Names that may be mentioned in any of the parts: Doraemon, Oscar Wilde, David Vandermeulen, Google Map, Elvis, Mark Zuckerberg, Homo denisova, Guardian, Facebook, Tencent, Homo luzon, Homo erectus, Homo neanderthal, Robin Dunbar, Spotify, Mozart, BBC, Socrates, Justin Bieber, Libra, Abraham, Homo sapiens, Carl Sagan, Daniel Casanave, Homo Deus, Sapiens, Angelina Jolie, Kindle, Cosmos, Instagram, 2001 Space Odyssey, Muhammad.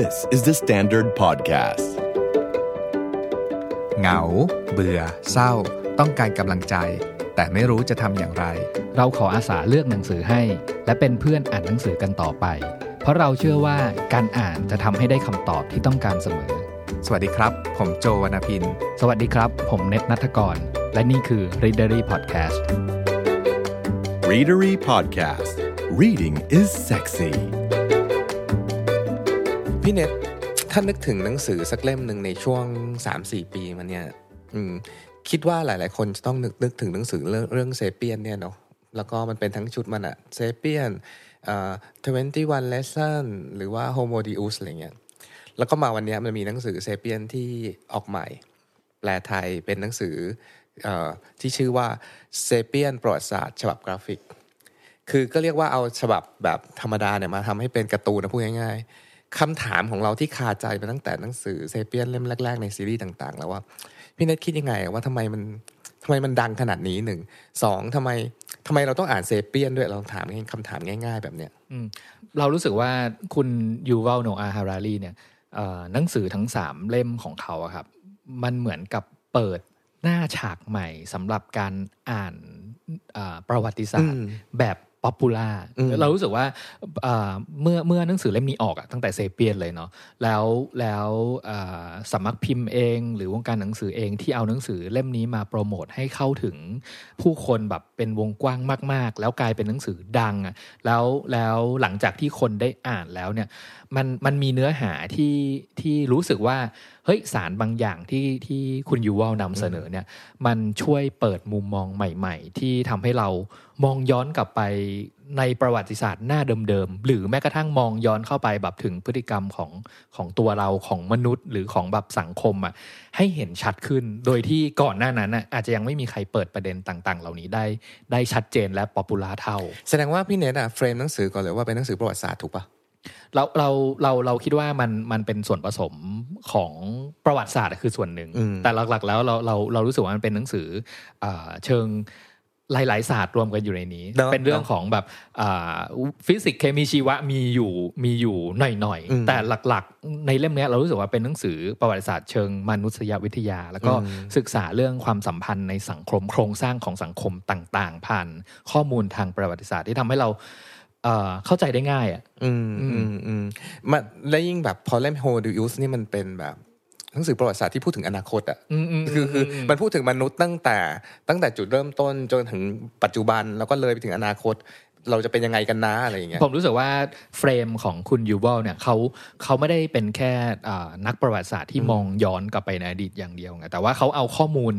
This is the Standard Podcast เหงาเบื่อเศร้าต้องการกำลังใจแต่ไม่รู้จะทำอย่างไรเราขออาสาเลือกหนังสือให้และเป็นเพื่อนอ่านหนังสือกันต่อไปเพราะเราเชื่อว่าการอ่านจะทำให้ได้คำตอบที่ต้องการเสมอสวัสดีครับผมโจวรรณพินสวัสดีครับผมเน็ตณัฐกรและนี่คือ Readery Podcast Readery Podcast Reading is sexy พี่เน็ตถ้านึกถึงหนังสือสักเล่มนึงในช่วง 3-4 ปีมาเนี่ยคิดว่าหลายๆคนจะต้องนึกถึงหนังสือเรื่องเซเปียนเนี่ยเนาะแล้วก็มันเป็นทั้งชุดมันอะเซเปียน21 lesson หรือว่า Homo Deus อะไรเงี้ยแล้วก็มาวันนี้มันมีหนังสือเซเปียนที่ออกใหม่แปลไทยเป็นหนังสือที่ชื่อว่าเซเปียนประวัติศาสตร์ฉบับกราฟิกคือก็เรียกว่าเอาฉบับแบบธรรมดาเนี่ยมาทำให้เป็นการ์ตูนนะพูดง่ายๆคำถามของเราที่คาใจมาตั้งแต่หนังสือเซเปียนเล่มแรกๆในซีรีส์ต่างๆแล้วว่าพี่เน็ตคิดยังไงว่าทำไมมันดังขนาดนี้1 2ทำไมเราต้องอ่านเซเปียนด้วยเราถามคำถามง่ายๆแบบเนี้ยเรารู้สึกว่าคุณยูวัลโนอาห์ ฮารารีเนี่ยหนังสือทั้ง3เล่มของเขาอะครับมันเหมือนกับเปิดหน้าฉากใหม่สำหรับการอ่านประวัติศาสตร์แบบป๊อปปูล่าเรารู้สึกว่าเมื่อหนังสือเล่มนี้ออกตั้งแต่เซเปียนเลยเนาะแล้วสำนักพิมพ์เองหรือวงการหนังสือเองที่เอาหนังสือเล่มนี้มาโปรโมทให้เข้าถึงผู้คนแบบเป็นวงกว้างมากๆแล้วกลายเป็นหนังสือดังแล้วหลังจากที่คนได้อ่านแล้วเนี่ยมันมีเนื้อหาที่รู้สึกว่าเฮ้ยสารบางอย่างที่คุณยูวัลนำเสนอเนี่ยมันช่วยเปิดมุมมองใหม่ๆที่ทำให้เรามองย้อนกลับไปในประวัติศาสตร์หน้าเดิมๆหรือแม้กระทั่งมองย้อนเข้าไปแบบถึงพฤติกรรมของตัวเราของมนุษย์หรือของแบบสังคมอ่ะให้เห็นชัดขึ้นโดยที่ก่อนหน้านั้นน่ะอาจจะยังไม่มีใครเปิดประเด็นต่างๆเหล่านี้ได้ชัดเจนและป๊อปปูล่าเท่าแสดงว่าพี่เนทอ่ะเฟรมหนังสือก่อนเลยว่าเป็นหนังสือประวัติศาสตร์ถูกปะเราคิดว่ามันเป็นส่วนผสมของประวัติศาสตร์คือส่วนหนึ่งแต่หลักๆแล้วเรารู้สึกว่ามันเป็นหนังสือเชิงหลายๆศาสตร์รวมกันอยู่ในนี้ no, เป็นเรื่อง no. ของแบบฟิสิกส์เคมีชีวะมีอยู่หน่อยๆแต่หลักๆในเล่มนี้เรารู้สึกว่าเป็นหนังสือประวัติศาสตร์เชิงมนุษยวิทยาแล้วก็ศึกษาเรื่องความสัมพันธ์ในสังคมโครงสร้างของสังคมต่างๆผ่านข้อมูลทางประวัติศาสตร์ที่ทำให้เราเข้าใจได้ง่ายอ่ะมันและยิ่งแบบพอเล่ม Homo Deus นี่มันเป็นแบบหนังสือประวัติศาสตร์ที่พูดถึงอนาคตอ่ะคือมันพูดถึงมนุษย์ตั้งแต่จุดเริ่มต้นจนถึงปัจจุบันแล้วก็เลยไปถึงอนาคตเราจะเป็นยังไงกันนะอะไรอย่างเงี้ยผมรู้สึกว่าเฟรมของคุณยูวัลเนี่ยเขาไม่ได้เป็นแค่นักประวัติศาสตร์ที่มองย้อนกลับไปในอดีตอย่างเดียวไงแต่ว่าเขาเอาข้อมูล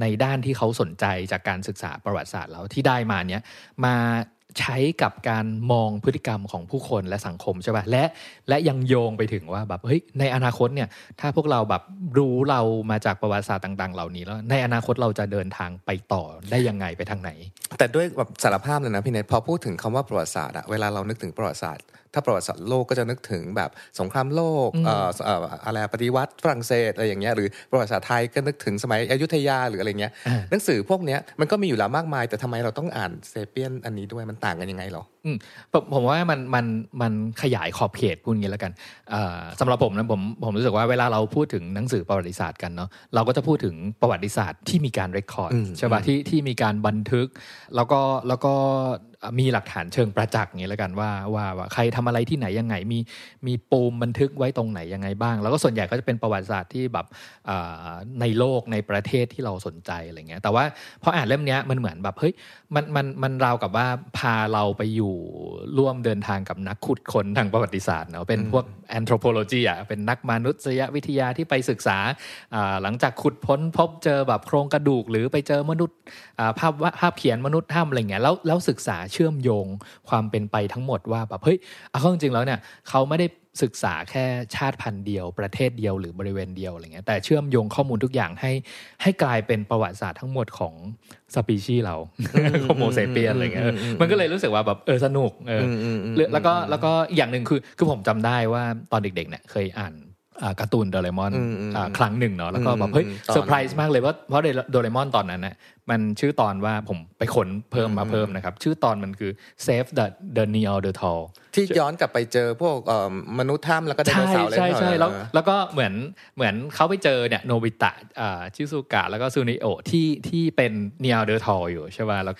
ในด้านที่เขาสนใจจากการศึกษาประวัติศาสตร์แล้วที่ได้มาเนี้ยมาใช้กับการมองพฤติกรรมของผู้คนและสังคมใช่ป่ะและยังโยงไปถึงว่าแบบเฮ้ยในอนาคตเนี่ยถ้าพวกเราแบบรู้เรามาจากประวัติศาสตร์ต่างๆเหล่านี้แล้วในอนาคตเราจะเดินทางไปต่อได้ยังไงไปทางไหนแต่ด้วยแบบสารภาพเลยนะพี่เนทพอพูดถึงคำว่าประวัติศาสตร์อะเวลาเรานึกถึงประวัติศาสตร์ถ้าประวัติศาสตร์โลกก็จะนึกถึงแบบสงครามโลกอะไรปฏิวัติฝรั่งเศสอะไรอย่างเงี้ยหรือประวัติศาสตร์ไทยก็นึกถึงสมัยอยุธยาหรืออะไรเงี้ยหนังสือพวกเนี้ยมันก็มีอยู่แล้วมากมายแต่ทำไมเราต้องอ่านเซเปียนอันนี้ด้วยมันต่างกันยังไงหรอผมว่ามันขยายขอบเขตพูดอย่างนี้แล้วกันสำหรับผมนะผมรู้สึกว่าเวลาเราพูดถึงหนังสือประวัติศาสตร์กันเนาะเราก็จะพูดถึงประวัติศาสตร์ที่มีการเรคคอร์ดใช่ป่ะที่มีการบันทึกแล้วก็มีหลักฐานเชิงประจักษ์อย่างนี้แล้วกันว่าใครทำอะไรที่ไหนยังไงมีปูมบันทึกไว้ตรงไหนยังไงบ้างแล้วก็ส่วนใหญ่ก็จะเป็นประวัติศาสตร์ที่แบบในโลกในประเทศที่เราสนใจอะไรเงี้ยแต่ว่าพออ่านเล่มนี้มันเหมือนแบบเฮ้ยมันราวกับว่าพาเราไปอยู่ร่วมเดินทางกับนักขุดค้นทางประวัติศาสตร์เนาะเป็นพวก anthropology อ่ะเป็นนักมนุษยวิทยาที่ไปศึกษาหลังจากขุดพ้นพบเจอแบบโครงกระดูกหรือไปเจอมนุษย์ภาพเขียนมนุษย์ถ้ำอะไรเงี้ยแล้วศึกษาเชื่อมโยงความเป็นไปทั้งหมดว่าแบบเฮ้ยเอาจริงๆแล้วเนี่ยเขาไม่ได้ศึกษาแค่ชาติพันธุ์เดียวประเทศเดียวหรือบริเวณเดียวอะไรเงี้ยแต่เชื่อมโยงข้อมูลทุกอย่างให้กลายเป็นประวัติศาสตร์ทั้งหมดของสปีชีส์เราโฮโมเซเปียนอะไรเงี้ยมันก็เลยรู้สึกว่าแบบสนุกแล้วก็อย่างนึงคือผมจำได้ว่าตอนเด็กๆเนี่ยเคยอ่านการ์ตูนโดเรมอนครั้งหนึ่งเนาะแล้วก็แบบเฮ้ยเซอร์ไพรส์มากเลยว่าเพราะโดเรมอนตอนนั้นน่ะ มันชื่อตอนว่าผมไปขนเพิ่มมาเพิ่มนะครับชื่อตอนมันคือ Save the Neanderthal ที่ย้อนกลับไปเจอพวกมนุษย์ถ้ำแล้วก็ไดโนเสาร์อะไรอย่างเงี้ยใช่ๆแล้วก็เหมือนเขาไปเจอเนี่ยโนบิตะชิซุกะแล้วก็ซูนิโอะที่เป็น Neanderthal อยู่ใช่ป่ะแล้ว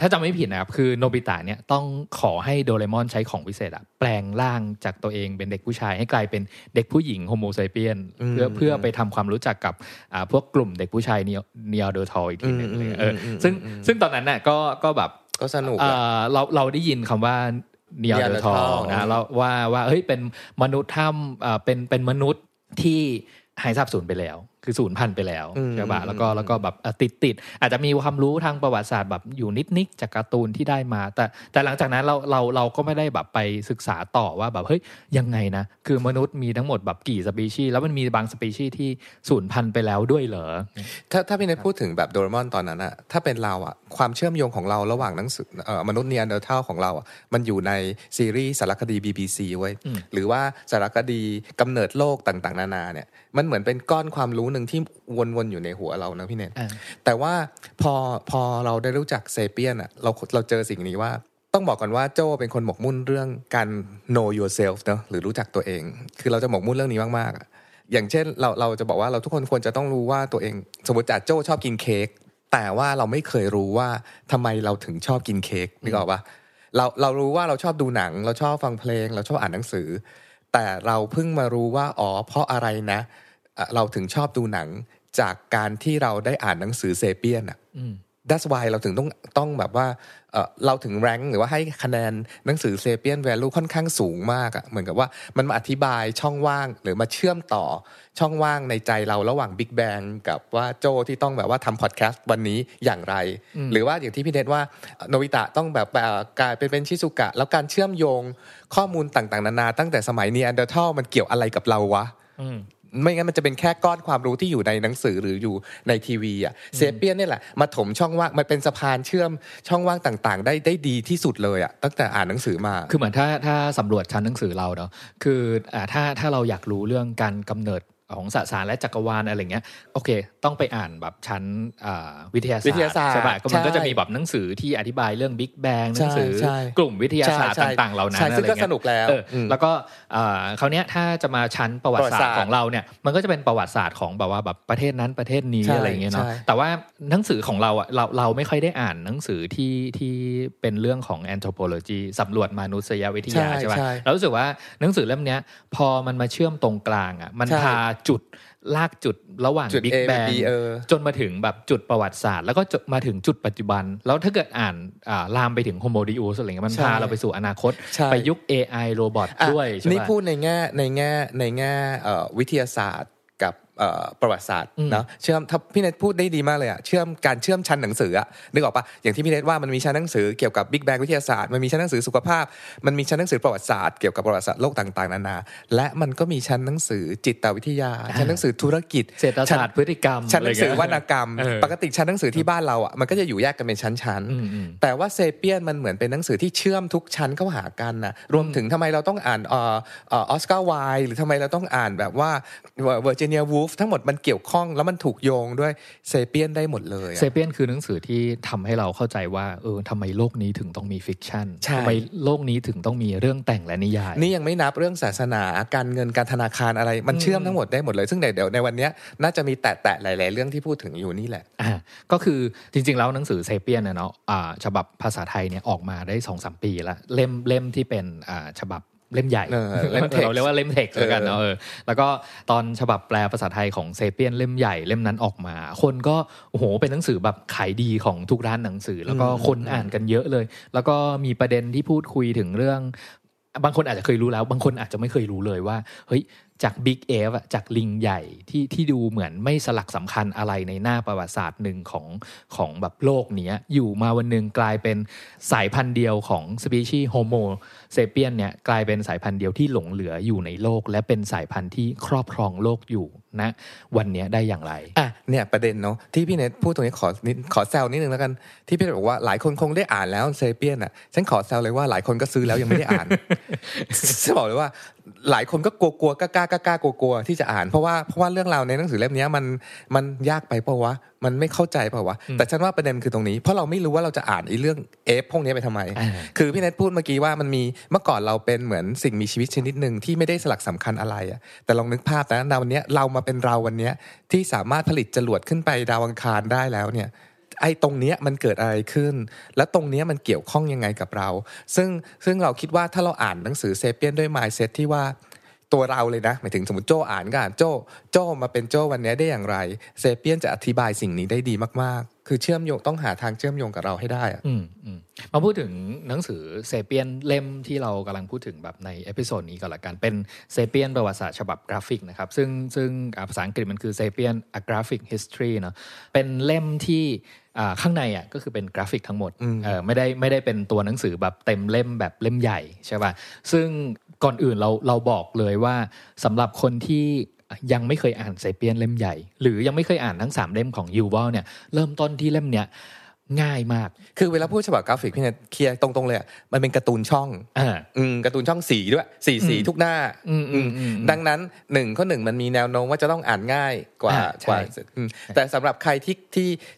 ถ้าจำไม่ผิดนะครับคือโนบิตะเนี่ยต้องขอให้โดเรมอนใช้ของวิเศษแปลงร่างจากตัวเองเป็นเด็กผู้ชายให้กลายเป็นเด็กผู้หญิงโฮโมไซเปียนเพื่อไปทำความรู้จักกับพวกกลุ่มเด็กผู้ชายNeanderthal อีกทีนึงซึ่งตอนนั้นน่ะก็แบบก็สนุกเราได้ยินคำว่าNeanderthal นะเราว่าเฮ้ยเป็นมนุษย์ถ้ำเป็นมนุษย์ที่หายสาบสูญไปแล้วคือสูญพันธุ์ไปแล้วใช่ป่ะแล้วก็แบบติดอาจจะมีความรู้ทางประวัติศาสตร์แบบอยู่นิดๆจากการ์ตูนที่ได้มาแต่หลังจากนั้นเราก็ไม่ได้แบบไปศึกษาต่อว่าแบบเฮ้ยยังไงนะคือมนุษย์มีทั้งหมดแบบกี่สปีชีส์แล้วมันมีบางสปีชีส์ที่สูญพันธุ์ไปแล้วด้วยเหรอถ้าพี่เนทพูดถึงแบบโดเรมอนตอนนั้นอะถ้าเป็นเราอะความเชื่อมโยงของเราระหว่างหนังสือมนุษย์เนียนเดอร์เทลของเราอะมันอยู่ในซีรีส์สารคดี BBC ไว้หรือว่าสารคดีกำเนิดโลกต่างๆนานาเนี่ยมันเหมือนเป็นก้อนความรู้หนึ่งที่วนๆอยู่ในหัวเรานะพี่เนทแต่ว่าพอเราได้รู้จักเซเปียนอ่ะเราเจอสิ่งนี้ว่าต้องบอกก่อนว่าโจ้เป็นคนหมกมุ่นเรื่องการ know yourself เนอะหรือรู้จักตัวเองคือเราจะหมกมุ่นเรื่องนี้มากๆอย่างเช่นเราจะบอกว่าเราทุกคนควรจะต้องรู้ว่าตัวเองสมมติจัดโจ้ชอบกินเค้กแต่ว่าเราไม่เคยรู้ว่าทำไมเราถึงชอบกินเค้กนึกออกปะเรารู้ว่าเราชอบดูหนังเราชอบฟังเพลงเราชอบอ่านหนังสือแต่เราเพิ่งมารู้ว่าอ๋อเพราะอะไรนะเราถึงชอบดูหนังจากการที่เราได้อ่านหนังสือเซเปียนอ่ะ that's why เราถึงต้องแบบว่าเราถึงแรงหรือว่าให้คะแนนหนังสือเซเปียน value ค่อนข้างสูงมากอ่ะเหมือนกับว่ามันมาอธิบายช่องว่างหรือมาเชื่อมต่อช่องว่างในใจเราระหว่าง Big Bang กับว่าโจที่ต้องแบบว่าทำพอดแคสต์วันนี้อย่างไรหรือว่าอย่างที่พี่เนทว่าโนบิตะต้องแบบกลายเป็นชิซุกะแล้วการเชื่อมโยงข้อมูลต่างๆนานาตั้งแต่สมัย Neanderthal มันเกี่ยวอะไรกับเราวะไม่งั้นมันจะเป็นแค่ก้อนความรู้ที่อยู่ในหนังสือหรืออยู่ในทีวีอ่ะเซเปียนนี่แหละมาถมช่องว่างมันเป็นสะพานเชื่อมช่องว่างต่างๆได้ดีที่สุดเลยอ่ะตั้งแต่อ่านหนังสือมาคือเหมือนถ้าสำรวจชั้นหนังสือเราเนาะคือถ้าเราอยากรู้เรื่องการกำเนิดของสสารและจักรวาลอะไรเงี้ยโอเคต้องไปอ่านแบบชั้นวิทยาศาสตร์ใช่ป่ะมันก็จะมีแบบหนังสือที่อธิบายเรื่อง Big Bang หนังสือกลุ่มวิทยาศาสตร์ต่างๆเหล่านั้นอะไรเงี้ยซึ่งก็สนุกแล้วแล้วก็คราวเนี้ยถ้าจะมาชั้นประวัติศาสตร์ของเราเนี่ยมันก็จะเป็นประวัติศาสตร์ของแบบว่าแบบประเทศนั้นประเทศนี้อะไรเงี้ยเนาะแต่ว่าหนังสือของเราอ่ะเราไม่ค่อยได้อ่านหนังสือที่เป็นเรื่องของ anthropology สำรวจมนุษยวิทยาใช่ป่ะเรารู้สึกว่าหนังสือเล่มเนี้ยพอมันมาเชื่อมตรงกลางอ่ะมันพาจุดลากจุดระหว่าง Big Bang จนมาถึงแบบจุดประวัติศาสตร์แล้วก็มาถึงจุดปัจจุบันแล้วถ้าเกิดอ่านลามไปถึง Homo Deus อะไรเงี้ยมันพาเราไปสู่อนาคตไปยุค AI โรบอทด้วยใช่ป่ะนี่พูดในแง่วิทยาศาสตร์กับประวัติศาสตร์เนาะเชื่อมถ้าพี่เนทพูดได้ดีมากเลยอ่ะเชื่อมชั้นหนังสืออ่ะนึกออกป่ะอย่างที่พี่เนทว่ามันมีชั้นหนังสือเกี่ยวกับ Big Bang วิทยาศาสตร์มันมีชั้นหนังสือสุขภาพมันมีชั้นหนังสือประวัติศาสตร์เกี่ยวกับประวัติศาสตร์โลกต่างๆนานาและมันก็มีชั้นหนังสือจิตวิทยาชั้นหนังสือธุรกิจเศรษฐศาสตร์พฤติกรรมชั้นหนังสือวรรณกรรมปกติชั้นหนังสือที่บ้านเราอ่ะมันก็จะอยู่แยกกันเป็นชั้นๆแต่ว่าเซเปียนมันเหมือนเป็นหนังสือที่เชื่อมทุกชั้นเข้าหากันนะรวมถึงทำไมเราต้องอ่านออสการ์ไวล์หรือทำไมเราต้องอ่านแบบว่าเวอร์จิเนียวูทั้งหมดมันเกี่ยวข้องแล้วมันถูกโยงด้วยเซเปียนได้หมดเลยเซเปียนคือหนังสือที่ทำให้เราเข้าใจว่าทำไมโลกนี้ถึงต้องมีฟิกชันทำไมโลกนี้ถึงต้องมีเรื่องแต่งและนิยายนี่ยังไม่นับเรื่องศาสนาการเงินการธนาคารอะไรมันเชื่อมทั้งหมดได้หมดเลยซึ่งเดี๋ยวในวันนี้น่าจะมีแตะหลายๆเรื่องที่พูดถึงอยู่นี่แหละก็คือจริงๆแล้วหนังสือเซเปียนเนาะฉบับภาษาไทยเนี่ยออกมาได้ 2-3 ปีแล้วเล่มที่เป็นฉบับเล่มใหญ่เราเรียกว่าเล่มเทคแล้วกันเนาะแล้วก็ตอนฉบับแปลภาษาไทยของเซเปียนเล่มใหญ่เล่มนั้นออกมาคนก็โอ้โหเป็นหนังสือแบบขายดีของทุกร้านหนังสือแล้วก็คนอ่านกันเยอะเลยแล้วก็มีประเด็นที่พูดคุยถึงเรื่องบางคนอาจจะเคยรู้แล้วบางคนอาจจะไม่เคยรู้เลยว่าเฮ้ยจาก Big F อ่ะจากลิงใหญ่ที่ดูเหมือนไม่สลักสำคัญอะไรในหน้าประวัติศาสตร์หนึ่งของแบบโลกเนี้ยอยู่มาวันหนึ่งกลายเป็นสายพันธุ์เดียวของสปีชีส์โฮโมเซเปียนเนี่ยกลายเป็นสายพันธุ์เดียวที่หลงเหลืออยู่ในโลกและเป็นสายพันธุ์ที่ครอบครองโลกอยู่นะวันนี้ได้อย่างไรอ่ะเนี่ยประเด็นเนาะที่พี่เนทพูดตรงนี้ขอแซวนิดนึงแล้วกันที่พี่เนทบอกว่าหลายคนคงได้อ่านแล้วเซเปียนอ่ะฉันขอแซวเลยว่าหลายคนก็ซื้อแล้วยังไม่ได้อ่านจะบอกเลยว่า หลายคนก็กลัวๆกล้าที่จะอ่านเพราะว่าเรื่องราวในหนังสือเล่มนี้มันยากไปเปล่าวะมันไม่เข้าใจเปล่าวะแต่ฉันว่าประเด็นคือตรงนี้เพราะเราไม่รู้ว่าเราจะอ่านไอ้เรื่องเอฟพวกนี้ไปทำไมคือพี่เนทพูดเมื่อกี้ว่ามันมีเมื่อก่อนเราเป็นเหมือนสิ่งมีชีวิตชนิดนึงที่ไม่ได้สลักสำคัญอะไรอ่ะแต่ลองนึกภาพนะวันนี้เรามาเป็นเราวันนี้ที่สามารถผลิตจรวดขึ้นไปดาวอังคารได้แล้วเนี่ยไอ้ตรงเนี้ยมันเกิดอะไรขึ้นและตรงเนี้ยมันเกี่ยวข้องยังไงกับเราซึ่งเราคิดว่าถ้าเราอ่านหนังสือเซเปียนด้วย mindset ที่ว่าตัวเราเลยนะหมายถึงสมมุติโจอ่านก็อ่านโจมาเป็นโจวันนี้ได้อย่างไรเซเปียนจะอธิบายสิ่งนี้ได้ดีมากๆคือเชื่อมโยงต้องหาทางเชื่อมโยงกับเราให้ได้อ่ะมาพูดถึงหนังสือเซเปียนเล่มที่เรากำลังพูดถึงแบบในเอพิโซดนี้ก่อนละกันเป็นเซเปียนประวัติศาสตร์ฉบับกราฟิกนะครับซึ่งภาษาอังกฤษมันคือเซเปียน A Graphic History เนาะเป็นเล่มที่ข้างในอ่ะก็คือเป็นกราฟิกทั้งหมดไม่ได้เป็นตัวหนังสือแบบเต็มเล่มแบบเล่มใหญ่ใช่ป่ะซึ่งก่อนอื่นเราบอกเลยว่าสำหรับคนที่ยังไม่เคยอ่านเซเปียนเล่มใหญ่หรือยังไม่เคยอ่านทั้ง3เล่มของยูวัลเนี่ยเริ่มต้นที่เล่มเนี้ยง่ายมากคือเวลาพูดฉบับกราฟิกพี่เนี่ยเคลียร์ตรงๆเลยมันเป็นการ์ตูนช่องการ์ตูนช่องสีด้วยสีทุกหน้าดังนั้น1ข้อ1มันมีแนวโน้มว่าจะต้องอ่านง่ายกว่าแต่สำหรับใคร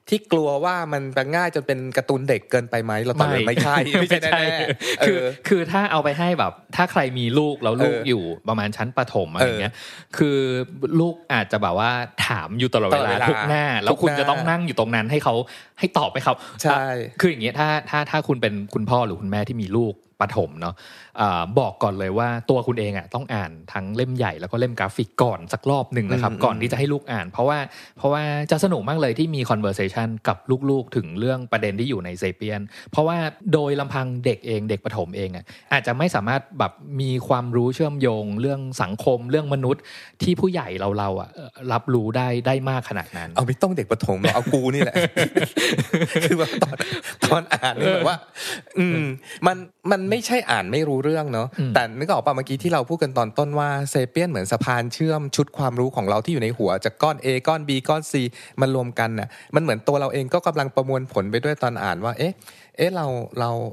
ที่กลัวว่ามันจะง่ายจนเป็นการ์ตูนเด็กเกินไปไหมเราตอบเลยไม่ใช่แน่ๆคือถ้าเอาไปให้แบบถ้าใครมีลูกแล้วลูกอยู่ประมาณชั้นประถมอะไรเงี้ยคือลูกอาจจะแบบว่าถามอยู่ตลอดเวลาทุกหน้าแล้วคุณจะต้องนั่งอยู่ตรงนั้นให้เขาให้ตอบไปครับใช่คืออย่างเงี้ยถ้าคุณเป็นคุณพ่อหรือคุณแม่ที่มีลูกประถมเนาะบอกก่อนเลยว่าตัวคุณเองอ่ะต้องอ่านทั้งเล่มใหญ่แล้วก็เล่มกราฟิกก่อนสักรอบนึงนะครับก่อนที่จะให้ลูกอ่านเพราะว่าจะสนุกมากเลยที่มี conversation กับลูกๆถึงเรื่องประเด็นที่อยู่ในเซเปียนเพราะว่าโดยลำพังเด็กประถมเองอ่ะอาจจะไม่สามารถแบบมีความรู้เชื่อมโยงเรื่องสังคมเรื่องมนุษย์ที่ผู้ใหญ่เราอ่ะรับรู้ได้มากขนาดนั้นเอาไม่ต้องเด็กประถมเอากูนี่แหละคือแบบตอนอ่านนี่แบบว่ามันไม่ใช่อ่านไม่รู้เรื่องเนาะแต่นึกออกป่ะเมื่อกี้ที่เราพูดกันตอนต้นว่าเซเปียนเหมือนสะพานเชื่อมชุดความรู้ของเราที่อยู่ในหัวจากก้อน A ก้อน B ก้อน C มันรวมกันน่ะมันเหมือนตัวเราเองก็กำลังประมวลผลไปด้วยตอนอ่านว่าเอ๊ะเ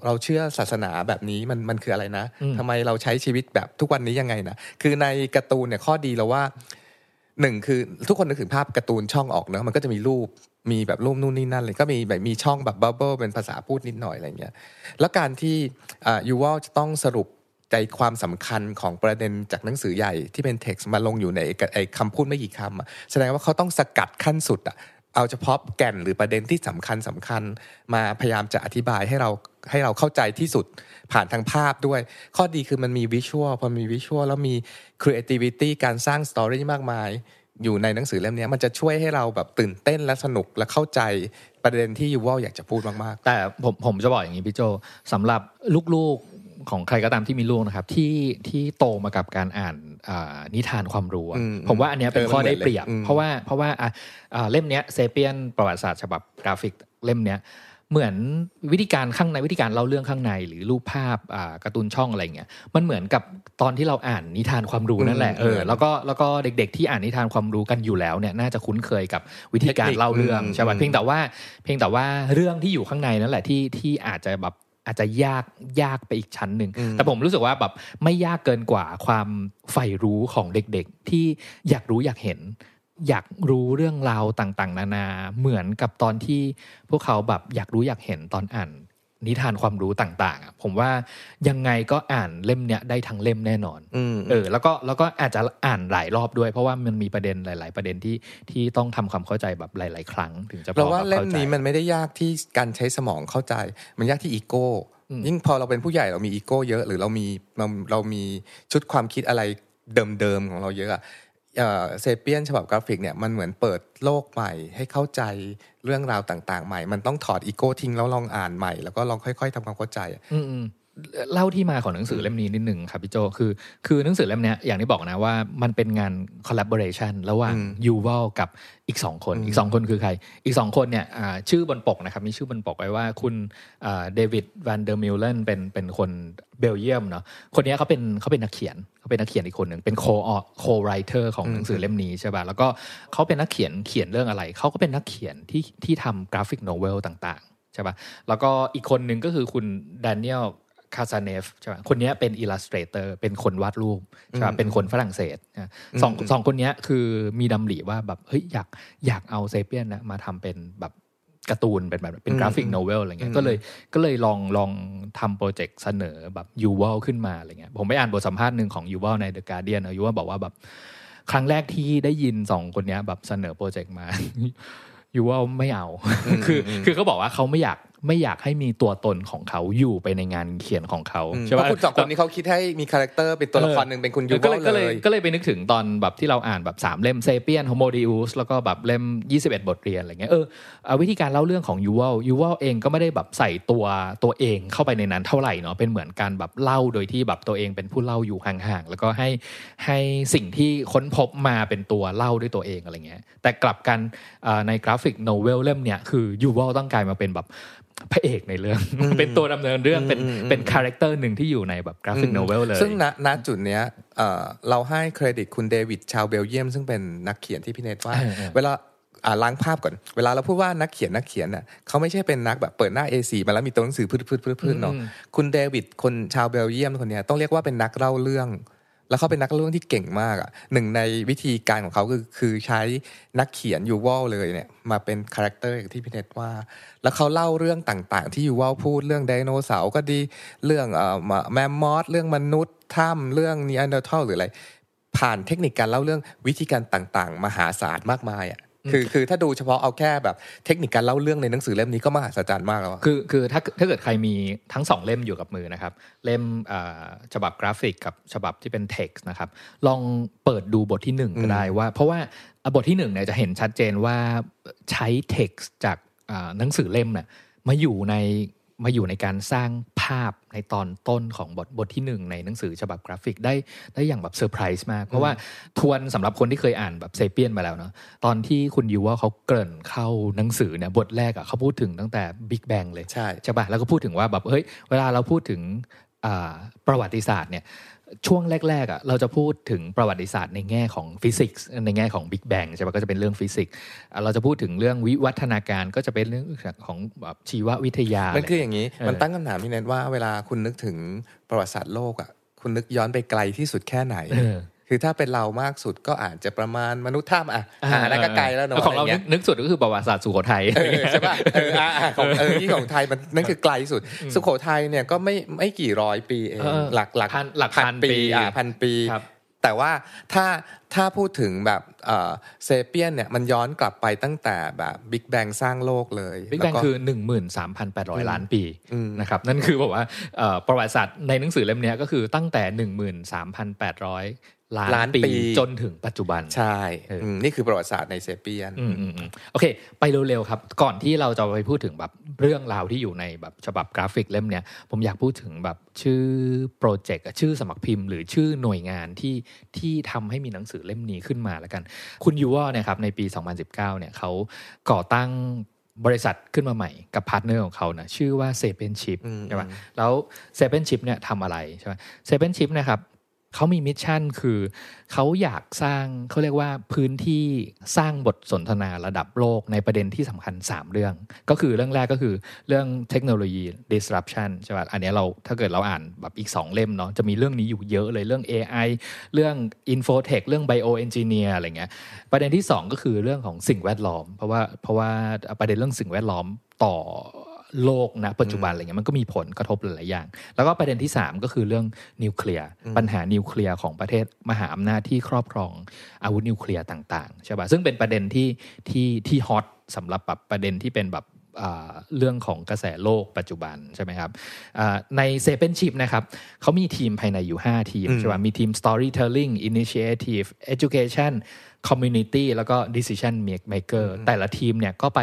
ราเชื่อศาสนาแบบนี้มันคืออะไรนะทำไมเราใช้ชีวิตแบบทุกวันนี้ยังไงนะคือในการ์ตูนเนี่ยข้อดีเราว่า1คือทุกคนนึกถึงภาพการ์ตูนช่องออกเนาะมันก็จะมีรูปมีแบบรูปนู่นนี่นั่นเลยก็มีแบบมีช่องแบบบับเบิ้ลเป็นภาษาพูดนิดหน่อยอะไรเงี้ยแล้วการที่ยูวัลจะต้องสรุปใจความสำคัญของประเด็นจากหนังสือใหญ่ที่เป็นเท็กซ์มาลงอยู่ในไอ้คำพูดไม่กี่คำแสดงว่าเขาต้องสกัดขั้นสุดอ่ะเอาเฉพาะแก่นหรือประเด็นที่สำคัญมาพยายามจะอธิบายให้เราเข้าใจที่สุดผ่านทางภาพด้วยข้อดีคือมันมีวิชวลพอมีวิชวลแล้วมี creativity การสร้างสตอรี่มากมายอยู่ในหนังสือเล่มนี้มันจะช่วยให้เราแบบตื่นเต้นและสนุกและเข้าใจประเด็นที่ยูวัลอยากจะพูดมากๆแต่ผมจะบอกอย่างนี้พี่โจสำหรับลูกๆของใครก็ตามที่มีลูกนะครับที่โตมากับการอ่านนิทานความรู้ผมว่าอันนี้เป็นข้อได้เปรียบเพราะว่าเล่มนี้เซเปียนประวัติศาสตร์ฉบับกราฟิกเล่มนี้เหมือนวิธีการข้างในวิธีการเล่าเรื่องข้างในหรือรูปภาพการ์ตูนช่องอะไรเงี้ยมันเหมือนกับตอนที่เราอ่านนิทานความรู้นั่นแหละแล้วก็เด็กๆที่อ่านนิทานความรู้กันอยู่แล้วเนี่ยน่าจะคุ้นเคยกับวิธีการเล่าเรื่องใช่ป่ะเพียงแต่ว่าเรื่องที่อยู่ข้างในนั่นแหละที่อาจจะแบบอาจจะยากไปอีกชั้นหนึ่งแต่ผมรู้สึกว่าแบบไม่ยากเกินกว่าความใฝ่รู้ของเด็กๆที่อยากรู้อยากเห็นอยากรู้เรื่องราวต่างๆนานาเหมือนกับตอนที่พวกเขาแบบอยากรู้อยากเห็นตอนอ่านนิทานความรู้ต่างๆผมว่ายังไงก็อ่านเล่มเนี้ยได้ทั้งเล่มแน่นอนแล้วก็อาจจะอ่านหลายรอบด้วยเพราะว่ามันมีประเด็นหลายๆประเด็นที่ต้องทำความเข้าใจแบบหลายๆครั้งถึงจะพอเข้าใจเพราะว่าเล่มนี้มันไม่ได้ยากที่การใช้สมองเข้าใจมันยากที่อีโก้ยิ่งพอเราเป็นผู้ใหญ่เรามีอีโก้เยอะหรือเรามีชุดความคิดอะไรเดิมๆของเราเยอะอะเซเปียนฉบับกราฟิกเนี่ยมันเหมือนเปิดโลกใหม่ให้เข้าใจเรื่องราวต่างๆใหม่มันต้องถอดอีโก้ทิ้งแล้วลองอ่านใหม่แล้วก็ลองค่อยๆทำความเข้าใจเล่าที่มาของหนังสือเล่มนี้นิดนึงครับพี่โจคือหนังสือเล่มนี้อย่างที่บอกนะว่ามันเป็นงาน collaboration ระหว่างยูวัลกับอีก2คนอีก2คนคือใครอีก2คนเนี่ยชื่อบนปกนะครับมีชื่อบนปกไว้ว่าคุณเดวิดแวนเดอร์มิลเลนเป็นคนเบลเยียมเนาะคนนี้เขาเป็นนักเขียนอีกคนนึงเป็นco-writer ของหนังสือเล่มนี้ใช่ป่ะแล้วก็เขาเป็นนักเขียนเขียนเรื่องอะไรเขาก็เป็นนักเขียนที่ทำกราฟิกโนเวลต่างๆใช่ป่ะแล้วก็อีกคนนึงก็คือคุณแดเนียล คาซาเนฟใช่ไหมคนนี้เป็นอิลลัสเตรเตอร์เป็นคนวาดรูปใช่ไหมเป็นคนฝรั่งเศสสองคนนี้คือมีดำริว่าแบบเฮ้ยอยากเอาเซเปียนนะมาทำเป็นแบบการ์ตูนเป็นแบบเป็นกราฟิกโนเวลอะไรเงี้ยก็เลยลองทำโปรเจกต์เสนอแบบยูวัลขึ้นมาอะไรเงี้ยผมไปอ่านบทสัมภาษณ์หนึ่งของยูวัลใน The Guardian ยูวัลบอกว่าแบบครั้งแรกที่ได้ยิน2คนนี้แบบเสนอโปรเจกต์มายูวัลไม่เอา คือเขาบอกว่าเขาไม่อยากให้มีตัวตนของเขาอยู่ไปในงานเขียนของเขาใช่ป่ะคุณ2คนนี้เขาคิดให้มีคาแรคเตอร์เป็นตัวละครนึงเป็นคุณยูวัลก็เลยไปนึกถึงตอนแบบที่เราอ่านแบบ3เล่มเซเปียนโฮโมดิอุสแล้วก็แบบเล่ม21บทเรียนอะไรเงี้ยวิธีการเล่าเรื่องของยูวัลเองก็ไม่ได้แบบใส่ตัวเองเข้าไปในนั้นเท่าไหร่เนาะเป็นเหมือนการแบบเล่าโดยที่แบบตัวเองเป็นผู้เล่าอยู่ห่างๆแล้วก็ให้สิ่งที่ค้นพบมาเป็นตัวเล่าด้วยตัวเองอะไรเงี้ยแต่กลับกันในกราฟิกโนเวลเล่มเนี่ยคือยูวัลต้องกลายมาเป็นแบบพระเอกในเรื่อง เป็นตัวดำเนินเรื่องเป็นคาแรคเตอร์หนึ่งที่อยู่ในแบบกราฟิกโนเวลเลยซึ่งณจุดเนี้ยเราให้เครดิตคุณเดวิดชาวเบลเยียมซึ่งเป็นนักเขียนที่พี่เนทว่าเวลาล้างภาพก่อนเวลาเราพูดว่านักเขียนน่ะเขาไม่ใช่เป็นนักแบบเปิดหน้า A4 มาแล้วมีตัวหนังสือพืดๆเนาะคุณเดวิดคนชาวเบลเยียมคนเนี้ยต้องเรียกว่าเป็นนักเล่าเรื่องแล้วเขาเป็นนักเล่าเรื่องที่เก่งมากอ่ะหนึ่งในวิธีการของเขาคือใช้นักเขียนยูวัลเลยเนี่ยมาเป็นคาแรคเตอร์อย่างที่พี่เนทว่าแล้วเขาเล่าเรื่องต่างๆที่ยูวัลพูดเรื่องไดโนเสาร์ก็ดีเรื่องแมมมอธเรื่องมนุษย์ถ้ำเรื่องนีแอนเดอร์ทัลหรืออะไรผ่านเทคนิคการเล่าเรื่องวิธีการต่างๆมหาศาลมากมายอ่ะคือถ้าดูเฉพาะเอาแค่แบบเทคนิคการเล่าเรื่องในหนังสือเล่มนี้ก็มหัศจรรย์มากแล้วคือถ้าเกิดใครมีทั้ง2เล่มอยู่กับมือนะครับเล่มฉบับกราฟิกกับฉบับที่เป็นเท็กซ์นะครับลองเปิดดูบทที่1ก็ได้ว่าเพราะว่าบทที่1เนี่ยจะเห็นชัดเจนว่าใช้เท็กซ์จากหนังสือเล่มน่ะมาอยู่ในการสร้างภาพในตอนต้นของบทที่1ในหนังสือฉบับกราฟิกได้อย่างแบบเซอร์ไพรส์มากเพราะว่าทวนสำหรับคนที่เคยอ่านแบบเซเปียนมาแล้วเนาะตอนที่คุณยูว่าเขาเกริ่นเข้าหนังสือเนี่ยบทแรกอะเขาพูดถึงตั้งแต่ Big Bang เลยใช่ป่ะแล้วก็พูดถึงว่าแบบเฮ้ยเวลาเราพูดถึงประวัติศาสตร์เนี่ยช่วงแรกๆอ่ะเราจะพูดถึงประวัติศาสตร์ในแง่ของฟิสิกส์ในแง่ของ Big Bang ใช่ป่ะก็จะเป็นเรื่องฟิสิกส์เราจะพูดถึงเรื่องวิวัฒนาการก็จะเป็นเรื่องของแบบชีววิทยามันคืออย่างนี้มันตั้งคำถามพี่เนทว่าเวลาคุณนึกถึงประวัติศาสตร์โลกอ่ะคุณนึกย้อนไปไกลที่สุดแค่ไหนคือถ้าเป็นเรามากสุดก็อาจจะประมาณมนุษย์ถ้ำแล้วก็ไกลแล้วเนาะของเรานึกสุดก็คือประวัติศาสตร์สุโขทัยใช่ป่ะที่ของไทยมันนั่นคือไกลสุดสุโขทัยเนี่ยก็ไม่กี่ร้อยปีเองหลักพันปีแต่ว่าถ้าพูดถึงแบบเซเปียนเนี่ยมันย้อนกลับไปตั้งแต่แบบบิ๊กแบงสร้างโลกเลยบิ๊กแบงคือ 13,800 ล้านปีนะครับนั่นคือบอกว่าประวัติศาสตร์ในหนังสือเล่มนี้ก็คือตั้งแต่ 13,800ล้านปีจนถึงปัจจุบันใช่นี่คือประวัติศาสตร์ในเซเปียนโอเคไปเร็วๆครับก่อนที่เราจะไปพูดถึงแบบเรื่องราวที่อยู่ในแบบฉบับกราฟิกเล่มเนี้ยผมอยากพูดถึงแบบชื่อโปรเจกต์ชื่อสมัครพิมพ์หรือชื่อหน่วยงานที่ทำให้มีหนังสือเล่มนี้ขึ้นมาแล้วกันคุณยูวัลเนี่ยครับในปี 2019 เนี่ยเขาก่อตั้งบริษัทขึ้นมาใหม่กับพาร์ทเนอร์ของเขานะชื่อว่า Sapiens Chip ใช่ป่ะแล้ว Sapiens Chip เนี่ยทำอะไรใช่ป่ะ Sapiens Chip นะครับเขามีมิชชั่นคือเขาอยากสร้างเขาเรียกว่าพื้นที่สร้างบทสนทนาระดับโลกในประเด็นที่สำคัญ3เรื่องก็คือเรื่องแรกก็คือเรื่องเทคโนโลยี disruption ใช่ป่ะอันนี้เราถ้าเกิดเราอ่านแบบอีก2เล่มเนาะจะมีเรื่องนี้อยู่เยอะเลยเรื่อง AI เรื่อง infotech เรื่อง bioengineer อะไรเงี้ยประเด็นที่2ก็คือเรื่องของสิ่งแวดล้อมเพราะว่าประเด็นเรื่องสิ่งแวดล้อมต่อโลกนะปัจจุบันอะไรเงี้ยมันก็มีผลกระทบหลายอย่างแล้วก็ประเด็นที่3ก็คือเรื่องนิวเคลียร์ปัญหานิวเคลียร์ของประเทศมหาอำนาจที่ครอบครองอาวุธนิวเคลียร์ต่างๆใช่ป่ะซึ่งเป็นประเด็นที่ฮอตสำหรับแบบประเด็นที่เป็นแบบเรื่องของกระแสโลกปัจจุบันใช่ไหมครับใน Sapiens Chip นะครับเขามีทีมภายในอยู่5ทีมใช่ป่ะมีทีม Storytelling Initiative Education Community แล้วก็ Decision Maker แต่ละทีมเนี่ยก็ไป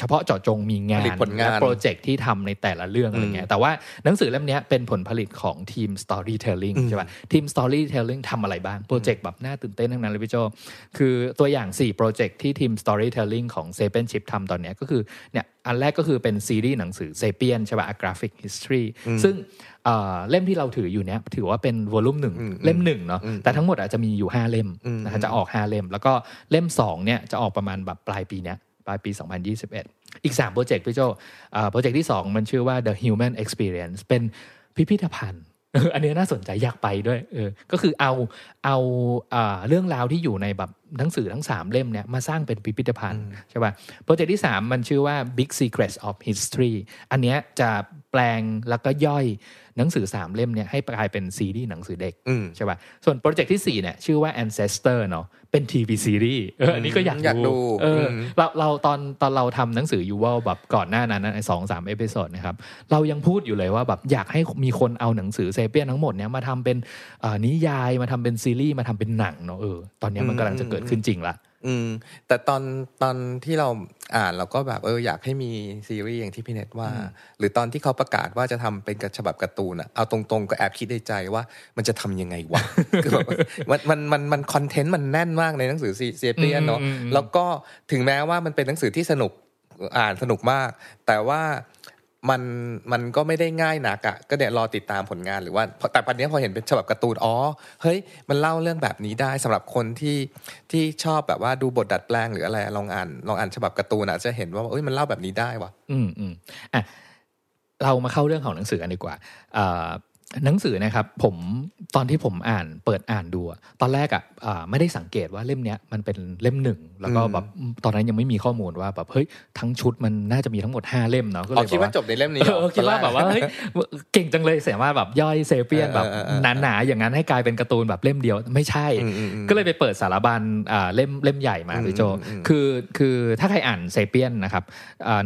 เฉพาะเจาะจงมีงานและโปรเจกต์ที่ทำในแต่ละเรื่องอะไรเงี้ยแต่ว่าหนังสือเล่มนี้เป็นผลผลิตของทีม Storytelling ใช่ป่ะทีม Storytelling ทำอะไรบ้างโปรเจกต์แบบน่าตื่นเต้นทั้งนั้นเลยพี่โจคือตัวอย่าง4โปรเจกต์ที่ทีม Storytelling ของ Sapiens Chip ทำตอนนี้ก็คือเนี่ยอันแรกก็คือเป็นซีรีส์หนังสือ Sapien ใช่ป่ะ Graphic History ซึ่งเล่มที่เราถืออยู่เนี้ยถือว่าเป็นวอลุ่ม1เล่ม1เนาะแต่ทั้งหมดอาจจะมีอยู่5เล่มนะคะจะออก5เล่มแล้วก็เล่ม2เนี่ยจะออกประมาณแบบปลายปีเนี้ยปลายปี 2021 อีก3โปรเจกต์พี่โจโปรเจกต์ที่2มันชื่อว่า The Human Experience เป็น พิพิธภัณฑ์อันนี้น่าสนใจอยากไปด้วยก็คือเอาเรื่องราวที่อยู่ในแบบหนังสือทั้ง3เล่มเนี่ยมาสร้างเป็นพิพิธภัณฑ์ใช่ป่ะโปรเจกต์ที่3มันชื่อว่า Big Secrets of History อันเนี้ยจะแปลงแล้วก็ย่อยหนังสือ3เล่มเนี่ยให้กลายเป็นซีรีส์หนังสือเด็กใช่ป่ะส่วนโปรเจกต์ที่4เนี่ยชื่อว่า Ancestor เนาะเป็น TV ซีรีส์อันนี้ก็อยากดูเราตอนเราทำหนังสือยูวัลแบบก่อนหน้านั้น 2-3 เอพิโซดนะครับเรายังพูดอยู่เลยว่าแบบอยากให้มีคนเอาหนังสือเซเปียนทั้งหมดเนี่ยมาทำเป็นนิยายมาทำเป็นซีรีส์มาทำเป็นหนังเนาะตอนนี้มันกำลังจะเกิดขึ้นจริงละแต่ตอนที่เราอ่านเราก็แบบอยากให้มีซีรีส์อย่างที่พี่เน็ตว่าหรือตอนที่เขาประกาศว่าจะทำเป็นฉบับการ์ตูนเอาตรงๆก็แอบคิดในใจว่ามันจะทำยังไงวะคือแบบมันคอนเทนต์มันแน่นมากในหนังสือเซเปียนเนาะแล้วก็ถึงแม้ว่ามันเป็นหนังสือที่สนุกอ่านสนุกมากแต่ว่ามันก็ไม่ได้ง่ายนักอ่ะก็เดี๋ยวรอติดตามผลงานหรือว่าแต่ปัจจุบันนี้พอเห็นเป็นฉบับการ์ตูนเฮ้ยมันเล่าเรื่องแบบนี้ได้สำหรับคนที่ชอบแบบว่าดูบทดัดแปลงหรืออะไรลองอ่านฉบับการ์ตูนอ่ะจะเห็นว่ามันเล่าแบบนี้ได้ว่ะอ่ะเรามาเข้าเรื่องของหนังสือกันดีกว่าหนังสือนะครับผมตอนที่ผมอ่านเปิดอ่านดูตอนแรกไม่ได้สังเกตว่าเล่มเนี้ยมันเป็นเล่ม1แล้วก็แบบตอนนั้นยังไม่มีข้อมูลว่าแบบเฮ้ยทั้งชุดมันน่าจะมีทั้งหมด5เล่มเนาะก็เลยคิดว่าจบในเล่มนี้คิดว่าแบบว่าเฮ้ยเก่งจังเลยสามารถแบบย่อยเซเปียนแบบหนาๆอย่างนั้นให้กลายเป็นการ์ตูนแบบเล่มเดียวไม่ใช่ก็เลยไปเปิดสารบัญเล่มใหญ่มาพี่โจคือถ้าใครอ่านเซเปียนนะครับ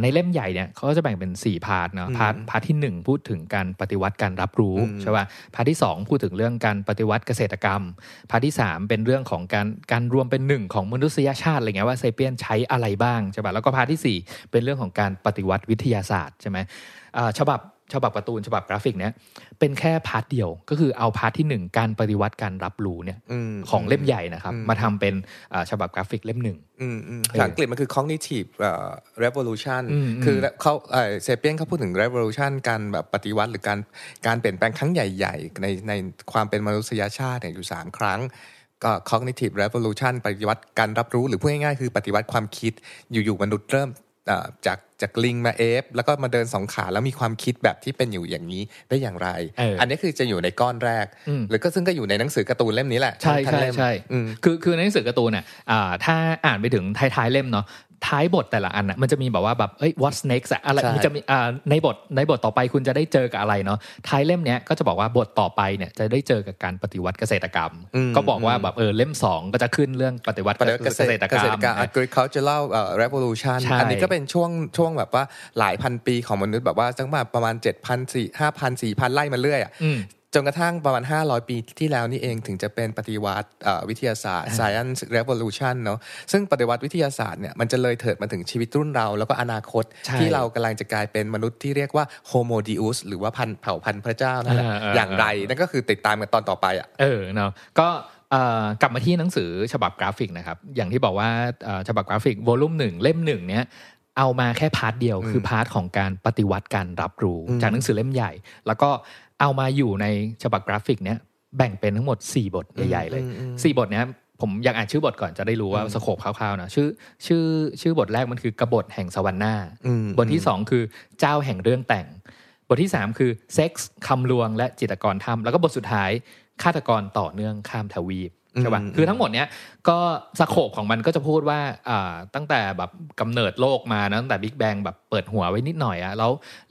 ในเล่มใหญ่เนี่ยเค้าจะแบ่งเป็น4พาร์ทเนาะพาร์ทที่1พูดถึงการปฏิวัติการรับรู้ใช่ป่ะพาร์ทที่2พูดถึงเรื่องการปฏิวัติเกษตรกรรมพาร์ทที่3เป็นเรื่องของการรวมเป็นหนึ่งของมนุษยชาติอะไรเงี้ยว่าเซเปียนใช้อะไรบ้างใช่ป่ะแล้วก็พาร์ทที่4เป็นเรื่องของการปฏิวัติวิทยาศาสตร์ใช่มั้ยฉบับการ์ตูนฉบับกราฟิกเนี่ยเป็นแค่พาร์ทเดียวก็คือเอาพาร์ทที่1การปฏิวัติการรับรู้เนี่ยของเล่มใหญ่นะครับมาทำเป็นฉบับกราฟิกเล่ม1ภาษาอังกฤษมันคือ cognitive revolution คือเขาเซเปียนเขาพูดถึง revolution การแบบปฏิวัติหรือการเปลี่ยนแปลงครั้งใหญ่ๆในความเป็นมนุษยชาติอยู่3ครั้งก็ cognitive revolution ปฏิวัติการรับรู้หรือพูดง่ายๆคือปฏิวัติความคิดอยู่ๆมนุษย์เริ่มจากลิงมาเอฟแล้วก็มาเดิน2ขาแล้วมีความคิดแบบที่เป็นอยู่อย่างนี้ได้อย่างไร อันนี้คือจะอยู่ในก้อนแรกหรือก็ซึ่งก็อยู่ในหนังสือการ์ตูนเล่มนี้แหละใช่ๆใช่คือในหนังสือการ์ตูนเนี่ยถ้าอ่านไปถึงท้ายๆเล่มเนาะท้ายบทแต่ละอันน่ะมันจะมีแบบว่าแบบเอ้ย what's next อะไรมันจะมีในบทต่อไปคุณจะได้เจอกับอะไรเนาะท้ายเล่มเนี้ยก็จะบอกว่าบทต่อไปเนี่ยจะได้เจอกับการปฏิวัติเกษตรกรรมก็บอกว่าแบบเล่ม2ก็จะขึ้นเรื่องปฏิวัติเกษตรกรรม agricultural revolution อันนี้ก็เป็นช่วงแบบว่าหลายพันปีของมนุษย์แบบว่าตั้งแต่ประมาณ 7,000 5,000 4,000 ไล่มาเรื่อยอ่ะจนกระทั่งประมาณ500ปีที่แล้วนี่เองถึงจะเป็นปฏิวัติวิทยาศาสตร์ Science Revolution เนาะซึ่งปฏิวัติวิทยาศาสตร์เนี่ยมันจะเลยเถิดมาถึงชีวิตรุ่นเราแล้วก็อนาคตที่เรากำลังจะกลายเป็นมนุษย์ที่เรียกว่า Homo Deus หรือว่าเผ่าพันธุ์พระเจ้านั่นแหละอย่างไรนั่นก็คือติดตามกันตอนต่อไปอ่ะเนาะก็กลับมาที่หนังสือฉบับกราฟิกนะครับอย่างที่บอกว่าฉบับกราฟิก Volume 1 เล่ม1เนี่ยเอามาแค่พาร์ทเดียวคือพาร์ทของการปฏิวัติการรับรู้จากหนังสือเล่มใหญ่แล้วก็เอามาอยู่ในฉบับกราฟิกเนี้ยแบ่งเป็นทั้งหมด4บทใหญ่ๆเลย4บทเนี้ยผมอยากอ่านชื่อบทก่อนจะได้รู้ว่าสโคปคร่าวๆนะชื่อบทแรกมันคือกบฏแห่งสวรรค์หน้าบทที่2คือเจ้าแห่งเรื่องแต่งบทที่3คือเซ็กส์คำลวงและจิตรกรทำแล้วก็บทสุดท้ายฆาตกรต่อเนื่องข้ามทวีปใช่ป่ะคือทั้งหมดเนี้ยก็สโคปของมันก็จะพูดว่าตั้งแต่แบบกำเนิดโลกมานะตั้งแต่บิ๊กแบงแบบเปิดหัวไว้นิดหน่อยอะแ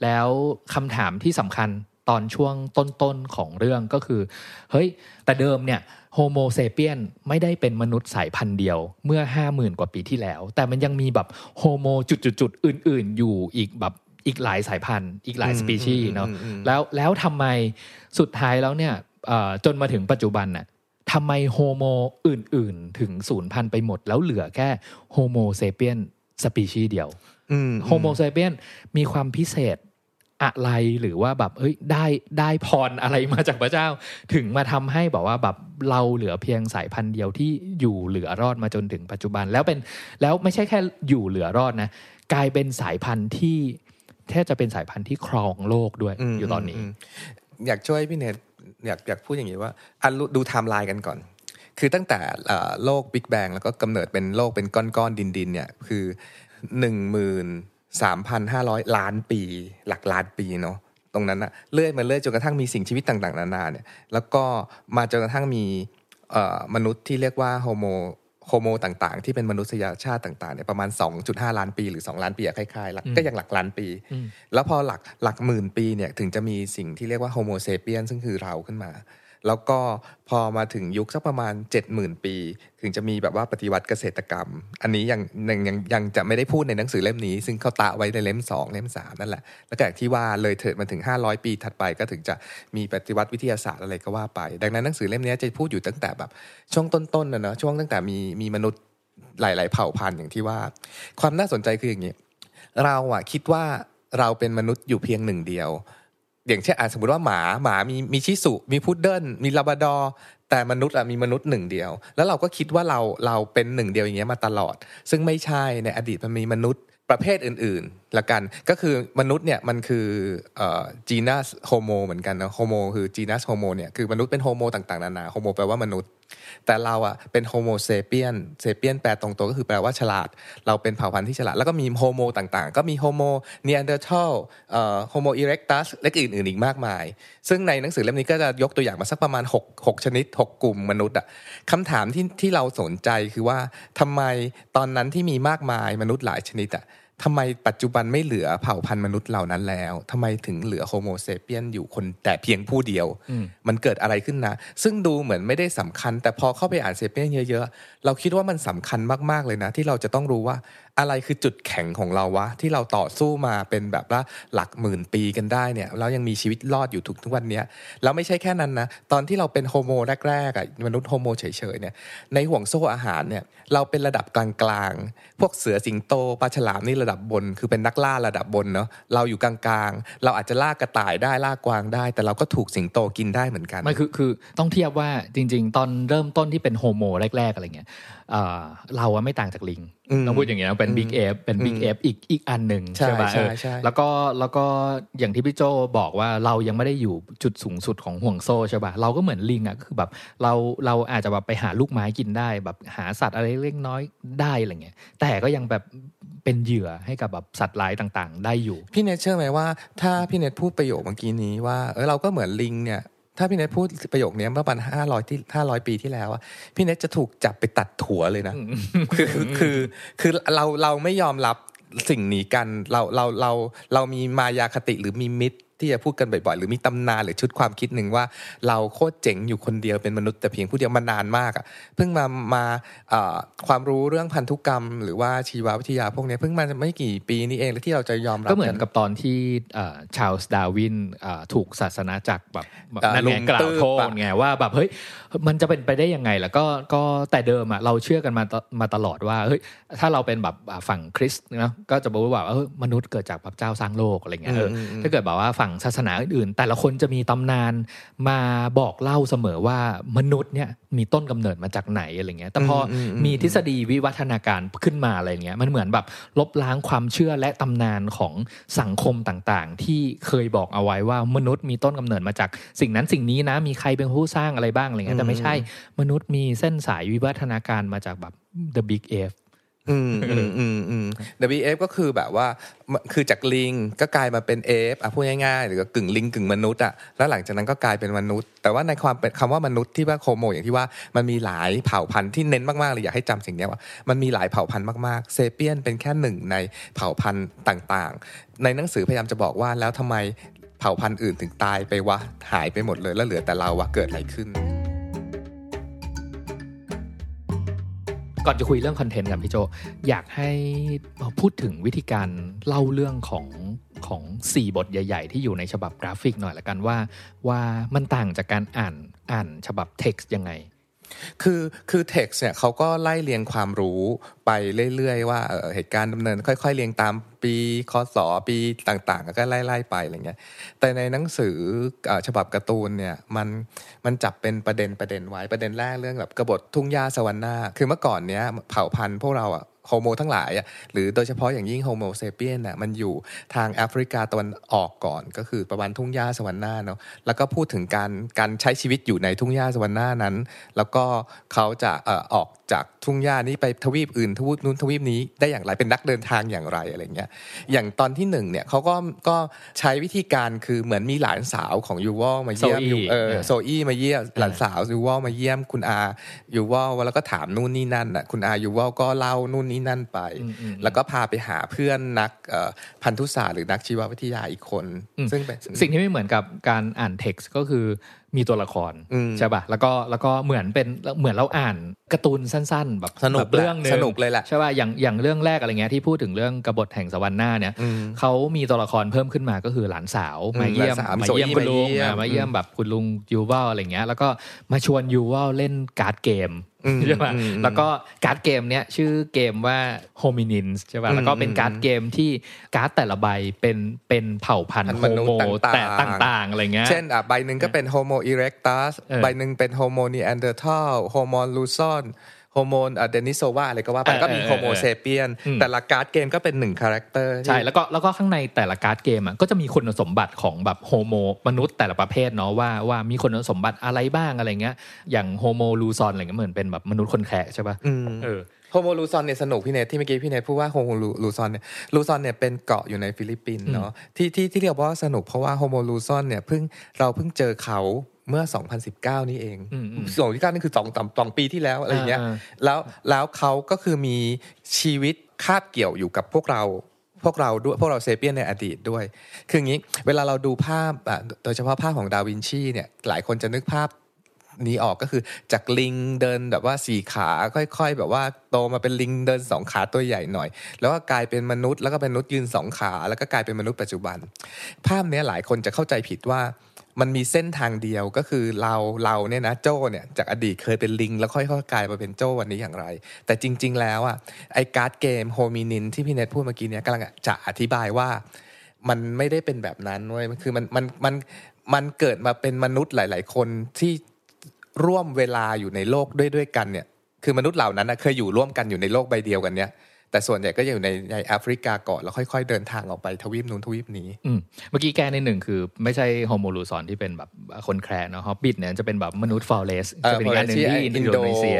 ล้วคำถามที่สำคัญตอนช่วงต้นๆของเรื่องก็คือเฮ้ยแต่เดิมเนี่ยโฮโมเซเปียนไม่ได้เป็นมนุษย์สายพันธุ์เดียวเมื่อ 50,000 กว่าปีที่แล้วแต่มันยังมีแบบโฮโมจุดๆๆอื่นๆอยู่อีกแบบอีกหลายสายพันธุ์อีกหลายสปีชีส์เนาะแล้วทำไมสุดท้ายแล้วเนี่ยจนมาถึงปัจจุบันน่ะทำไมโฮโมอื่นๆถึงสูญพันธุ์ไปหมดแล้วเหลือแค่โฮโมเซเปียนสปีชีส์เดียวโฮโมเซเปียนมีความพิเศษอะไรหรือว่าแบบเฮ้ยได้พรอะไรมาจากพระเจ้าถึงมาทำให้บอกว่าแบบเราเหลือเพียงสายพันธุ์เดียวที่อยู่เหลือรอดมาจนถึงปัจจุบันแล้วไม่ใช่แค่อยู่เหลือรอดนะกลายเป็นสายพันธุ์ที่แทบจะเป็นสายพันธุ์ที่ครองโลกด้วย อยู่ตอนนี้อยากช่วยพี่เนทอยากพูดอย่างนี้ว่าดูไทม์ไลน์กันก่อนคือตั้งแต่โลกบิ๊กแบงแล้วก็กำเนิดเป็นโลกเป็นก้อนๆดินๆเนี่ยคือ 13,500 ล้านปีหลักล้านปีเนาะ ตรงนั้นนะเลื่อยมาเลื่อยจนกระทั่งมีสิ่งชีวิตต่างๆนานาเนี่ยแล้วก็มาจนกระทั่งมีมนุษย์ที่เรียกว่าโฮโมต่างๆที่เป็นมนุษยชาติต่างๆเนี่ยประมาณ 2.5 ล้านปีหรือ2ล้านปีคล้ายๆหลักก็ยังหลักล้านปีแล้วพอหลักหมื่นปีเนี่ยถึงจะมีสิ่งที่เรียกว่าโฮโมเซเปียนซึ่งคือเราขึ้นมาแล้วก็พอมาถึงยุคสักประมาณ 70,000 ปีถึงจะมีแบบว่าปฏิวัติเกษตรกรรมอันนี้ยังจะไม่ได้พูดในหนังสือเล่มนี้ซึ่งเขาตะไว้ในเล่ม2เล่ม3นั่นแหละแล้วก็อย่างที่ว่าเลยเถิดมาถึง500ปีถัดไปก็ถึงจะมีปฏิวัติวิทยาศาสตร์อะไรก็ว่าไปดังนั้นหนังสือเล่มนี้จะพูดอยู่ตั้งแต่แบบช่วงต้นๆนะเนาะช่วงตั้งแต่มีมนุษย์หลายๆเผ่าพันธุ์อย่างที่ว่าความน่าสนใจคืออย่างงี้เราอะคิดว่าเราเป็นมนุษย์อยู่เพียงหนึ่งเดียวอย่างเช่นสมมุติว่าหมามีชิสุมีพุดเดิ้ลมีลาบราดอร์แต่มนุษย์มีมนุษย์หนึ่งเดียวแล้วเราก็คิดว่าเราเป็นหนึ่งเดียวอย่างเงี้ยมาตลอดซึ่งไม่ใช่ในอดีตมันมีมนุษย์ประเภทอื่นๆละกันก็คือมนุษย์เนี่ยมันคือจีนัสโฮโมเหมือนกันนะโฮโมคือจีนัสโฮโมเนี่ยคือมนุษย์เป็นโฮโมต่างๆนานาโฮโมแปลว่ามนุษย์แต่เราอ่ะเป็นโฮโมเซเปียนเซเปียนแปลตรงตัวก็คือแปลว่าฉลาดเราเป็นเผ่าพันธุ์ที่ฉลาดแล้วก็มีโฮโมต่างๆก็มีโฮโมเนียนเดอร์ทัลโฮโมอีเร็กตัสและอื่นๆอีกมากมายซึ่งในหนังสือเล่มนี้ก็จะยกตัวอย่างมาสักประมาณ6ชนิด6กลุ่มมนุษย์อ่ะคำถามที่เราสนใจคือว่าทำไมตอนนั้นที่มีมากมายมนุษย์หลายชนิดอ่ะทำไมปัจจุบันไม่เหลือเผ่าพันธุ์มนุษย์เหล่านั้นแล้วทำไมถึงเหลือโฮโมเซเปียนอยู่คนแต่เพียงผู้เดียวมันเกิดอะไรขึ้นนะซึ่งดูเหมือนไม่ได้สำคัญแต่พอเข้าไปอ่านเซเปียนเยอะๆเราคิดว่ามันสำคัญมากๆเลยนะที่เราจะต้องรู้ว่าอะไรคือจุดแข็งของเราวะที่เราต่อสู้มาเป็นแบบว่าหลักหมื่นปีกันได้เนี่ยเรายังมีชีวิตรอดอยู่ทุกวันนี้แล้วไม่ใช่แค่นั้นนะตอนที่เราเป็นโฮโมแรกๆอ่ะมนุษย์โฮโมเฉยๆเนี่ยในห่วงโซ่อาหารเนี่ยเราเป็นระดับกลางๆพวกเสือสิงโตปลาฉลามนี่ระดับบนคือเป็นนักล่าระดับบนเนาะเราอยู่กลางๆเราอาจจะล่ากระต่ายได้ล่ากวางได้แต่เราก็ถูกสิงโตกินได้เหมือนกันไม่คือต้องเทียบว่าจริงๆตอนเริ่มต้นที่เป็นโฮโมแรกๆอะไรเงี้ยเราอะไม่ต่างจากลิงต้องพูดอย่างเงี้ยเป็น Big F เป็น Big F อีกอันหนึ่งใช่ไหมแล้วก็อย่างที่พี่โจบอกว่าเรายังไม่ได้อยู่จุดสูงสุดของห่วงโซ่ใช่ป่ะเราก็เหมือนลิงอ่ะคือแบบเราอาจจะแบบไปหาลูกไม้กินได้แบบหาสัตว์อะไรเล็กน้อยได้อะไรเงี้ยแต่ก็ยังแบบเป็นเหยื่อให้กับแบบสัตว์ร้ายต่างๆได้อยู่พี่เนทเชื่อไหมว่าถ้าพี่เนทพูดประโยคเมื่อกี้นี้ว่าเราก็เหมือนลิงเนี่ยถ้าพี่เนทพูดประโยคนี้เมื่อประมาณ500ปีที่แล้วอ่ะพี่เนทจะถูกจับไปตัดหัวเลยนะ คือเราไม่ยอมรับสิ่งนี้กันเรามีมายาคติหรือมีมิตรที่จะพูดกันบ่อยๆหรือมีตำนานหรือชุดความคิดหนึ่งว่าเราโคตรเจ๋งอยู่คนเดียวเป็นมนุษย์แต่เพียงผู้เดียวมานานมากอ่ะเพิ่งมาความรู้เรื่องพันธุกรรมหรือว่าชีววิทยาพวกนี้เพิ่งมาไม่กี่ปีนี้เองแล้วที่เราจะยอมรับก็เหมือนกับตอนที่ชาร์ลส์ดาร์วินถูกศาสนาจักรแบบนั่นไงกล่าวโทษไงว่าแบบเฮ้ยมันจะเป็นไปได้ยังไงล่ะก็แต่เดิมอ่ะเราเชื่อกันมาตลอดว่าเฮ้ยถ้าเราเป็นแบบฝั่งคริสต์นะก็จะบอกว่าเออมนุษย์เกิดจากพระเจ้าสร้างโลกอะไรเงี้ยถ้าเกิดแบบว่าศาสนาอื่นๆแต่ละคนจะมีตำนานมาบอกเล่าเสมอว่ามนุษย์เนี่ยมีต้นกำเนิดมาจากไหนอะไรเงี้ยแต่พอมีทฤษฎีวิวัฒนาการขึ้นมาอะไรเงี้ยมันเหมือนแบบลบล้างความเชื่อและตำนานของสังคมต่างๆที่เคยบอกเอาไว้ว่ามนุษย์มีต้นกำเนิดมาจากสิ่งนั้นสิ่งนี้นะมีใครเป็นผู้สร้างอะไรบ้างอะไรเงี้ยแต่ไม่ใช่มนุษย์มีเส้นสายวิวัฒนาการมาจากแบบ The Big F WF ก็คือแบบว่าคือจากลิงก็กลายมาเป็นเอฟอ่ะพูดง่ายๆหรือกึ่งลิงกึ่งมนุษย์อ่ะแล้วหลังจากนั้นก็กลายเป็นมนุษย์แต่ว่าในความเป็นคำว่ามนุษย์ที่ว่าโคโมอย่างที่ว่ามันมีหลายเผ่าพันธุ์ที่เน้นมากๆเลยอยากให้จำสิ่งนี้ว่ามันมีหลายเผ่าพันธุ์มากๆเซเปียนเป็นแค่หนึ่งในเผ่าพันธุ์ต่างๆในหนังสือพยายามจะบอกว่าแล้วทำไมเผ่าพันธุ์อื่นถึงตายไปวะหายไปหมดเลยแล้วเหลือแต่เราวะเกิดอะไรขึ้นก่อนจะคุยเรื่องคอนเทนต์กันพี่โจอยากให้พูดถึงวิธีการเล่าเรื่องของ4บทใหญ่ๆที่อยู่ในฉบับกราฟิกหน่อยละกันว่ามันต่างจากการอ่านฉบับเท็กซ์ยังไงคือเท็กซ์เนี่ยเขาก็ไล่เรียงความรู้ไปเรื่อยๆว่าเหตุการณ์ดำเนินค่อยๆเรียงตามปีคศปีต่างๆก็ไล่ๆไปอะไรเงี้ยแต่ในหนังสือฉบับการ์ตูนเนี่ยมันจับเป็นประเด็นไว้ประเด็นแรกเรื่องแบบกบฏทุ่งหญ้าสวรรค์น่ะคือเมื่อก่อนเนี้ยเผ่าพันธุ์พวกเราอะโฮโมทั้งหลายอ่ะหรือโดยเฉพาะอย่างยิ่งโฮโมเซเปียนน่ะมันอยู่ทางแอฟริกาตะวันออกก่อนก็คือประมาณทุ่งหญ้าสวรรค์น่าเนาะแล้วก็พูดถึงการใช้ชีวิตอยู่ในทุ่งหญ้าสวรรค์น่านั้นแล้วก็เขาจะออกจาก ทุ่งหญ้านี้ไปทวีปอื่นทวีปนู้นทวีปนี้ได้อย่างไรเป็นนักเดินทางอย่างไรอะไรเงี้ยอย่างตอนที่1เนี่ยเขาก็ใช้วิธีการคือเหมือนมีหลานสาวของยูวอลมาเยี่ยมโซอี้มาเยี่ยมหลานสาวยูวอลมาเยี่ยมคุณอายูวอลแล้วก็ถามนู่นนี่นั่นน่ะคุณอายูวอลก็เล่านู่นนี่นั่นไปแล้วก็พาไปหาเพื่อนนักพันธุศาสตร์หรือนักชีววิทยาอีกคนซึ่งสิ่งที่ไม่เหมือนกับการอ่านเท็กซ์ก็คือมีตัวละครใช่ป่ะแล้วก็เหมือนเราอ่านการ์ตูนสั้นๆแบบสนุกเรื่องนึงสนุกเลยแหละใช่ป่ะอย่างเรื่องแรกอะไรเงี้ยที่พูดถึงเรื่องกบฏแห่งสวรรค์หน้าเนี่ยเขามีตัวละครเพิ่มขึ้นมาก็คือหลานสาวมาเยี่ยมคุณลุงมาเยี่ยมแบบคุณลุงยูวัลอะไรเงี้ยแล้วก็มาชวนยูวัลเล่นการ์ดเกมใช่ป่ะแล้วก็การ์ดเกมเนี้ยชื่อเกมว่า Hominins ใช่ป่ะแล้วก็เป็นการ์ดเกมที่การ์ดแต่ละใบเป็นเผ่าพันธุ์โฮโมแต่ต่างๆอะไรเงี้ยเช่นใบนึงก็เป็น Homo erectus ใบนึงเป็น Homo neanderthal Homo luzon Homo denisova อะไรก็ว่าไปก็มี Homo sapien แต่ละการ์ดเกมก็เป็น1คาแรคเตอร์ใช่แล้วก็ข้างในแต่ละการ์ดเกมอ่ะก็จะมีคุณสมบัติของแบบโฮโมมนุษย์แต่ละประเภทเนาะว่ามีคุณสมบัติอะไรบ้างอะไรเงี้ยอย่าง Homo luzon อะไรเงี้ยเหมือนเป็นแบบมนุษย์คนแคระใช่ป่ะโฮโมลูซอนเนี่ยสนุกพี่เนทที่เมื่อกี้พี่เนทพูดว่าโฮโมลูซอนเนี่ยเป็นเกาะอยู่ในฟิลิปปินส์เนาะที่เรียกว่าสนุกเพราะว่าโฮโมลูซอนเนี่ยเราเพิ่งเจอเขาเมื่อ2019นี่เอง2019นี่คือ2ปีที่แล้วอะไรอย่างเงี้ยแล้วเขาก็คือมีชีวิตคาบเกี่ยวอยู่กับพวกเราด้วยพวกเราเซเปียนในอดีตด้วยคืออย่างงี้เวลาเราดูภาพโดยเฉพาะภาพของดาวินชีเนี่ยหลายคนจะนึกภาพนี้ออกก็คือจากลิงเดินแบบว่า4ขาค่อยๆแบบว่าโตมาเป็นลิงเดิน2ขาตัวใหญ่หน่อยแล้วก็กลายเป็นมนุษย์แล้วก็เป็นมนุษย์ยืน2ขาแล้วก็กลายเป็นมนุษย์ปัจจุบันภาพนี้หลายคนจะเข้าใจผิดว่ามันมีเส้นทางเดียวก็คือเราเนี่ยนะโจ้เนี่ยจากอดีตเคยเป็นลิงแล้วค่อยๆกลายมาเป็นโจ้วันนี้อย่างไรแต่จริงๆแล้วอ่ะไอ้การ์ดเกมโฮมินินที่พี่เนทพูดเมื่อกี้เนี่ยกำลังจะอธิบายว่ามันไม่ได้เป็นแบบนั้นเว้ยมันคือมันเกิดมาเป็นมนุษย์หลายๆคนที่ร่วมเวลาอยู่ในโลกด้วยกันเนี่ยคือมนุษย์เหล่านั้นนะเคยอยู่ร่วมกันอยู่ในโลกใบเดียวกันเนี่ยแต่ส่วนใหญ่ก็อยู่ในแอฟริกาก่อนแล้วค่อยๆเดินทางออกไปทวีปนู้นทวีปนี้เมื่อกี้แกในหนึ่งคือไม่ใช่โฮโมลูซอนที่เป็นแบบคนแคระเนาะฮอบบิทเนี่ยจะเป็นแบบมนุษย์ฟอเรสจะเป็นการหนึ่งที่อินโดนีเซีย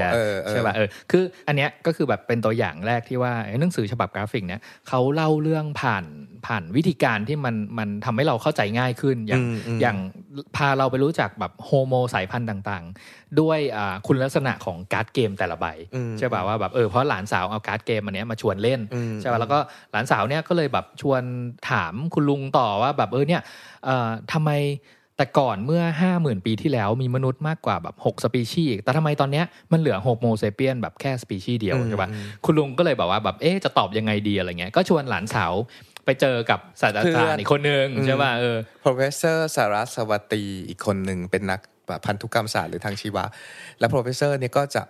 ใช่ป่ะคืออันเนี้ยก็คือแบบเป็นตัวอย่างแรกที่ว่าหนังสือฉบับกราฟิกเนี่ยเขาเล่าเรื่องผ่านวิธีการที่มันทำให้เราเข้าใจง่ายขึ้นอย่างพาเราไปรู้จักแบบโฮโมสายพันธุ์ต่างๆด้วยคุณลักษณะของการ์ดเกมแต่ละใบใช่ป่ะว่าแบบเพราะหลานสาวเอาการ์ดเกมอันเนี้ยมาชวนเล่นใช่ป่ะแล้วก็หลานสาวเนี่ยก็เลยแบบชวนถามคุณลุงต่อว่าแบบเนี่ยทำไมแต่ก่อนเมื่อ 50,000 ปีที่แล้วมีมนุษย์มากกว่าแบบ6สปีชีส์แต่ทำไมตอนเนี้ยมันเหลือโฮโมเซเปียนแบบแค่สปีชีส์เดียวใช่ป่ะคุณลุงก็เลยแบบว่าแบบจะตอบยังไงดีอะไรเงี้ยก็ชวนหลานสาวไปเจอกับศาสตราจารย์อีกคนนึงใช่ป่ะProfessor สารสวัตตีอีกคนนึงเป็นนักพันธุกรรมศาสตร์หรือทางชีวะและ Professor เนี่ยก็จะ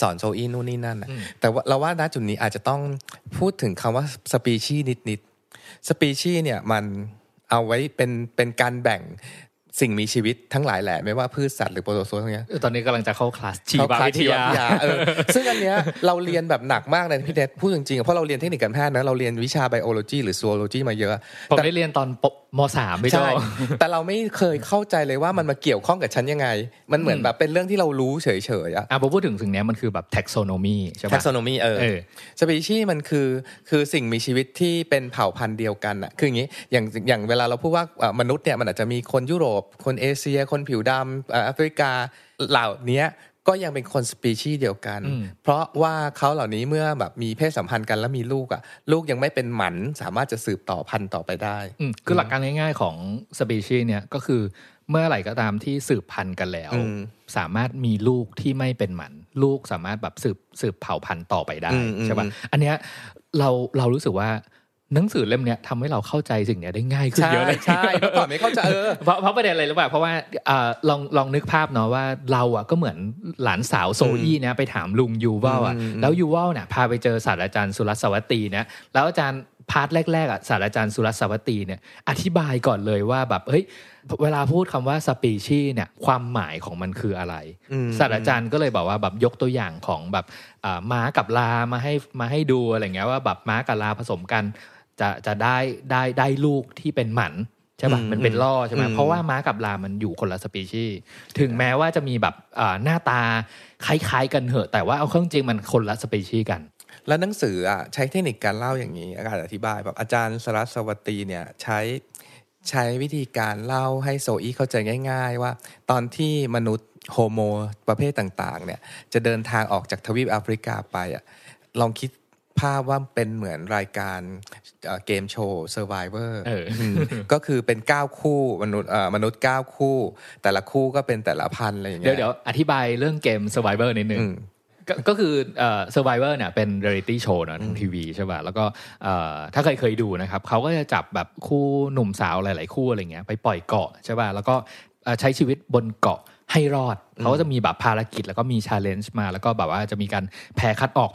สอนโซอีนู่นนี่นั่นนะแต่ว่าเราว่าณจุดนี้อาจจะต้องพูดถึงคำว่าสปีชีส์นิดๆสปีชีส์เนี่ยมันเอาไว้เป็นการแบ่งสิ่งมีชีวิตทั้งหลายแหละไม่ว่าพืชสัตว์หรือโปรโตซัวอะไรเงี้ยตอนนี้กำลังจะเข้าคลาสชีววิทยาซึ่งอันเนี้ยเราเรียนแบบหนักมากเลยพี่เนทพูดจริงๆเพราะเราเรียนเทคนิคการแพทย์นะเราเรียนวิชาไบโอโลจีหรือซัวโลจีมาเยอะผมได้เรียนตอนม.3 ไม่ใช่แต่เราไม่เคยเข้าใจเลยว่ามันมาเกี่ยวข้องกับฉันยังไงมันเหมือนแบบเป็นเรื่องที่เรารู้เฉยๆอ่ะพอพูดถึงสิ่งนี้มันคือแบบ taxonomy ใช่ป่ะ taxonomy สปีชีส์มันคือสิ่งมีชีวิตที่เป็นเผ่าพันธุ์เดียวกันน่ะคืออย่างงี้อย่างเวลาเราพูดว่ามนุษย์เนี่ยมันอาจจะมีคนยุโรปคนเอเชียคนผิวดำแอฟริกาเหล่านี้ก็ยังเป็นคนสปีชีส์เดียวกันเพราะว่าเขาเหล่านี้เมื่อแบบมีเพศสัมพันธ์กันแล้วมีลูกอ่ะลูกยังไม่เป็นหมันสามารถจะสืบต่อพันธุ์ต่อไปได้คือหลักการง่ายๆของสปีชีส์เนี่ยก็คือเมื่อไหร่ก็ตามที่สืบพันธุ์กันแล้วสามารถมีลูกที่ไม่เป็นหมันลูกสามารถแบบสืบเผ่าพันธุ์ต่อไปได้ใช่ป่ะอันเนี้ยเรารู้สึกว่าหนังสือเล่มเนี้ยทำให้เราเข้าใจสิ่งเนี้ยได้ง่ายขึ้นเยอะเลยใช่เมื่อก่อนไม่เข้าใจเพราะประเด็นอะไรหรือเปล่าเพราะว่าลองนึกภาพเนาะว่าเราอ่ะก็เหมือนหลานสาวโซอี้นะไปถามลุงยูวัลอ่ะแล้วยูวัลเนี่ยพาไปเจอศาสตราจารย์สุรัสวัตตีนะแล้วอาจารย์พาร์ทแรกๆอ่ะศาสตราจารย์สุรัสวัตตีเนี่ยอธิบายก่อนเลยว่าแบบเฮ้ยเวลาพูดคำว่าสปีชีส์เนี่ยความหมายของมันคืออะไรศาสตราจารย์ก็เลยบอกว่าแบบยกตัวอย่างของแบบม้ากับลามาให้ดูอะไรเงี้ยว่าแบบม้ากับลาผสมกันจะได้ลูกที่เป็นหมัน ใช่ป่ะมันเป็นล่อใช่ไหมเพราะว่าม้ากับลามันอยู่คนละสปีชีส์ถึงแม้ว่าจะมีแบบหน้าตาคล้ายๆกันเหอะแต่ว่าเอาเข้าจริงมันคนละสปีชีส์กันแล้วหนังสืออ่ะใช้เทคนิคการเล่าอย่างนี้การอธิบายแบบอาจารย์สรัสวตีเนี่ยใช้วิธีการเล่าให้โซอี้เข้าใจง่ายๆว่าตอนที่มนุษย์โฮโมประเภทต่างๆเนี่ยจะเดินทางออกจากทวีปแอฟริกาไปอ่ะลองคิดภาพว่าเป็นเหมือนรายการเกมโชว์เซอร์ไวเวอร์ก็คือเป็น9คู่มนุษย์9คู่แต่ละคู่ก็เป็นแต่ละพันอะไรอย่างเงี้ยเดี๋ยวอธิบายเรื่องเกมเซอร์ไวเวอร์นิดนึงก็คือSurvivor เนี่ยเป็น reality show เนาะทางทีวีใช่ป่ะแล้วก็ถ้าเคยดูนะครับเขาก็จะจับแบบคู่หนุ่มสาวหลายๆคู่อะไรเงี้ยไปปล่อยเกาะใช่ป่ะแล้วก็ใช้ชีวิตบนเกาะให้รอดเขาก็จะมีแบบภารกิจแล้วก็มี challenge มาแล้วก็แบบว่าจะมีการแพ้คัดออก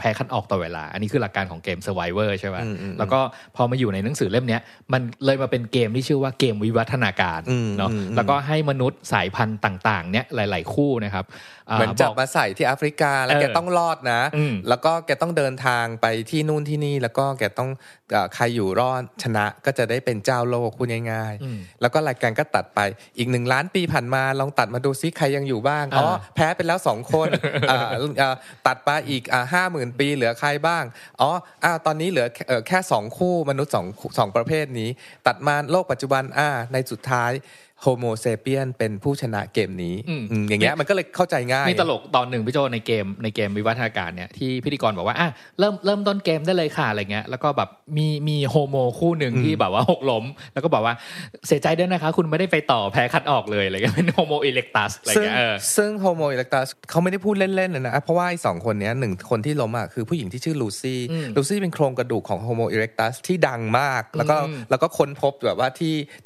ต่อเวลาอันนี้คือหลักการของเกม Survivor ใช่ป่ะแล้วก็พอมาอยู่ในหนังสือเล่มนี้มันเลยมาเป็นเกมที่ชื่อว่าเกมวิวัฒนาการเนาะแล้วก็ให้มนุษย์สายพันธุ์ต่างๆเนี่ยหลายๆคู่นะครับเหมือนจับมาใส่ที่แอฟริกาแล้วแกต้องรอดนะแล้วก็แกต้องเดินทางไปที่นู่นที่นี่แล้วก็แกต้องใครอยู่รอดชนะก็จะได้เป็นเจ้าโลกพูดง่ายๆแล้วก็รายการก็ตัดไปอีก1ล้านปีผ่านมาลองตัดมาดูซิใครยังอยู่บ้างอ๋อแพ้ไปแล้ว2คนตัดไปอีก 50,000 ปีเหลือใครบ้างอ๋อตอนนี้เหลือแค่2คู่มนุษย์2ประเภทนี้ตัดมาโลกปัจจุบันในสุดท้ายโฮโมเซเปียนเป็นผู้ชนะเกมนี้อย่างเงี้ยมันก็เลยเข้าใจง่ายมีตลกตอนหนึ่งพี่โจในเกมวิวัฒนาการเนี่ยที่พิธีกรบอกว่าเริ่มต้นเกมได้เลยค่ะอะไรเงี้ยแล้วก็แบบมีโฮโมคู่หนึ่งที่แบบว่าหกล้มแล้วก็บอกว่าเสียใจด้วยนะคะคุณไม่ได้ไปต่อแพ้คัดออกเลยอะไรเงี้ยเป็นโฮโมอิเล็กตัสอะไรเงี้ยซึ่งโฮโมอิเล็กตัสเขาไม่ได้พูดเล่นๆนะเพราะว่าไอ้สองคนเนี้ยหนึ่งคนที่ล้มอ่ะคือผู้หญิงที่ชื่อลูซี่เป็นโครงกระดูกของโฮโมอิเล็กตัสที่ดังมากแล้วก็ค้นพบแบบว่า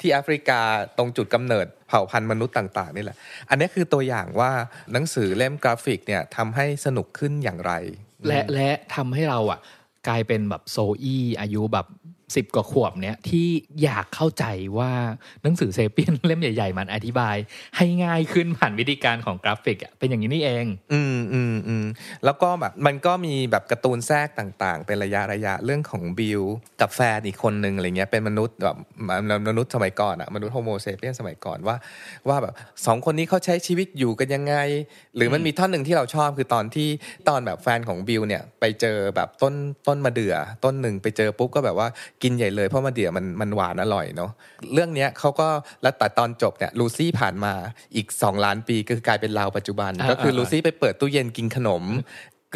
ที่แอฟริกาตรงจุดกำเนิดเผ่าพันธุ์มนุษย์ต่างๆนี่แหละอันนี้คือตัวอย่างว่าหนังสือเล่มกราฟิกเนี่ยทำให้สนุกขึ้นอย่างไรและทำให้เราอ่ะกลายเป็นแบบโซอี้อายุแบบ10กว่าขวบเนี่ยที่อยากเข้าใจว่าหนังสือเซเปียนเล่มใหญ่ๆมันอธิบายให้ง่ายขึ้นผ่านวิธีการของกราฟิกเป็นอย่างนี้นี่เองแล้วก็แบบมันก็มีแบบการ์ตูนแทรกต่างๆเป็นระยะเรื่องของบิลกับแฟนอีกคนนึงอะไรเงี้ยเป็นมนุษย์แบบมนุษย์สมัยก่อนอะมนุษย์โฮโมเซเปียนสมัยก่อนว่าแบบ2คนนี้เขาใช้ชีวิตอยู่กันยังไงหรือมันมีท่อนนึงที่เราชอบคือตอนแบบแฟนของบิลเนี่ยไปเจอแบบต้นมะเดื่อต้นนึงไปเจอปุ๊บก็แบบว่ากินใหญ่เลยเพราะมะเดื่อมันหวานอร่อยเนาะเรื่องเนี้ยเขาก็แล้วแต่ตอนจบเนี่ยลูซี่ผ่านมาอีก2ล้านปีก็คือกลายเป็นเราปัจจุบันก็คือลูซี่ไปเปิดตู้เย็นกินขนม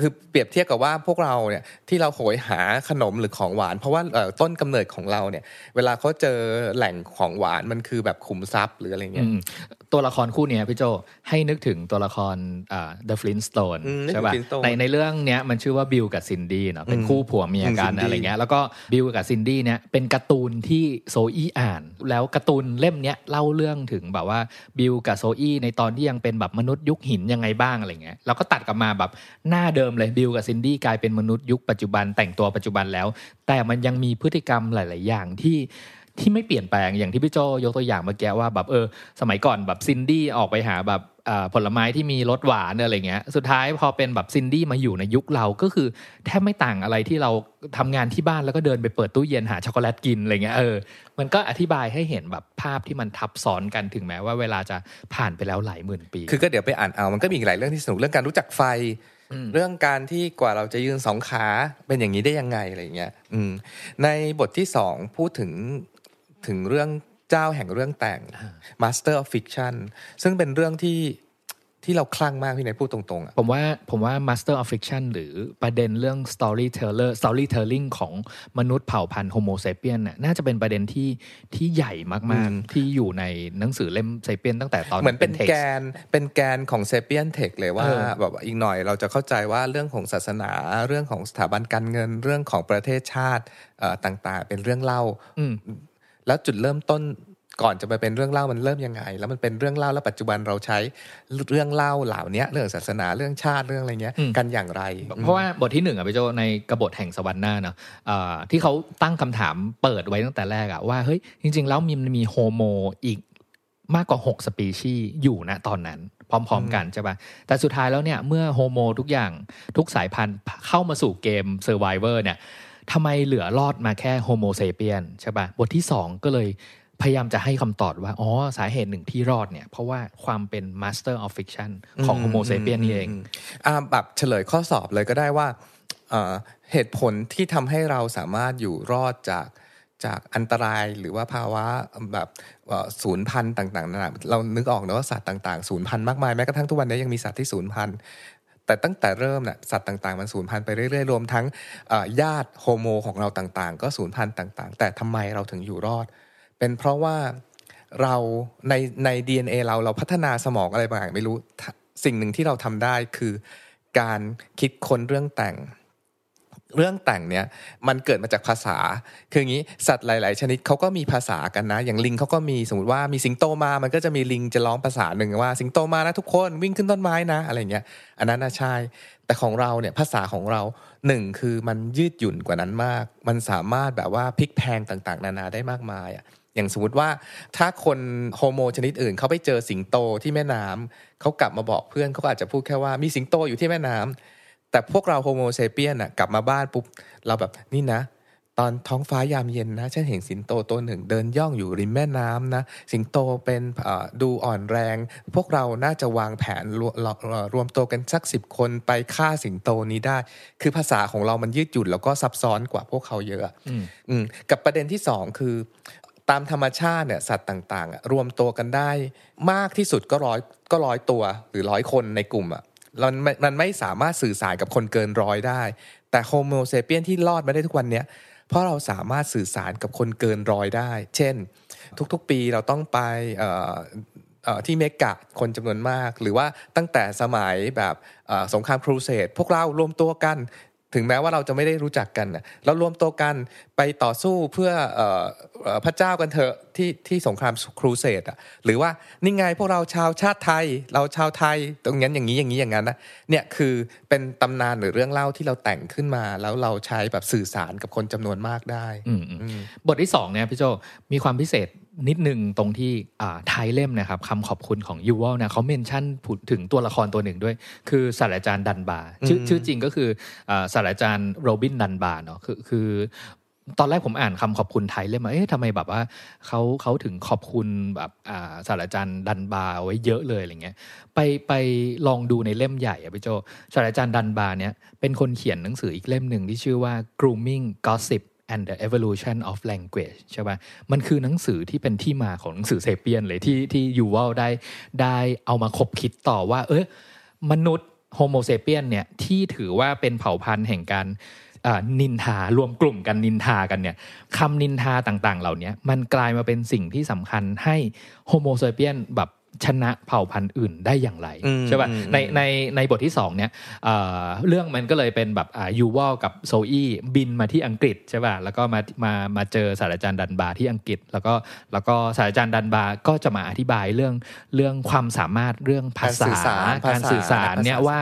คือเปรียบเทียบกับว่าพวกเราเนี่ยที่เราโหยหาขนมหรือของหวานเพราะว่าต้นกำเนิดของเราเนี่ยเวลาเขาเจอแหล่งของหวานมันคือแบบขุมทรัพย์หรืออะไรเงี้ยตัวละครคู่เนี้ยพี่โจให้นึกถึงตัวละครThe Flintstones ใช่ป่ะในเรื่องเนี้ยมันชื่อว่าบิลกับซินดี้เนาะเป็นคู่ผัวเมียกันอะไรเงี้ยแล้วก็บิลกับซินดี้เนี่ยเป็นการ์ตูนที่โซอี้อ่านแล้วการ์ตูนเล่มเนี้ยเล่าเรื่องถึงแบบว่าบิลกับโซอี้ในตอนที่ยังเป็นแบบมนุษย์ยุคหินยังไงบ้างอะไรเงี้ยแล้วก็ตัดกลับมาแบบหน้าเดิมเลยบิลกับซินดี้กลายเป็นมนุษย์ยุคปัจจุบันแต่งตัวปัจจุบันแล้วแต่มันยังมีพฤติกรรมหลายๆอย่างที่ไม่เปลี่ยนแปลงอย่างที่พี่โจยกตัวอย่างเมื่อกี้ว่าแบบสมัยก่อนแบบซินดี้ออกไปหาแบบผลไม้ที่มีรสหวานอะไรเงี้ยสุดท้ายพอเป็นแบบซินดี้มาอยู่ในยุคเราก็คือแทบไม่ต่างอะไรที่เราทำงานที่บ้านแล้วก็เดินไปเปิดตู้เย็นหาช็อกโกแลตกินอะไรเงี้ยมันก็อธิบายให้เห็นแบบภาพที่มันทับซ้อนกันถึงแม้ว่าเวลาจะผ่านไปแล้วหลายหมื่นปีคือก็เดี๋ยวไปอ่านเอามันก็มีหลายเรื่องที่สนุกเรื่องการรู้จักไฟเรื่องการที่กว่าเราจะยืน2ขาเป็นอย่างนี้ได้ยังไงอะไรอย่างเงี้ยในบทที่2พูดถึงเรื่องเจ้าแห่งเรื่องแต่ง Master of Fiction ซึ่งเป็นเรื่องที่เราคลั่งมากพี่นายพูดตรงๆผมว่า Master of Fiction หรือประเด็นเรื่อง storytelling ของมนุษย์เผ่าพันธุ์ Homo sapiens น่ะจะเป็นประเด็นที่ใหญ่มากๆที่อยู่ในหนังสือเล่ม Sapiens ตั้งแต่ตอนเหมือนเป็นแกนของ Sapiens Tech เลยว่าแบบอีกหน่อยเราจะเข้าใจว่าเรื่องของศาสนาเรื่องของสถาบันการเงินเรื่องของประเทศชาติต่างๆเป็นเรื่องเล่าแล้วจุดเริ่มต้นก่อนจะไปเป็นเรื่องเล่ามันเริ่มยังไงแล้วมันเป็นเรื่องเล่าแล้วปัจจุบันเราใช้เรื่องเล่าเหล่านี้เรื่องศาสนาเรื่องชาติเรื่องอะไรเงี้ยกันอย่างไรเพราะว่าบทที่1อ่ะพี่โจในกบฏแห่งสวรรค์หน้าเนาะที่เขาตั้งคำถามเปิดไว้ตั้งแต่แรกอ่ะว่าเฮ้ยจริงๆแล้วมีโฮโมอีกมากกว่า6สปีชีส์อยู่ณตอนนั้นพร้อมๆกันใช่ป่ะแต่สุดท้ายแล้วเนี่ยเมื่อโฮโมทุกอย่างทุกสายพันธุ์เข้ามาสู่เกม Survivor เนี่ยทำไมเหลือรอดมาแค่โฮโมเซเปียนใช่ป่ะบทที่2ก็เลย พยายามจะให้คำตอบว่าอ๋อสาเหตุหนึ่งที่รอดเนี่ยเพราะว่าความเป็น Master of Fiction ของ Homo Sapiens นี่เองแบบเฉลยข้อสอบเลยก็ได้ว่าเหตุผลที่ทำให้เราสามารถอยู่รอดจากอันตรายหรือว่าภาวะแบบสูญพันธุ์ต่างๆนะเรานึกออกนะว่าสัตว์ต่างๆสูญพันธุ์มากมายแม้กระทั่งทุกวันนี้ยังมีสัตว์ที่สูญพันธุ์แต่ตั้งแต่เริ่มน่ะสัตว์ต่างๆมันสูญพันธุ์ไปเรื่อยๆรวมทั้งญาติโฮโมของเราต่างๆก็สูญพันธุ์ต่างๆแต่ทำไมเราถึงอยู่รอดเป็นเพราะว่าเราใน DNA เราพัฒนาสมองอะไรบางอย่างไม่รู้สิ่งหนึ่งที่เราทำได้คือการคิดค้นเรื่องแต่งเนี่ยมันเกิดมาจากภาษาคืออย่างนี้สัตว์หลายๆชนิดเขาก็มีภาษากันนะอย่างลิงเขาก็มีสมมติว่ามีสิงโตมามันก็จะมีลิงจะร้องภาษาหนึ่งว่าสิงโตมานะทุกคนวิ่งขึ้นต้นไม้นะอะไรเงี้ยอันนั้นน่ะใช่แต่ของเราเนี่ยภาษาของเราหนึ่งคือมันยืดหยุ่นกว่านั้นมากมันสามารถแบบว่าพลิกแพลงต่างๆนานาได้มากมายอ่ะอย่างสมมติว่าถ้าคนโฮโมชนิดอื่นเขาไปเจอสิงโตที่แม่น้ำเขากลับมาบอกเพื่อนเขาอาจจะพูดแค่ว่ามีสิงโตอยู่ที่แม่น้ำแต่พวกเราโฮโมเซเปียนน่ะกลับมาบ้านปุ๊บเราแบบนี่นะตอนท้องฟ้ายามเย็นนะฉันเห็นสิงโตตัวหนึ่งเดินย่องอยู่ริมแม่น้ำนะสิงโตเป็นดูอ่อนแรงพวกเราน่าจะวางแผนรวมตัวกันสัก10คนไปฆ่าสิงโตนี้ได้คือภาษาของเรามันยืดหยุ่นแล้วก็ซับซ้อนกว่าพวกเขาเยอะกับประเด็นที่2คือตามธรรมชาติเนี่ยสัตว์ต่างๆรวมตัวกันได้มากที่สุดก็ร้อยตัวหรือ100คนในกลุ่มอะมันไม่สามารถสื่อสารกับคนเกินร้อยได้แต่โฮโมเซเปียนที่รอดมาได้ทุกวันนี้เพราะเราสามารถสื่อสารกับคนเกินร้อยได้เช่นทุกๆปีเราต้องไปที่เมกะคนจำนวนมากหรือว่าตั้งแต่สมัยแบบสงครามครูเสดพวกเรารวมตัวกันถึงแม้ว่าเราจะไม่ได้รู้จักกันเรารวมตัวกันไปต่อสู้เพื่อพระเจ้ากันเถอะที่สงครามครูเสดอ่ะหรือว่านี่ไงพวกเราชาวชาติไทยเราชาวไทยตรงนั้นอย่างนี้อย่างนี้อย่างนั้นนะเนี่ยคือเป็นตำนานหรือเรื่องเล่าที่เราแต่งขึ้นมาแล้วเราใช้แบบสื่อสารกับคนจำนวนมากได้บทที่2เนี่ยพี่โจมีความพิเศษนิดนึงตรงที่ท้ายเล่มนะครับคำขอบคุณของยูวัลนะเขาเมนชั่นพูดถึงตัวละครตัวหนึ่งด้วยคือศาสตราจารย์ดันบาร์ชื่อจริงก็คือศาสตราจารย์โรบินดันบาร์เนาะคือตอนแรกผมอ่านคำขอบคุณไทยเล่มมาเอ๊ะทำไมแบบว่าเขาถึงขอบคุณแบบศาสตราจารย์ดันบาร์ไว้เยอะเลยอะไรเงี้ยไปลองดูในเล่มใหญ่อะพี่โจศาสตราจารย์ดันบาร์เนี่ยเป็นคนเขียนหนังสืออีกเล่มนึงที่ชื่อว่า Grooming Gossip and the evolution of language ใช่ป่ะมันคือหนังสือที่เป็นที่มาของหนังสือเซเปียนเลยที่ยูวัลได้เอามาคบคิดต่อว่ามนุษย์โฮโมเซเปียนเนี่ยที่ถือว่าเป็นเผ่าพันธุ์แห่งการนินทารวมกลุ่มกันนินทากันเนี่ยคำนินทาต่างๆเหล่านี้มันกลายมาเป็นสิ่งที่สำคัญให้โฮโมเซเปียนแบบชนะเผ่าพันธุ์อื่นได้อย่างไรใช่ป่ะในบทที่2เนี่ยเรื่องมันก็เลยเป็นแบบยูวัลกับโซอี้บินมาที่อังกฤษใช่ป่ะแล้วก็มาเจอศาสตราจารย์ดันบาร์ที่อังกฤษแล้วก็ศาสตราจารย์ดันบาร์ก็จะมาอธิบายเรื่องความสามารถเรื่องภาษาการสื่อสารเนี่ยว่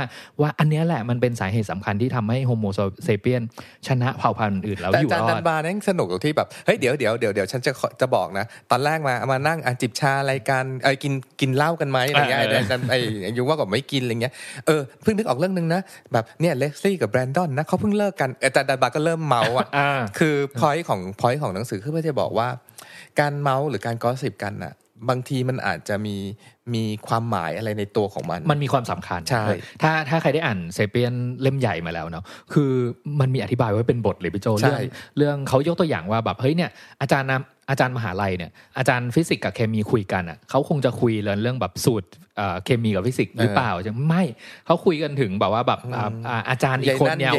าอันนี้แหละมันเป็นสาเหตุสำคัญที่ทำให้โฮโมเซเปียนชนะเผ่าพันธุ์อื่นแล้วอยู่รอดอาจารย์ดันบาร์นั่นสนุกตรงที่แบบเฮ้ยเดี๋ยวฉันจะบอกนะตอนแรกมานั่งจิบชาอะไรกันกินเหล้ากันไหมอะไรเงี้ยไอ้ยูว่าก็ไม่กินอะไรเงี้ยเพิ่งนึกออกเรื่องนึงนะแบบเนี่ยเล็กซี่กับแบรนดอนนะเขาเพิ่งเลิกกันอาจารย์ดันบาร์ก็เริ่มเมาอ่ะคือพอยต์ของหนังสือคือเพื่อจะบอกว่าการเมาหรือการกอสซิปกันน่ะบางทีมันอาจจะมีความหมายอะไรในตัวของมันมีความสำคัญใช่ถ้าใครได้อ่านเซเปียนเล่มใหญ่มาแล้วเนาะคือมันมีอธิบายไว้เป็นบทเลยพี่โจเรื่องเขายกตัวอย่างว่าแบบเฮ้ยเนี่ยอาจารย์มหาลัยเนี่ยอาจารย์ฟิสิกส์กับเคมีคุยกันอ่ะเขาคงจะคุยเรื่องแบบสูตรเคมีกับฟิสิกส์หรือเปล่าใช่ไม่เขาคุยกันถึงแบบว่าแบบอาจารย์อีกคนเนี่ย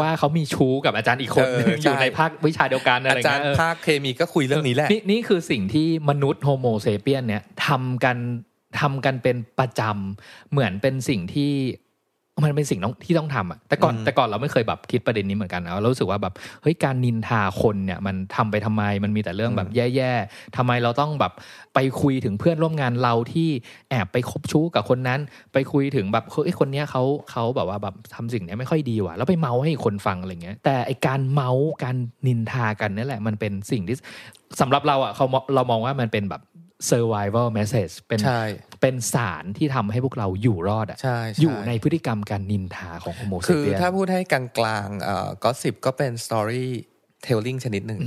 ว่าเขามีชู้กับอาจารย์อีกคนอยู่ในภาควิชาเดียวกันอะไรเงี้ยอาจารย์ภาคเคมีก็คุยเรื่องนี้แหละนี่คือสิ่งที่มนุษย์โฮโมเซเปียนเนี่ยทำกันเป็นประจำเหมือนเป็นสิ่งที่มันเป็นสิ่งที่ต้องทำอ่ะแต่ก่อนเราไม่เคยแบบคิดประเด็นนี้เหมือนกันนะเรารู้สึกว่าแบบเฮ้ยการนินทาคนเนี่ยมันทำไปทำไมมันมีแต่เรื่องแบบแย่ๆทำไมเราต้องแบบไปคุยถึงเพื่อนร่วมงานเราที่แอบไปคบชู้กับคนนั้นไปคุยถึงแบบเฮ้ยคนเนี้ยเขาแบบว่าแบบทำสิ่งเนี้ยไม่ค่อยดีว่ะแล้วไปเมาให้คนฟังอะไรเงี้ยแต่ไอการเมาการนินทากันนี่แหละมันเป็นสิ่งที่สำหรับเราอ่ะเรามองว่ามันเป็นแบบsurvival message เป็นสารที่ทำให้พวกเราอยู่รอดอ่ะอยู่ในพฤติกรรมการนินทาของโฮโมเซเปียนคือถ้าพูดให้กลางๆก็สิบก็เป็น story storytelling ชนิดหนึ่ง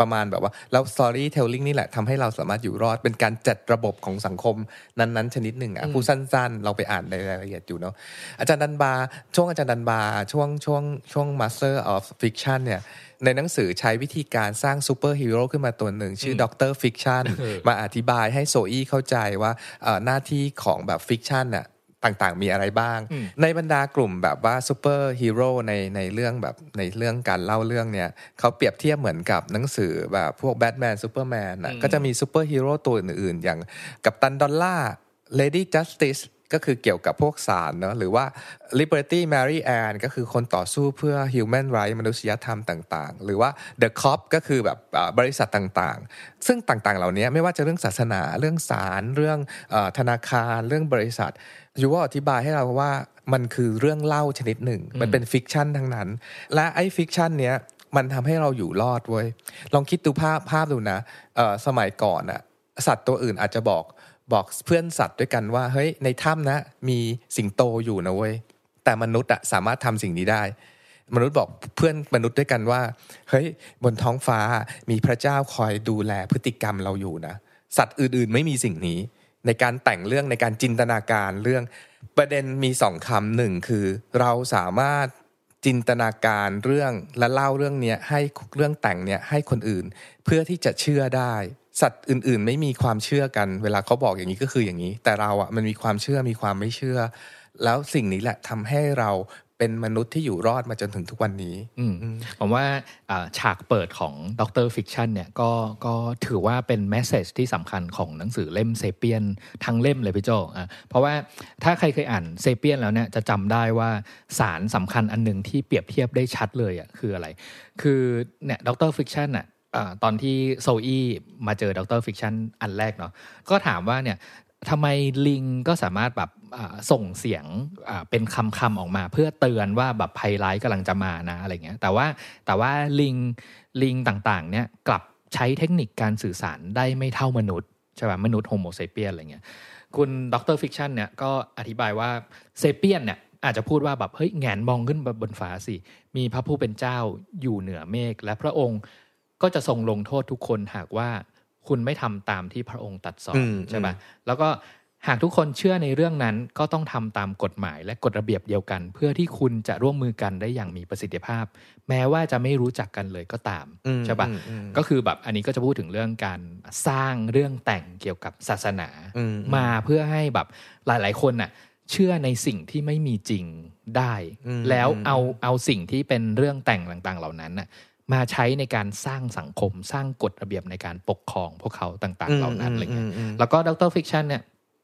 ประมาณแบบว่าแล้ว storytelling นี่แหละทำให้เราสามารถอยู่รอดเป็นการจัดระบบของสังคมนั้นๆชนิดหนึ่งอ่ะผู้สั้นๆเราไปอ่านในรายละเอียดอยู่เนาะอาจารย์ดันบาช่วงอาจารย์ดันบาช่วง Master of Fiction เนี่ยในหนังสือใช้วิธีการสร้างซูเปอร์ฮีโร่ขึ้นมาตัวหนึ่งชื่อด็อกเตอร์ฟิกชันมาอธิบายให้โซอี้เข้าใจว่าหน้าที่ของแบบฟิกชันน่ะต่างๆมีอะไรบ้างในบรรดากลุ่มแบบว่าซูเปอร์ฮีโร่ในเรื่องแบบในเรื่องการเล่าเรื่องเนี่ยเขาเปรียบเทียบเหมือนกับหนังสือแบบพวกแบทแมนซูเปอร์แมนน่ะก็จะมีซูเปอร์ฮีโร่ตัวอื่นๆอย่างกัปตันดอลล่าเลดี้จัสติสก็คือเกี่ยวกับพวกศาลเนาะหรือว่า Liberty Mary Ann ก็คือคนต่อสู้เพื่อ Human Rights มนุษยธรรมต่างๆหรือว่า The Cop ก็คือแบบบริษัทต่างๆซึ่งต่างๆเหล่านี้ไม่ว่าจะเรื่องศาสนาเรื่องศาลเรื่องธนาคารเรื่องบริษัทยูว่าอธิบายให้เราว่ามันคือเรื่องเล่าชนิดหนึ่งมันเป็นฟิกชันทั้งนั้นและไอ้ฟิกชันเนี้ยมันทำให้เราอยู่รอดเว้ยลองคิดดูภาพดูนะสมัยก่อนอะสัตว์ตัวอื่นอาจจะบอกเพื่อนสัตว์ด้วยกันว่าเฮ้ยในถ้ำนะมีสิงโตอยู่นะเว้ยแต่มนุษย์อะสามารถทำสิ่งนี้ได้มนุษย์บอกเพื่อนมนุษย์ด้วยกันว่าเฮ้ยบนท้องฟ้ามีพระเจ้าคอยดูแลพฤติกรรมเราอยู่นะสัตว์อื่นๆไม่มีสิ่งนี้ในการแต่งเรื่องในการจินตนาการเรื่องประเด็นมีสองคำหนึ่งคือเราสามารถจินตนาการเรื่องและเล่าเรื่องนี้ให้เรื่องแต่งเนี้ยให้คนอื่นเพื่อที่จะเชื่อได้สัตว์อื่นๆไม่มีความเชื่อกันเวลาเขาบอกอย่างนี้ก็คืออย่างนี้แต่เราอ่ะมันมีความเชื่อมีความไม่เชื่อแล้วสิ่งนี้แหละทำให้เราเป็นมนุษย์ที่อยู่รอดมาจนถึงทุกวันนี้ผมว่าฉากเปิดของด็อกเตอร์ฟิกชันเนี่ยก็ถือว่าเป็นเมสเสจที่สำคัญของหนังสือเล่มเซเปียนทั้งเล่มเลยพี่โจเพราะว่าถ้าใครเคยอ่านเซเปียนแล้วเนี่ยจะจำได้ว่าสารสำคัญอันนึงที่เปรียบเทียบได้ชัดเลยอ่ะคืออะไรคือเนี่ยด็อกเตอร์ฟิกชันอ่ะตอนที่โซอี้มาเจอด็อกเตอร์ฟิกชันอันแรกเนาะก็ถามว่าเนี่ยทำไมลิงก็สามารถแบบส่งเสียงเป็นคำออกมาเพื่อเตือนว่าแบบภัยร้ายกำลังจะมานะอะไรเงี้ยแต่ว่าลิงต่างๆเนี่ยกลับใช้เทคนิคการสื่อสารได้ไม่เท่ามนุษย์ใช่ป่ะมนุษย์โฮโมเซเปียนอะไรเงี้ยคุณด็อกเตอร์ฟิกชันเนี่ยก็อธิบายว่าเซเปียนเนี่ยอาจจะพูดว่าแบบเฮ้ยแหงนมองขึ้นบนฟ้าสิมีพระผู้เป็นเจ้าอยู่เหนือเมฆและพระองค์ก็จะทรงลงโทษทุกคนหากว่าคุณไม่ทำตามที่พระองค์ตรัสสอนใช่ไหมแล้วก็หากทุกคนเชื่อในเรื่องนั้นก็ต้องทำตามกฎหมายและกฎระเบียบเดียวกันเพื่อที่คุณจะร่วมมือกันได้อย่างมีประสิทธิภาพแม้ว่าจะไม่รู้จักกันเลยก็ตามใช่ปะก็คือแบบอันนี้ก็จะพูดถึงเรื่องการสร้างเรื่องแต่งเกี่ยวกับศาสนามาเพื่อให้แบบหลายๆคนน่ะเชื่อในสิ่งที่ไม่มีจริงได้แล้วเอาสิ่งที่เป็นเรื่องแต่งต่างๆเหล่านั้นน่ะมาใช้ในการสร้างสังคมสร้างกฎระเบียบในการปกครองพวกเขาต่างๆเหล่านั้นอะไรเงี้ยแล้วก็ด็อกเตอร์ฟิกชันเนี่ย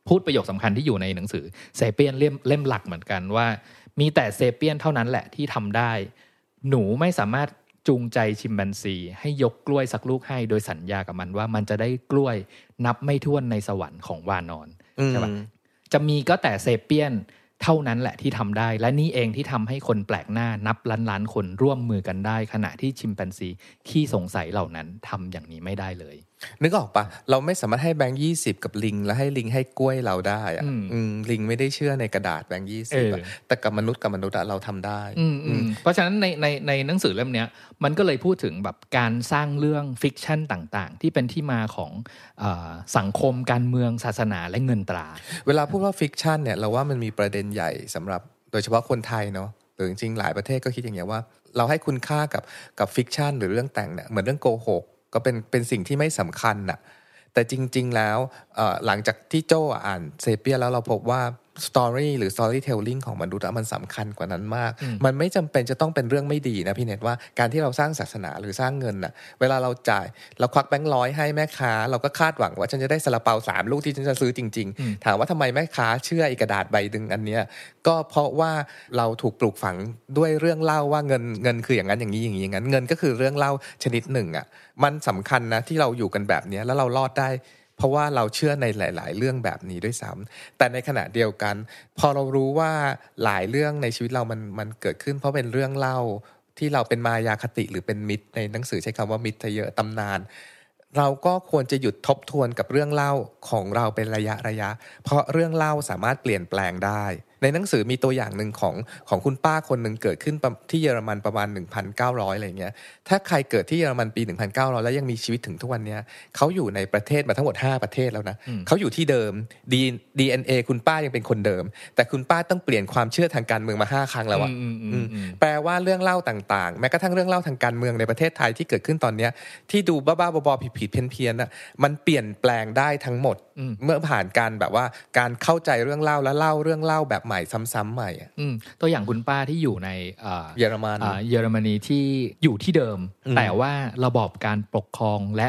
พูดประโยคสำคัญที่อยู่ในหนังสือเซเปียนเล่มหลักเหมือนกันว่ามีแต่เซเปียนเท่านั้นแหละที่ทำได้หนูไม่สามารถจูงใจชิมแปนซีให้ยกกล้วยสักลูกให้โดยสัญญากับมันว่ามันจะได้กล้วยนับไม่ถ้วนในสวรรค์ของวานอนใช่ป่ะจะมีก็แต่เซเปียนเท่านั้นแหละที่ทำได้และนี่เองที่ทำให้คนแปลกหน้านับล้านๆคนร่วมมือกันได้ขณะที่ชิมแปนซีขี้สงสัยเหล่านั้นทำอย่างนี้ไม่ได้เลยนึกออกปะเราไม่สามารถให้แบงค์20กับลิงแล้วให้ลิงให้กล้วยเราได้อะลิงไม่ได้เชื่อในกระดาษแบงค์20แต่กับมนุษย์เราทำได้เพราะฉะนั้นในหนังสือเล่มนี้มันก็เลยพูดถึงแบบการสร้างเรื่องฟิกชันต่างๆที่เป็นที่มาของสังคมการเมืองศาสนาและเงินตราเวลาพูดว่าฟิกชันเนี่ยเราว่ามันมีประเด็นใหญ่สำหรับโดยเฉพาะคนไทยเนาะหรือจริงๆหลายประเทศก็คิดอย่างเงี้ยว่าเราให้คุณค่ากับฟิกชันหรือเรื่องแต่งเนี่ยเหมือนเรื่องโกหกก็เป็นสิ่งที่ไม่สำคัญน่ะแต่จริงๆแล้วหลังจากที่โจ้อ่านเซเปียแล้วเราพบว่าสตอรี่หรือสตอรี่เทลลิ่งของมนุษย์มันสำคัญกว่านั้นมากมันไม่จำเป็นจะต้องเป็นเรื่องไม่ดีนะพี่เนตว่าการที่เราสร้างศาสนาหรือสร้างเงินน่ะเวลาเราจ่ายเราควักแบงค์100ให้แม่ค้าเราก็คาดหวังว่าฉันจะได้ซาลาเปา3ลูกที่ฉันจะซื้อจริงๆถามว่าทำไมแม่ค้าเชื่อไอ้กระดาษใบนึงอันเนี้ยก็เพราะว่าเราถูกปลูกฝังด้วยเรื่องเล่าว่าเงินคืออย่างนั้นอย่างนี้อย่างนั้นเงินก็คือเรื่องเล่าชนิดหนึ่งอ่ะมันสำคัญนะที่เราอยู่กันแบบนี้แล้วเรารอดได้เพราะว่าเราเชื่อในหลายๆเรื่องแบบนี้ด้วยซ้ำแต่ในขณะเดียวกันพอเรารู้ว่าหลายเรื่องในชีวิตเรามันเกิดขึ้นเพราะเป็นเรื่องเล่าที่เราเป็นมายาคติหรือเป็นมิตรในหนังสือใช้คำว่ามิตรเยอะตำนานเราก็ควรจะหยุดทบทวนกับเรื่องเล่าของเราเป็นระยะเพราะเรื่องเล่าสามารถเปลี่ยนแปลงได้ ในหนังสือมีตัวอย่างนึงของคุณป้าคนนึงเกิดขึ้นที่เยอรมันประมาณ 1,900 อะไรอย่างเงี้ยถ้าใครเกิดที่เยอรมันปี 1,900 แล้วยังมีชีวิตถึงทุกวันเนี้ยเค้าอยู่ในประเทศมาทั้งหมด5ประเทศแล้วนะเค้าอยู่ที่เดิม DNA คุณป้ายังเป็นคนเดิมแต่คุณป้าต้องเปลี่ยนความเชื่อทางการเมืองมา5ครั้งแล้วอ่ะแปลว่าเรื่องเล่าต่างๆแม้กระทั่งเรื่องเล่าทางการเมืองในประเทศไทยที่เกิดขึ้นตอนเนี้ยที่ดูบ้าๆบอๆผิดๆเพี้ยนๆน่ะมันเปลี่ยนแปลงได้ทั้งหมดเมื่อผ่านการแบบว่าการเข้าใจเรื่องเล่าและเล่าเรื่องเล่าแบบใหม่ซ้ำๆใหม่ตัวอย่างคุณป้าที่อยู่ในเยอรมนีที่อยู่ที่เดิมแต่ว่าระบอบการปกครองและ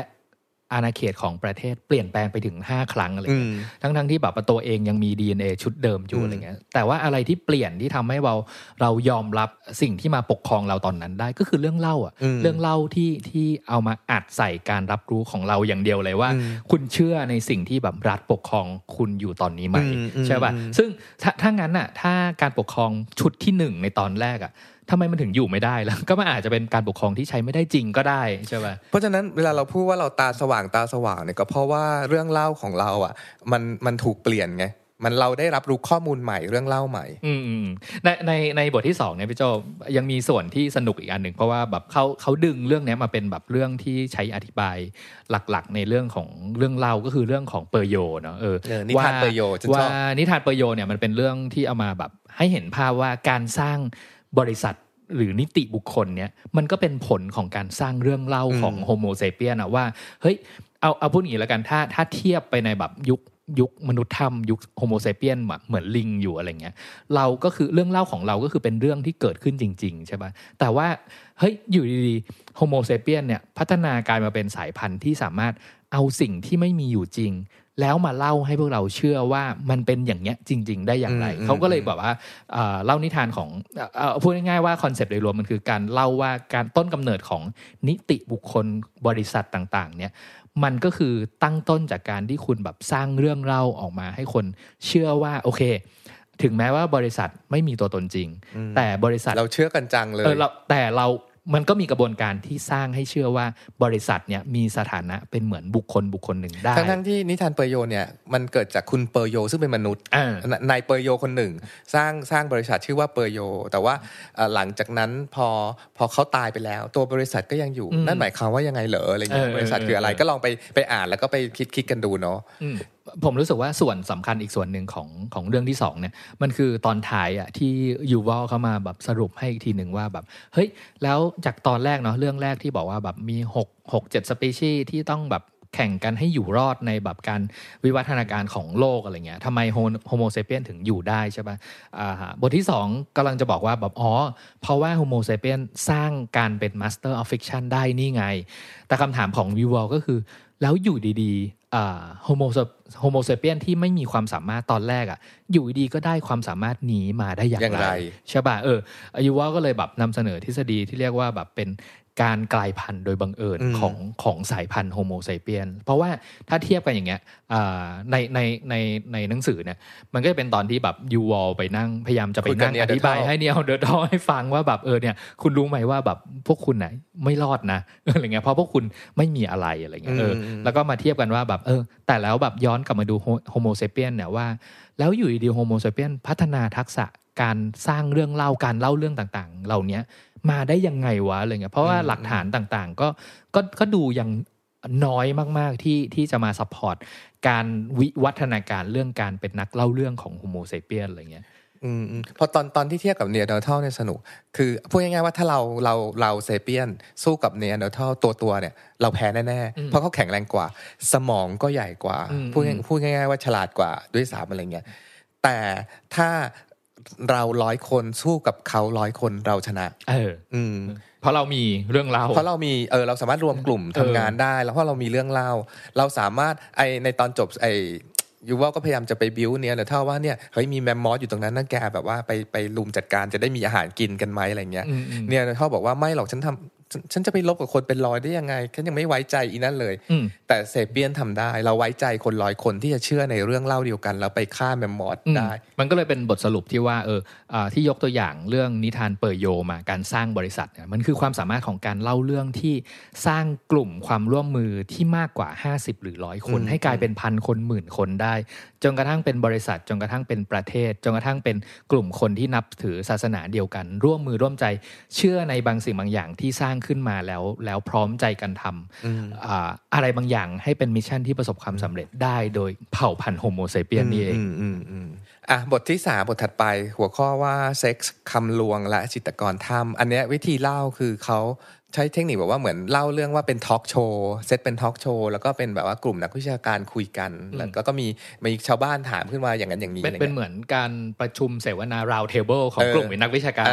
อาณาเขตของประเทศเปลี่ยนแปลงไปถึง5ครั้งอะไรเงี้ยทั้งที่แบบตัวเองยังมี DNA ชุดเดิมอยู่อะไรเงี้ยแต่ว่าอะไรที่เปลี่ยนที่ทำให้เรายอมรับสิ่งที่มาปกครองเราตอนนั้นได้ก็คือเรื่องเล่าอ่ะเรื่องเล่าที่เอามาอัดใส่การรับรู้ของเราอย่างเดียวเลยว่าคุณเชื่อในสิ่งที่แบบรัฐปกครองคุณอยู่ตอนนี้ไหมใช่ป่ะซึ่งถ้างั้นอ่ะถ้าการปกครองชุดที่1ในตอนแรกอ่ะทำไมมันถึงอยู่ไม่ได้ล่ะก็มันอาจจะเป็นการปกครองที่ใช้ไม่ได้จริงก็ได้ใช่ป่ะเพราะฉะนั้นเวลาเราพูดว่าเราตาสว่างเนี่ยก็เพราะว่าเรื่องเล่าของเราอ่ะมันถูกเปลี่ยนไงมันเราได้รับรู้ข้อมูลใหม่เรื่องเล่าใหม่ในบทที่2เนี่ยพี่โจยังมีส่วนที่สนุกอีกอันนึงเพราะว่าแบบเขาดึงเรื่องนี้มาเป็นแบบเรื่องที่ใช้อธิบายหลักๆในเรื่องของเรื่องเล่าก็คือเรื่องของเปอร์โยเนาะนิทานเปอร์โยว่านิทานเปอร์โยเนี่ยมันเป็นเรื่องที่เอามาแบบให้เห็นภาพว่าการสร้างบริษัทหรือนิติบุคคลเนี่ยมันก็เป็นผลของการสร้างเรื่องเล่าของโฮโมเซเปียนนะว่าเฮ้ยเอาพูดอย่างนี้แล้วกันถ้าเทียบไปในแบบยุคมนุษย์ถ้ำยุคโฮโมเซเปียนเหมือนลิงอยู่อะไรเงี้ยเราก็คือเรื่องเล่าของเราก็คือเป็นเรื่องที่เกิดขึ้นจริงๆใช่ป่ะแต่ว่าเฮ้ยอยู่ดีๆโฮโมเซเปียนเนี่ยพัฒนากลายมาเป็นสายพันธุ์ที่สามารถเอาสิ่งที่ไม่มีอยู่จริงแล้วมาเล่าให้พวกเราเชื่อว่ามันเป็นอย่างเงี้ยจริงๆได้อย่างไรเขาก็เลยแบบว่าเล่านิทานของพูดง่ายๆว่าคอนเซปต์โดยรวมมันคือการเล่าว่าการต้นกำเนิดของนิติบุคคลบริษัทต่างๆเนี่ยมันก็คือตั้งต้นจากการที่คุณแบบสร้างเรื่องเล่าออกมาให้คนเชื่อว่าโอเคถึงแม้ว่าบริษัทไม่มีตัวตนจริงแต่บริษัทเราเชื่อกันจังเลยแต่เรามันก็มีกระบวนการที่สร้างให้เชื่อว่าบริษัทเนี่ยมีสถานะเป็นเหมือนบุคคลหนึ่งได้ทั้งที่นิทานเปอร์โยเนี่ยมันเกิดจากคุณเปอร์โยซึ่งเป็นมนุษย์นายเปอร์โยคนหนึ่งสร้างบริษัทชื่อว่าเปอร์โยแต่ว่าหลังจากนั้นพอเขาตายไปแล้วตัวบริษัทก็ยังอยู่นั่นหมายความว่ายังไงเหรออะไรเงี้ยบริษัทคืออะไรก็ลองไปอ่านแล้วก็ไปคิดกันดูเนาะผมรู้สึกว่าส่วนสำคัญอีกส่วนหนึ่งของเรื่องที่2เนี่ยมันคือตอนท้ายอ่ะที่ยูวัลเข้ามาแบบสรุปให้อีกทีหนึ่งว่าแบบเฮ้ยแล้วจากตอนแรกเนาะเรื่องแรกที่บอกว่าแบบมี6-7 สปีชีส์ที่ต้องแบบแข่งกันให้อยู่รอดในแบบการวิวัฒนาการของโลกอะไรเงี้ยทำไมโฮโมเซเปียนถึงอยู่ได้ใช่ป่ะบทที่2กำลังจะบอกว่าแบบอ๋อเพราะว่าโฮโมเซเปียนสร้างการเป็นมาสเตอร์ออฟฟิคชั่นได้นี่ไงแต่คำถามของยูวัลก็คือแล้วอยู่ดีๆโฮโมเซเปียนที่ไม่มีความสามารถตอนแรกอ่ะอยู่ดีก็ได้ความสามารถหนีมาได้อย่างไรใช่ป่ะยูวัลก็เลยแบบนำเสนอทฤษฎีที่เรียกว่าแบบเป็นการกลายพันธุ์โดยบังเอิญของสายพันธุ์โฮโมไซเปียนเพราะว่าถ้าเทียบกันอย่างเงี้ยในหนังสือเนี่ยมันก็จะเป็นตอนที่แบบยูวอลไปนั่งพยายามจะไปนั่งอธิบายให้เนี่ยเดอะดอให้ฟังว่าแบบเนี่ยคุณรู้ไหมว่าแบบพวกคุณน่ะไม่รอดนะอะไรเงี้ยเพราะพวกคุณไม่มีอะไรอะไรเงี้ยแล้วก็มาเทียบกันว่าแบบแต่แล้วแบบย้อนกลับมาดูโฮโมไซเปียนเนี่ยว่าแล้วอยู่ดีๆโฮโมไซเปียนพัฒนาทักษะการสร้างเรื่องเล่าการเล่าเรื่องต่างๆเหล่านี้มาได้ยังไงวะอะไรเงี้ยเพราะว่าหลักฐานต่างๆก็ดูยังน้อยมากๆที่จะมาซัพพอร์ตการวิวัฒนาการเรื่องการเป็นนักเล่าเรื่องของโฮโมไซเปียนอะไรเงี้ยพอตอนที่เทียบกับเนียร์เดอร์ทัลเนี่ยสนุกคือพูดง่ายๆว่าถ้าเราเซเปียนสู้กับเนียร์เดอร์ทัลตัวเนี่ยเราแพ้แน่ๆเพราะเขาแข็งแรงกว่าสมองก็ใหญ่กว่าพูดง่ายๆว่าฉลาดกว่าด้วยซ้ำอะไรเงี้ยแต่ถ้าเรา100คนสู้กับเขา100คนเราชนะเพราะเรามีเรื่องเล่าเพราะเรามีเราสามารถรวมกลุ่มทำงานได้แล้วเพราะเรามีเรื่องเล่าเราสามารถในตอนจบยูวัลก็พยายามจะไปบิ้วเนี่ยแต่ถ้าว่าเนี่ยเฮ้ยมีแมมมอสอยู่ตรงนั้นนะแกแบบว่าไปลุมจัดการจะได้มีอาหารกินกันไหมอะไรเงี้ยเนี่ยแต่เขาบอกว่าไม่หรอกฉันทำ ฉันจะไปลบกับคนเป็นร้อยได้ยังไงฉันยังไม่ไว้ใจอีนั่นเลยแต่เซเปียนทำได้เราไว้ใจคนร้อยคนที่จะเชื่อในเรื่องเล่าเดียวกันแล้วไปฆ่าแมมมอธได้มันก็เลยเป็นบทสรุปที่ว่าที่ยกตัวอย่างเรื่องนิทานเปอร์โยมาการสร้างบริษัทเนี่ยมันคือความสามารถของการเล่าเรื่องที่สร้างกลุ่มความร่วมมือที่มากกว่า50หรือ100คนให้กลายเป็นพันคนหมื่นคนได้จนกระทั่งเป็นบริษัทจนกระทั่งเป็นประเทศจนกระทั่งเป็นกลุ่มคนที่นับถือศาสนาเดียวกันร่วมมือร่วมใจเชื่อในบางสิ่งบางอย่างที่สร้างขึ้นมาแล้วพร้อมใจกันทำ อะไรบางอย่างให้เป็นมิชชั่นที่ประสบความสำเร็จได้โดยเผ่าพันธุ์โฮโมเซเปียนนี่เองบทที่3บทถัดไปหัวข้อว่าเซ็กส์คำลวงและจิตรกรทำอันเนี้ยวิธีเล่าคือเขาใช้เทคนิคแบบว่าเหมือนเล่าเรื่องว่าเป็นทอล์กโชว์เซตเป็นทอล์กโชว์แล้วก็เป็นแบบว่ากลุ่มนักวิชาการคุยกันแล้วก็มีชาวบ้านถามขึ้นมาอย่างนั้นอย่างนี้เป็นเหมือนการประชุมเสวนาราวเทเบิลของกลุ่มนักวิชาการ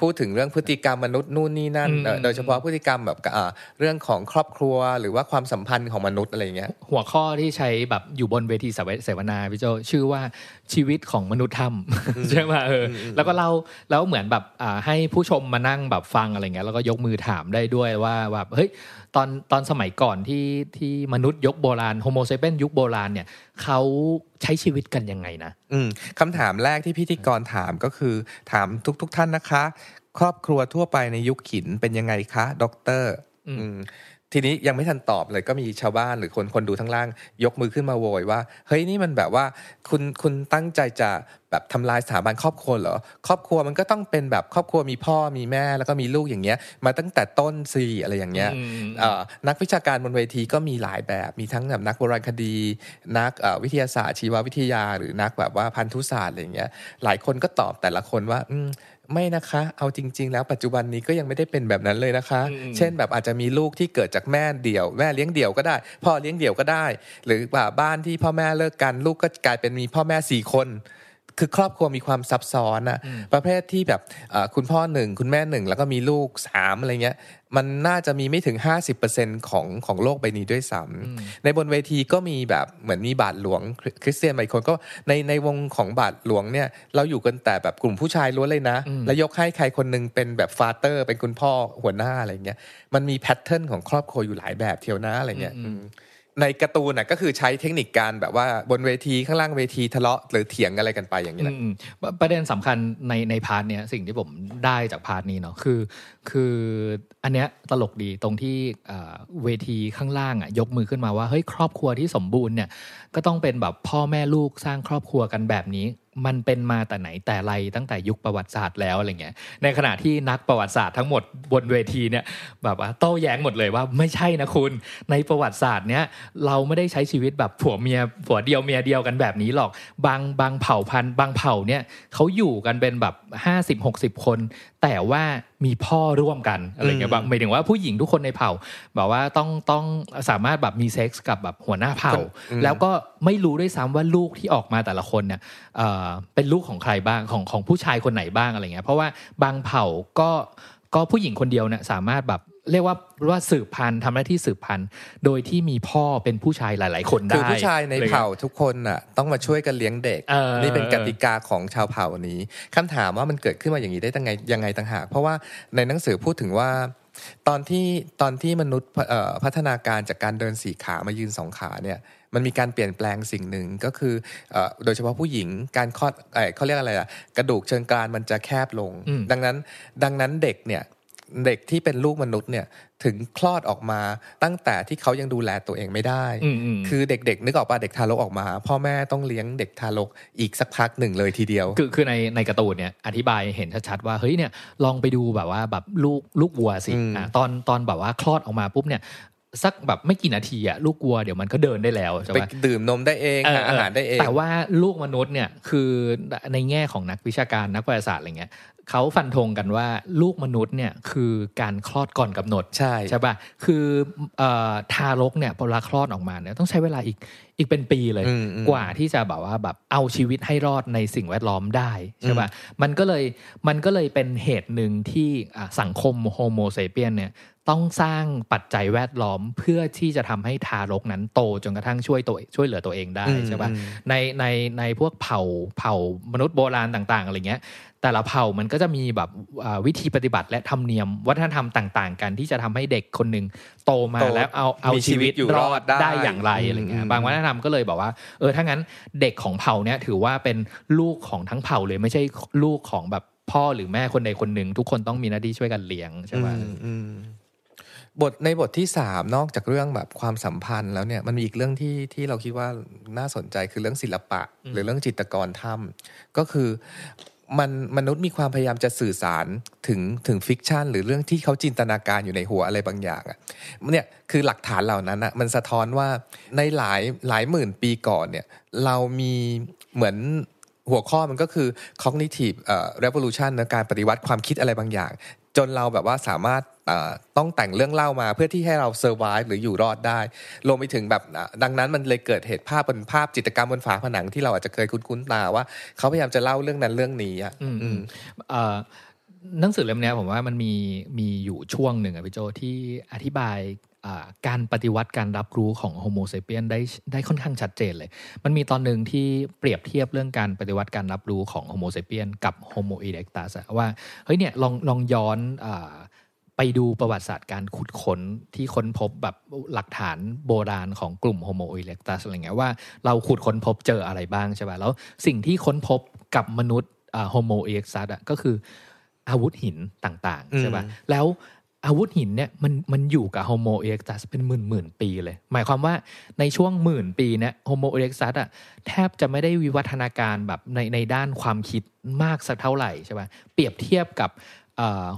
พูดถึงเรื่องพฤติกรรมมนุษย์นู่นนี่นั่นโดยเฉพาะพฤติกรรมแบบเรื่องของครอบครัวหรือว่าความสัมพันธ์ของมนุษย์อะไรอย่างเงี้ยหัวข้อที่ใช้แบบอยู่บนเวทีเสวนาพี่โจชื่อว่าชีวิตของมนุษย์ถ้ำใช่ไหมแล้วก็เล่าแล้วเหมือนแบบให้ผู้ชมมานั่งแบบฟังอะไรเงี้ยแล้วก็ยกมือถามได้ด้วยว่าแบบเฮ้ยตอนสมัยก่อนที่มนุษย์ยุคโบราณโฮโมเซเปียนยุคโบราณเนี่ยเขาใช้ชีวิตกันยังไงนะคำถามแรกที่พิธีกรถามก็คือถามทุกท่านนะคะครอบครัวทั่วไปในยุคหินเป็นยังไงคะด็อกเตอร์ทีนี้ยังไม่ทันตอบเลยก็มีชาวบ้านหรือคนดูทั้งล่างยกมือขึ้นมาโวยว่าเฮ้ยนี่มันแบบว่าคุณตั้งใจจะแบบทำลายสถาบันครอบครัวเหรอครอบครัวมันก็ต้องเป็นแบบครอบครัวมีพ่อมีแม่แล้วก็มีลูกอย่างเงี้ยมาตั้งแต่ต้นสี่อะไรอย่างเงี้ยนักวิชาการบนเวทีก็มีหลายแบบมีทั้งแบบนักโบราณคดีนักวิทยาศาสตร์ชีววิทยาหรือนักแบบว่าพันธุศาสตร์อะไรอย่างเงี้ยหลายคนก็ตอบแต่ละคนว่าไม่นะคะเอาจริงๆแล้วปัจจุบันนี้ก็ยังไม่ได้เป็นแบบนั้นเลยนะคะเช่นแบบอาจจะมีลูกที่เกิดจากแม่เดี่ยวแม่เลี้ยงเดี่ยวก็ได้พ่อเลี้ยงเดี่ยวก็ได้หรือว่าบ้านที่พ่อแม่เลิกกันลูกก็กลายเป็นมีพ่อแม่4คนคือครอบครัวมีความซับซ้อนนะประเภทที่แบบคุณพ่อ1คุณแม่1แล้วก็มีลูก3อะไรเงี้ยมันน่าจะมีไม่ถึง 50% ของโลกใบนี้ด้วยซ้ำในบนเวทีก็มีแบบเหมือนมีบาทหลวงคริสเตียนหลายคนก็ในวงของบาทหลวงเนี่ยเราอยู่กันแต่แบบกลุ่มผู้ชายล้วนเลยนะแล้วยกให้ใครคนนึงเป็นแบบฟาเธอร์เป็นคุณพ่อหัวหน้าอะไรเงี้ยมันมีแพทเทิร์นของครอบครัวอยู่หลายแบบเที่ยวนะอะไรเงี้ยในการ์ตูนน่ะก็คือใช้เทคนิคการแบบว่าบนเวทีข้างล่างเวทีทะเลาะหรือเถียงอะไรกันไปอย่างนี้แหละประเด็นสำคัญในพาร์ทเนี้ยสิ่งที่ผมได้จากพาร์ทนี้เนาะคืออันเนี้ยตลกดีตรงที่เวทีข้างล่างอ่ะยกมือขึ้นมาว่าเฮ้ยครอบครัวที่สมบูรณ์เนี่ยก็ต้องเป็นแบบพ่อแม่ลูกสร้างครอบครัวกันแบบนี้มันเป็นมาแต่ไหนแต่ไรตั้งแต่ยุคประวัติศาสตร์แล้วอะไรเงี้ยในขณะที่นักประวัติศาสตร์ทั้งหมดบนเวทีเนี่ยแบบว่าโต้แย้งหมดเลยว่าไม่ใช่นะคุณในประวัติศาสตร์เนี้ยเราไม่ได้ใช้ชีวิตแบบผัวเดียวเมียเดียวกันแบบนี้หรอกบางเผ่าพันธุ์บางเผ่าเนี่ยเขาอยู่กันเป็นแบบ 50-60 คนแต่ว่ามีพ่อร่วมกันอะไรเงี้ยแบบหมายถึงว่าผู้หญิงทุกคนในเผ่าแบบว่าต้องสามารถแบบมีเซ็กส์กับแบบหัวหน้าเผ่าแล้วก็ไม่รู้ด้วยซ้ำว่าลูกที่ออกมาแต่ละคนเนี่ยเป็นลูกของใครบ้างของผู้ชายคนไหนบ้างอะไรเงี้ยเพราะว่าบางเผ่าก็ผู้หญิงคนเดียวเนี่ยสามารถแบบเรียกว่าสืบพันธุ์ทำหน้าที่สืบพันธุ์โดยที่มีพ่อเป็นผู้ชายหลายๆคนได้คือผู้ชายในเผ่าทุกคนน่ะต้องมาช่วยกันเลี้ยงเด็กนี่เป็นกติกาของชาวเผ่านี้คำถามว่ามันเกิดขึ้นมาอย่างนี้ได้ยังไงต่างหากเพราะว่าในหนังสือพูดถึงว่าตอนที่มนุษย์พัฒนาการจากการเดิน4ขามายืน2ขาเนี่ยมันมีการเปลี่ยนแปลงสิ่งหนึ่งก็คือโดยเฉพาะผู้หญิงการคลอดเขาเรียกอะไรล่ะกระดูกเชิงกรานมันจะแคบลงดังนั้นเด็กที่เป็นลูกมนุษย์เนี่ยถึงคลอดออกมาตั้งแต่ที่เขายังดูแลตัวเองไม่ได้คือเด็กๆนึกออกป่ะเด็กทารกออกมาพ่อแม่ต้องเลี้ยงเด็กทารกอีกสักพักหนึ่งเลยทีเดียวคือในการ์ตูนเนี่ยอธิบายเห็นชัดๆว่าเฮ้ยเนี่ยลองไปดูแบบว่าแบบลูกวัวสิตอนแบบว่าคลอดออกมาปุ๊บเนี่ยสักแบบไม่กี่นาทีอะลูกวัวเดี๋ยวมันก็เดินได้แล้วใช่ไหมไปดื่มนมได้เองหาอาหารได้เองแต่ว่าลูกมนุษย์เนี่ยคือในแง่ของนักวิชาการนักวิทยาศาสตร์อะไรเงี้ยเขาฟันธงกันว่าลูกมนุษย์เนี่ยคือการคลอดก่อนกำหนดใช่ป่ะคือทารกเนี่ยพอคลอดออกมาเนี่ยต้องใช้เวลาอีก อีกเป็นปีเลยกว่าที่จะแบบว่าแบบเอาชีวิตให้รอดในสิ่งแวดล้อมได้ใช่ป่ะมันก็เลยเป็นเหตุหนึ่งที่สังคมโฮโมเซเปียนเนี่ยต้องสร้างปัจจัยแวดล้อมเพื่อที่จะทำให้ทารกนั้นโตจนกระทั่งช่วยเหลือตัวเองได้ใช่ป่ะในพวกเผ่ามนุษย์โบราณต่างๆอะไรเงี้ยแต่ละเผ่ามันก็จะมีแบบวิธีปฏิบัติและธรรมเนียมวัฒนธรรมต่างๆกันที่จะทำให้เด็กคนหนึ่งโตมาแล้วเอาชีวิตรอดได้อย่างไรอะไรเงี้ยบางวัฒนธรรมก็เลยบอกว่าถ้างั้นเด็กของเผ่าเนี้ยถือว่าเป็นลูกของทั้งเผ่าเลยไม่ใช่ลูกของแบบพ่อหรือแม่คนใดคนหนึ่งทุกคนต้องมีหน้าที่ช่วยกันเลี้ยงใช่ป่ะในบทที่3นอกจากเรื่องแบบความสัมพันธ์แล้วเนี่ยมันมีอีกเรื่องที่เราคิดว่าน่าสนใจคือเรื่องศิลปะหรือเรื่องจิตรกรถ้ำก็คือมนุษย์มีความพยายามจะสื่อสารถึงฟิกชันหรือเรื่องที่เขาจินตนาการอยู่ในหัวอะไรบางอย่างอ่ะเนี่ยคือหลักฐานเหล่านั้นอ่ะมันสะท้อนว่าในหลายหมื่นปีก่อนเนี่ยเรามีเหมือนหัวข้อมันก็คือ cognitive revolution นะการปฏิวัติความคิดอะไรบางอย่างจนเราแบบว่าสามารถต้องแต่งเรื่องเล่ามาเพื่อที่ให้เรา survive หรืออยู่รอดได้รวมไปถึงแบบดังนั้นมันเลยเกิดเหตุภาพเป็นภาพจิตรกรรมบนฝาผนังที่เราอาจจะเคยคุ้นๆตาว่าเขาพยายามจะเล่าเรื่องนั้นเรื่องนี้อ่ะหนังสือเล่มนี้ผมว่ามันมีอยู่ช่วงหนึ่งอ่ะพี่โจที่อธิบายการปฏิวัติการรับรู้ของโฮโมเซเปียนได้ค่อนข้างชัดเจนเลยมันมีตอนนึงที่เปรียบเทียบเรื่องการปฏิวัติการรับรู้ของโฮโมเซเปียนกับโฮโมอีเร็กตัสว่าเฮ้ยเนี่ยลองย้อนไปดูประวัติศาสตร์การขุดค้นที่ค้นพบแบบหลักฐานโบราณของกลุ่มโฮโมอีเร็กตัสอะไรเงี้ยว่าเราขุดค้นพบเจออะไรบ้างใช่ป่ะแล้วสิ่งที่ค้นพบกับมนุษย์โฮโมอีเร็กตัสก็คืออาวุธหินต่างๆใช่ป่ะแล้วอาวุธหินเนี่ยมันอยู่กับโฮโมอีเร็กตัสเป็นหมื่นปีเลยหมายความว่าในช่วงหมื่นปีเนี่ยโฮโมอีเร็กตัสอ่ะแทบจะไม่ได้วิวัฒนาการแบบในด้านความคิดมากสักเท่าไหร่ใช่ป่ะเปรียบเทียบกับ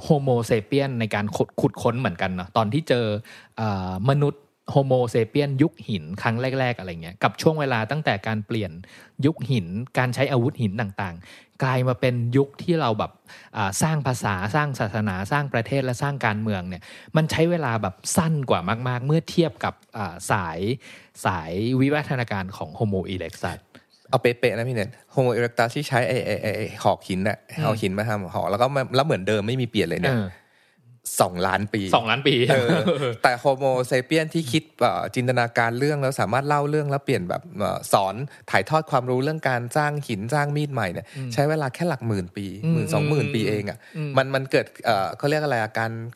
โฮโมเซเปียนในการขุดค้นเหมือนกันเนาะตอนที่เจอมนุษย์โฮโมเซเปียนยุคหินครั้งแรกๆอะไรเงี้ยกับช่วงเวลาตั้งแต่การเปลี่ยนยุคหินการใช้อาวุธหินต่างๆกลายมาเป็นยุคที่เราแบบสร้างภาษาสร้างศาสนาสร้างประเทศและสร้างการเมืองเนี่ยมันใช้เวลาแบบสั้นกว่ามากๆเมื่อเทียบกับสายวิวัฒนาการของโฮโมอีเร็กตัสเอาเป๊ะๆนะพี่เน็ตโฮโมอีเร็กตัสที่ใช้ไอ้หอกหินน่ะเอาหินมาทำหอกแล้วก็แล้วเหมือนเดิมไม่มีเปลี่ยนเลยเนี่ย2 ล้านปีแต่โฮโมเซเปียนที่คิดจินตนาการเรื่องแล้วสามารถเล่าเรื่องแล้วเปลี่ยนแบบสอนถ่ายทอดความรู้เรื่องการสร้างหินสร้างมีดใหม่เนี่ยใช้เวลาแค่หลักหมื่นปี10,000-20,000 ปีเองอ่ะมันเกิดเขาเรียกอะไร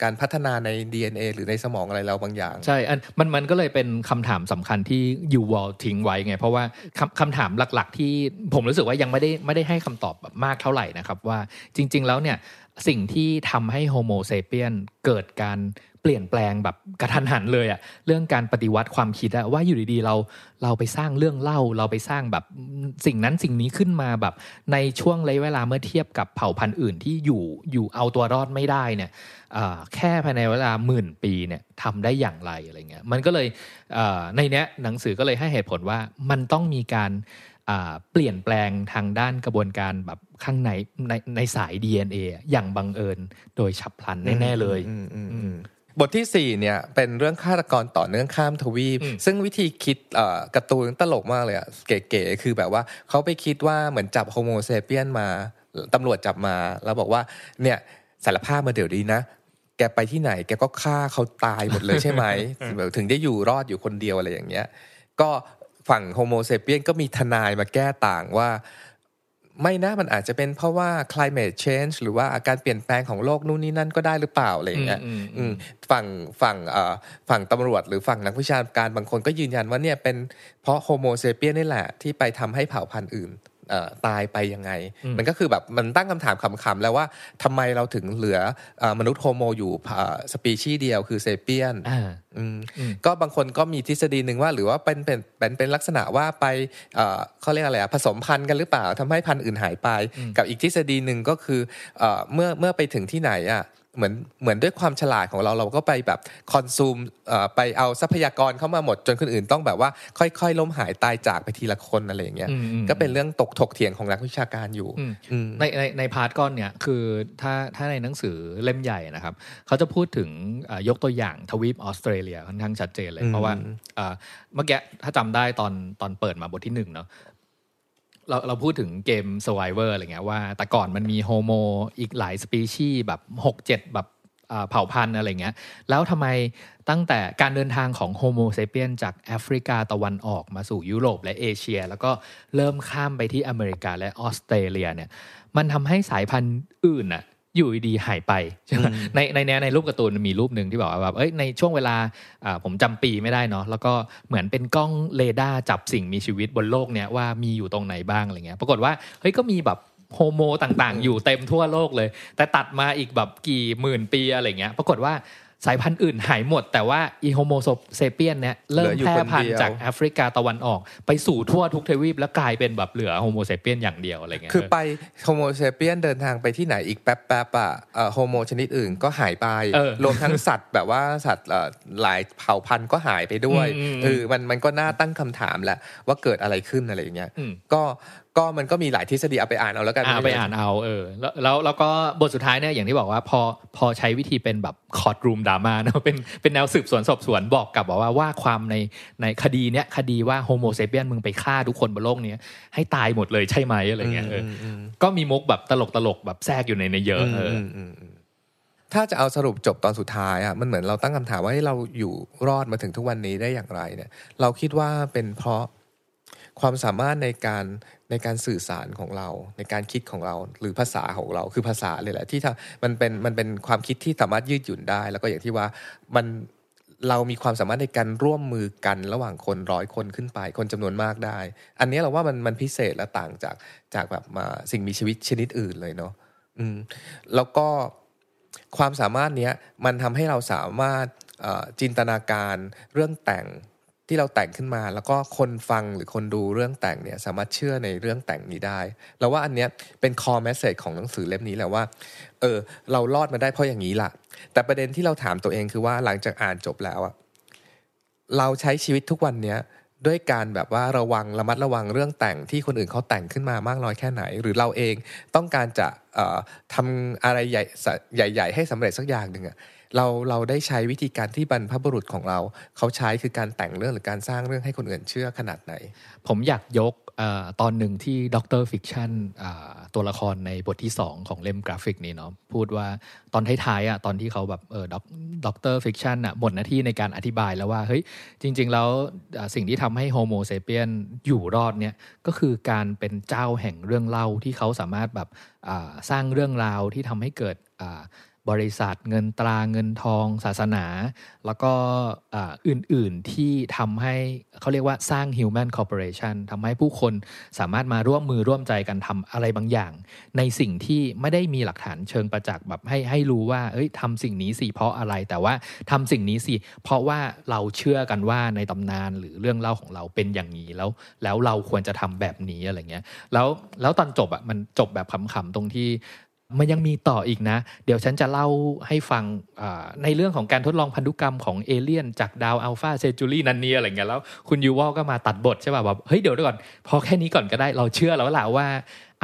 การพัฒนาใน DNA หรือในสมองอะไรเราบางอย่างใช่มันก็เลยเป็นคำถามสำคัญที่ยูวอลทิ้งไว้ไงเพราะว่าคำถามหลักๆที่ผมรู้สึกว่ายังไม่ได้ให้คำตอบแบบมากเท่าไหร่นะครับว่าจริงๆแล้วเนี่ยสิ่งที่ทำให้โฮโมเซเปียนเกิดการเปลี่ยนแปลงแบบกระทันหันเลยอะเรื่องการปฏิวัติความคิดอะว่าอยู่ดีๆเราไปสร้างเรื่องเล่าเราไปสร้างแบบสิ่งนั้นสิ่งนี้ขึ้นมาแบบในช่วงระยะเวลาเมื่อเทียบกับเผ่าพันธุ์อื่นที่อยู่เอาตัวรอดไม่ได้เนี่ยแค่ภายในเวลาหมื่นปีเนี่ยทำได้อย่างไรอะไรเงี้ยมันก็เลยในเนี้ยหนังสือก็เลยให้เหตุผลว่ามันต้องมีการเปลี่ยนแปลงทางด้านกระบวนการแบบข้างในสาย DNA อย่างบังเอิญโดยฉับพลันแน่ๆเลยบทที่4เนี่ยเป็นเรื่องฆาตกรต่อเนื่องข้ามทวีปซึ่งวิธีคิดการ์ตูนตลกมากเลยอ่ะเก๋ๆคือแบบว่าเขาไปคิดว่าเหมือนจับโฮโมเซเปียนมาตำรวจจับมาแล้วบอกว่าเนี่ยสารภาพมาเดี๋ยวนี้นะแกไปที่ไหนแกก็ฆ่าเขาตายหมดเลยใช่ไหมถึงได้อยู่รอดอยู่คนเดียวอะไรอย่างเงี้ยก็ฝั่งโฮโมเซเปียนก็มีทนายมาแก้ต่างว่าไม่นะมันอาจจะเป็นเพราะว่า climate change หรือว่าการเปลี่ยนแปลงของโลกนู่นนี่นั่นก็ได้หรือเปล่าอะไรอย่างเงี้ยฝั่งตำรวจหรือฝั่งนักวิชาการบางคนก็ยืนยันว่าเนี่ยเป็นเพราะโฮโมเซเปียนนี่แหละที่ไปทำให้เผ่าพันธุ์อื่นตายไปยังไงมันก็คือแบบมันตั้งคำถามขำๆแล้วว่าทำไมเราถึงเหลือมนุษย์โฮโมอยู่สปีชีส์เดียวคือเซเปียนก็บางคนก็มีทฤษฎีหนึ่งว่าหรือว่าเป็นลักษณะว่าไปเขาเรียกอะไรผสมพันธุ์กันหรือเปล่าทำให้พันธุ์อื่นหายไปกับอีกทฤษฎีหนึ่งก็คือเมื่อไปถึงที่ไหน เหมือนด้วยความฉลาดของเราก็ไปแบบคอนซูมไปเอาทรัพยากรเข้ามาหมดจนคนอื่นต้องแบบว่าค่อยๆล้มหายตายจากไปทีละคนอะไรอย่างเงี้ยก็เป็นเรื่องตกเถียงของนักวิชาการอยู่ในพาร์ทก้อนเนี่ยคือถ้าในหนังสือเล่มใหญ่นะครับเขาจะพูดถึงยกตัวอย่างทวีปออสเตรเลียค่อนข้างชัดเจนเลยเพราะว่าเมื่อกี้ถ้าจำได้ตอนเปิดมาบทที่1เนาะเราพูดถึงเกม Survivor อะไรเงี้ยว่าแต่ก่อนมันมีโฮโมอีกหลายสปีชีส์แบบ6-7แบบเผ่าพันธุ์อะไรเงี้ยแล้วทำไมตั้งแต่การเดินทางของโฮโมเซเปียนจากแอฟริกาตะวันออกมาสู่ยุโรปและเอเชียแล้วก็เริ่มข้ามไปที่อเมริกาและออสเตรเลียเนี่ยมันทำให้สายพันธุ์อื่นน่ะอยู่ดีหายไปใช่ไหมในรูปการ์ตูนมีรูปหนึ่งที่บอกว่าแบบในช่วงเวลาผมจำปีไม่ได้เนาะแล้วก็เหมือนเป็นกล้องเรดาร์จับสิ่งมีชีวิตบนโลกเนี้ยว่ามีอยู่ตรงไหนบ้างอะไรเงี้ยปรากฏว่าก็มีแบบโฮโมต่างๆอยู่เต็มทั่วโลกเลยแต่ตัดมาอีกแบบกี่หมื่นปีอะไรเงี้ยปรากฏว่าสายพันธุ์อื่นหายหมดแต่ว่าอีโฮโมเซเปียนเนี่ยเริ่มแพร่พันธุ์จากแอฟริกาตะวันออกไปสู่ทั่วทุกทวีปแล้วกลายเป็นแบบเหลือโฮโมเซเปียนอย่างเดียวอะไรเงี้ยคือไปโฮโมเซเปียนเดินทางไปที่ไหนอีกแป๊บๆโฮโมชนิดอื่นก็หายไปรวมทั้งสัตว์แบบว่าสัตว์หลายเผ่าพันธุ์ก็หายไปด้วยมันก็น่าตั้งคำถามแหละว่าเกิดอะไรขึ้นอะไรอย่างเงี้ยก็มันก็มีหลายทฤษฎีเอาไปอ่านเอาแล้วกันเอาไปอ่านเอาแล้วก็บทสุดท้ายเนี่ยอย่างที่บอกว่าพอใช้วิธีเป็นแบบคอร์ทรูมดราม่าเนาะเป็นแนวสืบสวนสอบสวนบอกกับบอกว่าว่าความในคดีเนี้ยคดีว่าโฮโมเซเปียนมึงไปฆ่าทุกคนบนโลกนี้ให้ตายหมดเลยใช่ไหมอะไรเงี้ยก็มีมุกแบบตลกแบบแทรกอยู่ในเยอะถ้าจะเอาสรุปจบตอนสุดท้ายอ่ะมันเหมือนเราตั้งคำถามว่าเราอยู่รอดมาถึงทุกวันนี้ได้อย่างไรเนี่ยเราคิดว่าเป็นเพราะความสามารถในการสื่อสารของเราในการคิดของเราหรือภาษาของเราคือภาษาเลยแหละที่มันเป็นความคิดที่สามารถยืดหยุ่นได้แล้วก็อย่างที่ว่าเรามีความสามารถในการร่วมมือกันระหว่างคน100คนขึ้นไปคนจำนวนมากได้อันนี้เราว่ามันพิเศษและต่างจากแบบมาสิ่งมีชีวิตชนิดอื่นเลยเนาะแล้วก็ความสามารถเนี้ยมันทำให้เราสามารถจินตนาการเรื่องแต่งที่เราแต่งขึ้นมาแล้วก็คนฟังหรือคนดูเรื่องแต่งเนี่ยสามารถเชื่อในเรื่องแต่งนี้ได้แล้วว่าอันเนี้ยเป็น core message ของหนังสือเล่มนี้แหละว่าเรารอดมาได้เพราะอย่างนี้ล่ะแต่ประเด็นที่เราถามตัวเองคือว่าหลังจากอ่านจบแล้วอะเราใช้ชีวิตทุกวันเนี้ยด้วยการแบบว่าระมัดระวังเรื่องแต่งที่คนอื่นเขาแต่งขึ้นมามากน้อยแค่ไหนหรือเราเองต้องการจะทำอะไรใหญ่ๆให้สำเร็จสักอย่างนึงอะเราได้ใช้วิธีการที่บรรพบุรุษของเราเขาใช้คือการแต่งเรื่องหรือการสร้างเรื่องให้คนอื่นเชื่อขนาดไหนผมอยากยกตอนหนึ่งที่ด็อกเตอร์ฟิกชันตัวละครในบทที่2ของเล่มกราฟิกนี้เนาะพูดว่าตอนท้ายๆอ่ะตอนที่เขาแบบด็อกเตอร์ฟิกชันอ่ะหมดหน้าที่ในการอธิบายแล้วว่าเฮ้ยจริงๆแล้วสิ่งที่ทำให้โฮโมเซเปียนอยู่รอดเนี่ยก็คือการเป็นเจ้าแห่งเรื่องเล่าที่เขาสามารถแบบสร้างเรื่องราวที่ทำให้เกิดบริษัทเงินตราเงินทองศาสนาแล้วก็อื่นๆที่ทำให้เขาเรียกว่าสร้าง Human Corporation ทำให้ผู้คนสามารถมาร่วมมือร่วมใจกันทำอะไรบางอย่างในสิ่งที่ไม่ได้มีหลักฐานเชิงประจักษ์แบบให้รู้ว่าเอ้ยทำสิ่งนี้สิเพราะอะไรแต่ว่าทำสิ่งนี้สิเพราะว่าเราเชื่อกันว่าในตำนานหรือเรื่องเล่าของเราเป็นอย่างนี้แล้วเราควรจะทำแบบนี้อะไรเงี้ยแล้วตอนจบอ่ะมันจบแบบขำๆตรงที่มันยังมีต่ออีกนะเดี๋ยวฉันจะเล่าให้ฟังในเรื่องของการทดลองพันธุกรรมของเอเลี่ยนจากดาวอัลฟาเซจูรี่นันเนียอะไรเงี้ยแล้วคุณยูวอลก็มาตัดบทใช่ป่ะแบบเฮ้ยเดี๋ยวก่อนพอแค่นี้ก่อนก็ได้เราเชื่อแล้วล่ะว่า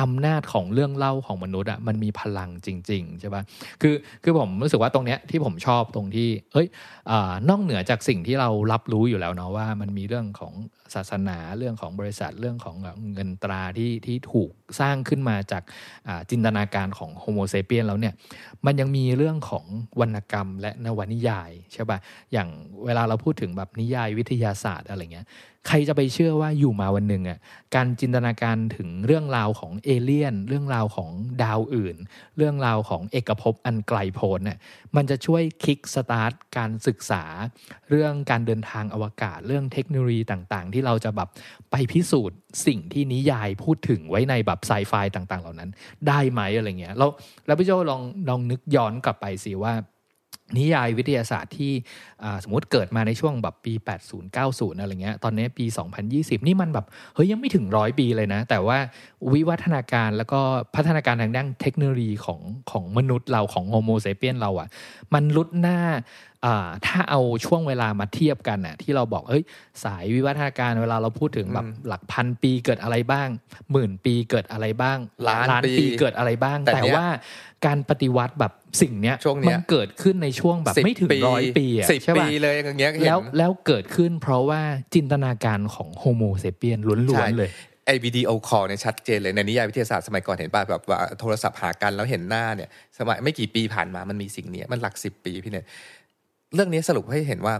อำนาจของเรื่องเล่าของมนุษย์อ่ะมันมีพลังจริงๆใช่ป่ะคือผมรู้สึกว่าตรงเนี้ยที่ผมชอบตรงที่เอ้ยนอกเหนือจากสิ่งที่เรารับรู้อยู่แล้วเนาะว่ามันมีเรื่องของศาสนาเรื่องของบริษัทเรื่องของเงินตราที่ถูกสร้างขึ้นมาจากจินตนาการของโฮโมเซเปียนแล้วเนี่ยมันยังมีเรื่องของวรรณกรรมและนวนิยายใช่ป่ะอย่างเวลาเราพูดถึงแบบนิยายวิทยาศาสตร์อะไรเงี้ยใครจะไปเชื่อว่าอยู่มาวันหนึ่งอ่ะการจินตนาการถึงเรื่องราวของเอเลี่ยนเรื่องราวของดาวอื่นเรื่องราวของเอกภพอันไกลโพ้นน่ะมันจะช่วยคิกสตาร์ทการศึกษาเรื่องการเดินทางอวกาศเรื่องเทคโนโลยีต่างๆที่เราจะแบบไปพิสูจน์สิ่งที่นิยายพูดถึงไว้ในแบบไซไฟต่างๆเหล่านั้นได้ไหมอะไรเงี้ยแล้วพี่โจลองนึกย้อนกลับไปสิว่า นิยายวิทยาศาสตร์ที่สมมติเกิดมาในช่วงแบบปี80 90อะไรเงี้ยตอนนี้ปี2020นี่มันแบบเฮ้ยยังไม่ถึง100ปีเลยนะแต่ว่าวิวัฒนาการแล้วก็พัฒนาการทางด้านเทคโนโลยีของมนุษย์เราของโฮโมเซเปียนเราอ่ะมันล้ำหน้าถ้าเอาช่วงเวลามาเทียบกันน่ะที่เราบอกเอ้ยสายวิวัฒนาการเวลาเราพูดถึงแบบหลักพันปีเกิดอะไรบ้างหมื่นปีเกิดอะไรบ้างล้านปีเกิดอะไรบ้างแต่ว่าการปฏิวัติแบบสิ่งเนี้ยมันเกิดขึ้นในช่วงแบบไม่ถึง100ปีอ่ะใช่ป่ะ10ปีเลยอย่างเงี้ยแล้วเกิดขึ้นเพราะว่าจินตนาการของโฮโมเซเปียนล้วนๆเลยไอ้วิดีโอคอลเนี่ยชัดเจนเลยในนิยายวิทยาศาสตร์สมัยก่อนเห็นป่ะแบบว่าโทรศัพท์หากันแล้วเห็นหน้าเนี่ยสมัยไม่กี่ปีผ่านมามันมีสิ่งเนี้ยมันหลัก10ปีพี่เนี่ยเรื่องนี้สรุปให้เห็นว่า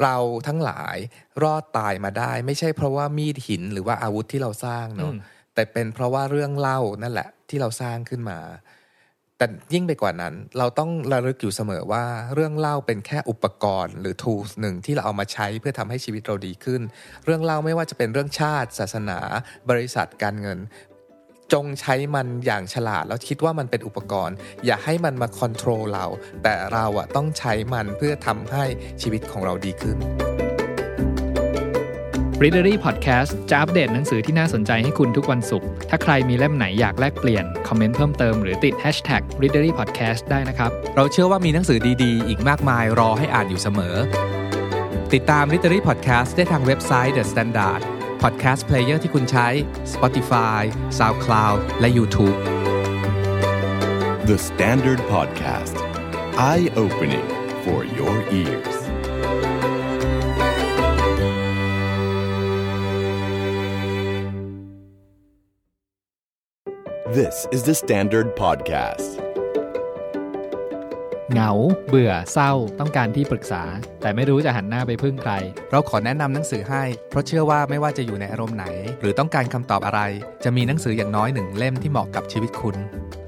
เราทั้งหลายรอดตายมาได้ไม่ใช่เพราะว่ามีดหินหรือว่าอาวุธที่เราสร้างเนาะแต่เป็นเพราะว่าเรื่องเล่านั่นแหละที่เราสร้างขึ้นมาแต่ยิ่งไปกว่านั้นเราต้องระลึกอยู่เสมอว่าเรื่องเล่าเป็นแค่อุปกรณ์หรือ tools หนึ่งที่เราเอามาใช้เพื่อทำให้ชีวิตเราดีขึ้นเรื่องเล่าไม่ว่าจะเป็นเรื่องชาติศาสนาบริษัทการเงินจงใช้มันอย่างฉลาดแล้วคิดว่ามันเป็นอุปกรณ์อย่าให้มันมาคอนโทรลเราแต่เราอะต้องใช้มันเพื่อทำให้ชีวิตของเราดีขึ้น Readery Podcast จะอัปเดตหนังสือที่น่าสนใจให้คุณทุกวันศุกร์ถ้าใครมีเล่มไหนอยากแลกเปลี่ยนคอมเมนต์เพิ่มเติมหรือติด #Readery Podcast ได้นะครับเราเชื่อว่ามีหนังสือดีๆอีกมากมายรอให้อ่านอยู่เสมอติดตาม Readery Podcast ได้ทางเว็บไซต์ The Standard podcast player ที่คุณใช้ Spotify, SoundCloud และ YouTube The Standard Podcast Eye-opening for your ears This is the Standard Podcast เหงาเบื่อเศร้าต้องการที่ปรึกษาแต่ไม่รู้จะหันหน้าไปพึ่งใครเราขอแนะนำหนังสือให้เพราะเชื่อว่าไม่ว่าจะอยู่ในอารมณ์ไหนหรือต้องการคำตอบอะไรจะมีหนังสืออย่างน้อยหนึ่งเล่มที่เหมาะกับชีวิตคุณ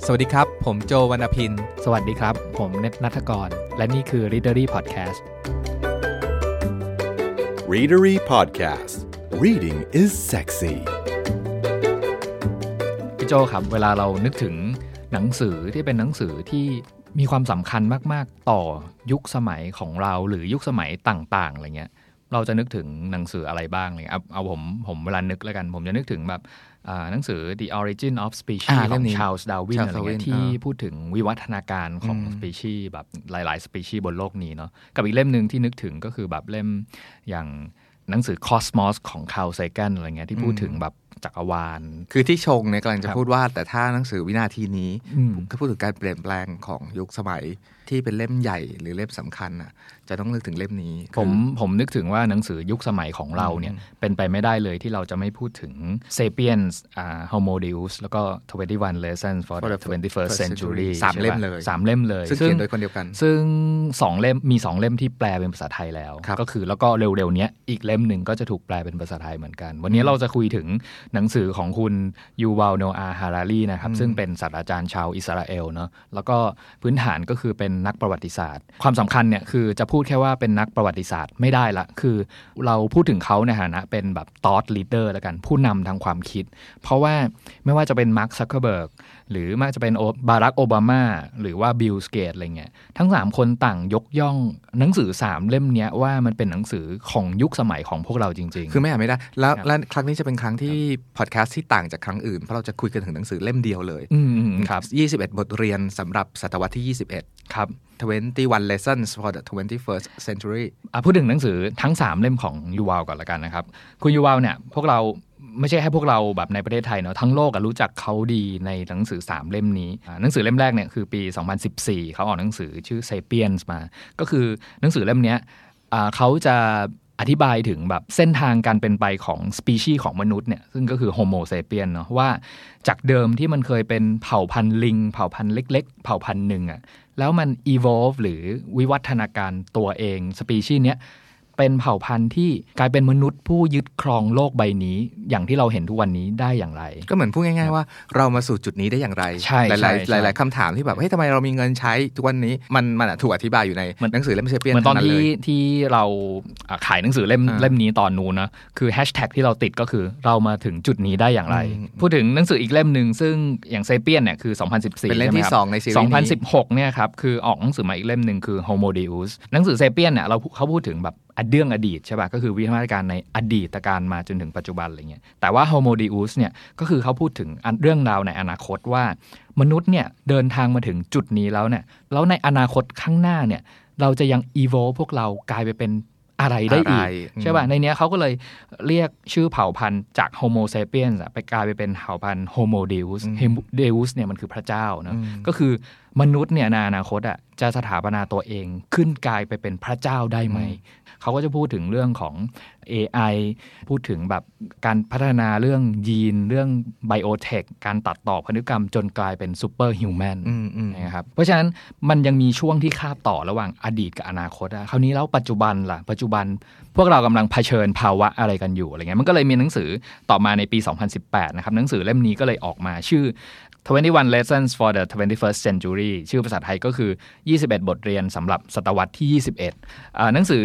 สวัสดีครับผมโจวรรณพินสวัสดีครับผมเนตณัฐกรและนี่คือ Readery Podcast Readery Podcast Reading is sexy พี่โจครับเวลาเรานึกถึงหนังสือที่เป็นหนังสือที่มีความสำคัญมากๆต่อยุคสมัยของเราหรือยุคสมัยต่างๆอะไรเงี้ยเราจะนึกถึงหนังสืออะไรบ้างเลยเอาผมเวลานึกแล้วกันผมจะนึกถึงแบบหนังสือ The Origin of Species ของ Charles Darwin อะไรเงี้ยที่พูดถึงวิวัฒนาการของสปีชีส์แบบหลายๆสปีชีส์บนโลกนี้เนาะกับอีกเล่มนึงที่นึกถึงก็คือแบบเล่มอย่างหนังสือ Cosmos ของ Carl Sagan อะไรเงี้ยที่พูดถึงแบบจักรวาลคือที่ชงเนี่ยกำลังจะพูดว่าแต่ถ้าหนังสือวินาทีนี้ถ้าพูดถึงการเปลี่ยนแปลงของยุคสมัยที่เป็นเล่มใหญ่หรือเล่มสำคัญอ่ะจะต้องนึกถึงเล่มนี้ผมนึกถึงว่าหนังสือยุคสมัยของเราเนี่ยเป็นไปไม่ได้เลยที่เราจะไม่พูดถึง Sapiens Homo Deus แล้วก็ 21 Lessons for the 21st Century 3 เล่มเลยซึ่งเขียนโดยคนเดียวกันซึ่ง2เล่มมี2เล่มที่แปลเป็นภาษาไทยแล้วก็คือแล้วก็เร็วๆเนี้ยอีกเล่มนึงก็จะถูกแปลเป็นภาษาไทยเหมือนกันวันนี้เราจะคุยถึงหนังสือของคุณยูวัล โนอาห์ ฮารารีนะครับซึ่งเป็นศาสตราจารย์ชาวอิสราเอลเนาะแล้วก็พื้นฐานก็คือเป็นนักประวัติศาสตร์ความสำคัญเนี่ยคือจะพูดแค่ว่าเป็นนักประวัติศาสตร์ไม่ได้ละคือเราพูดถึงเขาในฐานะเป็นแบบทอทลีดเดอร์แล้วกันผู้นำทางความคิดเพราะว่าไม่ว่าจะเป็นมาร์ค ซักเคอร์เบิร์กหรือไม่ว่าจะเป็นบารัก โอบามาหรือว่าบิล เกตส์อะไรเงี้ยทั้ง3คนต่างยกย่องหนังสือ3เล่มเนี้ยว่ามันเป็นหนังสือของยุคสมัยของพวกเราจริงๆคือไม่อ่านไม่ได้แล้วครั้งนี้จะเป็นครั้งที่พอดแคสต์ที่ต่างจากครั้งอื่นเพราะเราจะคุยกันถึงหนังสือเล่มเดียวเลยครับ21บทเรียนสำหรับศตวรรษที่21ครับ21 Lessons for the 21st Century พูดถึงหนังสือทั้ง3เล่มของยูวัลก่อนละกันนะครับคุณยูวัลเนี่ยพวกเราไม่ใช่ให้พวกเราแบบในประเทศไทยเนาะทั้งโลกรู้จักเขาดีในหนังสือ3เล่มนี้หนังสือเล่มแรกเนี่ยคือปี2014เขาออกหนังสือชื่อ Sapiens มาก็คือหนังสือเล่มเนี้ยเขาจะอธิบายถึงแบบเส้นทางการเป็นไปของสปีชีส์ของมนุษย์เนี่ยซึ่งก็คือโฮโมเซเปียนเนาะว่าจากเดิมที่มันเคยเป็นเผ่าพันธุ์ลิงเผ่าพันธุ์เล็กๆเผ่าพันธุ์หนึ่งอ่ะแล้วมัน evolve หรือวิวัฒนาการตัวเองสปีชีส์เนี้ย เป็นเผ่าพันธุ์ที่กลายเป็นมนุษย์ผู้ยึดครองโลกใบนี้อย่างที่เราเห็นทุกวันนี้ได้อย่างไรก็เหมือนพูดง่ายๆว่าเรามาสู่จุดนี้ได้อย่างไรหลายๆคำถามที่แบบเฮ้ยทำไมเรามีเงินใช้ทุกวันนี้มันถูกอธิบายอยู่ในหนังสือเล่มเซเปียนเหมือนตอนที่เราขายหนังสือเล่มนี้ตอนนู้นนะคือแฮชแท็กที่เราติดก็คือเรามาถึงจุดนี้ได้อย่างไรพูดถึงหนังสืออีกเล่มนึงซึ่งอย่างเซเปียนเนี่ยคือ2014เป็นเล่มที่2ในซีรีส์2016เนี่ยครับคือออกหนังสือมาอีกเล่มนึงคือโฮโมเดอุสหนังสือเซเปียนเนี่ยเขาพูดถึงแบบเรื่องอดีตใช่ป่ะก็คือวิวัฒนาการในอดีตการมาจนถึงปัจจุบันอะไรเงี้ยแต่ว่าโฮโมเดอุสเนี่ยก็คือเขาพูดถึงเรื่องราวในอนาคตว่ามนุษย์เนี่ยเดินทางมาถึงจุดนี้แล้วเนี่ยแล้วในอนาคตข้างหน้าเนี่ยเราจะยังอีโวพวกเรากลายไปเป็นอะไรได้อีกใช่ป่ะในเนี้ยเขาก็เลยเรียกชื่อเผ่าพันธุ์จากโฮโมเซเปียนส์ไปกลายไปเป็นเผ่าพันธุ์โฮโมเดอุสเดอุสเนี่ยมันคือพระเจ้านะก็คือมนุษย์เนี่ยในอนาคตอ่ะจะสถาปนาตัวเองขึ้นกลายไปเป็นพระเจ้าได้ไหมเขาก็จะพูดถึงเรื่องของ AI พูดถึงแบบการพัฒนาเรื่องยีนเรื่องไบโอเทคการตัดต่อพันธุกรรมจนกลายเป็นซูเปอร์ฮิวแมนนะครับเพราะฉะนั้นมันยังมีช่วงที่คาบต่อระหว่างอดีตกับอนาคตคราวนี้แล้วปัจจุบันล่ะปัจจุบันพวกเรากำลังเผชิญภาวะอะไรกันอยู่อะไรเงี้ยมันก็เลยมีหนังสือต่อมาในปี2018นะครับหนังสือเล่มนี้ก็เลยออกมาชื่อ21 Lessons for the 21st Century ชื่อภาษาไทยก็คือ21บทเรียนสำหรับศตวรรษที่21หนังสือ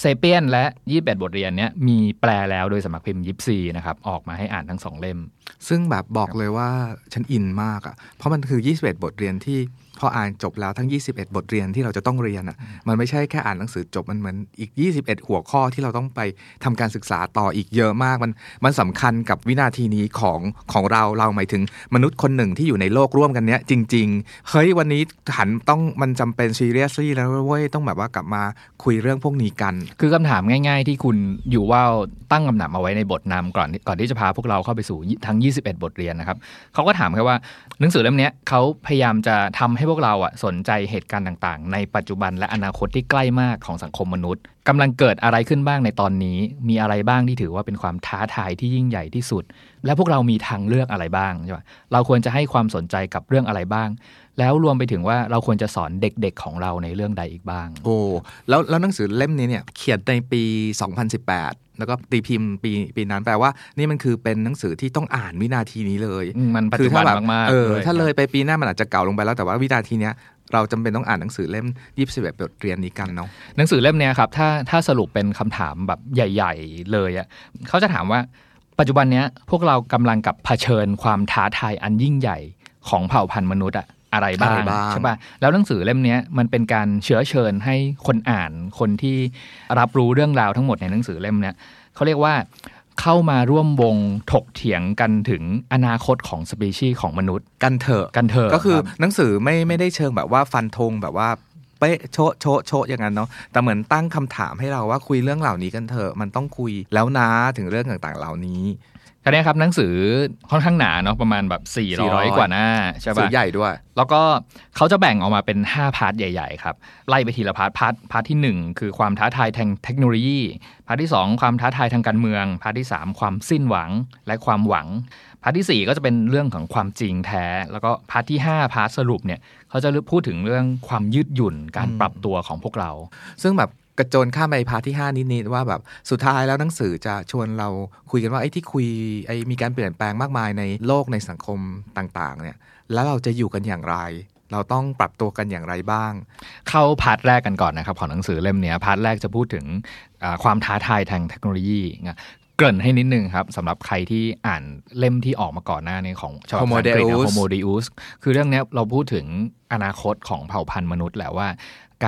เซเปียนและ21บทเรียนเนี้ยมีแปลแล้วโดยสำนักพิมพ์ยิปซีนะครับออกมาให้อ่านทั้ง2เล่มซึ่งแบบบอกเลยว่าฉันอินมากอ่ะเพราะมันคือ21บทเรียนที่พออ่านจบแล้วทั้ง21บทเรียนที่เราจะต้องเรียนอ่ะมันไม่ใช่แค่อ่านหนังสือจบมันเหมือนอีก21หัวข้อที่เราต้องไปทำการศึกษาต่ออีกเยอะมากมันสำคัญกับวินาทีนี้ของเราหมายถึงมนุษย์คนหนึ่งที่อยู่ในโลกร่วมกันเนี้ยจริงๆเฮ้ยวันนี้หันต้องมันจำเป็นซีเรียสแล้วเว้ยต้องแบบว่ากลับมาคุยเรื่องพวกนี้กันคือคำถามง่ายๆที่คุณอยู่ว่าตั้งคำถามเอาไว้ในบทนำก่อนที่จะพาพวกเราเข้าไปสู่ทั้ง21บทเรียนนะครับเขาก็ถามแค่ว่าหนังสือเล่มนี้เขาพยายามจะทำให้พวกเราสนใจเหตุการณ์ต่างๆในปัจจุบันและอนาคตที่ใกล้มากของสังคมมนุษย์กำลังเกิดอะไรขึ้นบ้างในตอนนี้มีอะไรบ้างที่ถือว่าเป็นความท้าทายที่ยิ่งใหญ่ที่สุดและพวกเรามีทางเลือกอะไรบ้างใช่ป่ะเราควรจะให้ความสนใจกับเรื่องอะไรบ้างแล้วรวมไปถึงว่าเราควรจะสอนเด็กๆของเราในเรื่องใดอีกบ้างโอ้แล้วหนังสือเล่มนี้เนี่ยเขียนในปี2018แล้วก็ตีพิมพ์ปีนั้นแปลว่านี่มันคือเป็นหนังสือที่ต้องอ่านวินาทีนี้เลยมันปัจจุบันมากๆถ้าเลยไปปีหน้ามันอาจจะเก่าลงไปแล้วแต่ว่าวินาทีเนี้ยเราจำเป็นต้องอ่านหนังสือเล่ม21บทเรียนนี้กันเนาะหนังสือเล่มเนี้ยครับถ้าสรุปเป็นคำถามแบบใหญ่ๆเลยอ่ะเขาจะถามว่าปัจจุบันเนี้ยพวกเรากำลังกับเผชิญความท้าทายอันยิ่งใหญ่ของเผ่าพันธุ์มนุษย์อ่ะอะไรบ้างใช่ป่ะแล้วหนังสือเล่มนี้มันเป็นการเชื้อเชิญให้คนอ่านคนที่รับรู้เรื่องราวทั้งหมดในหนังสือเล่มนี้เขาเรียกว่าเข้ามาร่วมวงถกเถียงกันถึงอนาคตของสปีชีส์ของมนุษย์กันเถอะก็คือหนังสือไม่ได้เชิงแบบว่าฟันธงแบบว่าเป๊ะโชะอย่างนั้นเนาะแต่เหมือนตั้งคำถามให้เราว่าคุยเรื่องเหล่านี้กันเถอะมันต้องคุยแล้วนะถึงเรื่องต่างๆเหล่านี้ก็เนี่ยครับหนังสือค่อนข้างหนาเนาะประมาณแบบ400กว่าหน้าใช่ป่ะใหญ่ด้วยแล้วก็เขาจะแบ่งออกมาเป็น5พาร์ทใหญ่ๆครับไล่ไปทีละพาร์ทที่1คือความท้าทายทางเทคโนโลยีพาร์ทที่2ความท้าทายทางการเมืองพาร์ทที่3ความสิ้นหวังและความหวังพาร์ทที่4ก็จะเป็นเรื่องของความจริงแท้แล้วก็พาร์ทที่5พาร์ทสรุปเนี่ยเขาจะพูดถึงเรื่องความยืดหยุ่นการปรับตัวของพวกเราซึ่งแบบกระโจนข้ามไปพาร์ทที่5นิดๆว่าแบบสุดท้ายแล้วหนังสือจะชวนเราคุยกันว่าไอ้ที่คุยไอ้มีการเปลี่ยนแปลงมากมายในโลกในสังคมต่างๆเนี่ยแล้วเราจะอยู่กันอย่างไรเราต้องปรับตัวกันอย่างไรบ้างเข้าพาร์ทแรกกันก่อนนะครับของหนังสือเล่มนี้พาร์ทแรกจะพูดถึงความท้าทายทางเทคโนโลยีเกริ่นให้นิดนึงครับสำหรับใครที่อ่านเล่มที่ออกมาก่อนหน้านี้ของชาวอังกฤษนะ Homo Deus คือเรื่องนี้เราพูดถึงอนาคตของเผ่าพันธุ์มนุษย์แหละว่า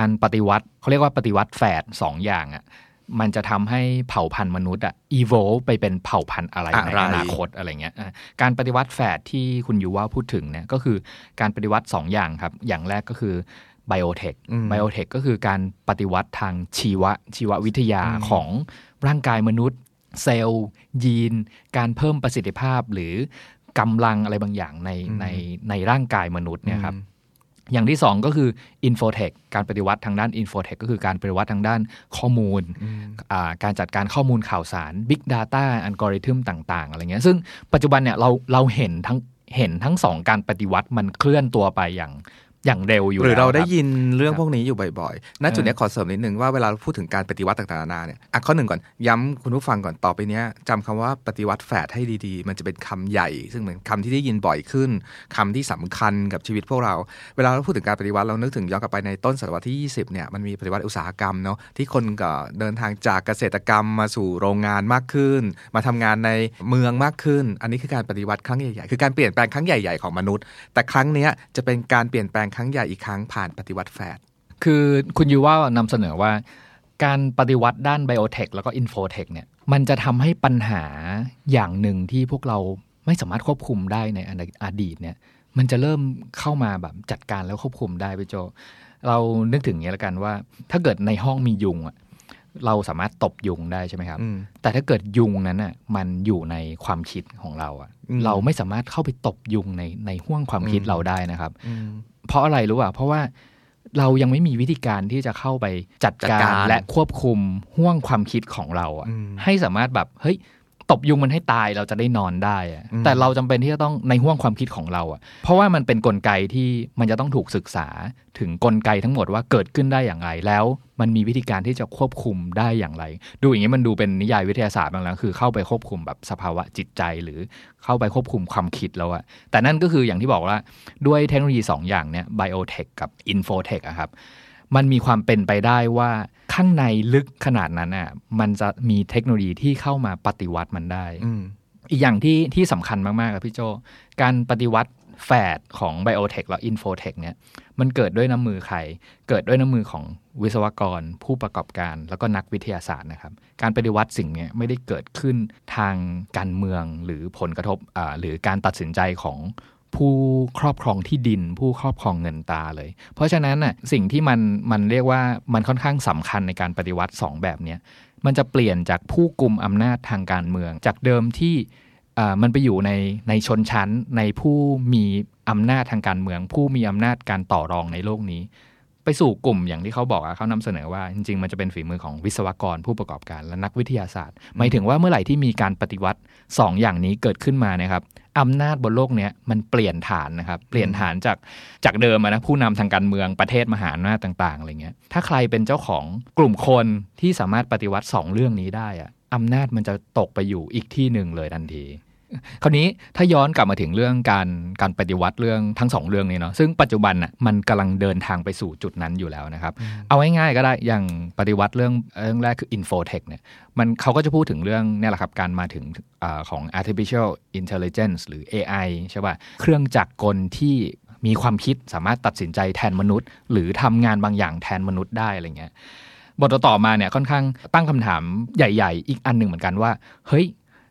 การปฏิวัติเขาเรียกว่าปฏิวัติแฝด2อย่างอ่ะมันจะทำให้เผ่าพันธุ์มนุษย์อีโวไปเป็นเผ่าพันธุ์อะไรในอนาคตอะไรเงี้ยการปฏิวัติแฝดที่คุณยูว่าพูดถึงเนี่ยก็คือการปฏิวัติ2อย่างครับอย่างแรกก็คือไบโอเทคก็คือการปฏิวัติทางชีววิทยาของร่างกายมนุษย์เซลล์ยีนการเพิ่มประสิทธิภาพหรือกำลังอะไรบางอย่างในร่างกายมนุษย์เนี่ยครับอย่างที่2ก็คือ Infotech การปฏิวัติทางด้าน Infotech ก็คือการปฏิวัติทางด้านข้อมูลการจัดการข้อมูลข่าวสาร Big Data Algorithm ต่างๆอะไรเงี้ยซึ่งปัจจุบันเนี่ยเราเห็นทั้ง2การปฏิวัติมันเคลื่อนตัวไปอย่าง อย่างเร็วอยู่หรือเราได้ยินเรื่องพวกนี้อยู่บ่อยๆณจุดนี้ขอเสริมนิดนึงว่าเวลาพูดถึงการปฏิวัติต่างๆนานาเนี่ยข้อหนึ่งก่อนย้ำคุณผู้ฟังก่อนต่อไปนี้จำคำว่าปฏิวัติแฝดให้ดีๆมันจะเป็นคำใหญ่ซึ่งเหมือนคำที่ได้ยินบ่อยขึ้นคำที่สำคัญกับชีวิตพวกเราเวลาเราพูดถึงการปฏิวัติเรานึกถึงย้อนกลับไปในต้นศตวรรษที่20เนี่ยมันมีปฏิวัติอุตสาหกรรมเนาะที่คนก็เดินทางจากเกษตรกรรมมาสู่โรงงานมากขึ้นมาทำงานในเมืองมากขึ้นอันนี้คือการปฏิวัติครั้งใหญ่ๆคือการเปลี่ยนแปลงครั้งใหญ่ๆของมนุษย์แต่ครั้งนี้จะเป็นการเปลี่ยนแปลงครั้งใหญ่อีกครั้งผ่านปฏิวัติแฝดคือคุณยูว่านำเสนอว่าการปฏิวัติด้านไบโอเทคแล้วก็อินโฟเทคเนี่ยมันจะทำให้ปัญหาอย่างหนึ่งที่พวกเราไม่สามารถควบคุมได้ในอดีตเนี่ยมันจะเริ่มเข้ามาแบบจัดการแล้วควบคุมได้ไปโจเรานึกถึงอย่างนี้ละกันว่าถ้าเกิดในห้องมียุงอ่ะเราสามารถตบยุงได้ใช่ไหมครับแต่ถ้าเกิดยุงนั้นอ่ะมันอยู่ในความคิดของเราอ่ะเราไม่สามารถเข้าไปตบยุงในห้วงความคิดเราได้นะครับเพราะอะไรรู้ป่ะเพราะว่าเรายังไม่มีวิธีการที่จะเข้าไปจัดการและควบคุมห้วงความคิดของเราอ่ะให้สามารถแบบเฮ้ยตบยุงมันให้ตายเราจะได้นอนได้อะแต่เราจำเป็นที่จะต้องในห้วงความคิดของเราอ่ะเพราะว่ามันเป็นกลไกที่มันจะต้องถูกศึกษาถึงกลไกทั้งหมดว่าเกิดขึ้นได้อย่างไรแล้วมันมีวิธีการที่จะควบคุมได้อย่างไรดูอย่างนี้มันดูเป็นนิยายวิทยาศาสตร์บางแล้วคือเข้าไปควบคุมแบบสภาวะจิตใจหรือเข้าไปควบคุมความคิดแล้วอะแต่นั่นก็คืออย่างที่บอกว่าด้วยเทคโนโลยี2 อย่างเนี่ยไบโอเทคกับอินโฟเทคอะครับมันมีความเป็นไปได้ว่าข้างในลึกขนาดนั้นอ่ะมันจะมีเทคโนโลยีที่เข้ามาปฏิวัติมันได้อีกอย่างที่สำคัญมากๆครับพี่โจการปฏิวัติแฝดของไบโอเทคและอินโฟเทคเนี่ยมันเกิดด้วยน้ำมือใครเกิดด้วยน้ำมือของวิศวกรผู้ประกอบการแล้วก็นักวิทยาศาสตร์นะครับการปฏิวัติสิ่งนี้ไม่ได้เกิดขึ้นทางการเมืองหรือผลกระทบหรือการตัดสินใจของผู้ครอบครองที่ดินผู้ครอบครองเงินตาเลยเพราะฉะนั้นน่ะสิ่งที่มันเรียกว่ามันค่อนข้างสำคัญในการปฏิวัติ2แบบนี้มันจะเปลี่ยนจากผู้กุมอำนาจทางการเมืองจากเดิมที่มันไปอยู่ในชนชั้นในผู้มีอำนาจทางการเมืองผู้มีอำนาจการต่อรองในโลกนี้ไปสู่กลุ่มอย่างที่เขาบอกเขานำเสนอว่าจริงๆมันจะเป็นฝีมือของวิศวกรผู้ประกอบการและนักวิทยาศาสตร์หมายถึงว่าเมื่อไหร่ที่มีการปฏิวัติ2 อย่างนี้เกิดขึ้นมานะครับอำนาจบนโลกนี้มันเปลี่ยนฐานนะครับเปลี่ยนฐานจากเดิมนะผู้นำทางการเมืองประเทศมหาอำนาจต่างๆอะไรเงี้ยถ้าใครเป็นเจ้าของกลุ่มคนที่สามารถปฏิวัติ2 เรื่องนี้ได้อะอำนาจมันจะตกไปอยู่อีกที่นึงเลยทันทีคราวนี้ถ้าย้อนกลับมาถึงเรื่องการปฏิวัติเรื่องทั้ง2 เรื่องนี้เนาะซึ่งปัจจุบันน่ะมันกำลังเดินทางไปสู่จุดนั้นอยู่แล้วนะครับเอาง่ายๆก็ได้อย่างปฏิวัติเรื่องแรกคือ Infotech เนี่ยมันเขาก็จะพูดถึงเรื่องเนี่ยแหละครับการมาถึงของ Artificial Intelligence หรือ AI ใช่ป่ะเครื่องจักรกลที่มีความคิดสามารถตัดสินใจแทนมนุษย์หรือทำงานบางอย่างแทนมนุษย์ได้อะไรเงี้ยบทต่อมาเนี่ยค่อนข้างตั้งคำถามใหญ่ๆอีกอันนึงเหมือนกันว่าเฮ้ย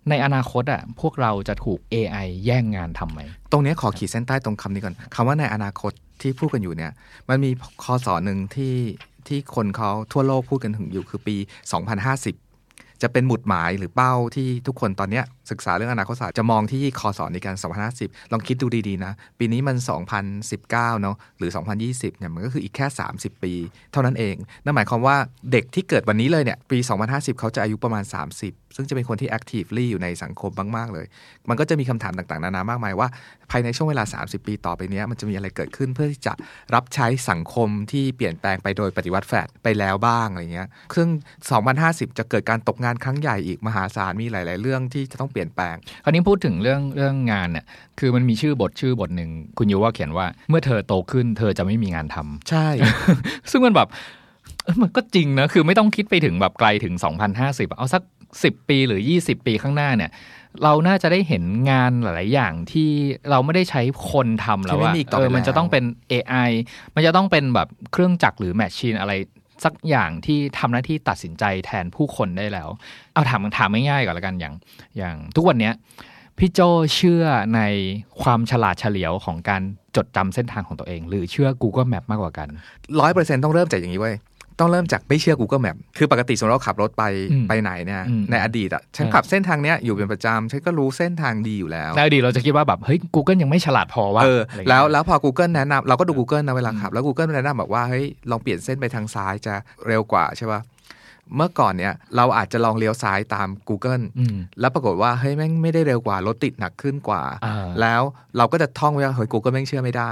ในอนาคตอ่ะพวกเราจะถูก AI แย่งงานทำไหมตรงนี้ขอขีดเส้นใต้ตรงคำนี้ก่อนคำว่าในอนาคตที่พูดกันอยู่เนี่ยมันมีข้อสอนหนึ่งที่คนเขาทั่วโลกพูดกันถึงอยู่คือปี 2050 จะเป็นหมุดหมายหรือเป้าที่ทุกคนตอนนี้ศึกษาเรื่องอนาคตศาสตร์จะมองที่ข้อสอนในการ 2050 ลองคิดดูดีๆนะปีนี้มัน 2019 เนาะหรือ 2020 เนี่ยมันก็คืออีกแค่30 ปีเท่านั้นเองนั่นหมายความว่าเด็กที่เกิดวันนี้เลยเนี่ยปี 2050 เขาจะอายุประมาณ 30 ซึ่งจะเป็นคนที่ actively อยู่ในสังคมมากๆเลยมันก็จะมีคำถามต่างๆนานามากมายว่าภายในช่วงเวลา30 ปีต่อไปนี้มันจะมีอะไรเกิดขึ้นเพื่อที่จะรับใช้สังคมที่เปลี่ยนแปลงไปโดยปฏิวัติแฝดไปแล้วบ้างอะไรเงี้ยซึ่ง 2050 จะเกิดการตกงานครั้งใหญ่อีกมหาศาลมีหลายๆเรื่องที่จะต้องเปลี่ยนแปลงคราวนี้พูดถึงเรื่องงานเนี่ยคือมันมีชื่อบทหนึ่งคุณยูว่าเขียนว่าเมื่อเธอโตขึ้นเธอจะไม่มีงานทำใช่ ซึ่งมันแบบมันก็จริงนะคือไม่ต้องคิดไปถึงแบบไกลถึง 2050 เอาสัก10 ปีหรือ20 ปีข้างหน้าเนี่ยเราน่าจะได้เห็นงานหลายๆอย่างที่เราไม่ได้ใช้คนทำแล้วอะมันจะต้องเป็น AI มันจะต้องเป็นแบบเครื่องจักรหรือแมชชีนอะไรสักอย่างที่ทำหน้าที่ตัดสินใจแทนผู้คนได้แล้วเอาถามง่ายๆก่อนละกันอย่างทุกวันนี้พี่โจเชื่อในความฉลาดเฉลียวของการจดจำเส้นทางของตัวเองหรือเชื่อ Google Map มากกว่ากัน 100% ต้องเริ่มจากอย่างนี้เว้ยต้องเริ่มจากไม่เชื่อ Google Map คือปกติสมมติเราขับรถไปไหนเนี่ยในอดีตอ่ะฉันขับเส้นทางเนี้ยอยู่เป็นประจำฉันก็รู้เส้นทางดีอยู่แล้วในอดีตเราจะคิดว่าแบบเฮ้ย Google ยังไม่ฉลาดพอวะแล้วพอ Google แนะนำเราก็ดู Google นะเวลาขับแล้ว Google แนะนำบอกว่าเฮ้ยลองเปลี่ยนเส้นไปทางซ้ายจะเร็วกว่าใช่ป่ะเมื่อก่อนเนี่ยเราอาจจะลองเลี้ยวซ้ายตาม Google แล้วปรากฏว่าเฮ้ยแม่งไม่ได้เร็วกว่ารถติดหนักขึ้นกว่าแล้วเราก็จะท่องไว้ว่าเฮ้ย Google แม่งเชื่อไม่ได้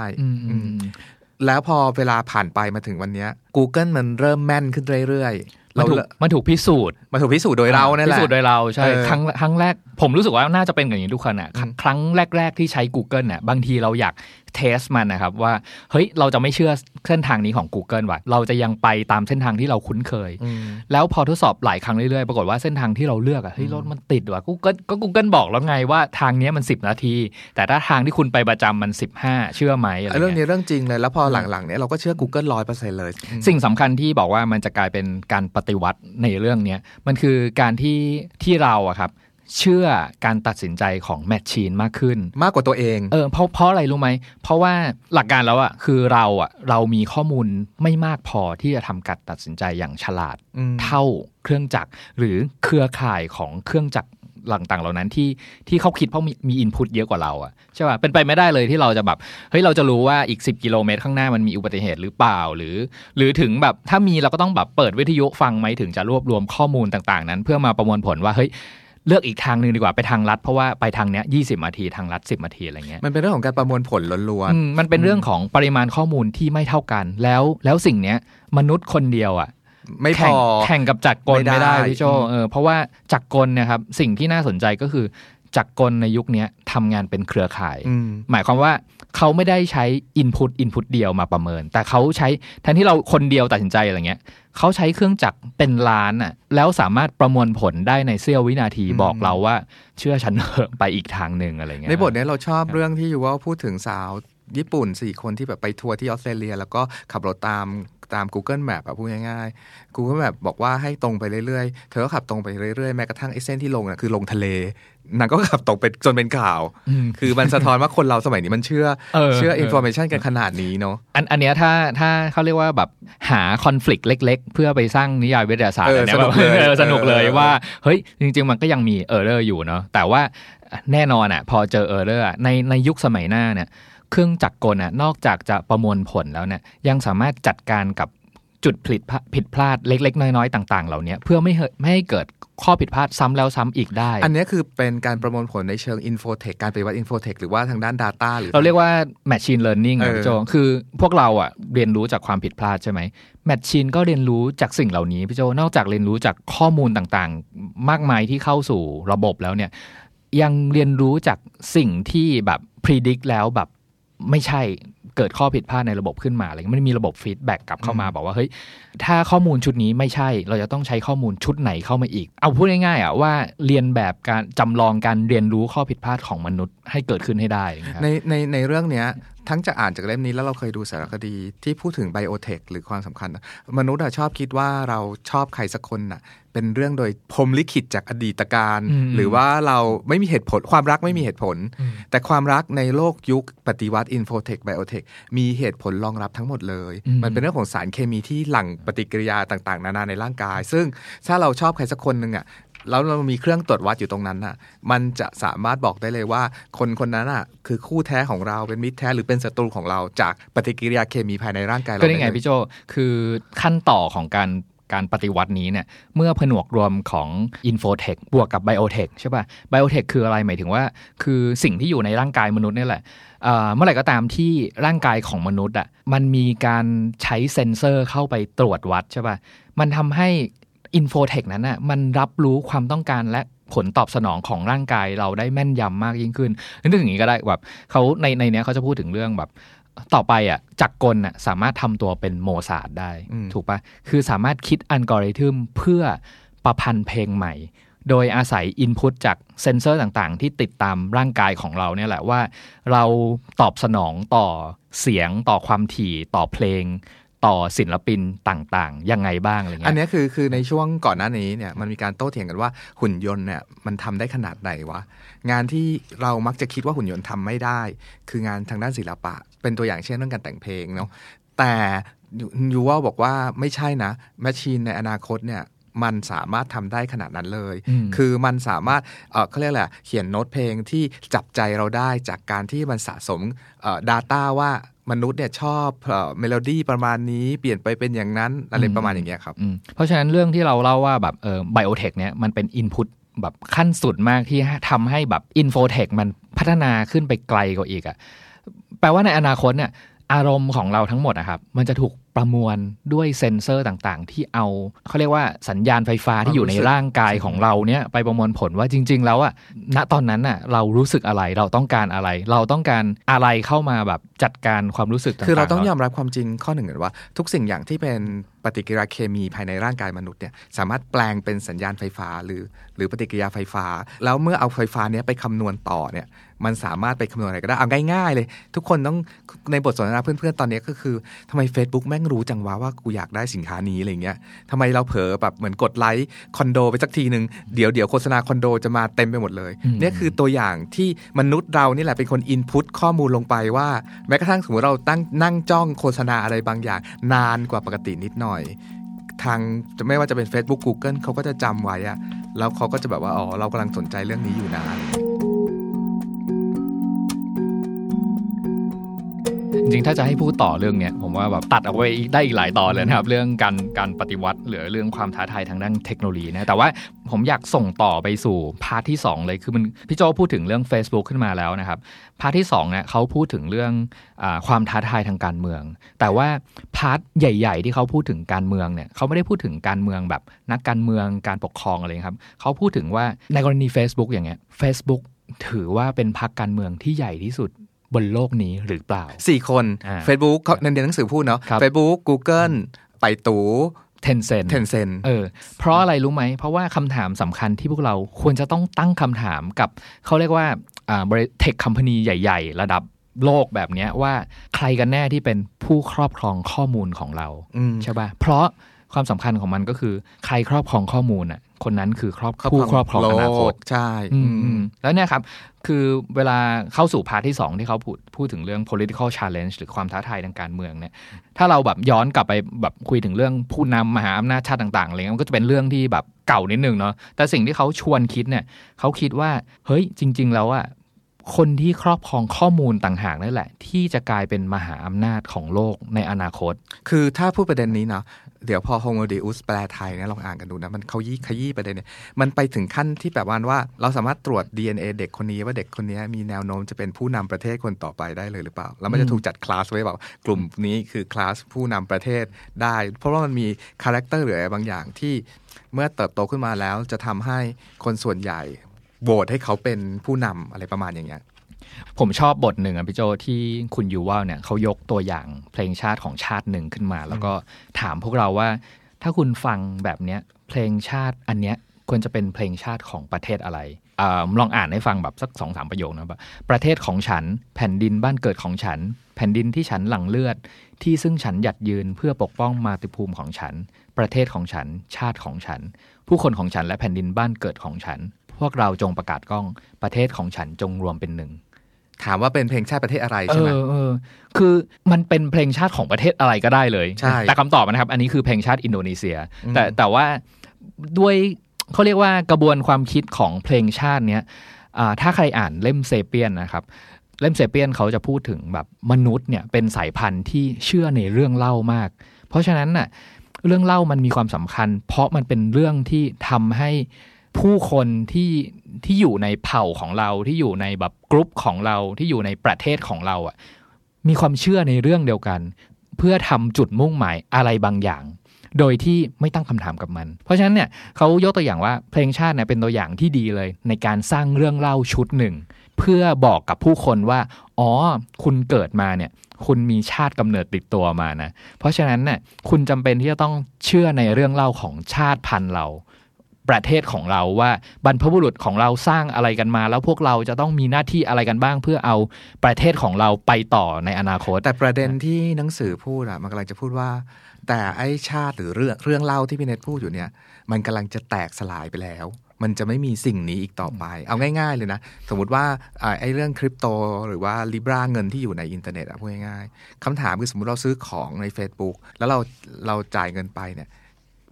แล้วพอเวลาผ่านไปมาถึงวันนี้ Google มันเริ่มแม่นขึ้นเรื่อยๆมันถูกพิสูจน์โดยเราเนี่ยแหละพิสูจน์โดยเราใช่ครั้งแรกผมรู้สึกว่าน่าจะเป็นอย่างนี้ทุกคนอ่ะครั้งแรกๆที่ใช้ Google น่ะบางทีเราอยากเทสมันนะครับว่าเฮ้ยเราจะไม่เชื่อเส้นทางนี้ของ Google ว่ะเราจะยังไปตามเส้นทางที่เราคุ้นเคยแล้วพอทดสอบหลายครั้งเรื่อยๆปรากฏว่าเส้นทางที่เราเลือกอ่ะเฮ้ยรถมันติดว่ะ Google ก็ Google บอกแล้วไงว่าทางนี้มัน10นาทีแต่ถ้าทางที่คุณไปประจำมัน15เชื่อไหมอะไรเรื่องนี้เรื่องจริงเลยแล้วพอหลังๆเนี่ยเราก็เชื่อ Google 100% เลยสิ่งสำคัญที่บอกว่ามันจะกลายเป็นการปฏิวัติในเรื่องนี้มันคือการที่เราอะครับเชื่อการตัดสินใจของแมชชีนมากขึ้นมากกว่าตัวเองเพราะอะไรรู้ไหมเพราะว่าหลักการแล้วอ่ะคือเรามีข้อมูลไม่มากพอที่จะทำการตัดสินใจอย่างฉลาดเท่าเครื่องจักรหรือเครือข่ายของเครื่องจักรต่างๆเหล่านั้นที่เขาคิดเพราะมีอินพุตเยอะกว่าเราอ่ะใช่ป่ะเป็นไปไม่ได้เลยที่เราจะแบบเฮ้ยเราจะรู้ว่าอีก10กิโลเมตรข้างหน้ามันมีอุบัติเหตุหรือเปล่าหรือถึงแบบถ้ามีเราก็ต้องแบบเปิดวิทยุฟังไหมถึงจะรวบรวมข้อมูลต่างๆนั้นเพื่อมาประมวลผลว่าเฮ้ยเลือกอีกทางนึงดีกว่าไปทางลัดเพราะว่าไปทางเนี้ย20นาทีทางลัด10นาทีอะไรเงี้ยมันเป็นเรื่องของการประมวลผลล้วนๆมันเป็นเรื่องของปริมาณข้อมูลที่ไม่เท่ากันแล้วสิ่งเนี้ยมนุษย์คนเดียวอ่ะไม่พอแข่งกับจักรกลไม่ได้พี่โจเพราะว่าจักรกลเนี่ยครับสิ่งที่น่าสนใจก็คือจักรกลในยุคนี้ทำงานเป็นเครือข่ายหมายความว่าเขาไม่ได้ใช้ input เดียวมาประเมินแต่เขาใช้แทนที่เราคนเดียวตัดสินใจอะไรเงี้ยเขาใช้เครื่องจักรเป็นล้านอ่ะแล้วสามารถประมวลผลได้ในเสี้ยววินาทีบอกเราว่าเชื่อฉันเถอะไปอีกทางนึงอะไรเงี้ยในบทนี้เราชอบเรื่องที่ยูว่าพูดถึงสาวญี่ปุ่น4คนที่แบบไปทัวร์ที่ออสเตรเลียแล้วก็ขับรถตาม Google Map อ่ะพูดง่ายๆ Google Map บอกว่าให้ตรงไปเรื่อยๆเธอก็ขับตรงไปเรื่อยๆแม้กระทั่งไอ้เส้นที่ลงน่ะคือลงทะเลนางก็ขับตกไปจนเป็นข่าวคือมันสะท้อนว่าคนเราสมัยนี้มันเชื่อ information กันขนาดนี้เนาะอันเนี้ยถ้าเขาเรียกว่าแบบหา conflict เล็กๆเพื่อไปสร้างนิยายวิทยาศาสตร์อะไรเนี่ยสนุกเลยว่าเฮ้ยจริงๆมันก็ยังมี error อยู่เนาะแต่ว่าแน่นอนอ่ะพอเจอ error ในยุคสมัยหน้าเนี่ยเครื่องจักรกลน่ะนอกจากจะประมวลผลแล้วเนี่ยยังสามารถจัดการกับจุดผิดพลาดเล็กๆน้อยๆต่างๆเหล่านี้เพื่อไม่ให้เกิดข้อผิดพลาดซ้ำแล้วซ้ำอีกได้อันนี้คือเป็นการประมวลผลในเชิง Infotech การปฏิวัติ Infotech หรือว่าทางด้าน Data หรือเราเรียกว่า Machine Learning นะโจคือพวกเราอ่ะเรียนรู้จากความผิดพลาดใช่ไหม Machine ก็เรียนรู้จากสิ่งเหล่านี้พี่โจนอกจากเรียนรู้จากข้อมูลต่างๆมากมายที่เข้าสู่ระบบแล้วเนี่ยยังเรียนรู้จากสิ่งที่แบบ predict แล้วแบบไม่ใช่เกิดข้อผิดพลาดในระบบขึ้นมาอะไรไม่มีระบบฟีดแบ็กกลับเข้ามาบอกว่าเฮ้ยถ้าข้อมูลชุดนี้ไม่ใช่เราจะต้องใช้ข้อมูลชุดไหนเข้ามาอีกเอาพูดง่ายๆอ่ะว่าเรียนแบบการจำลองการเรียนรู้ข้อผิดพลาดของมนุษย์ให้เกิดขึ้นให้ได้ในเรื่องเนี้ยทั้งจะอ่านจากเล่มนี้แล้วเราเคยดูสารคดีที่พูดถึงไบโอเทคหรือความสำคัญมนุษย์ชอบคิดว่าเราชอบใครสักคนน่ะเป็นเรื่องโดยพรหมลิขิตจากอดีตการหรือว่าเราไม่มีเหตุผลความรักไม่มีเหตุผลแต่ความรักในโลกยุคปฏิวัติอินโฟเทคไบโอเทคมีเหตุผลรองรับทั้งหมดเลยมันเป็นเรื่องของสารเคมีที่หลั่งปฏิกิริยาต่างๆนานาในร่างกายซึ่งถ้าเราชอบใครสักคนนึงอ่ะแล้วเรามีเครื่องตรวจวัดอยู่ตรงนั้นน่ะมันจะสามารถบอกได้เลยว่าคนคนนั้นน่ะคือคู่แท้ของเราเป็นมิตรแท้หรือเป็นศัตรูของเราจากปฏิกิริยาเคมีภายในร่างกายเราก็ได้ไงพี่โจคือขั้นต่อของการปฏิวัตินี้เนี่ยเมื่อผนวกรวมของ Infotech บวกกับ Biotech ใช่ป่ะ Biotech คืออะไรหมายถึงว่าคือสิ่งที่อยู่ในร่างกายมนุษย์นี่แหละเมื่อไหร่ก็ตามที่ร่างกายของมนุษย์อ่ะมันมีการใช้เซ็นเซอร์เข้าไปตรวจวัดใช่ป่ะมันทำให้อินโฟเทคนั้นน่ะมันรับรู้ความต้องการและผลตอบสนองของร่างกายเราได้แม่นยำมากยิ่งขึ้นนึกถึงอย่างนี้ก็ได้แบบเขาในเนี้ยเขาจะพูดถึงเรื่องแบบต่อไปอ่ะจักรกลน่ะสามารถทำตัวเป็นโมซาร์ทได้ถูกปะคือสามารถคิดอัลกอริทึมเพื่อประพันธ์เพลงใหม่โดยอาศัยอินพุตจากเซ็นเซอร์ต่างๆที่ติดตามร่างกายของเราเนี่ยแหละว่าเราตอบสนองต่อเสียงต่อความถี่ต่อเพลงต่อศิลปินต่างๆยังไงบ้างอะไรเงี้ยอันนี้คือในช่วงก่อนหน้านี้เนี่ยมันมีการโต้เถียงกันว่าหุ่นยนต์เนี่ยมันทำได้ขนาดไหนวะงานที่เรามักจะคิดว่าหุ่นยนต์ทำไม่ได้คืองานทางด้านศิลปะเป็นตัวอย่างเช่นเรื่องการแต่งเพลงเนาะแต่ยูว่าบอกว่าไม่ใช่นะแมชชีนในอนาคตเนี่ยมันสามารถทำได้ขนาดนั้นเลยคือมันสามารถเขาเรียกแหละเขียนโน้ตเพลงที่จับใจเราได้จากการที่มันสะสม data ว่ามนุษย์เนี่ยชอบเมโลดี้ประมาณนี้เปลี่ยนไปเป็นอย่างนั้นอะไรประมาณอย่างเงี้ยครับเพราะฉะนั้นเรื่องที่เราเล่าว่าแบบไบโอเทคเนี่ยมันเป็นอินพุตแบบขั้นสุดมากที่ทำให้แบบอินโฟเทคมันพัฒนาขึ้นไปไกลกว่าอีกอ่ะแปลว่าในอนาคตเนี่ย อารมณ์ของเราทั้งหมดนะครับมันจะถูกประมวลด้วยเซ็นเซอร์ต่างๆที่เอาเขาเรียกว่าสัญญาณไฟฟ้าที่อยู่ในร่างกายของเราเนี่ยไปประมวลผลว่าจริงๆแล้วอะณตอนนั้นอะเรารู้สึกอะไรเราต้องการอะไรเข้ามาแบบจัดการความรู้สึกต่างๆคือเราต้องยอมรับความจริงข้อหนึ่งก่อนว่าทุกสิ่งอย่างที่เป็นปฏิกิริยาเคมีภายในร่างกายมนุษย์เนี่ยสามารถแปลงเป็นสัญญาณไฟฟ้าหรือปฏิกิริยาไฟฟ้าแล้วเมื่อเอาไฟฟ้าเนี้ยไปคำนวณต่อเนี่ยมันสามารถไปคำนวณอะไรก็ได้เอาง่ายๆเลยทุกคนต้องในบทสนทนาเพื่อนๆตอนนี้ก็คือทำไม Facebook แม่งรู้จังว่ากูอยากได้สินค้านี้อะไรเงี้ยทำไมเราเผลอแบบเหมือนกดไลค์คอนโดไปสักทีนึงเดี๋ยวโฆษณาคอนโดจะมาเต็มไปหมดเลยเนี่ยคือตัวอย่างที่มนุษย์เรานี่แหละเป็นคนอินพุตข้อมูลลงไปว่าแม้กระทั่งสมมติเราตั้งนั่งจ้องโฆษณาอะไรบางอย่างนานกว่าปกตินิดหน่อยทางไม่ว่าจะเป็น Facebook Google เขาก็จะจำไว้อะแล้วเขาก็จะแบบว่าอ๋อเรากำลังสนใจเรื่องนี้อยู่นานจริงๆถ้าจะให้พูดต่อเรื่องเนี้ยผมว่าแบบตัดเอาไว้ได้อีกหลายตอนเลยนะครับเรื่องการปฏิวัติหรือเรื่องความท้าทายทางด้านเทคโนโลยีนะแต่ว่าผมอยากส่งต่อไปสู่พาร์ทที่2เลยคือมันพี่โจพูดถึงเรื่อง Facebook ขึ้นมาแล้วนะครับพาร์ทที่2เนี่ยเขาพูดถึงเรื่องความท้าทายทางการเมืองแต่ว่าพาร์ทใหญ่ๆที่เขาพูดถึงการเมืองเนี่ยเขาไม่ได้พูดถึงการเมืองแบบนักการเมืองการปกครองอะไรครับเขาพูดถึงว่าในกรณี Facebook อย่างเงี้ย Facebook ถือว่าเป็นพรรคการเมืองที่ใหญ่ที่สุดบนโลกนี้หรือเปล่า4คน Facebook เขาในหนังสือพูดเนาะ Facebook Google ไปตู่ Tencent เพราะอะไรรู้ไหมเพราะว่าคำถามสำคัญที่พวกเราควรจะต้องตั้งคำถามกับเขาเรียกว่าเทคคอมพานีใหญ่ๆระดับโลกแบบนี้ว่าใครกันแน่ที่เป็นผู้ครอบครองข้อมูลของเราใช่ป่ะเพราะความสำคัญของมันก็คือใครครอบครองข้อมูลอ่ะคนนั้นคือครอบครองอนาคตใช่แล้วเนี่ยครับคือเวลาเข้าสู่พาร์ทที่2ที่เขาพูดถึงเรื่อง political challenge หรือความท้าทายทางการเมืองเนี่ยถ้าเราแบบย้อนกลับไปแบบคุยถึงเรื่องผู้นำมหาอำนาจชาติต่างๆอะไรเงี้ยมันก็จะเป็นเรื่องที่แบบเก่านิดนึงเนาะแต่สิ่งที่เขาชวนคิดเนี่ยเขาคิดว่าเฮ้ยจริงๆแล้วอ่ะคนที่ครอบครองข้อมูลต่างหากนั่นแหละที่จะกลายเป็นมหาอำนาจของโลกในอนาคตคือถ้าพูดประเด็นนี้เนาะเดี๋ยวพอโฮโมเดอุสแปลไทยเนี่ยลองอ่านกันดูนะมันเขาขยี้ประเด็นเนี่ยมันไปถึงขั้นที่แบบว่าเราสามารถตรวจ DNA เด็กคนนี้ว่าเด็กคนนี้มีแนวโน้มจะเป็นผู้นำประเทศคนต่อไปได้เลยหรือเปล่าแล้วมันจะถูกจัดคลาสไว้แบบกลุ่มนี้คือคลาสผู้นำประเทศได้เพราะว่ามันมีคาแรคเตอร์หรืออะไรบางอย่างที่เมื่อเติบโตขึ้นมาแล้วจะทำให้คนส่วนใหญ่โหวตให้เขาเป็นผู้นำอะไรประมาณอย่างเงี้ยผมชอบบทหนึ่งอ่ะพี่โจที่คุณยูวัลเนี่ยเขายกตัวอย่างเพลงชาติของชาติหนึ่งขึ้นมาแล้วก็ถามพวกเราว่าถ้าคุณฟังแบบเนี้ยเพลงชาติอันเนี้ยควรจะเป็นเพลงชาติของประเทศอะไรลองอ่านให้ฟังแบบสัก 2-3 ประโยคนะแบบประเทศของฉันแผ่นดินบ้านเกิดของฉันแผ่นดินที่ฉันหลั่งเลือดที่ซึ่งฉันหยัดยืนเพื่อปกป้องมาตุภูมิของฉันประเทศของฉันชาติของฉันผู้คนของฉันและแผ่นดินบ้านเกิดของฉันพวกเราจงประกาศก้องประเทศของฉันจงรวมเป็นหนึ่งถามว่าเป็นเพลงชาติประเทศอะไรใช่ไหมคือมันเป็นเพลงชาติของประเทศอะไรก็ได้เลยแต่คำตอบนะครับอันนี้คือเพลงชาติอินโดนีเซียแต่ว่าด้วยเขาเรียกว่ากระบวนความคิดของเพลงชาติเนี้ยถ้าใครอ่านเล่มเซเปียนนะครับเล่มเซเปียนเขาจะพูดถึงแบบมนุษย์เนี่ยเป็นสายพันธุ์ที่เชื่อในเรื่องเล่ามากเพราะฉะนั้นน่ะเรื่องเล่ามันมีความสำคัญเพราะมันเป็นเรื่องที่ทำให้ผู้คนที่อยู่ในเผ่าของเราที่อยู่ในแบบกรุ๊ปของเราที่อยู่ในประเทศของเราอ่ะมีความเชื่อในเรื่องเดียวกันเพื่อทำจุดมุ่งหมายอะไรบางอย่างโดยที่ไม่ตั้งคำถามกับมันเพราะฉะนั้นเนี่ยเขายกตัวอย่างว่าเพลงชาติเนี่ยเป็นตัวอย่างที่ดีเลยในการสร้างเรื่องเล่าชุดหนึ่งเพื่อบอกกับผู้คนว่าอ๋อคุณเกิดมาเนี่ยคุณมีชาติกำเนิดติดตัวมานะเพราะฉะนั้นเนี่ยคุณจำเป็นที่จะต้องเชื่อในเรื่องเล่าของชาติพันธุ์เราประเทศของเราว่าบรรพบุรุษของเราสร้างอะไรกันมาแล้วพวกเราจะต้องมีหน้าที่อะไรกันบ้างเพื่อเอาประเทศของเราไปต่อในอนาคตแต่ประเด็นที่หนังสือพูดอะมันกำลังจะพูดว่าแต่ไอ้ชาติหรือเรื่องเล่าที่พี่เนตพูดอยู่เนี่ยมันกำลังจะแตกสลายไปแล้วมันจะไม่มีสิ่งนี้อีกต่อไปเอาง่ายๆเลยนะสมมุติว่าไอ้เรื่องคริปโตหรือว่า Libra เงินที่อยู่ในอินเทอร์เน็ตอะพูดง่ายๆคำถามคือสมมุติเราซื้อของใน Facebook แล้วเราจ่ายเงินไปเนี่ย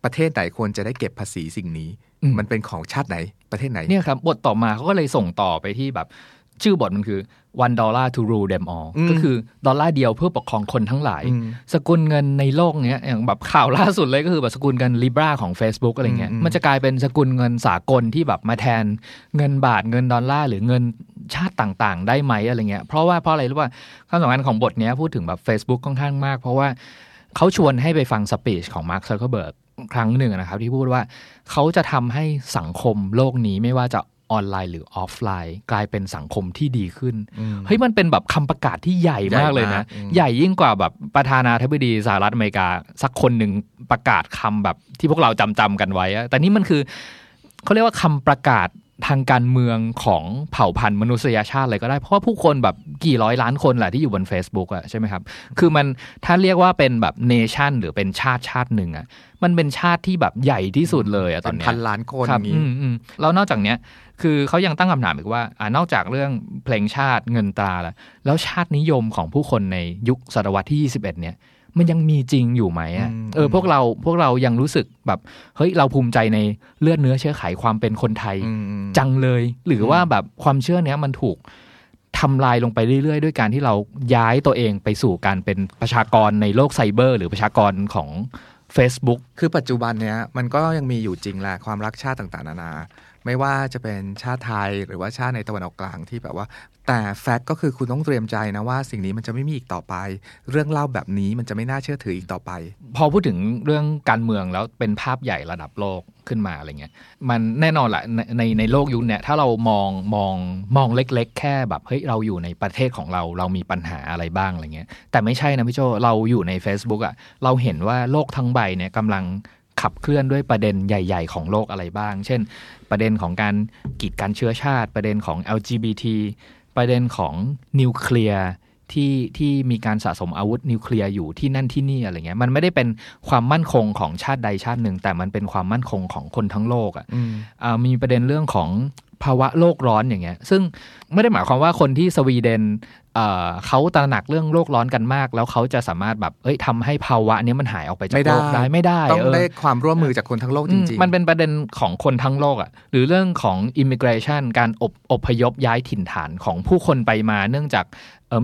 ประเทศไหนควรจะได้เก็บภาษีสิ่งนี้มันเป็นของชาติไหนประเทศไหนเนี่ยครับบทต่อมาเขาก็เลยส่งต่อไปที่แบบชื่อบทมันคือ One Dollar to Rule Them All ก็คือดอลลาร์เดียวเพื่อปกครองคนทั้งหลายสกุลเงินในโลกเนี้ยอย่างแบบข่าวล่าสุดเลยก็คือแบบสกุลเงิน Libra ของ Facebook อะไรเงี้ยมันจะกลายเป็นสกุลเงินสากลที่แบบมาแทนเงินบาทเงินดอลลาร์หรือเงิน ชาติต่างๆได้ไหมอะไรเงี้ยเพราะว่าเพราะอะไรรู้ป่ะความสำคัญของบทนี้พูดถึงแบบ Facebook ค่อนข้างมากเพราะว่าเขาชวนให้ไปฟังสปีชของมาร์ค ซักเคอร์เบิร์กครั้งหนึ่งนะครับที่พูดว่าเขาจะทำให้สังคมโลกนี้ไม่ว่าจะออนไลน์หรือออฟไลน์กลายเป็นสังคมที่ดีขึ้นเฮ้ยมันเป็นแบบคำประกาศที่ใหญ่มากเลยนะใหญ่ยิ่งกว่าแบบประธานาธิบดีสหรัฐอเมริกาสักคนหนึ่งประกาศคำแบบที่พวกเราจำกันไว้แต่นี่มันคือเขาเรียกว่าคำประกาศทางการเมืองของเผ่าพันธุ์มนุษยชาติอะไรก็ได้เพราะว่าผู้คนแบบกี่ร้อยล้านคนแหละที่อยู่บน Facebook อ่ะใช่ไหมครับคือมันถ้าเรียกว่าเป็นแบบเนชั่นหรือเป็นชาติหนึ่งอ่ะมันเป็นชาติที่แบบใหญ่ที่สุดเลยอ่ะตอนนี้พันล้านคนอย่างนี้แล้วนอกจากเนี้ยคือเขายังตั้งคำถามอีกว่านอกจากเรื่องเพลงชาติเงินตราแล้วชาตินิยมของผู้คนในยุคศตวรรษที่21เนี่ยมันยังมีจริงอยู่ไหมอ่ะพวกเรายังรู้สึกแบบเฮ้ยเราภูมิใจในเลือดเนื้อเชื้อไขความเป็นคนไทยจังเลยหรือว่าแบบความเชื่อเนี้ยมันถูกทำลายลงไปเรื่อยๆด้วยการที่เราย้ายตัวเองไปสู่การเป็นประชากรในโลกไซเบอร์หรือประชากรของ Facebook คือปัจจุบันเนี้ยมันก็ยังมีอยู่จริงแหละความรักชาติต่างๆนานาไม่ว่าจะเป็นชาติไทยหรือว่าชาติในตะวันออกกลางที่แบบว่าแต่แฟกต์ก็คือคุณต้องเตรียมใจนะว่าสิ่งนี้มันจะไม่มีอีกต่อไปเรื่องเล่าแบบนี้มันจะไม่น่าเชื่อถืออีกต่อไปพอพูดถึงเรื่องการเมืองแล้วเป็นภาพใหญ่ระดับโลกขึ้นมาอะไรเงี้ยมันแน่นอนแหละในโลกยุคนี้ถ้าเรามองเล็กๆแค่แบบเฮ้ยเราอยู่ในประเทศของเรามีปัญหาอะไรบ้างอะไรเงี้ยแต่ไม่ใช่นะพี่โจเราอยู่ใน Facebook อ่ะเราเห็นว่าโลกทั้งใบเนี่ยกำลังขับเคลื่อนด้วยประเด็นใหญ่ๆของโลกอะไรบ้างเช่นประเด็นของการกีดกันเชื้อชาติประเด็นของ LGBT ประเด็นของนิวเคลียร์ที่มีการสะสมอาวุธนิวเคลียร์อยู่ที่นั่นที่นี่อะไรเงี้ยมันไม่ได้เป็นความมั่นคงของชาติใดชาติหนึ่งแต่มันเป็นความมั่นคงของคนทั้งโลกอ่ะมีประเด็นเรื่องของภาวะโลกร้อนอย่างเงี้ยซึ่งไม่ได้หมายความว่าคนที่สวีเดนเขาตระหนักเรื่องโลกร้อนกันมากแล้วเขาจะสามารถแบบทำให้ภาวะนี้มันหายออกไปจากโลกได้ไม่ได้ต้องได้ความร่วมมือจากคนทั้งโลกจริงๆมันเป็นประเด็นของคนทั้งโลกอ่ะหรือเรื่องของ immigration การอบพยพย้ายถิ่นฐานของผู้คนไปมาเนื่องจาก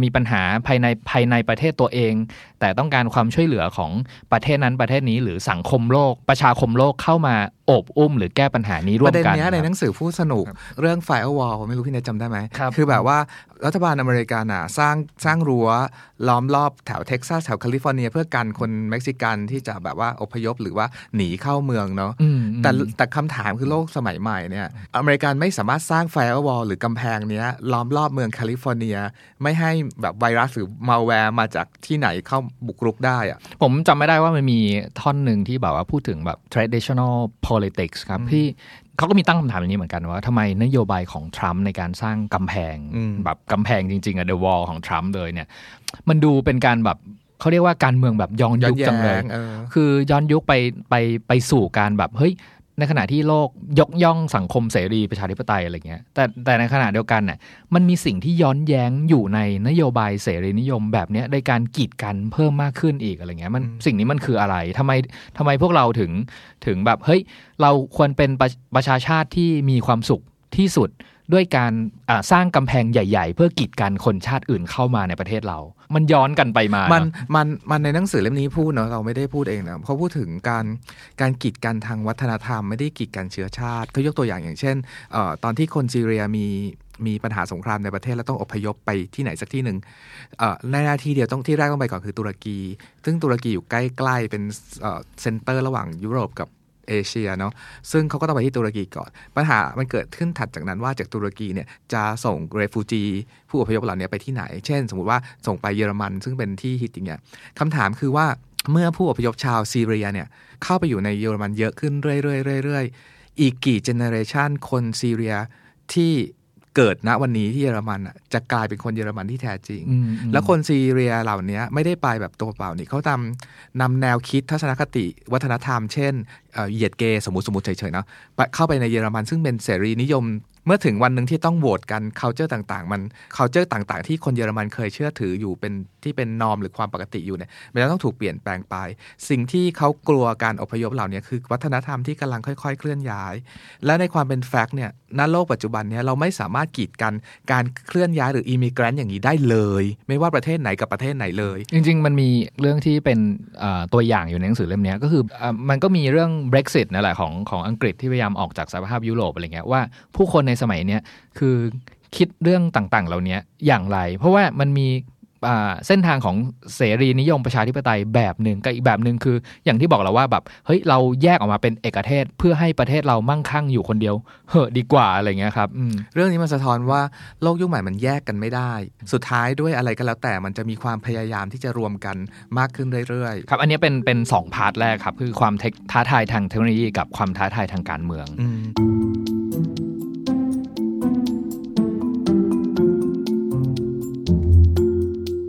มีปัญหาภายในประเทศตัวเองแต่ต้องการความช่วยเหลือของประเทศนั้นประเทศนี้หรือสังคมโลกประชาคมโลกเข้ามาโอบอุ้มหรือแก้ปัญหานี้ร่วมกันประเด็นนี้ในหนังสือพูดสนุกเรื่อง Firewall ไม่รู้พี่เนทจำได้ไหมคือแบบว่ารัฐบาลอเมริกันน่ะสร้างรั้วล้อมรอบแถวเท็กซัสแถวแคลิฟอร์เนียเพื่อกันคนเม็กซิกันที่จะแบบว่าอพยพหรือว่าหนีเข้าเมืองเนาะแต่คำถามคือโลกสมัยใหม่เนี่ยอเมริกันไม่สามารถสร้าง Firewall หรือกำแพงเนี้ยล้อมรอบเมืองแคลิฟอร์เนียไม่ให้แบบไวรัสหรือมัลแวร์มาจากที่ไหนเข้าบุกรุกได้อะผมจำไม่ได้ว่ามันมีท่อนนึงที่แบบว่าพูดถึงแบบ traditional politics ครับที่เขาก็มีตั้งคำถามอย่างนี้เหมือนกันว่าทำไมนโยบายของทรัมป์ในการสร้างกำแพงแบบกำแพงจริงๆอะ The Wall ของทรัมป์เลยเนี่ยมันดูเป็นการแบบเขาเรียกว่าการเมืองแบบย้อนยุคจังเลยคือย้อนยุคไปสู่การแบบเฮ้ยในขณะที่โลกยกย่องสังคมเสรีประชาธิปไตยอะไรเงี้ยแต่ในขณะเดียวกันน่ะมันมีสิ่งที่ย้อนแย้งอยู่ในนโยบายเสรีนิยมแบบเนี้ยในการกีดกันเพิ่มมากขึ้นอีกอะไรเงี้ยมันสิ่งนี้มันคืออะไรทำไมพวกเราถึงแบบเฮ้ยเราควรเป็นประชาชาติที่มีความสุขที่สุดด้วยการสร้างกำแพงใหญ่ๆเพื่อกีดกันคนชาติอื่นเข้ามาในประเทศเรามันย้อนกันไปมามันในหนังสือเล่มนี้พูดเนาะเราไม่ได้พูดเองนะเขาพูดถึงการกีดกันทางวัฒนธรรมไม่ได้กีดกันเชื้อชาติเขายกตัวอย่างอย่างเช่นตอนที่คนซีเรียมีปัญหาสงครามในประเทศแล้วต้องอพยพไปที่ไหนสักที่หนึ่งในหน้าที่เดียวต้องที่แรกต้องไปก่อนคือตุรกีซึ่งตุรกีอยู่ใกล้ๆเป็นเซ็นเตอร์ระหว่างยุโรปกับเอเชียเนาะซึ่งเขาก็ต้องไปที่ตุรกีก่อนปัญหามันเกิดขึ้นถัดจากนั้นว่าจากตุรกีเนี่ยจะส่งเรฟูจีผู้อพยพเหล่านี้ไปที่ไหนเช่นสมมุติว่าส่งไปเยอรมันซึ่งเป็นที่ฮิตอย่างเงี้ยคำถามคือว่าเมื่อผู้อพยพชาวซีเรียเนี่ยเข้าไปอยู่ในเยอรมันเยอะขึ้นเรื่อยๆอีกกี่เจเนเรชันคนซีเรียที่เกิดณวันนี้ที่เยอรมันอ่ะจะกลายเป็นคนเยอรมันที่แท้จริงแล้วคนซีเรียเหล่านี้ไม่ได้ไปแบบตัวเปล่านี่เขานำแนวคิดทัศนคติวัฒนธรรมเช่นเหยียดเกย์สมมติเฉยๆเนาะเข้าไปในเยอรมันซึ่งเป็นเสรีนิยมเมื่อถึงวันหนึ่งที่ต้องโหวตกัน culture ต่างๆมัน culture ต่างๆที่คนเยอรมันเคยเชื่อถืออยู่เป็นที่เป็น norm หรือความปกติอยู่เนี่ยมันจะต้องถูกเปลี่ยนแปลงไปสิ่งที่เขากลัวการอพยพเหล่านี้คือวัฒนธรรมที่กำลังค่อยๆเคลื่อนย้ายและในความเป็นแฟกต์เนี่ยณโลกปัจจุบันเนี่ยเราไม่สามารถกีดกันการเคลื่อนย้ายหรือ immigrant อย่างนี้ได้เลยไม่ว่าประเทศไหนกับประเทศไหนเลยจริงๆมันมีเรื่องที่เป็นตัวอย่างอยู่ในหนังสือเล่มนี้ก็คือมันก็มีเรื่อง Brexit นั่นแหละของอังกฤษที่พยายามออกจากสหภาพยุโรปอะไรเงี้ยว่าผู้คนในสมัยเนี้ยคือ คิดเรื่องต่างๆเหล่านี้อย่างไรเพราะว่ามันมีเส้นทางของเสรีนิยมประชาธิปไตยแบบหนึ่งกับอีกแบบหนึ่งคืออย่างที่บอกแล้วว่าแบบเฮ้ยเราแยกออกมาเป็นเอกเทศเพื่อให้ประเทศเรามั่งคั่งอยู่คนเดียวเฮ้อดีกว่าอะไรเงี้ยครับเรื่องนี้มันสะท้อนว่าโลกยุคใหม่มันแยกกันไม่ได้สุดท้ายด้วยอะไรก็แล้วแต่มันจะมีความพยายามที่จะรวมกันมากขึ้นเรื่อยๆครับอันนี้เป็นสองพาร์ทแรกครับคือความท้าทายทางเทคโนโลยีกับความท้าทายทางการเมือง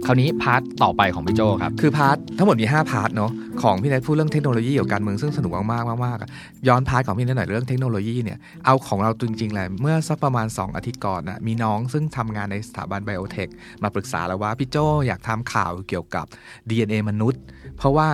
คราวนี้พาร์ทต่อไปของพี่โจครับคือพาร์ททั้งหมดมี5พาร์ทเนาะของพี่เนทพูดเรื่องเทคโนโลยีเกี่ยวกับการเมืองซึ่งสนุกมากย้อนพาร์ทของพี่เนทหน่อยเรื่องเทคโนโลยีเนี่ยเอาของเราจริงๆเลยเมื่อสักประมาณ2อาทิตย์ก่อนนะมีน้องซึ่งทำงานในสถาบันไบโอเทคมาปรึกษาแล้วว่าพี่โจอยากทำข่าวเกี่ยวกับ DNA มนุษย์เพราะว่า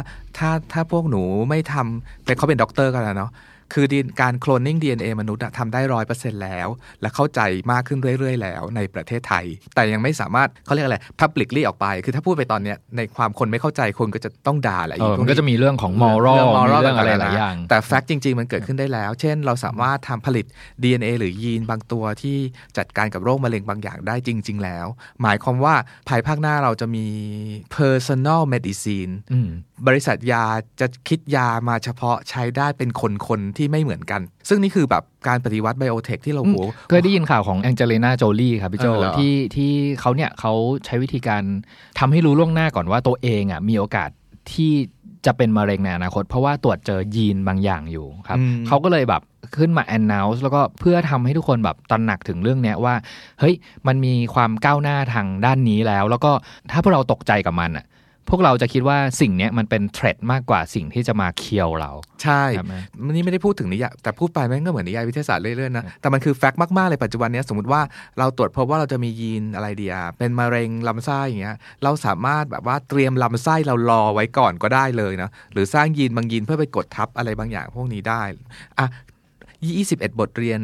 ถ้าพวกหนูไม่ทำแต่เขาเป็นด็อกเตอร์กันแล้วเนาะคือการโคลนนิ่ง DNA มนุษย์ทำได้ 100% แล้วและเข้าใจมากขึ้นเรื่อยๆแล้วในประเทศไทยแต่ยังไม่สามารถเขาเรียกอะไร publicly ออกไปคือถ้าพูดไปตอนเนี้ยในความคนไม่เข้าใจคนก็จะต้องด่าแหละมันก็จะมีเรื่องของ moral เรื่องอะไรหลายอย่างแต่ fact จริงๆมันเกิดขึ้นได้แล้วเช่นเราสามารถทำผลิต DNA หรือยีนบางตัวที่จัดการกับโรคมะเร็งบางอย่างได้จริงๆแล้วหมายความว่าภายภาคหน้าเราจะมี personal medicine บริษัทยาจะคิดยามาเฉพาะใช้ได้เป็นคนๆที่ไม่เหมือนกันซึ่งนี่คือแบบการปฏิวัติไบโอเทคที่เราโหเคยได้ยินข่าวของแองเจลิน่าโจลี่ครับพี่โจที่เขาเนี่ยเขาใช้วิธีการทำให้รู้ล่วงหน้าก่อนว่าตัวเองอ่ะมีโอกาสที่จะเป็นมะเร็งในอนาคตเพราะว่าตรวจเจอยีนบางอย่างอยู่ครับเขาก็เลยแบบขึ้นมา announce แล้วก็เพื่อทำให้ทุกคนแบบตระหนักถึงเรื่องนี้ว่าเฮ้ยมันมีความก้าวหน้าทางด้านนี้แล้วแล้วก็ถ้าพวกเราตกใจกับมันอ่ะพวกเราจะคิดว่าสิ่งนี้มันเป็นเทรดมากกว่าสิ่งที่จะมาเคี่ยวเราใช่มันนี่ไม่ได้พูดถึงนิยายแต่พูดไปมันก็เหมือนนิยายวิทยาศาสตร์เรื่อยๆนะแต่มันคือแฟกต์มากๆเลยปัจจุบันนี้สมมติว่าเราตรวจพบว่าเราจะมียีนอะไรดีเป็นมะเร็งลำไส้อย่างเงี้ยเราสามารถแบบว่าเตรียมลำไส้เรารอไว้ก่อนก็ได้เลยนะหรือสร้างยีนบางยีนเพื่อไปกดทับอะไรบางอย่างพวกนี้ได้อ่ะ21 บทเรียน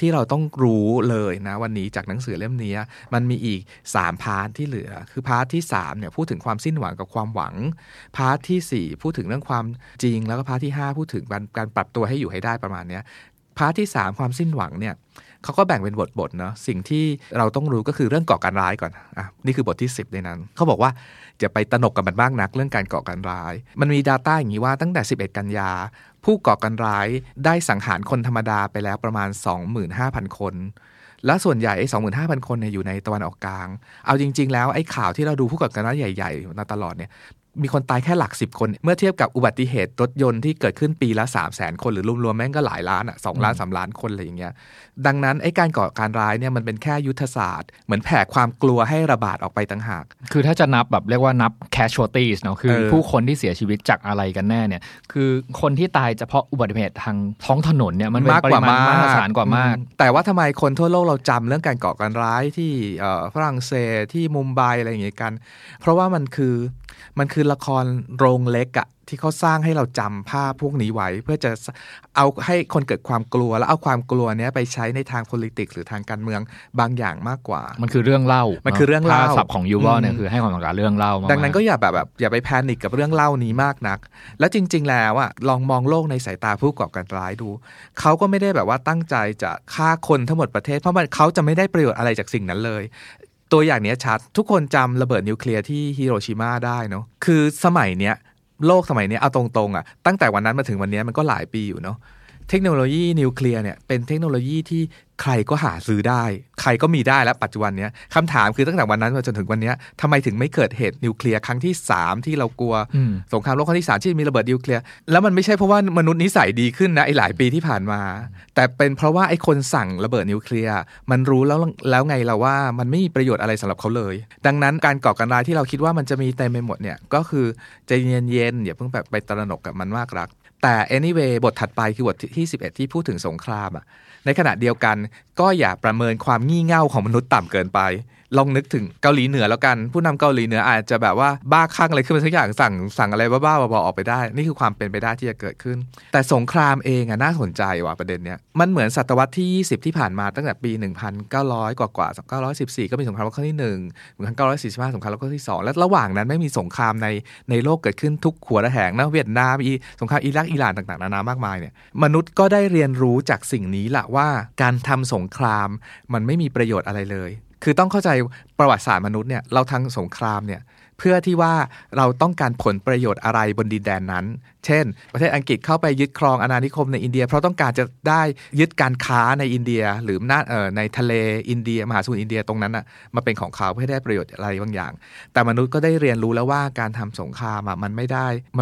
ที่เราต้องรู้เลยนะวันนี้จากหนังสือเล่มนี้มันมีอีก3พาร์ทที่เหลือคือพาร์ทที่3เนี่ยพูดถึงความสิ้นหวังกับความหวังพาร์ทที่4พูดถึงเรื่องความจริงแล้วก็พาร์ทที่5พูดถึงการปรับตัวให้อยู่ให้ได้ประมาณนี้พาร์ทที่3ความสิ้นหวังเนี่ยเขาก็แบ่งเป็นบทเนาะสิ่งที่เราต้องรู้ก็คือเรื่องก่อการร้ายก่อนนี่คือบทที่10ในนั้นเขาบอกว่าอย่าไปตระหนกกับมันมากนักเรื่องการก่อการร้ายมันมี data อย่างนี้ว่าตั้งแต่11กันยาผู้ก่อการร้ายได้สังหารคนธรรมดาไปแล้วประมาณ 25,000 คนและส่วนใหญ่ไอ้ 25,000 คนเนี่ยอยู่ในตะวันออกกลางเอาจริงๆแล้วไอ้ข่าวที่เราดูผู้ก่อการร้ายใหญ่ๆมาตลอดเนี่ยมีคนตายแค่หลัก10คนเมื่อเทียบกับอุบัติเหตุรถยนต์ที่เกิดขึ้นปีละ 300,000 คนหรือรวมๆแม่งก็หลายล้านอ่ะ2ล้าน3ล้านคนอะไรอย่างเงี้ยดังนั้นไอ้การก่อการร้ายเนี่ยมันเป็นแค่ยุทธศาสตร์เหมือนแผ่ความกลัวให้ระบาดออกไปต่างหากคือถ้าจะนับแบบเรียกว่านับ casualties เนาะคือผู้คนที่เสียชีวิตจากอะไรกันแน่เนี่ยคือคนที่ตายเฉพาะอุบัติเหตุทางท้องถนนเนี่ยมันเป็นปริมาณมหาศาลกว่ามากแต่ว่าทำไมคนทั่วโลกเราจำเรื่องการก่อการร้ายที่ฝรั่งเศสที่มุมไบอะไรอย่างเงี้ยกันเพราะว่ามันคือละครโรงเล็กอะที่เขาสร้างให้เราจำภาพพวกนี้ไว้เพื่อจะเอาให้คนเกิดความกลัวแล้วเอาความกลัวเนี้ยไปใช้ในทาง politics หรือทางการเมืองบางอย่างมากกว่ามันคือเรื่องเล่ามันคือเรื่องเล่าศัพท์ของยูวอลเนี่ยคือให้ความสำคัญเรื่องเล่าดังนั้นก็อย่าแบบอย่าไปแพนิคกับเรื่องเล่านี้มากนักแล้วจริงๆแล้วอะลองมองโลกในสายตาผู้ก่อการร้ายดูเขาก็ไม่ได้แบบว่าตั้งใจจะฆ่าคนทั้งหมดประเทศเพราะมันเขาจะไม่ได้ประโยชน์อะไรจากสิ่งนั้นเลยตัวอย่างนี้ชัดทุกคนจำระเบิดนิวเคลียร์ที่ฮิโรชิมาได้เนาะคือสมัยเนี้ยเอาตรงๆอ่ะตั้งแต่วันนั้นมาถึงวันนี้มันก็หลายปีอยู่เนาะเทคโนโลยีนิวเคลียร์เนี่ยเป็นเทคโนโลยีที่ใครก็หาซื้อได้ใครก็มีได้แล้วปัจจุบันเนี้ยคำถามคือตั้งแต่วันนั้นมาจนถึงวันนี้ทำไมถึงไม่เกิดเหตุนิวเคลียร์ครั้งที่3ที่เรากลัวสงครามโลกครั้งที่3ที่มีระเบิดนิวเคลียร์แล้วมันไม่ใช่เพราะว่ามนุษย์นิสัยดีขึ้นนะไอ้หลายปีที่ผ่านมาแต่เป็นเพราะว่าไอ้คนสั่งระเบิดนิวเคลียร์มันรู้แล้วไงเราว่ามันไม่มีประโยชน์อะไรสำหรับเขาเลยดังนั้นการก่อการร้ายที่เราคิดว่ามันจะมีเต็มไปหมดเนี่ยก็คือใจเย็นๆอย่าเพิ่งแบบไปตระหนกกับมันมากนักแต่ anyway บทถัดไปคือบทที่11ที่พูดถึงสงครามในขณะเดียวกันก็อย่าประเมินความงี่เง่าของมนุษย์ต่ำเกินไป ลองนึกถึงเกาหลีเหนือแล้วกันผู้นำเกาหลีเหนืออาจจะแบบว่าบ้าคลั่งอะไรขึ้นมาสักอย่างสั่งอะไรบ้าๆบอๆออกไปได้นี่คือความเป็นไปได้ที่จะเกิดขึ้นแต่สงครามเองอ่ะน่าสนใจว่ะประเด็นเนี้ยมันเหมือนศตวรรษที่20ที่ผ่านมาตั้งแต่ปี1900กว่าๆ1914ก็มีสงครามโลกครั้งที่1 1945สงครามโลกครั้งที่2และระหว่างนั้นไม่มีสงครามในโลกเกิดขึ้นทุกหัวระแหงนะเวียดนามสงครามอิรักอิหร่านต่างๆนานามากมายเนี่ยมนุษย์ก็ได้เรียนรู้จากสิ่งนี้ละว่าการทำสงครามมันไม่มีประโยชน์อะไรเลยคือต้องเข้าใจประวัติศาสตร์มนุษย์เนี่ยเราทำสงครามเนี่ยเพื่อที่ว่าเราต้องการผลประโยชน์อะไรบนดินแดนนั้นเช่นประเทศอังกฤษเข้าไปยึดครองอาณานิคมในอินเดียเพราะต้องการจะได้ยึดการค้าในอินเดียหรือในทะเลอินเดียมหาสมุทรอินเดียตรงนั้นน่ะมาเป็นของเขาเพื่อได้ประโยชน์อะไรบางอย่างแต่มนุษย์ก็ได้เรียนรู้แล้วว่าการทำสงครามมันไ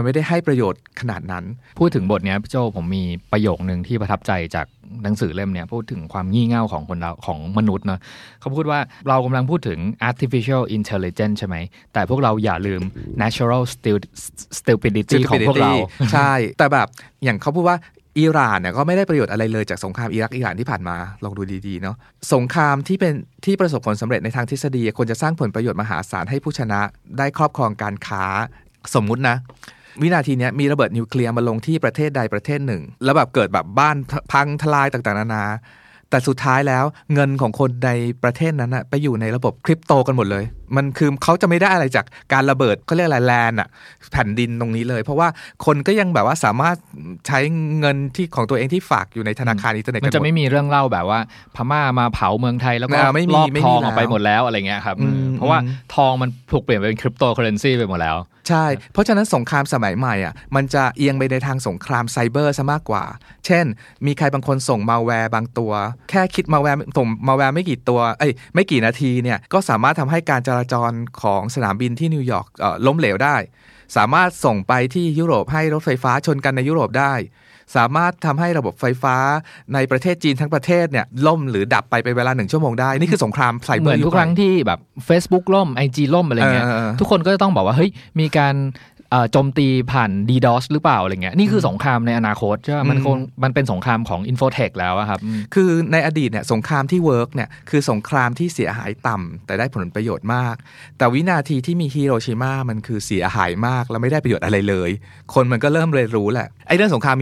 ม่ได้ให้ประโยชน์ขนาดนั้นพูดถึงบทเนี้ยพี่โจผมมีประโยคนึงที่ประทับใจจากหนังสือเล่มเนี้ยพูดถึงความงี่เง่าของคนเราของมนุษย์เนาะเขาพูดว่าเรากำลังพูดถึง artificial intelligence ใช่ไหมแต่พวกเราอย่าลืม natural stupidity ของพวกเราใช่แต่แบบอย่างเขาพูดว่าอิหร่านเนี่ยก็ไม่ได้ประโยชน์อะไรเลยจากสงครามอิรักอิหร่านที่ผ่านมาลองดูดีๆเนาะสงครามที่ประสบผลสำเร็จในทางทฤษฎีควรจะสร้างผลประโยชน์มหาศาลให้ผู้ชนะได้ครอบครองการค้าสมมุตินะวินาทีนี้มีระเบิดนิวเคลียร์มาลงที่ประเทศใดประเทศหนึ่งแล้วแบบเกิดแบบบ้านพังทลายต่างๆนานาแต่สุดท้ายแล้วเงินของคนในประเทศนั้นนะไปอยู่ในระบบคริปโตกันหมดเลยมันคือเขาจะไม่ได้อะไรจากการระเบิดเขาเรียกอะไรแลนด์อะแผ่นดินตรงนี้เลยเพราะว่าคนก็ยังแบบว่าสามารถใช้เงินที่ของตัวเองที่ฝากอยู่ในธนาคารอินเทอร์เน็ตมันจะไม่มีเรื่องเล่าแบบว่าพม่ามาเผาเมืองไทยแล้วก็ลอกทองออกไปหมดแล้วอะไรเงี้ยครับเพราะว่าทองมันถูกเปลี่ยนเป็นคริปโตเคอเรนซีไปหมดแล้วใช่เพราะฉะนั้นสงครามสมัยใหม่อ่ะมันจะเอียงไปในทางสงครามไซเบอร์ซะมากกว่าเช่นมีใครบางคนส่งมาแวร์บางตัวแค่คิดมาแวร์ส่งมาแวร์ไม่กี่ตัวไม่กี่นาทีเนี่ยก็สามารถทำให้การจราจรของสนามบินที่นิวยอร์กล้มเหลวได้สามารถส่งไปที่ยุโรปให้รถไฟฟ้าชนกันในยุโรปได้สามารถทำให้ระบบไฟฟ้าในประเทศจีนทั้งประเทศเนี่ยล่มหรือดับไปเป็นเวลา1ชั่วโมงได้นี่คือสงครามไซเบอร์เหมือนทุกครั้งที่แบบ Facebook ล่ม IG ล่มอะไรเงี้ยทุกคนก็จะต้องบอกว่าเฮ้ยมีการโจมตีผ่าน DDoS หรือเปล่าอะไรเงี้ยนี่คือสงครามในอนาคตใช่ไหมมันเป็นสงครามของ Infotech แล้วครับคือในอดีตเนี่ยสงครามที่เวิร์กเนี่ยคือสงครามที่เสียหายต่ำแต่ได้ผลประโยชน์มากแต่วินาทีที่มีฮิโรชิมามันคือเสียหายมากแล้วไม่ได้ประโยชน์อะไรเลยคนมันก็เริ่มเรียนรู้แหละไอ้เรื่องสงครา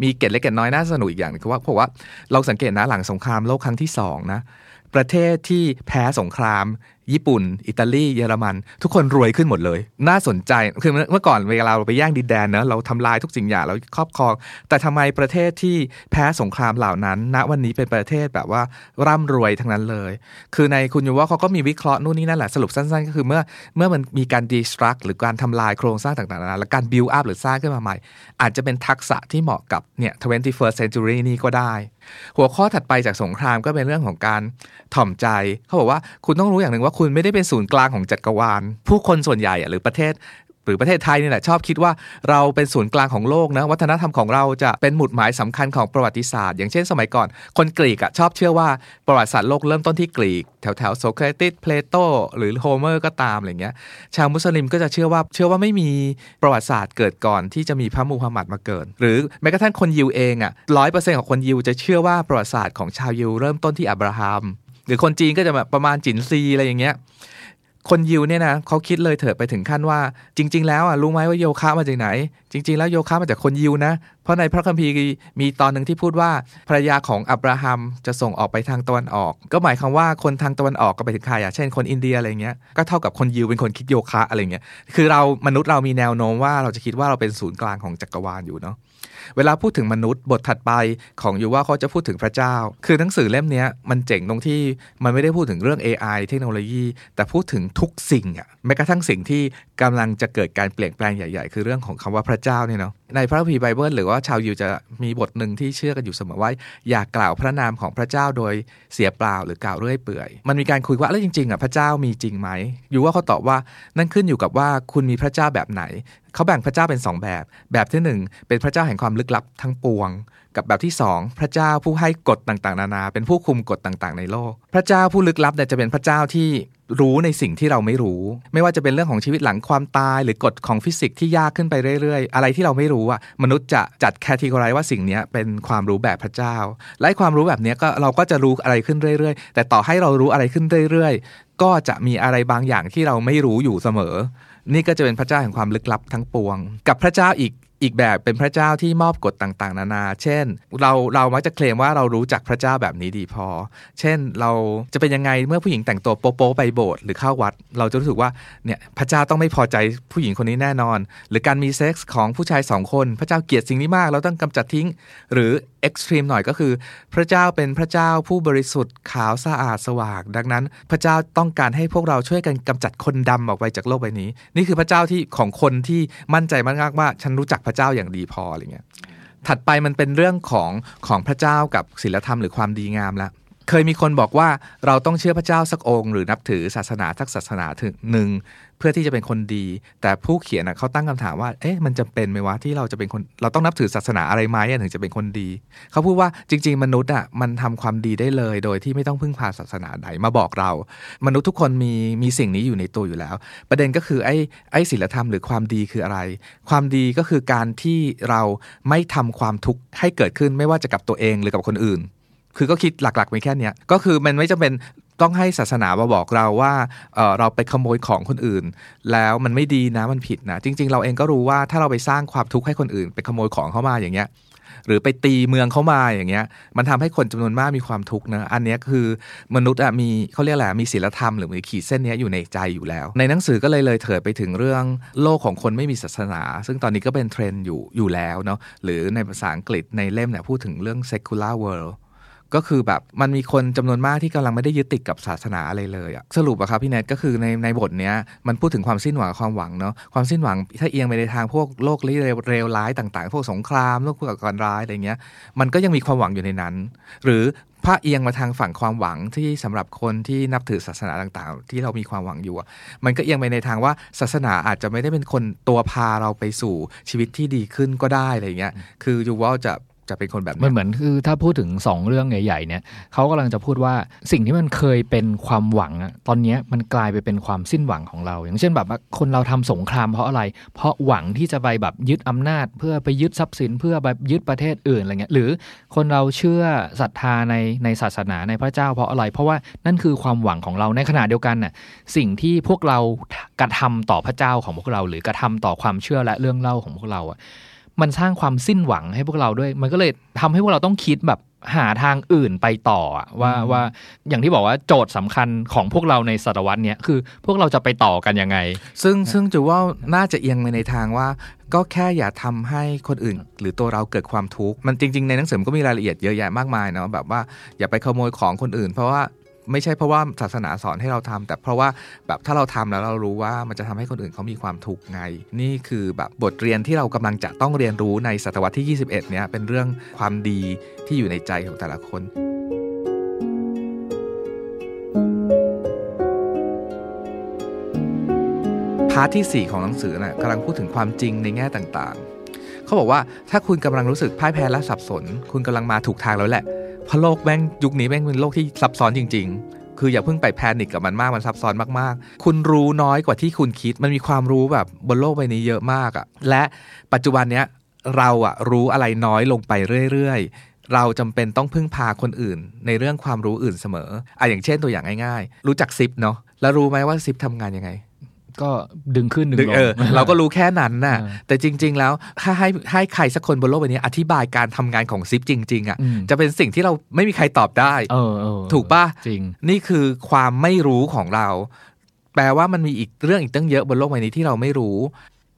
มมีเกร็ดเล็กเกร็ดน้อยน่าสนุกอีกอย่างคือว่าเพราะว่าเราสังเกตนะหลังสงครามโลกครั้งที่2นะประเทศที่แพ้สงครามญี่ปุ่นอิตาลีเยอรมันทุกคนรวยขึ้นหมดเลยน่าสนใจคือเมื่อก่อนเวลาเราไปแย่งดินแดนนะเราทำลายทุกสิ่งอย่างเราครอบครองแต่ทำไมประเทศที่แพ้สงครามเหล่านั้นณวันนี้เป็นประเทศแบบว่าร่ำรวยทั้งนั้นเลยคือในคุณยูว่าเขาก็มีวิเคราะห์นู่นนี่นั่นแหละสรุปสั้นๆก็คือเมื่อมันมีการ destruct หรือการทำลายโครงสร้างต่างๆและการ build up หรือสร้างขึ้นมาใหม่อาจจะเป็นทักษะที่เหมาะกับเนี่ย 21st century นี่ก็ได้หัวข้อถัดไปจากสงครามก็เป็นเรื่องของการถ่อมใจเขาบอกว่าคุณต้องรู้อย่างนึงว่าคุณไม่ได้เป็นศูนย์กลางของจักรวาลผู้คนส่วนใหญ่หรือประเทศไทยนี่แหละชอบคิดว่าเราเป็นศูนย์กลางของโลกนะวัฒนธรรมของเราจะเป็นหมุดหมายสำคัญของประวัติศาสตร์อย่างเช่นสมัยก่อนคนกรีกชอบเชื่อว่าประวัติศาสตร์โลกเริ่มต้นที่กรีกแถวๆโสเครติสเพลโตหรือโฮเมอร์ก็ตามอะไรเงี้ยชาวมุสลิมก็จะเชื่อว่าไม่มีประวัติศาสตร์เกิดก่อนที่จะมีพระมูฮัมหมัดมาเกิดหรือแม้กระทั่งคนยิวเอง100%ของคนยิวจะเชื่อว่าประวัติศาสตร์ของชาวยิวเริ่มต้นที่อับราฮัมหรือคนจีนก็จะแบบประมาณจินซีอะไรอย่างเงี้ยคนยิวเนี่ยนะเขาคิดเลยเถิดไปถึงขั้นว่าจริงๆแล้วรู้ไหมว่าโยคะมาจากไหนจริงๆแล้วโยคะมาจากคนยิวนะเพราะในพระคัมภีร์มีตอนหนึ่งที่พูดว่าภรรยาของอับราฮัมจะส่งออกไปทางตะวันออกก็หมายความว่าคนทางตะวันออกก็ไปถึงใครเช่นคนอินเดียอะไรเงี้ยก็เท่ากับคนยิวเป็นคนคิดโยคะอะไรเงี้ยคือเรามนุษย์เรามีแนวโน้มว่าเราจะคิดว่าเราเป็นศูนย์กลางของจักรวาลอยู่เนาะเวลาพูดถึงมนุษย์บทถัดไปของยูว่าเขาจะพูดถึงพระเจ้าคือหนังสือเล่มนี้มันเจ๋งตรงที่มันไม่ได้พูดถึงเรื่อง AI เทคโนโลยีแต่พูดถึงทุกสิ่งแม้กระทั่งสิ่งที่กำลังจะเกิดการเปลี่ยนแปลงใหญ่ๆคือเรื่องของคำว่าพระเจ้าเนี่ยเนาะในพระคัมภีร์ไบเบิลหรือว่าชาวยิวจะมีบทหนึ่งที่เชื่อกันอยู่เสมอว่าอย่ากล่าวพระนามของพระเจ้าโดยเสียเปล่าหรือกล่าวเรื่อยเปื่อยมันมีการคุยว่าแล้วจริงๆพระเจ้ามีจริงไหมยูว่าเขาตอบว่านั่นขึ้นอยู่กับว่าคุณมีพระเจ้าแบบไหนเขาแบ่งพระเจ้าเป็น2แบบที่1เป็นพระเจ้าแห่งความลึกลับทั้งปวงกับแบบที่2พระเจ้าผู้ให้กฎต่างๆนานาเป็นผู้คุมกฎต่างๆในโลกพระเจ้าผู้ลึกลับเนี่ยจะเป็นพระเจ้าที่รู้ในสิ่งที่เราไม่รู้ไม่ว่าจะเป็นเรื่องของชีวิตหลังความตายหรือกฎของฟิสิกส์ที่ยากขึ้นไปเรื่อยๆอะไรที่เราไม่รู้มนุษย์จะจัดแคทิกอไรซ์ว่าสิ่งนี้เป็นความรู้แบบพระเจ้าและความรู้แบบนี้ก็เราก็จะรู้อะไรขึ้นเรื่อยๆแต่ต่อให้เรารู้อะไรขึ้นเรื่อยๆ ก็จะมีอะไรบางอย่างที่เราไม่รู้อยู่เสมอนี่ก็จะเป็นพระเจ้าแห่งความลึกลับทั้งปวงกับพระเจ้าอีกแบบเป็นพระเจ้าที่มอบกฎต่างๆนานาเช่นเรามักจะเคลมว่าเรารู้จักพระเจ้าแบบนี้ดีพอเช่นเราจะเป็นยังไงเมื่อผู้หญิงแต่งตัวโป๊ะๆไปโบสถ์หรือเข้าวัดเราจะรู้สึกว่าเนี่ยพระเจ้าต้องไม่พอใจผู้หญิงคนนี้แน่นอนหรือการมีเซ็กส์ของผู้ชาย2คนพระเจ้าเกลียดสิ่งนี้มากเราต้องกำจัดทิ้งหรือเอ็กซ์ตรีมหน่อยก็คือพระเจ้าเป็นพระเจ้าผู้บริสุทธิ์ขาวสะอาดสว่างดังนั้นพระเจ้าต้องการให้พวกเราช่วยกันกำจัดคนดำออกไปจากโลกใบนี้นี่คือพระเจ้าที่ของคนที่มั่นใจมากๆว่าฉันรู้จักพระเจ้าอย่างดีพออะไรเงี้ยถัดไปมันเป็นเรื่องของพระเจ้ากับศีลธรรมหรือความดีงามละเคยมีคนบอกว่าเราต้องเชื่อพระเจ้าสักองค์หรือนับถือศาสนาสักศาสนาหนึ่งเพื่อที่จะเป็นคนดีแต่ผู้เขียนเขาตั้งคำถามว่าเอ๊ะมันจำเป็นไหมวะที่เราจะเป็นคนเราต้องนับถือศาสนาอะไรไหมถึงจะเป็นคนดีเขาพูดว่าจริงๆมนุษย์อ่ะมันทำความดีได้เลยโดยที่ไม่ต้องพึ่งพาศาสนาใดมาบอกเรามนุษย์ทุกคนมีสิ่งนี้อยู่ในตัวอยู่แล้วประเด็นก็คือไอ้ศีลธรรมหรือความดีคืออะไรความดีก็คือการที่เราไม่ทำความทุกข์ให้เกิดขึ้นไม่ว่าจะกับตัวเองหรือกับคนอื่นคือก็คิดหลักๆไปแค่นี้ก็คือมันไม่จำเป็นต้องให้ศาสนามาบอกเราว่าเราไปขโมยของคนอื่นแล้วมันไม่ดีนะมันผิดนะจริงๆเราเองก็รู้ว่าถ้าเราไปสร้างความทุกข์ให้คนอื่นไปขโมยของเข้ามาอย่างเงี้ยหรือไปตีเมืองเข้ามาอย่างเงี้ยมันทำให้คนจำนวนมากมีความทุกข์นะอันนี้คือมนุษย์มีเขาเรียกแหละมีศีลธรรมหรือมีขีดเส้นนี้อยู่ในใจอยู่แล้วในหนังสือก็เลยเถิดไปถึงเรื่องโลกของคนไม่มีศาสนาซึ่งตอนนี้ก็เป็นเทรนด์อยู่แล้วเนาะหรือในภาษาอังกฤษในเล่มเนี่ยพูดถึงเรื่อง secular worldก็คือแบบมันมีคนจำนวนมากที่กำลังไม่ได้ยึดติดกับศาสนาอะไรเลยอะสรุปอะครับพี่แนทก็คือในบทเนี้ยมันพูดถึงความสิ้นหวังความหวังเนาะความสิ้นหวังถ้าเอียงไปในทางพวกโลกเลวร้ายต่างๆพวกสงครามโลกก่อการร้ายอะไรเงี้ยมันก็ยังมีความหวังอยู่ในนั้นหรือพระเอียงมาทางฝั่งความหวังที่สำหรับคนที่นับถือศาสนาต่างๆที่เรามีความหวังอยู่มันก็เอียงไปในทางว่าศาสนาอาจจะไม่ได้เป็นคนตัวพาเราไปสู่ชีวิตที่ดีขึ้นก็ได้อะไรเงี้ยคืออยู่ว่าจะเป็นคนแบบมันเหมือนคือถ้าพูดถึง2เรื่องใหญ่ๆเนี่ยเขากำลังจะพูดว่าสิ่งที่มันเคยเป็นความหวังอะตอนนี้มันกลายไปเป็นความสิ้นหวังของเราอย่างเช่นแบบว่าคนเราทำสงครามเพราะอะไรเพราะหวังที่จะไปแบบยึดอำนาจเพื่อไปยึดทรัพย์สินเพื่อแบบยึดประเทศอื่นอะไรเงี้ยหรือคนเราเชื่อศรัทธาในศาสนาในพระเจ้าเพราะอะไรเพราะว่านั่นคือความหวังของเราในขณะเดียวกันน่ะสิ่งที่พวกเรากระทำต่อพระเจ้าของพวกเราหรือกระทำต่อความเชื่อและเรื่องเล่าของพวกเราอะมันสร้างความสิ้นหวังให้พวกเราด้วยมันก็เลยทำให้พวกเราต้องคิดแบบหาทางอื่นไปต่อว่าอย่างที่บอกว่าโจทย์สำคัญของพวกเราในศตวรรษนี้คือพวกเราจะไปต่อกันยังไงซึ่งจะว่าน่าจะเอียงไปในทางว่าก็แค่อย่าทำให้คนอื่นหรือตัวเราเกิดความทุกข์มันจริงๆในหนังสือก็มีรายละเอียดเยอะแยะมากมายเนาะแบบว่าอย่าไปขโมยของคนอื่นเพราะว่าไม่ใช่เพราะว่าศาสนาสอนให้เราทำแต่เพราะว่าแบบถ้าเราทำแล้วเรารู้ว่ามันจะทำให้คนอื่นเขามีความทุกข์ไงนี่คือแบบบทเรียนที่เรากำลังจะต้องเรียนรู้ในศตวรรษที่21เนี่ยเป็นเรื่องความดีที่อยู่ในใจของแต่ละคนพาร์ทที่4ของหนังสือน่ะกำลังพูดถึงความจริงในแง่ต่างๆเขาบอกว่าถ้าคุณกำลังรู้สึกพ่ายแพ้และสับสนคุณกำลังมาถูกทางแล้วแหละเพราะโลกแม่งยุคนี้แม่งเป็นโลกที่ซับซ้อนจริงๆคืออย่าเพิ่งไปแพนิคกับมันมากมันซับซ้อนมากๆคุณรู้น้อยกว่าที่คุณคิดมันมีความรู้แบบบนโลกใบนี้เยอะมากอ่ะและปัจจุบันเนี้ยเราอ่ะรู้อะไรน้อยลงไปเรื่อยๆเราจำเป็นต้องพึ่งพาคนอื่นในเรื่องความรู้อื่นเสมออย่างเช่นตัวอย่างง่ายๆรู้จักซิปเนาะแล้วรู้ไหมว่าซิปทำงานยังไงก็ดึงขึ้นดึงลงเราก็รู้แค่นั้นน่ะแต่จริงๆแล้วถ้าให้ใครสักคนบนโลกใบนี้อธิบายการทำงานของซิปจริงๆอ่ะจะเป็นสิ่งที่เราไม่มีใครตอบได้ถูกป่ะจริงนี่คือความไม่รู้ของเราแปลว่ามันมีอีกเรื่องอีกตั้งเยอะบนโลกใบนี้ที่เราไม่รู้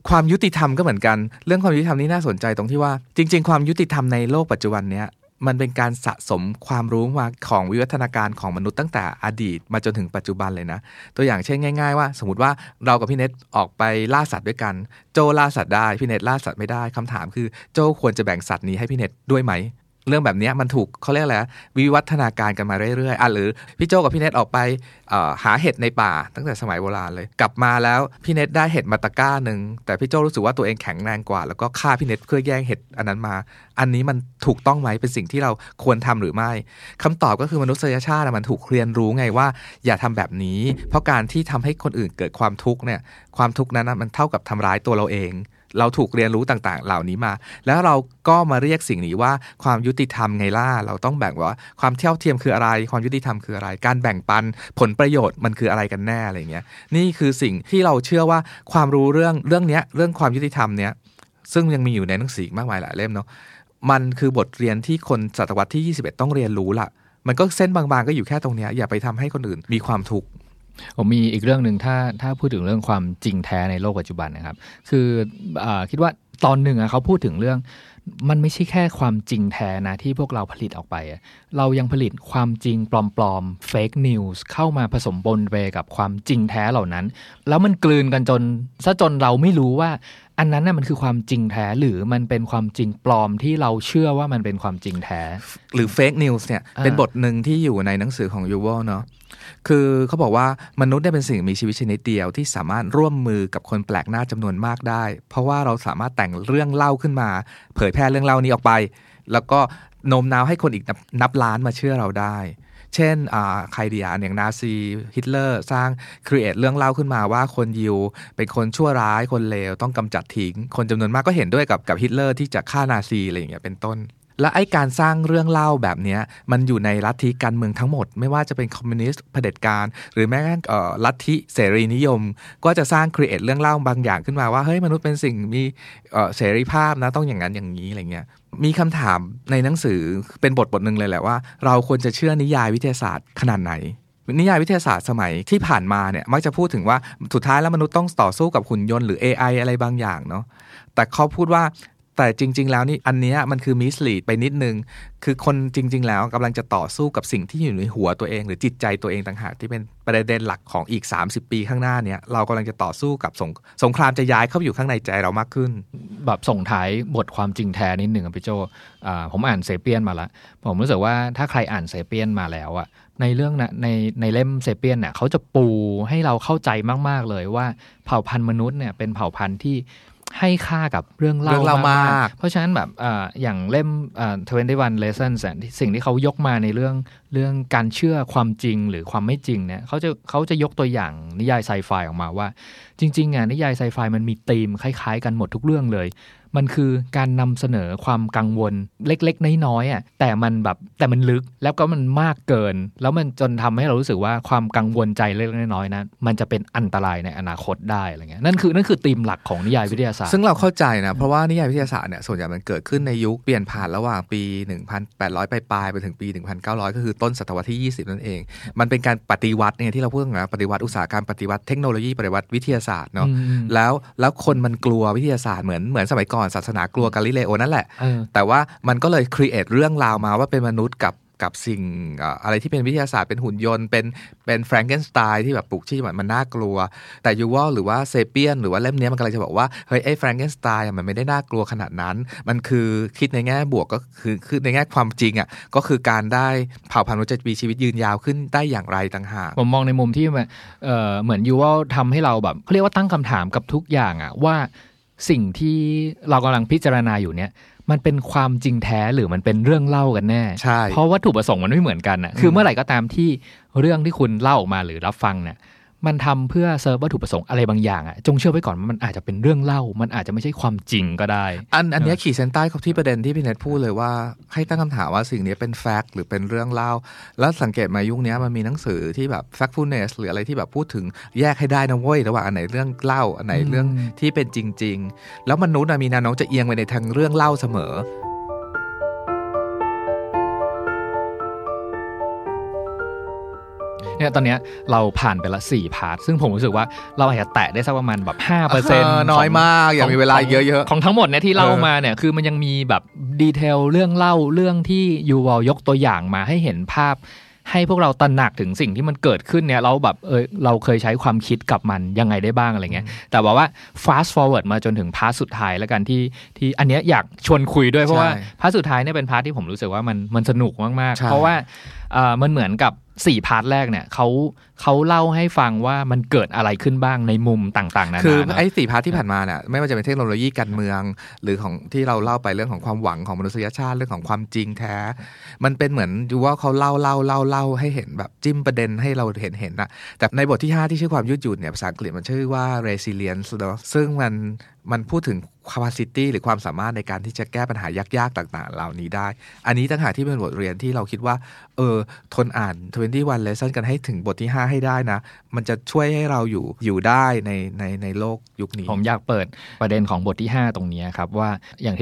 ความยุติธรรมก็เหมือนกันเรื่องความยุติธรรมนี่น่าสนใจตรงที่ว่าจริงๆความยุติธรรมในโลกปัจจุบันเนี้ยมันเป็นการสะสมความรู้มาของวิวัฒนาการของมนุษย์ตั้งแต่อดีตมาจนถึงปัจจุบันเลยนะตัวอย่างเช่นง่ายๆว่าสมมุติว่าเรากับพี่เนทออกไปล่าสัตว์ด้วยกันโจล่าสัตว์ได้พี่เนทล่าสัตว์ไม่ได้คำถามคือโจควรจะแบ่งสัตว์นี้ให้พี่เนทด้วยไหมเรื่องแบบนี้มันถูกเขาเรียกอะไรวิวัฒนาการกันมาเรื่อยๆหรือพี่โจกับพี่เนทออกไปหาเห็ดในป่าตั้งแต่สมัยโบราณเลยกลับมาแล้วพี่เนทได้เห็ดมาตะก้านึงแต่พี่โจรู้สึกว่าตัวเองแข็งแรงกว่าแล้วก็ฆ่าพี่เนทเพื่อแย่งเห็ดอันนั้นมาอันนี้มันถูกต้องไหมเป็นสิ่งที่เราควรทำหรือไม่คำตอบก็คือมนุษยชาติมันถูกเรียนรู้ไงว่าอย่าทำแบบนี้เพราะการที่ทำให้คนอื่นเกิดความทุกข์เนี่ยความทุกข์นั้นมันเท่ากับทำร้ายตัวเราเอง เราถูกเรียนรู้ต่างๆเหล่านี้มาแล้วเราก็มาเรียกสิ่งนี้ว่าความยุติธรรมไงล่ะเราต้องแบ่งว่าความเท่าเทียมคืออะไรความยุติธรรมคืออะไรการแบ่งปันผลประโยชน์มันคืออะไรกันแน่อะไรเงี้ยนี่คือสิ่งที่เราเชื่อว่าความรู้เรื่องเนี้ยเรื่องความยุติธรรมเนี้ยซึ่งยังมีอยู่ในหนังสือมากมายหลายเล่มเนาะมันคือบทเรียนที่คนศตวรรษที่21ต้องเรียนรู้ล่ะมันก็เส้นบางๆก็อยู่แค่ตรงเนี้ยอย่าไปทำให้คนอื่นมีความทุกข์ผมมีอีกเรื่องนึงถ้าพูดถึงเรื่องความจริงแท้ในโลกปัจจุบันนะครับคือคิดว่าตอนหนึ่งเขาพูดถึงเรื่องมันไม่ใช่แค่ความจริงแท้นะที่พวกเราผลิตออกไปเรายังผลิตความจริงปลอมๆ fake news เข้ามาผสมปนไปกับความจริงแท้เหล่านั้นแล้วมันกลืนกันจนเราไม่รู้ว่าอันนั้นน่ะมันคือความจริงแท้หรือมันเป็นความจริงปลอมที่เราเชื่อว่ามันเป็นความจริงแท้หรือ fake news เนี่ยเป็นบทนึงที่อยู่ในหนังสือของยูวัลเนาะคือเขาบอกว่ามนุษย์เนี่ยเป็นสิ่งมีชีวิตชนิดเดียวที่สามารถร่วมมือกับคนแปลกหน้าจำนวนมากได้เพราะว่าเราสามารถแต่งเรื่องเล่าขึ้นมาเผยแพร่เรื่องเล่านี้ออกไปแล้วก็โน้มน้าวให้คนอีกนับล้านมาเชื่อเราได้เช่นใครดีอย่างนาซีฮิตเลอร์สร้างครีเอทเรื่องเล่าขึ้นมาว่าคนยิวเป็นคนชั่วร้ายคนเลวต้องกำจัดทิ้งคนจำนวนมากก็เห็นด้วยกับฮิตเลอร์ที่จะฆ่านาซีอะไรอย่างเงี้ยเป็นต้นและไอ้การสร้างเรื่องเล่าแบบนี้มันอยู่ในลัทธิการเมืองทั้งหมดไม่ว่าจะเป็นคอมมิวนิสต์เผด็จการหรือแม้กระทั่งลัทธิเสรีนิยมก็จะสร้างครีเอทเรื่องเล่าบางอย่างขึ้นมาว่าเฮ้ยมนุษย์เป็นสิ่งมีเสรีภาพนะต้องอย่างนั้นอย่างนี้อะไรเงี้ยมีคำถามในหนังสือเป็นบทหนึ่งเลยแหละว่าเราควรจะเชื่อนิยายวิทยาศาสตร์ขนาดไหนนิยายวิทยาศาสตร์สมัยที่ผ่านมาเนี่ยมักจะพูดถึงว่าสุดท้ายแล้วมนุษย์ต้องต่อสู้กับหุ่นยนต์หรือ AI อะไรบางอย่างเนาะแต่เขาพูดว่าแต่จริงๆแล้วนี่อันนี้มันคือมิสลีดไปนิดนึงคือคนจริงๆแล้วกำลังจะต่อสู้กับสิ่งที่อยู่ในหัวตัวเองหรือจิตใจตัวเองต่างหากที่เป็นประเด็นหลักของอีก30ปีข้างหน้าเนี่ยเรากำลังจะต่อสู้กับสงครามจะย้ายเข้าอยู่ข้างในใจเรามากขึ้นแบบส่งท้ายบทความจริงแท้นิดนึงพี่โจผมอ่านเซเปียนมาละผมรู้สึกว่าถ้าใครอ่านเซเปียนมาแล้วอะในเรื่องนะในเล่มเซเปียนเนี่ยเขาจะปูให้เราเข้าใจมากๆเลยว่าเผ่าพันธุ์มนุษย์เนี่ยเป็นเผ่าพันธุ์ที่ให้ค่ากับเรื่องเล่ามากเพราะฉะนั้นแบบอย่างเล่ม21 lessons สิ่งที่เขายกมาในเรื่องการเชื่อความจริงหรือความไม่จริงเนี่ยเขาจะยกตัวอย่างนิยายไซไฟออกมาว่าจริงๆนิยายไซไฟมันมีธีมคล้ายๆกันหมดทุกเรื่องเลยมันคือการนำเสนอความกังวลเล็กๆน้อยๆแต่มันลึกแล้วก็มันมากเกินแล้วมันจนทำให้เรารู้สึกว่าความกังวลใจเล็กๆน้อยๆนะมันจะเป็นอันตรายในอนาคตได้อะไรเงี้ยนั่นคือธีมหลักของนิยายวิทยาศาสตร์ซึ่งเราเข้าใจนะเพราะว่านิยายวิทยาศาสตร์เนี่ยส่วนใหญ่มันเกิดขึ้นในยุคเปลี่ยนผ่านระหว่างปี1800ปลายๆไปถึงปี1900ก็คือต้นศตวรรษที่20นั่นเองมันเป็นการปฏิวัติเนี่ยที่เราพูดถึงปฏิวัติอุตสาหกรรมปฏิวัติเทคโนโลยีปฏิวัติวิทยาศาสตร์เนาะแล้วคนมันกลัววิทยาศาสตร์เหมือนสมัยก่อนศาสนากลัวกาลิเลโอนั่นแหละแต่ว่ามันก็เลยครีเอทเรื่องราวมาว่าเป็นมนุษย์กับสิ่งอะไรที่เป็นวิทยาศาสตร์เป็นหุ่นยนต์เป็นแฟรงเกนสไตน์ที่แบบปลุกชีพมันน่ากลัวแต่ยูวัลหรือว่าเซเปียนหรือว่าเล่มนี้มันกำลังจะบอกว่าเฮ้ยไอ้แฟรงเกนสไตน์มันไม่ได้น่ากลัวขนาดนั้นมันคือคิดในแง่บวกก็คือในแง่ความจริงอ่ะก็คือการได้เผ่าพันธุ์มนุษย์จะมีชีวิตยืนยาวขึ้นได้อย่างไรต่างหากผมมองในมุมที่เหมือนยูวัลทำให้เราแบบเรียกว่าตั้งคำถามกับทุกอย่างอ่ะว่าสิ่งที่เรากำลังพิจารณาอยู่เนี่ยมันเป็นความจริงแท้หรือมันเป็นเรื่องเล่ากันแน่เพราะวัตถุประสงค์มันไม่เหมือนกันนะคือเมื่อไหร่ก็ตามที่เรื่องที่คุณเล่าออกมาหรือรับฟังเนี่ยมันทำเพื่อเซิร์ฟวัตถุประสงค์อะไรบางอย่างอ่ะจงเชื่อไว้ก่อนว่ามันอาจจะเป็นเรื่องเล่ามันอาจจะไม่ใช่ความจริงก็ได้อันนี้ขีดเส้นใต้ของที่ประเด็นที่พี่เนทพูดเลยว่าให้ตั้งคำถามว่าสิ่งนี้เป็นแฟกต์หรือเป็นเรื่องเล่าแล้วสังเกตมายุคนี้มันมีหนังสือที่แบบ factfulness หรืออะไรที่แบบพูดถึงแยกให้ได้นะเว้ยระหว่างอันไหนเรื่องเล่าอันไหนเรื่องที่เป็นจริงๆแล้วมนุษย์มีแนวโน้มจะเอียงไปในทางเรื่องเล่าเสมอเนี่ยตอนนี้เราผ่านไปละ4พาร์ทซึ่งผมรู้สึกว่าเราอาจจะแตะได้สักประมาณแบบ 5% น้อยมากอย่างมีเวลาเยอะๆของทั้งหมดเนี่ยที่เล่ามาเนี่ยคือมันยังมีแบบดีเทลเรื่องเล่าเรื่องที่ยูวัลยกตัวอย่างมาให้เห็นภาพให้พวกเราตระหนักถึงสิ่งที่มันเกิดขึ้นเนี่ยเราแบบเราเคยใช้ความคิดกับมันยังไงได้บ้างอะไรเงี้ยแต่บอกว่า fast forward มาจนถึงพาร์ทสุดท้ายแล้วกันที่อันเนี้ยอยากชวนคุยด้วยเพราะว่าพาร์ทสุดท้ายเนี่ยเป็นพาร์ทที่ผมรู้สึกว่ามันสนุกมากๆเพราะว่ามันเหมือนกับ4พาร์ทแรกเนี่ยเขาเล่าให้ฟังว่ามันเกิดอะไรขึ้นบ้างในมุมต่างๆนานาคือไอ้4พาร์ทที่ผ่านมาเนี่ยไม่ว่าจะเป็นเทคโนโลยีการเมืองหรือของที่เราเล่าไปเรื่องของความหวังของมนุษยชาติเรื่องของความจริงแท้มันเป็นเหมือนดูว่าเขาเล่าให้เห็นแบบจิ้มประเด็นให้เราเห็นนะแต่ในบทที่5ที่ชื่อความยืดหยุ่นเนี่ยภาษาอังกฤษมันชื่อว่า resilience ซึ่งมัน มันพูดถึง capacity หรือความสามารถในการที่จะแก้ปัญหายากๆต่างๆเหล่านี้ได้อันนี้ต่างหากที่เป็นบทเรียนที่เราคิดว่าทนอ่าน21 lesson กันให้ถึงบทที่5ให้ได้นะมันจะช่วยให้เราอยู่ได้ในโลกยุคนี้ผมอยากเปิดประเด็นของบทที่5ตรงนี้ครับว่าอย่าง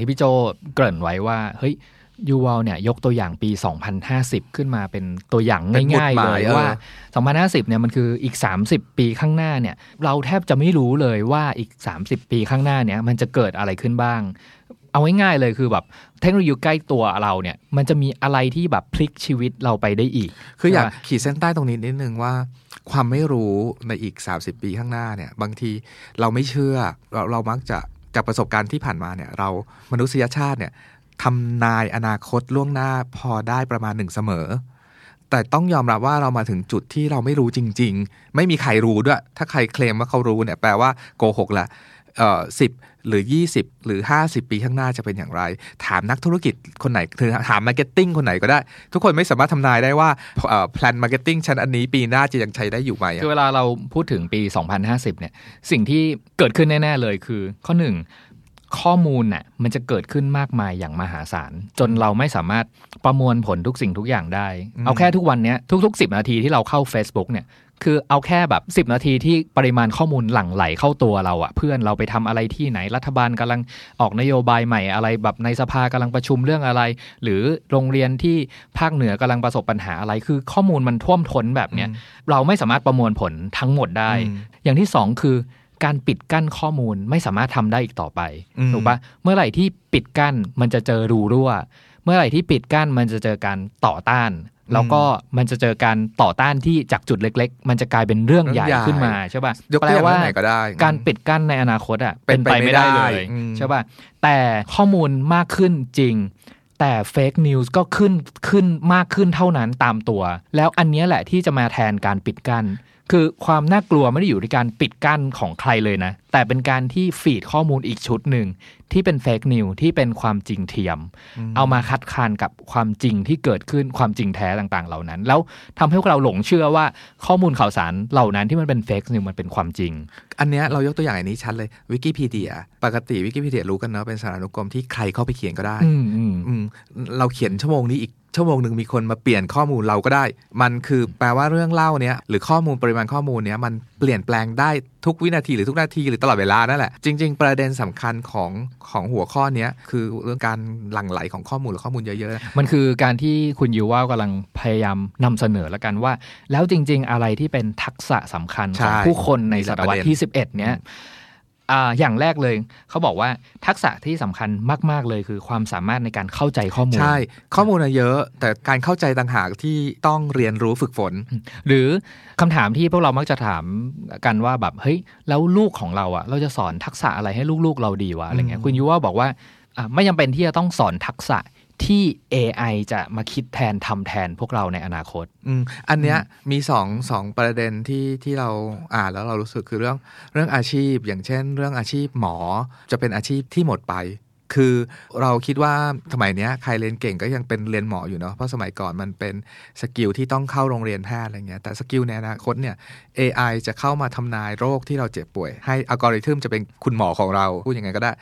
ที่พี่โจเกริ่นไว้ว่าเฮ้ยยูวัลเนี่ยยกตัวอย่างปี2050ขึ้นมาเป็นตัวอย่างง่ายๆเลยว่า2050เนี่ยมันคืออีก30ปีข้างหน้าเนี่ยเราแทบจะไม่รู้เลยว่าอีก30ปีข้างหน้าเนี่ยมันจะเกิดอะไรขึ้นบ้างเอาง่ายๆเลยคือแบบเทคโนโลยีใกล้ตัวเราเนี่ยมันจะมีอะไรที่แบบพลิกชีวิตเราไปได้อีกคืออยากขีดเส้นใต้ตรงนี้นิดนึงว่าความไม่รู้ในอีก30ปีข้างหน้าเนี่ยบางทีเราไม่เชื่อเรามักจะจากประสบการณ์ที่ผ่านมาเนี่ยเรามนุษยชาติเนี่ยทำนายอนาคตล่วงหน้าพอได้ประมาณหนึ่งเสมอแต่ต้องยอมรับว่าเรามาถึงจุดที่เราไม่รู้จริงๆไม่มีใครรู้ด้วยถ้าใครเคลมว่าเขารู้เนี่ยแปลว่าโกหกละ10หรือ20หรือ50ปีข้างหน้าจะเป็นอย่างไรถามนักธุรกิจคนไหนถามมาร์เก็ตติ้งคนไหนก็ได้ทุกคนไม่สามารถทำนายได้ว่าแพลนมาร์เก็ตติ้งชั้นอันนี้ปีหน้าจะยังใช้ได้อยู่ไหมคือเวลาเราพูดถึงปี2050เนี่ยสิ่งที่เกิดขึ้นแน่ๆเลยคือข้อ1ข้อมูลน่ะมันจะเกิดขึ้นมากมายอย่างมหาศาลจนเราไม่สามารถประมวลผลทุกสิ่งทุกอย่างได้เอาแค่ทุกวันนี้ทุกๆ10 นาทีที่เราเข้า Facebook เนี่ยคือเอาแค่แบบ10 นาทีที่ปริมาณข้อมูลหลั่งไหลเข้าตัวเราอะเพื่อนเราไปทำอะไรที่ไหนรัฐบาลกำลังออกนโยบายใหม่อะไรแบบในสภากำลังประชุมเรื่องอะไรหรือโรงเรียนที่ภาคเหนือกำลังประสบปัญหาอะไรคือข้อมูลมันท่วมท้นแบบเนี้ยเราไม่สามารถประมวลผลทั้งหมดได้อย่างที่2คือการปิดกั้นข้อมูลไม่สามารถทำได้อีกต่อไปถูกปะเมื่อไหร่ที่ปิดกั้นมันจะเจอรูรั่วเมื่อไหร่ที่ปิดกั้นมันจะเจอการต่อต้านแล้วก็มันจะเจอการต่อต้านที่จากจุดเล็กๆมันจะกลายเป็นเรื่องใหญ่ขึ้นมาใช่ปะแปลว่าการปิดกั้นในอนาคตอ่ะเป็นไปไม่ได้เลยใช่ปะแต่ข้อมูลมากขึ้นจริงแต่เฟกนิวส์ก็ขึ้นมากขึ้นเท่านั้นตามตัวแล้วอันนี้แหละที่จะมาแทนการปิดกั้นคือความน่ากลัวไม่ได้อยู่ในการปิดกั้นของใครเลยนะแต่เป็นการที่ฟีดข้อมูลอีกชุดหนึ่งที่เป็นเฟกนิวที่เป็นความจริงเทียมเอามาคัดค้านกับความจริงที่เกิดขึ้นความจริงแท้ต่างๆเหล่านั้นแล้วทำให้พวกเราหลงเชื่อว่าข้อมูลข่าวสารเหล่านั้นที่มันเป็นเฟกนิวมันเป็นความจริงอันเนี้ยเรายกตัวอย่างอันนี้ชัดเลยวิกิพีเดียปกติวิกิพีเดียรู้กันเนาะเป็นสารานุกรมที่ใครเข้าไปเขียนก็ได้เราเขียนชั่วโมงนี้อีกชั่วโมงนึงมีคนมาเปลี่ยนข้อมูลเราก็ได้มันคือแปลว่าเรื่องเล่าเนี้ยหรือข้อมูลปริมาณข้อมูลเนี้ยมันเปลี่ยนแปลงได้ทุกวินาทีหรือทุกนาทีหรือตลอดเวลานั่นแหละจริงๆประเด็นสำคัญของหัวข้อนี้คือเรื่องการหลั่งไหลของข้อมูลหรือข้อมูลเยอะๆมันคือการที่คุณยูว่ากำลังพยายามนำเสนอละกันว่าแล้วจริงๆอะไรที่เป็นทักษะสำคัญของผู้คนในศตวรรษที่11เนี้ยอย่างแรกเลยเขาบอกว่าทักษะที่สำคัญมากๆเลยคือความสามารถในการเข้าใจข้อมูลใช่ข้อมูลเยอะแต่การเข้าใจต่างหากที่ต้องเรียนรู้ฝึกฝนหรือคำถามที่พวกเรามักจะถามกันว่าแบบเฮ้ยแล้วลูกของเราอ่ะเราจะสอนทักษะอะไรให้ลูกๆเราดีวะอะไรเงี้ยคุณยูว่าบอกว่าไม่จำเป็นที่จะต้องสอนทักษะที่ AI จะมาคิดแทนทำแทนพวกเราในอนาคตอันเนี้ยมีสองประเด็นที่เราแล้วเรารู้สึกคือเรื่องอาชีพอย่างเช่นเรื่องอาชีพหมอจะเป็นอาชีพที่หมดไปคือเราคิดว่าสมัยเนี้ยใครเรียนเก่งก็ยังเป็นเรียนหมออยู่เนาะเพราะสมัยก่อนมันเป็นสกิลที่ต้องเข้าโรงเรียนแพทย์อะไรเงี้ยแต่สกิลในอนาคตเนี่ย AI จะเข้ามาทำนายโรคที่เราเจ็บป่วยให้อัลกอริทึมจะเป็นคุณหมอของเราพูดยังไงก็ได้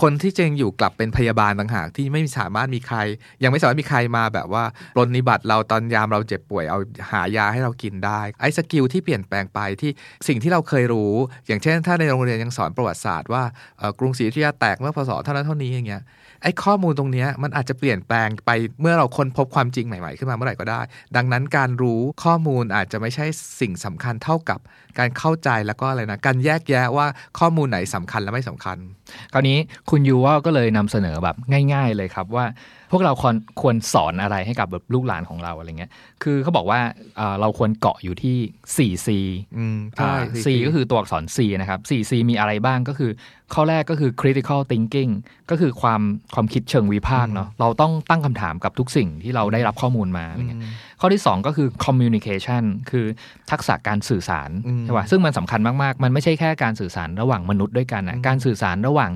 คนที่จริงอยู่กลับเป็นพยาบาลต่างหากที่ไม่สามารถมีใครยังไม่สามารถมีใครมาแบบว่าปรนนิบัติเราตอนยามเราเจ็บป่วยเอาหายาให้เรากินได้ไอ้สกิลที่เปลี่ยนแปลงไปที่สิ่งที่เราเคยรู้อย่างเช่นถ้าในโรงเรียนยังสอนประวัติศาสตร์ว่ากรุงศรีอยุธยาแตกเมื่อพศเท่านั้นเท่านี้อย่างเงี้ยไอ้ข้อมูลตรงนี้มันอาจจะเปลี่ยนแปลงไปเมื่อเราค้นพบความจริงใหม่ๆขึ้นมาเมื่อไหร่ก็ได้ดังนั้นการรู้ข้อมูลอาจจะไม่ใช่สิ่งสำคัญเท่ากับการเข้าใจแล้วก็อะไรนะการแยกแยะว่าข้อมูลไหนสำคัญและไม่สำคัญคราวนี้คุณยูว่าก็เลยนำเสนอแบบง่ายๆเลยครับว่าพวกเราควรสอนอะไรให้กับแบบลูกหลานของเราอะไรเงี้ยคือเขาบอกว่าเราควรเกาะอยู่ที่ 4C C ก็คือตัวอักษร C นะครับ 4C มีอะไรบ้างก็คือข้อแรกก็คือ critical thinking ก็คือความคิดเชิงวิพากษ์เนาะเราต้องตั้งคำถามกับทุกสิ่งที่เราได้รับข้อมูลมาอะไรเงี้ยข้อที่2ก็คือ communication คือทักษะการสื่อสารใช่ป่ะซึ่งมันสำคัญมากๆมันไม่ใช่แค่การสื่อสารระหว่างมนุษย์ด้วยกันนะการสื่อสารระหว่าง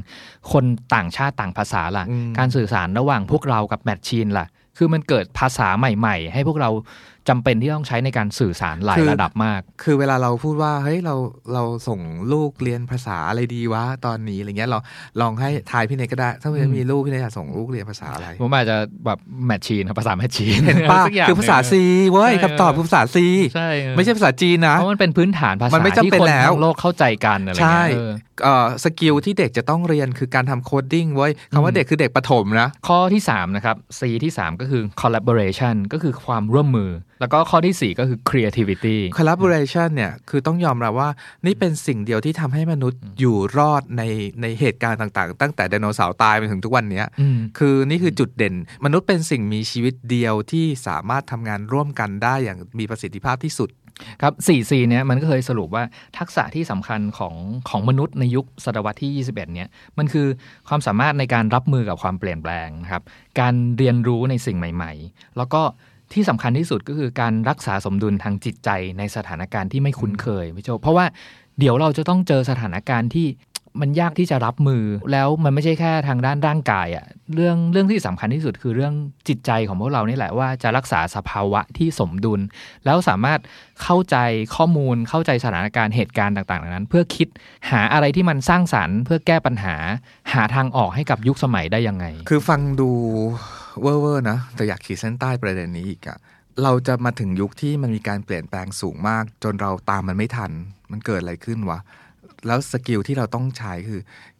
คนต่างชาติต่างภาษาล่ะการสื่อสารระหว่างพวกเรากับแมชชีนล่ะคือมันเกิดภาษาใหม่ๆให้พวกเรา จำเป็นที่ต้องใช้ในการสื่อสารหลายระดับมากคือเวลาเราพูดว่าเฮ้ยเราส่งลูกเรียนภาษาอะไรดีวะตอนนี้อะไรเงี้ยเราลองให้ทายพี่เนยก็ได้ถ้ามีลูกพี่เนยจะส่งลูกเรียนภาษาอะไรผมอาจจะแบบแมชชีนภาษาแมชชีนเห็นป่ะคือภาษา C เว้ยคำตอบคือภาษา C ใช่ไม่ใช่ภาษาจีนนะเพราะมันเป็นพื้นฐานภาษาที่คนทั้งโลกเข้าใจกันอะไรเงี้ยสกิลที่เด็กจะต้องเรียนคือการทำโคดดิ้งเว้ยคำว่าเด็กคือเด็กประถมนะข้อที่3นะครับ C ที่3ก็คือ collaboration ก็คือความร่วมมือแล้วก็ข้อที่4ก็คือ creativity collaboration เนี่ยคือต้องยอมรับว่านี่เป็นสิ่งเดียวที่ทำให้มนุษย์อยู่รอดในเหตุการณ์ต่างๆตั้งแต่ไดโนเสาร์ตายไปถึงทุกวันนี้คือนี่คือจุดเด่นมนุษย์เป็นสิ่งมีชีวิตเดียวที่สามารถทำงานร่วมกันได้อย่างมีประสิทธิภาพที่สุดครับ 4C เนี่ยมันก็เคยสรุปว่าทักษะที่สำคัญของมนุษย์ในยุคศตวรรษที่21เนี่ยมันคือความสามารถในการรับมือกับความเปลี่ยนแปลงนะครับการเรียนรู้ในสิ่งใหม่ๆแล้วก็ที่สำคัญที่สุดก็คือการรักษาสมดุลทางจิตใจในสถานการณ์ที่ไม่คุ้นเคยพี่โจเพราะว่าเดี๋ยวเราจะต้องเจอสถานการณ์ที่มันยากที่จะรับมือแล้วมันไม่ใช่แค่ทางด้านร่างกายอะเรื่องที่สำคัญที่สุดคือเรื่องจิตใจของพวกเรานี่แหละว่าจะรักษาสภาวะที่สมดุลแล้วสามารถเข้าใจข้อมูลเข้าใจสถานการณ์เหตุการณ์ต่างๆนั้นเพื่อคิดหาอะไรที่มันสร้างสรรค์เพื่อแก้ปัญหาหาทางออกให้กับยุคสมัยได้ยังไงคือฟังดูเว่อร์ๆนะแต่อยากขีดเส้นใต้ประเด็นนี้อีกอะเราจะมาถึงยุคที่มันมีการเปลี่ยนแปลงสูงมากจนเราตามมันไม่ทันมันเกิดอะไรขึ้นวะแล้วสกิลที่เราต้องใช้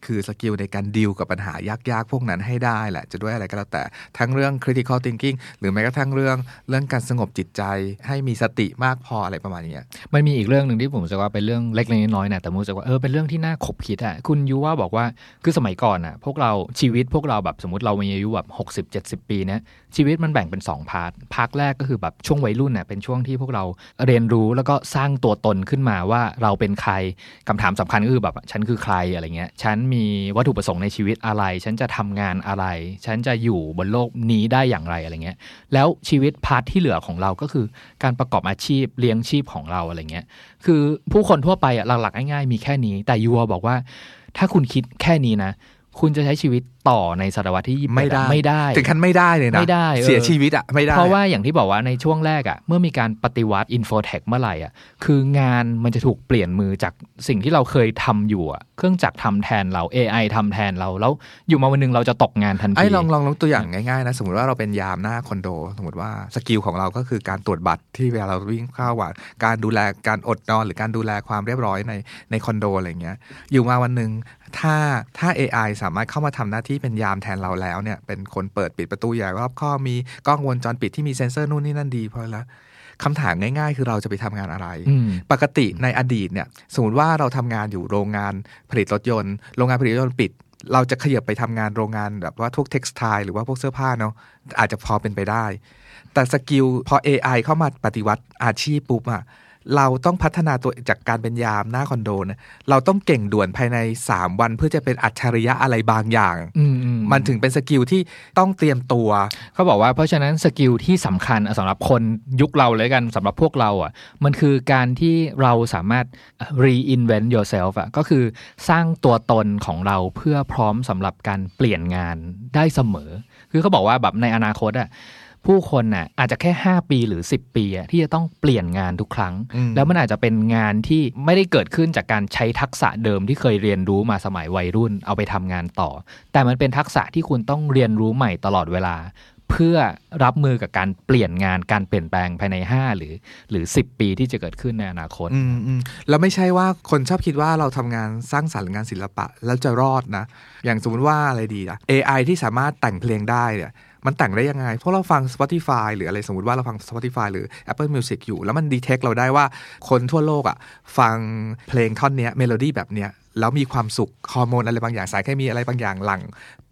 คือสกิลในการดีลกับปัญหายากๆพวกนั้นให้ได้แหละจะด้วยอะไรก็แล้วแต่ทั้งเรื่อง critical thinking หรือแม้กระทั่งเรื่องการสงบจิตใจให้มีสติมากพออะไรประมาณนี้มันมีอีกเรื่องนึงที่ผมจะว่าเป็นเรื่องเล็กๆน้อยๆนะแต่ผมจะว่าเป็นเรื่องที่น่าขบคิดอ่ะคุณยูว่าบอกว่าคือสมัยก่อนอ่ะพวกเราชีวิตพวกเราแบบสมมติเรามีอายุแบบ60 70ปีนะชีวิตมันแบ่งเป็น2พาร์ทแรกก็คือแบบช่วงวัยรุ่นน่ะเป็นช่วงที่พวกเราเรียนรู้แล้วก็สร้างตัวตนขึ้นมาว่าเราเป็นใครคำถามสำคัญก็คือแบบฉันคือใครอะไรเงี้ยฉันมีวัตถุประสงค์ในชีวิตอะไรฉันจะทำงานอะไรฉันจะอยู่บนโลกนี้ได้อย่างไรอะไรเงี้ยแล้วชีวิตพาร์ทที่เหลือของเราก็คือการประกอบอาชีพเลี้ยงชีพของเราอะไรเงี้ยคือผู้คนทั่วไปอ่ะหลักๆง่ายๆมีแค่นี้แต่ยูบอกว่าถ้าคุณคิดแค่นี้นะคุณจะใช้ชีวิตต่อในศตวรรษที่28ไม่ได้ถึงขั้นไม่ได้เลยนะเสียชีวิตอ่ะไม่ได้เพราะว่าอย่างที่บอกว่าในช่วงแรกอ่ะเมื่อมีการปฏิวัติอินโฟเทคเมื่อไหร่อ่ะคืองานมันจะถูกเปลี่ยนมือจากสิ่งที่เราเคยทำอยู่อ่ะเครื่องจักรทำแทนเรา AI ทำแทนเราแล้วอยู่มาวันนึงเราจะตกงานทันทีลองตัวอย่างง่ายๆนะสมมติว่าเราเป็นยามหน้าคอนโดสมมติว่าสกิลของเราก็คือการตรวจบัตรที่เวลาเราวิ่งเข้าวัดการดูแลการอดนอนหรือการดูแลความเรียบร้อยในคอนโดอะไรเงี้ยอยู่มาวันนึงถ้า AI สามารถเข้ามาทำหน้าที่เป็นยามแทนเราแล้วเนี่ยเป็นคนเปิดปิดประตูอย่างรอบคอบมีกล้องวงจรปิดที่มีเซ็นเซอร์นู่นนี่นั่นดีพอแล้วคำถามง่ายๆคือเราจะไปทำงานอะไรปกติในอดีตเนี่ยสมมติว่าเราทำงานอยู่โรงงานผลิตรถยนต์โรงงานผลิตรถยนต์ปิดเราจะขยับไปทำงานโรงงานแบบว่าพวกเท็กซ์ไทล์หรือว่าพวกเสื้อผ้าเนาะอาจจะพอเป็นไปได้แต่สกิลพอ AI เข้ามาปฏิวัติอาชีพปุ๊บอะเราต้องพัฒนาตัวจากการเป็นยามหน้าคอนโดนะเราต้องเก่งด่วนภายใน3วันเพื่อจะเป็นอัจฉริยะอะไรบางอย่าง มันถึงเป็นสกิลที่ต้องเตรียมตัวเขาบอกว่าเพราะฉะนั้นสกิลที่สำคัญสำหรับคนยุคเราเลยกันสำหรับพวกเราอ่ะมันคือการที่เราสามารถ reinvent yourself อ่ะก็คือสร้างตัวตนของเราเพื่อพร้อมสำหรับการเปลี่ยนงานได้เสมอคือเขาบอกว่าแบบในอนาคตอ่ะผู้คนน่ะอาจจะแค่5ปีหรือ10ปีที่จะต้องเปลี่ยนงานทุกครั้งแล้วมันอาจจะเป็นงานที่ไม่ได้เกิดขึ้นจากการใช้ทักษะเดิมที่เคยเรียนรู้มาสมัยวัยรุ่นเอาไปทำงานต่อแต่มันเป็นทักษะที่คุณต้องเรียนรู้ใหม่ตลอดเวลาเพื่อรับมือกับการเปลี่ยนงานการเปลี่ยนแปลงภายใน5หรือ10ปีที่จะเกิดขึ้นในอนาคตแล้วไม่ใช่ว่าคนชอบคิดว่าเราทำงานสร้างสรรค์งานศิลปะแล้วจะรอดนะอย่างสมมติว่าอะไรดีนะ AI ที่สามารถแต่งเพลงได้เนี่ยมันแต่งได้ยังไงเพราะเราฟัง Spotify หรืออะไรสมมติว่าเราฟัง Spotify หรือ Apple Music อยู่แล้วมัน detect เราได้ว่าคนทั่วโลกอ่ะฟังเพลงท่อนเนี้ยเมโลดี้แบบเนี้ยแล้วมีความสุขฮอร์โมนอะไรบางอย่างสารเคมีอะไรบางอย่างหลั่ง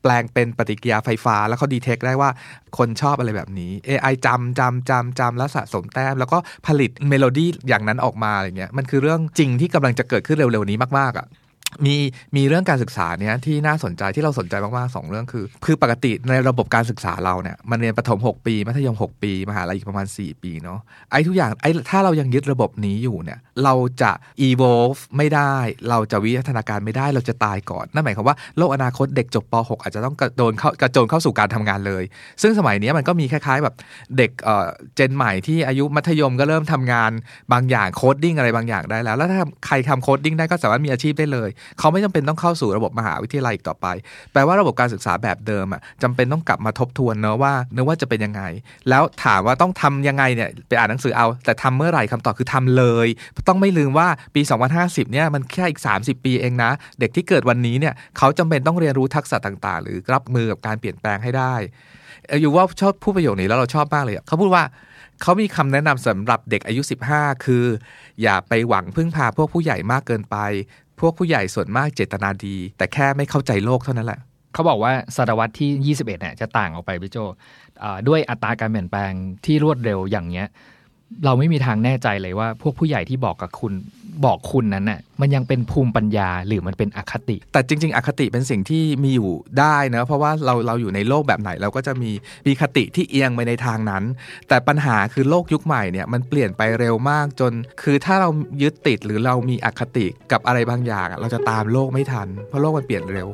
แปลงเป็นปฏิกิริยาไฟฟ้าแล้วเขา detect ได้ว่าคนชอบอะไรแบบนี้ AI จำแล้วสะสมแต้มแล้วก็ผลิตเมโลดี้อย่างนั้นออกมาอะไรเงี้ยมันคือเรื่องจริงที่กำลังจะเกิดขึ้นเร็วๆนี้มากๆอ่ะ มีเรื่องการศึกษาเนี่ยที่น่าสนใจที่เราสนใจมากๆ2เรื่องคือปกติในระบบการศึกษาเราเนี่ยมันเรียนประถม6ปีมัธยม6ปีมหาลัยอีกประมาณ4ปีเนาะไอ้ทุกอย่างไอ้ถ้าเรายังยึดระบบนี้อยู่เนี่ยเราจะ evolve ไม่ได้เราจะวิวัฒนาการไม่ได้เราจะตายก่อนนั่นหมายความว่าโลกอนาคตเด็กจบป.6 อาจจะต้องกระโจนเข้าสู่การทำงานเลยซึ่งสมัยนี้มันก็มีคล้ายๆแบบเด็กเจนใหม่ที่อายุมัธยมก็เริ่มทำงานบางอย่างโคดดิ้งอะไรบางอย่างได้แล้วถ้าใครทำโคดดิ้งได้ก็สามารถมีอาชีพได้เลยเขาไม่จำเป็นต้องเข้าสู่ระบบมหาวิทยาลัยอีกต่อไปแปลว่าระบบการศึกษาแบบเดิมอ่ะจำเป็นต้องกลับมาทบทวนเนอะว่าจะเป็นยังไงแล้วถามว่าต้องทำยังไงเนี่ยไปอ่านหนังสือเอาแต่ทำเมื่อไหร่คำตอบคือทำเลยต้องไม่ลืมว่าปี2050เนี่ยมันแค่อีก30ปีเองนะเด็กที่เกิดวันนี้เนี่ยเขาจำเป็นต้องเรียนรู้ทักษะต่างๆหรือรับมือกับการเปลี่ยนแปลงให้ได้อยู่ว่าชอบผู้ประโยคนี้แล้วเราชอบมากเลยเขาพูดว่าเขามีคำแนะนำสำหรับเด็กอายุ15คืออย่าไปหวังพึ่งพาพวกผู้ใหญ่มากเกินไปพวกผู้ใหญ่ส่วนมากเจตนาดีแต่แค่ไม่เข้าใจโลกเท่านั้นแหละเขาบอกว่าศตวรรษที่21เนี่ยจะต่างออกไปพี่โจด้วยอัตราการเปลี่ยนแปลงที่รวดเร็วอย่างเนี้ยเราไม่มีทางแน่ใจเลยว่าพวกผู้ใหญ่ที่บอกคุณนั้นน่ะมันยังเป็นภูมิปัญญาหรือมันเป็นอคติแต่จริงๆอคติเป็นสิ่งที่มีอยู่ได้นะเพราะว่าเราอยู่ในโลกแบบไหนเราก็จะมีคติที่เอียงไปในทางนั้นแต่ปัญหาคือโลกยุคใหม่เนี่ยมันเปลี่ยนไปเร็วมากจนคือถ้าเรายึดติดหรือเรามีอคติกับอะไรบางอย่างเราจะตามโลกไม่ทันเพราะโลกมันเปลี่ยนเร็ว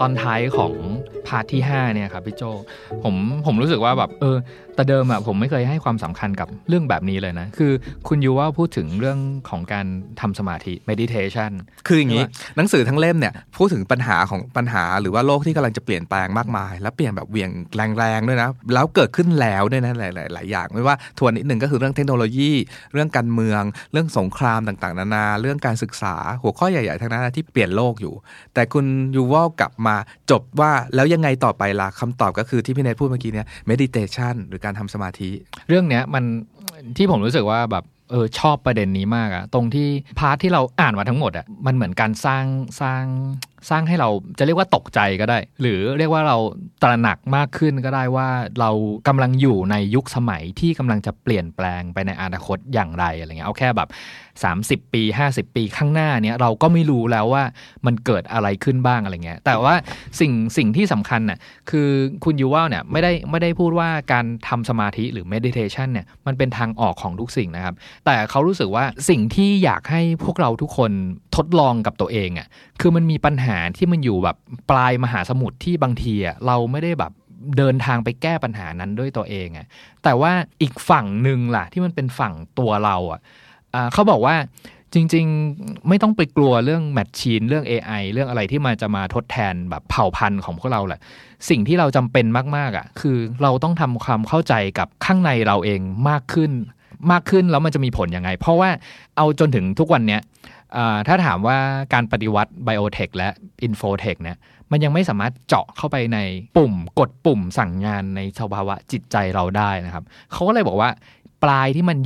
ตอนท้ายของพาร์ทที่5เนี่ยครับพี่โจผมรู้สึกว่าแบบแต่เดิมอะผมไม่เคยให้ความสำคัญกับเรื่องแบบนี้เลยนะคือคุณยูว่าพูดถึงเรื่องของการทำสมาธิ meditation คืออย่างนี้หนังสือทั้งเล่มเนี่ยพูดถึงปัญหาหรือว่าโลกที่กำลังจะเปลี่ยนแปลงมากมายและเปลี่ยนแบบเวียงแรงๆด้วยนะแล้วเกิดขึ้นแล้วด้วยนะหลายอย่างไม่ว่าทวนนิดนึงก็คือเรื่องเทคโนโลยีเรื่องการเมืองเรื่องสงครามต่างๆนานาเรื่องการศึกษาหัวข้อใหญ่ๆทั้งนั้นที่เปลี่ยนโลกอยู่แต่คุณยูว่ากลับมาจบว่าแล้วยังไงต่อไปล่ะคำตอบก็คือที่พี่เนทพูดเมื่อกี้เนี่ย meditation หรือการทำสมาธิเรื่องเนี้ยมันที่ผมรู้สึกว่าแบบชอบประเด็นนี้มากอะตรงที่พาร์ทที่เราอ่านมาทั้งหมดอะมันเหมือนการสร้างให้เราจะเรียกว่าตกใจก็ได้หรือเรียกว่าเราตระหนักมากขึ้นก็ได้ว่าเรากำลังอยู่ในยุคสมัยที่กำลังจะเปลี่ยนแปลงไปในอนาคตอย่างไรอะไรเงี้ยเอาแค่แบบ30ปี50ปีข้างหน้าเนี้ยเราก็ไม่รู้แล้วว่ามันเกิดอะไรขึ้นบ้างอะไรเงี้ยแต่ว่าสิ่งที่สำคัญน่ะคือคุณยูวัลเนี่ยไม่ได้พูดว่าการทำสมาธิหรือ meditation เนี่ยมันเป็นทางออกของทุกสิ่งนะครับแต่เขารู้สึกว่าสิ่งที่อยากให้พวกเราทุกคนทดลองกับตัวเองอ่ะคือมันมีปัญหาที่มันอยู่แบบปลายมหาสมุทรที่บางทีอ่ะเราไม่ได้แบบเดินทางไปแก้ปัญหานั้นด้วยตัวเองอ่ะแต่ว่าอีกฝั่งหนึ่งล่ะที่มันเป็นฝั่งตัวเราอ่ะเขาบอกว่าจริงๆไม่ต้องไปกลัวเรื่องแมชชีนเรื่อง AI เรื่องอะไรที่มันจะมาทดแทนแบบเผ่าพันธุ์ของพวกเราแหละสิ่งที่เราจำเป็นมากๆอ่ะคือเราต้องทำความเข้าใจกับข้างในเราเองมากขึ้นแล้วมันจะมีผลยังไงเพราะว่าเอาจนถึงทุกวันเนี้ยถ้าถามว่าการปฏิวัติไบโอเทคและอินโฟเทคเนี่ยมันยังไม่สามารถเจาะเข้าไปในปุ่มกดปุ่มสั่งงานในสภาวะจิตใจเราได้นะครับเขาก็เลยบอกว่าปลายที่มัน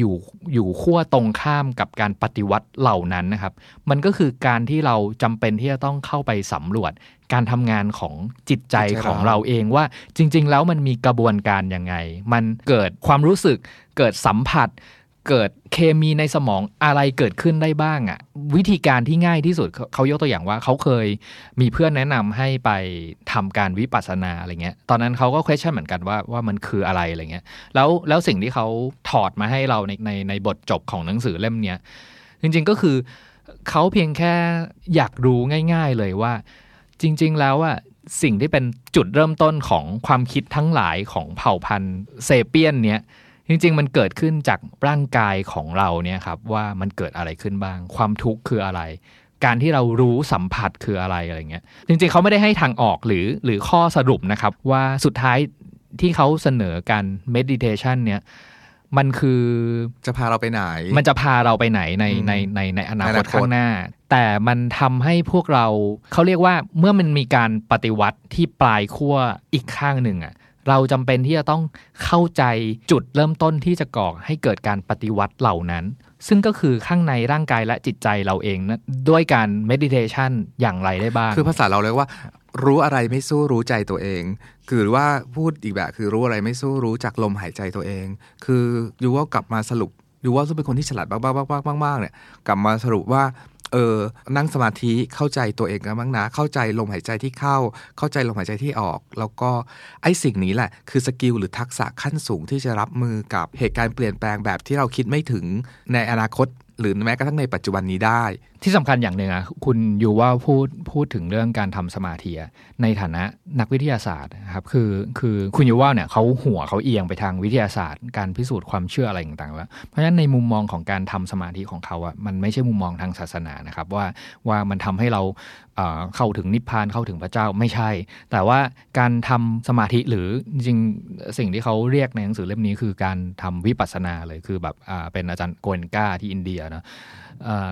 อยู่ขั้วตรงข้ามกับการปฏิวัติเหล่านั้นนะครับมันก็คือการที่เราจำเป็นที่จะต้องเข้าไปสำรวจการทำงานของจิตใจของเราเองว่าจริงๆแล้วมันมีกระบวนการยังไงมันเกิดความรู้สึกเกิดสัมผัสเกิดเคมีในสมองอะไรเกิดขึ้นได้บ้างอ่ะวิธีการที่ง่ายที่สุดเขายกตัวอย่างว่าเขาเคยมีเพื่อนแนะนำให้ไปทำการวิปัสสนาอะไรเงี้ยตอนนั้นเขาก็ question เหมือนกันว่ามันคืออะไรอะไรเงี้ยแล้วสิ่งที่เขาถอดมาให้เราในบทจบของหนังสือเล่มเนี้ยจริงๆก็คือเขาเพียงแค่อยากรู้ง่ายๆเลยว่าจริงๆแล้วอ่ะสิ่งที่เป็นจุดเริ่มต้นของความคิดทั้งหลายของเผ่าพันธุ์เซเปียนเนี้ยจริงๆมันเกิดขึ้นจากร่างกายของเราเนี่ยครับว่ามันเกิดอะไรขึ้นบ้างความทุกข์คืออะไรการที่เรารู้สัมผัสคืออะไรอะไรเงี้ยจริงๆเขาไม่ได้ให้ทางออกหรือข้อสรุปนะครับว่าสุดท้ายที่เขาเสนอการ meditation เนี่ยมันคือจะพาเราไปไหนมันจะพาเราไปไหนในอนาคตข้างหน้าแต่มันทำให้พวกเราเขาเรียกว่าเมื่อมันมีการปฏิวัติที่ปลายขั้วอีกข้างหนึ่งอ่ะเราจำเป็นที่จะต้องเข้าใจจุดเริ่มต้นที่จะก่อให้เกิดการปฏิวัติเหล่านั้นซึ่งก็คือข้างในร่างกายและจิตใจเราเองนะด้วยการ meditation อย่างไรได้บ้างคือภาษาเราเรียกว่า รู้อะไรไม่สู้รู้ใจตัวเองคือว่าพูดอีกแบบคือรู้อะไรไม่สู้รู้จากลมหายใจตัวเองคือยูว่ากลับมาสรุปยูว่าซึ่งเป็นคนที่ฉลาดมากๆเนี่ยกลับมาสรุปว่านั่งสมาธิเข้าใจตัวเองกันบ้างนะเข้าใจลมหายใจที่เข้าใจลมหายใจที่ออกแล้วก็ไอ้สิ่งนี้แหละคือสกิลหรือทักษะขั้นสูงที่จะรับมือกับเหตุการณ์เปลี่ยนแปลงแบบที่เราคิดไม่ถึงในอนาคตหรือแม้กระทั่งในปัจจุบันนี้ได้ที่สำคัญอย่างหนึ่งนะคุณยูว่าพูดถึงเรื่องการทำสมาธิในฐานะนักวิทยาศาสตร์นะครับคือคุณยูว่าเนี่ยเขาเอียงไปทางวิทยาศาสตร์การพิสูจน์ความเชื่ออะไรต่างๆแล้วเพราะฉะนั้นในมุมมองของการทำสมาธิของเขาอ่ะมันไม่ใช่มุมมองทางศาสนานะครับว่ามันทำให้เราเข้าถึงนิพพานเข้าถึงพระเจ้าไม่ใช่แต่ว่าการทำสมาธิหรือจริงสิ่งที่เขาเรียกในหนังสือเล่มนี้คือการทำวิปัสสนาเลยคือแบบเป็นอาจารย์โกเอนกาที่อินเดียนะ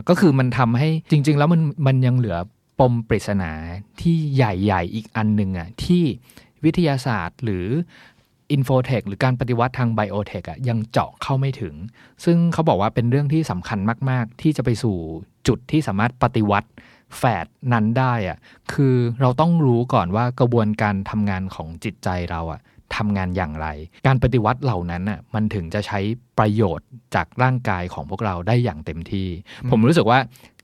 ก็คือมันทำให้จริงๆแล้วมันยังเหลือปมปริศนาที่ใหญ่ๆอีกอันนึงอ่ะที่วิทยาศาสตร์หรืออินโฟเทคหรือการปฏิวัติทางไบโอเทคอ่ะยังเจาะเข้าไม่ถึงซึ่งเขาบอกว่าเป็นเรื่องที่สำคัญมากๆที่จะไปสู่จุดที่สามารถปฏิวัติแฟดนั้นได้อ่ะคือเราต้องรู้ก่อนว่ากระบวนการทำงานของจิตใจเราอ่ะทำงานอย่างไรการปฏิวัติเหล่านั้นน่ะมันถึงจะใช้ประโยชน์จากร่างกายของพวกเราได้อย่างเต็มที่ผมรู้สึกว่า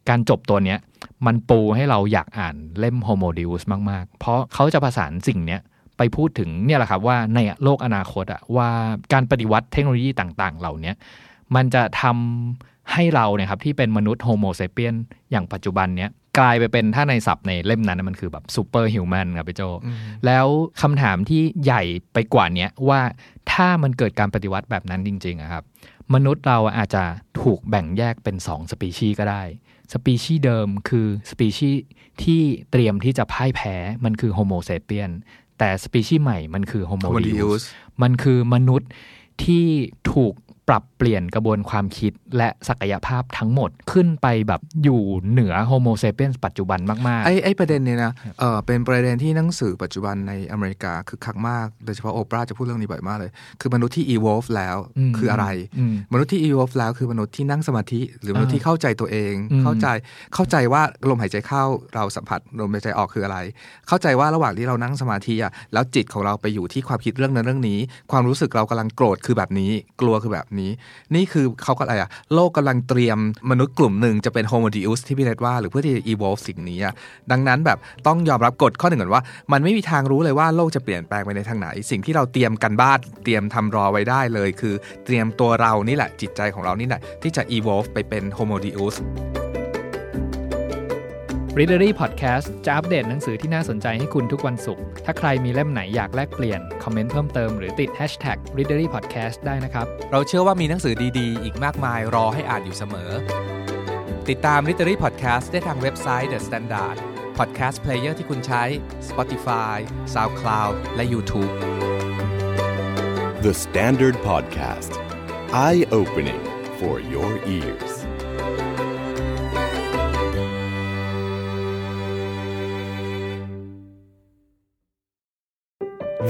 การจบตัวเนี้ยมันปูให้เราอยากอ่านเล่ม Homo Deus มากๆเพราะเขาจะประสานสิ่งเนี้ยไปพูดถึงเนี่ยแหละครับว่าในโลกอนาคตอ่ะว่าการปฏิวัติเทคโนโลยีต่างๆเหล่านี้มันจะทำให้เราเนี่ยครับที่เป็นมนุษย์ Homo Sapien อย่างปัจจุบันเนี้ยกลายไปเป็นถ้าในศัพท์ในเล่มนั้นมันคือแบบซูเปอร์ฮิวแมนครับพี่โจแล้วคำถามที่ใหญ่ไปกว่านี้ว่าถ้ามันเกิดการปฏิวัติแบบนั้นจริงๆครับมนุษย์เราอาจจะถูกแบ่งแยกเป็น2สปีชีส์ก็ได้สปีชีส์เดิมคือสปีชีส์ที่เตรียมที่จะพ่ายแพ้มันคือโฮโมเซเปียนแต่สปีชีส์ใหม่มันคือโฮโมดิอุสมันคือมนุษย์ที่ถูกปรับเปลี่ยนกระบวนความคิดและศักยภาพทั้งหมดขึ้นไปแบบอยู่เหนือโฮโมเซเปียนปัจจุบันมากๆไอ้ประเด็นเนี่ยนะเป็นประเด็นที่หนังสือปัจจุบันในอเมริกาคือคักมากโดยเฉพาะโอปราจะพูดเรื่องนี้บ่อยมากเลยคือมนุษย์ที่ evolve แล้วคืออะไรมนุษย์ที่ evolve แล้วคือมนุษย์ที่นั่งสมาธิหรือมนุษย์ที่เข้าใจตัวเองเข้าใจว่าลมหายใจเข้าเราสัมผัสลมหายใจออกคืออะไรเข้าใจว่าระหว่างที่เรานั่งสมาธิอ่ะแล้วจิตของเราไปอยู่ที่ความคิดเรื่องนั้นเรื่องนี้ความรู้สึกเรากำลังโกรธคือแบบนี้กลัวคือแบบนี่คือเขาก็อะไรอ่ะโลกกำลังเตรียมมนุษย์กลุ่มหนึ่งจะเป็นโฮโมดิอุสที่พี่เล็ดว่าหรือเพื่อที่จะ evolve สิ่งนี้อ่ะดังนั้นแบบต้องยอมรับกฎข้อหนึ่งก่อนว่ามันไม่มีทางรู้เลยว่าโลกจะเปลี่ยนแปลงไปในทางไหนสิ่งที่เราเตรียมกันบ้านเตรียมทำรอไว้ได้เลยคือเตรียมตัวเรานี่แหละจิตใจของเรานี่แหละที่จะ evolve ไปเป็นโฮโมดิอุส Readery Podcast จะอัปเดตหนังสือที่น่าสนใจให้คุณทุกวันศุกร์ถ้าใครมีเล่มไหนอยากแลกเปลี่ยนคอมเมนต์เพิ่มเติมหรือติด #Readery Podcast ได้นะครับเราเชื่อว่ามีหนังสือดีๆอีกมากมายรอให้อ่านอยู่เสมอติดตาม Readery Podcast ได้ทางเว็บไซต์ The Standard Podcast Player ที่คุณใช้ Spotify SoundCloud และ YouTube The Standard Podcast Eye-opening for your ears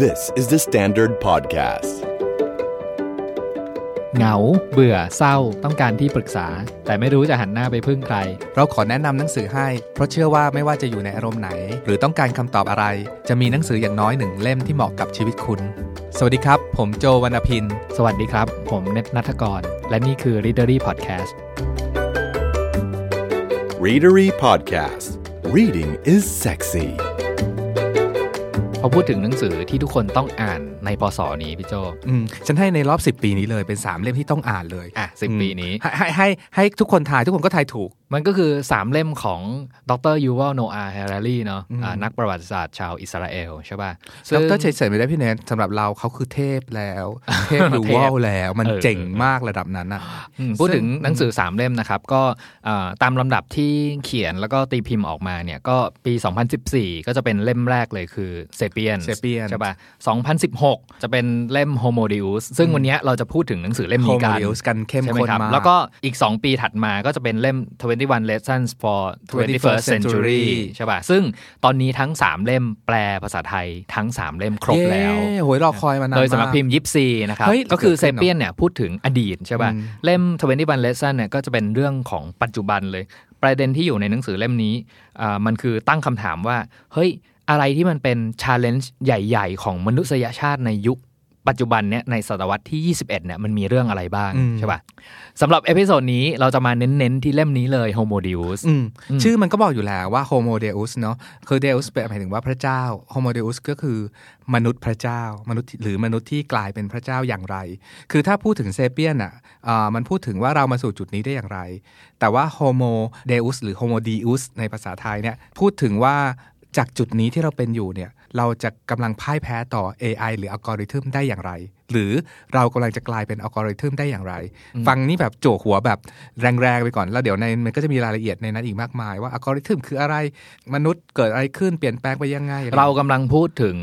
This is the Standard Podcast เหงาเบื่อเศร้าต้องการที่ปรึกษาแต่ไม่รู้จะหันหน้าไปพึ่งใครเราขอแนะนำหนังสือให้เพราะเชื่อว่าไม่ว่าจะอยู่ในอารมณ์ไหนหรือต้องการคำตอบอะไรจะมีหนังสืออย่างน้อย1เล่มที่เหมาะกับชีวิตคุณสวัสดีครับผมโจวรรณพินสวัสดีครับผมเนตณัฐกรและนี่คือ Readery Podcast Readery Podcast Reading is sexyพอพูดถึงหนังสือที่ทุกคนต้องอ่านในปศนี้พี่โจฉันให้ในรอบ10ปีนี้เลยเป็น3เล่มที่ต้องอ่านเลยอ่ะ10ปีนี้ให้ทุกคนทายทุกคนก็ทายถูกมันก็คือ3เล่มของดร.ยูวัล โนอาห์ แฮรารีเนาะนักประวัติศาสตร์ชาวอิสราเอลใช่ป่ะดร.เฉยๆไม่ได้พี่เนทสำหรับเราเขาคือเทพแล้วเทพยูวัลแล้วมันเจ๋งมากระดับนั้นนะพูดถึงหนังสือ3เล่มนะครับก็ตามลำดับที่เขียนแล้วก็ตีพิมพ์ออกมาเนี่ยก็ปี2014ก็จะเป็นเล่มแรกเลยคือเซเปียนใช่ป่ะ2016จะเป็นเล่ม Homo Deus ซึ่งวันนี้เราจะพูดถึงหนังสือเล่มนี้กันเข้มข้นมากแล้วก็อีก2ปีถัดมาก็จะเป็นเล่ม21 Lessons for 21st Century ใช่ป่ะซึ่งตอนนี้ทั้ง3เล่มแปลภาษาไทยทั้ง3เล่มครบแล้วโหยรอคอยมานานโดยสำนักพิมพ์ยิปซีนะครับก็คือเซเปียนเนี่ยพูดถึงอดีตใช่ป่ะเล่ม21 Lessons เนี่ยก็จะเป็นเรื่องของปัจจุบันเลยประเด็นที่อยู่ในหนังสือเล่มนี้มันคือตั้งคำถามว่าเฮ้ย อะไรที่มันเป็น challenge ใหญ่ๆของมนุษยชาติในยุคปัจจุบันเนี่ยในศตวรรษที่21เนี่ยมันมีเรื่องอะไรบ้างใช่ป่ะสำหรับเอพิโซดนี้เราจะมาเน้นๆที่เล่มนี้เลย Homo Deus ชื่อมันก็บอกอยู่แล้วว่า Homo Deus เนาะคือ Deus หมายถึงว่าพระเจ้า Homo Deus ก็คือมนุษย์พระเจ้ามนุษย์หรือมนุษย์ที่กลายเป็นพระเจ้าอย่างไรคือถ้าพูดถึงเซเปียนอ่ะมันพูดถึงว่าเรามาสู่จุดนี้ได้อย่างไรแต่ว่า Homo Deus หรือ Homo Deus ในภาษาไทยเนี่ยพูดถึงว่าจากจุดนี้ที่เราเป็นอยู่เนี่ยเราจะกำลังพ่ายแพ้ต่อ AI หรืออัลกอริทึมได้อย่างไรหรือเรากำลังจะกลายเป็นอัลกอริทึมได้อย่างไรฟังนี่แบบโจกหัวแบบแรงๆไปก่อนแล้วเดี๋ยวในมันก็จะมีรายละเอียดในนั้นอีกมากมายว่าอัลกอริทึมคืออะไรมนุษย์เกิดอะไรขึ้นเปลี่ยนแปลงไปยังไงเรากำลังพูดถึง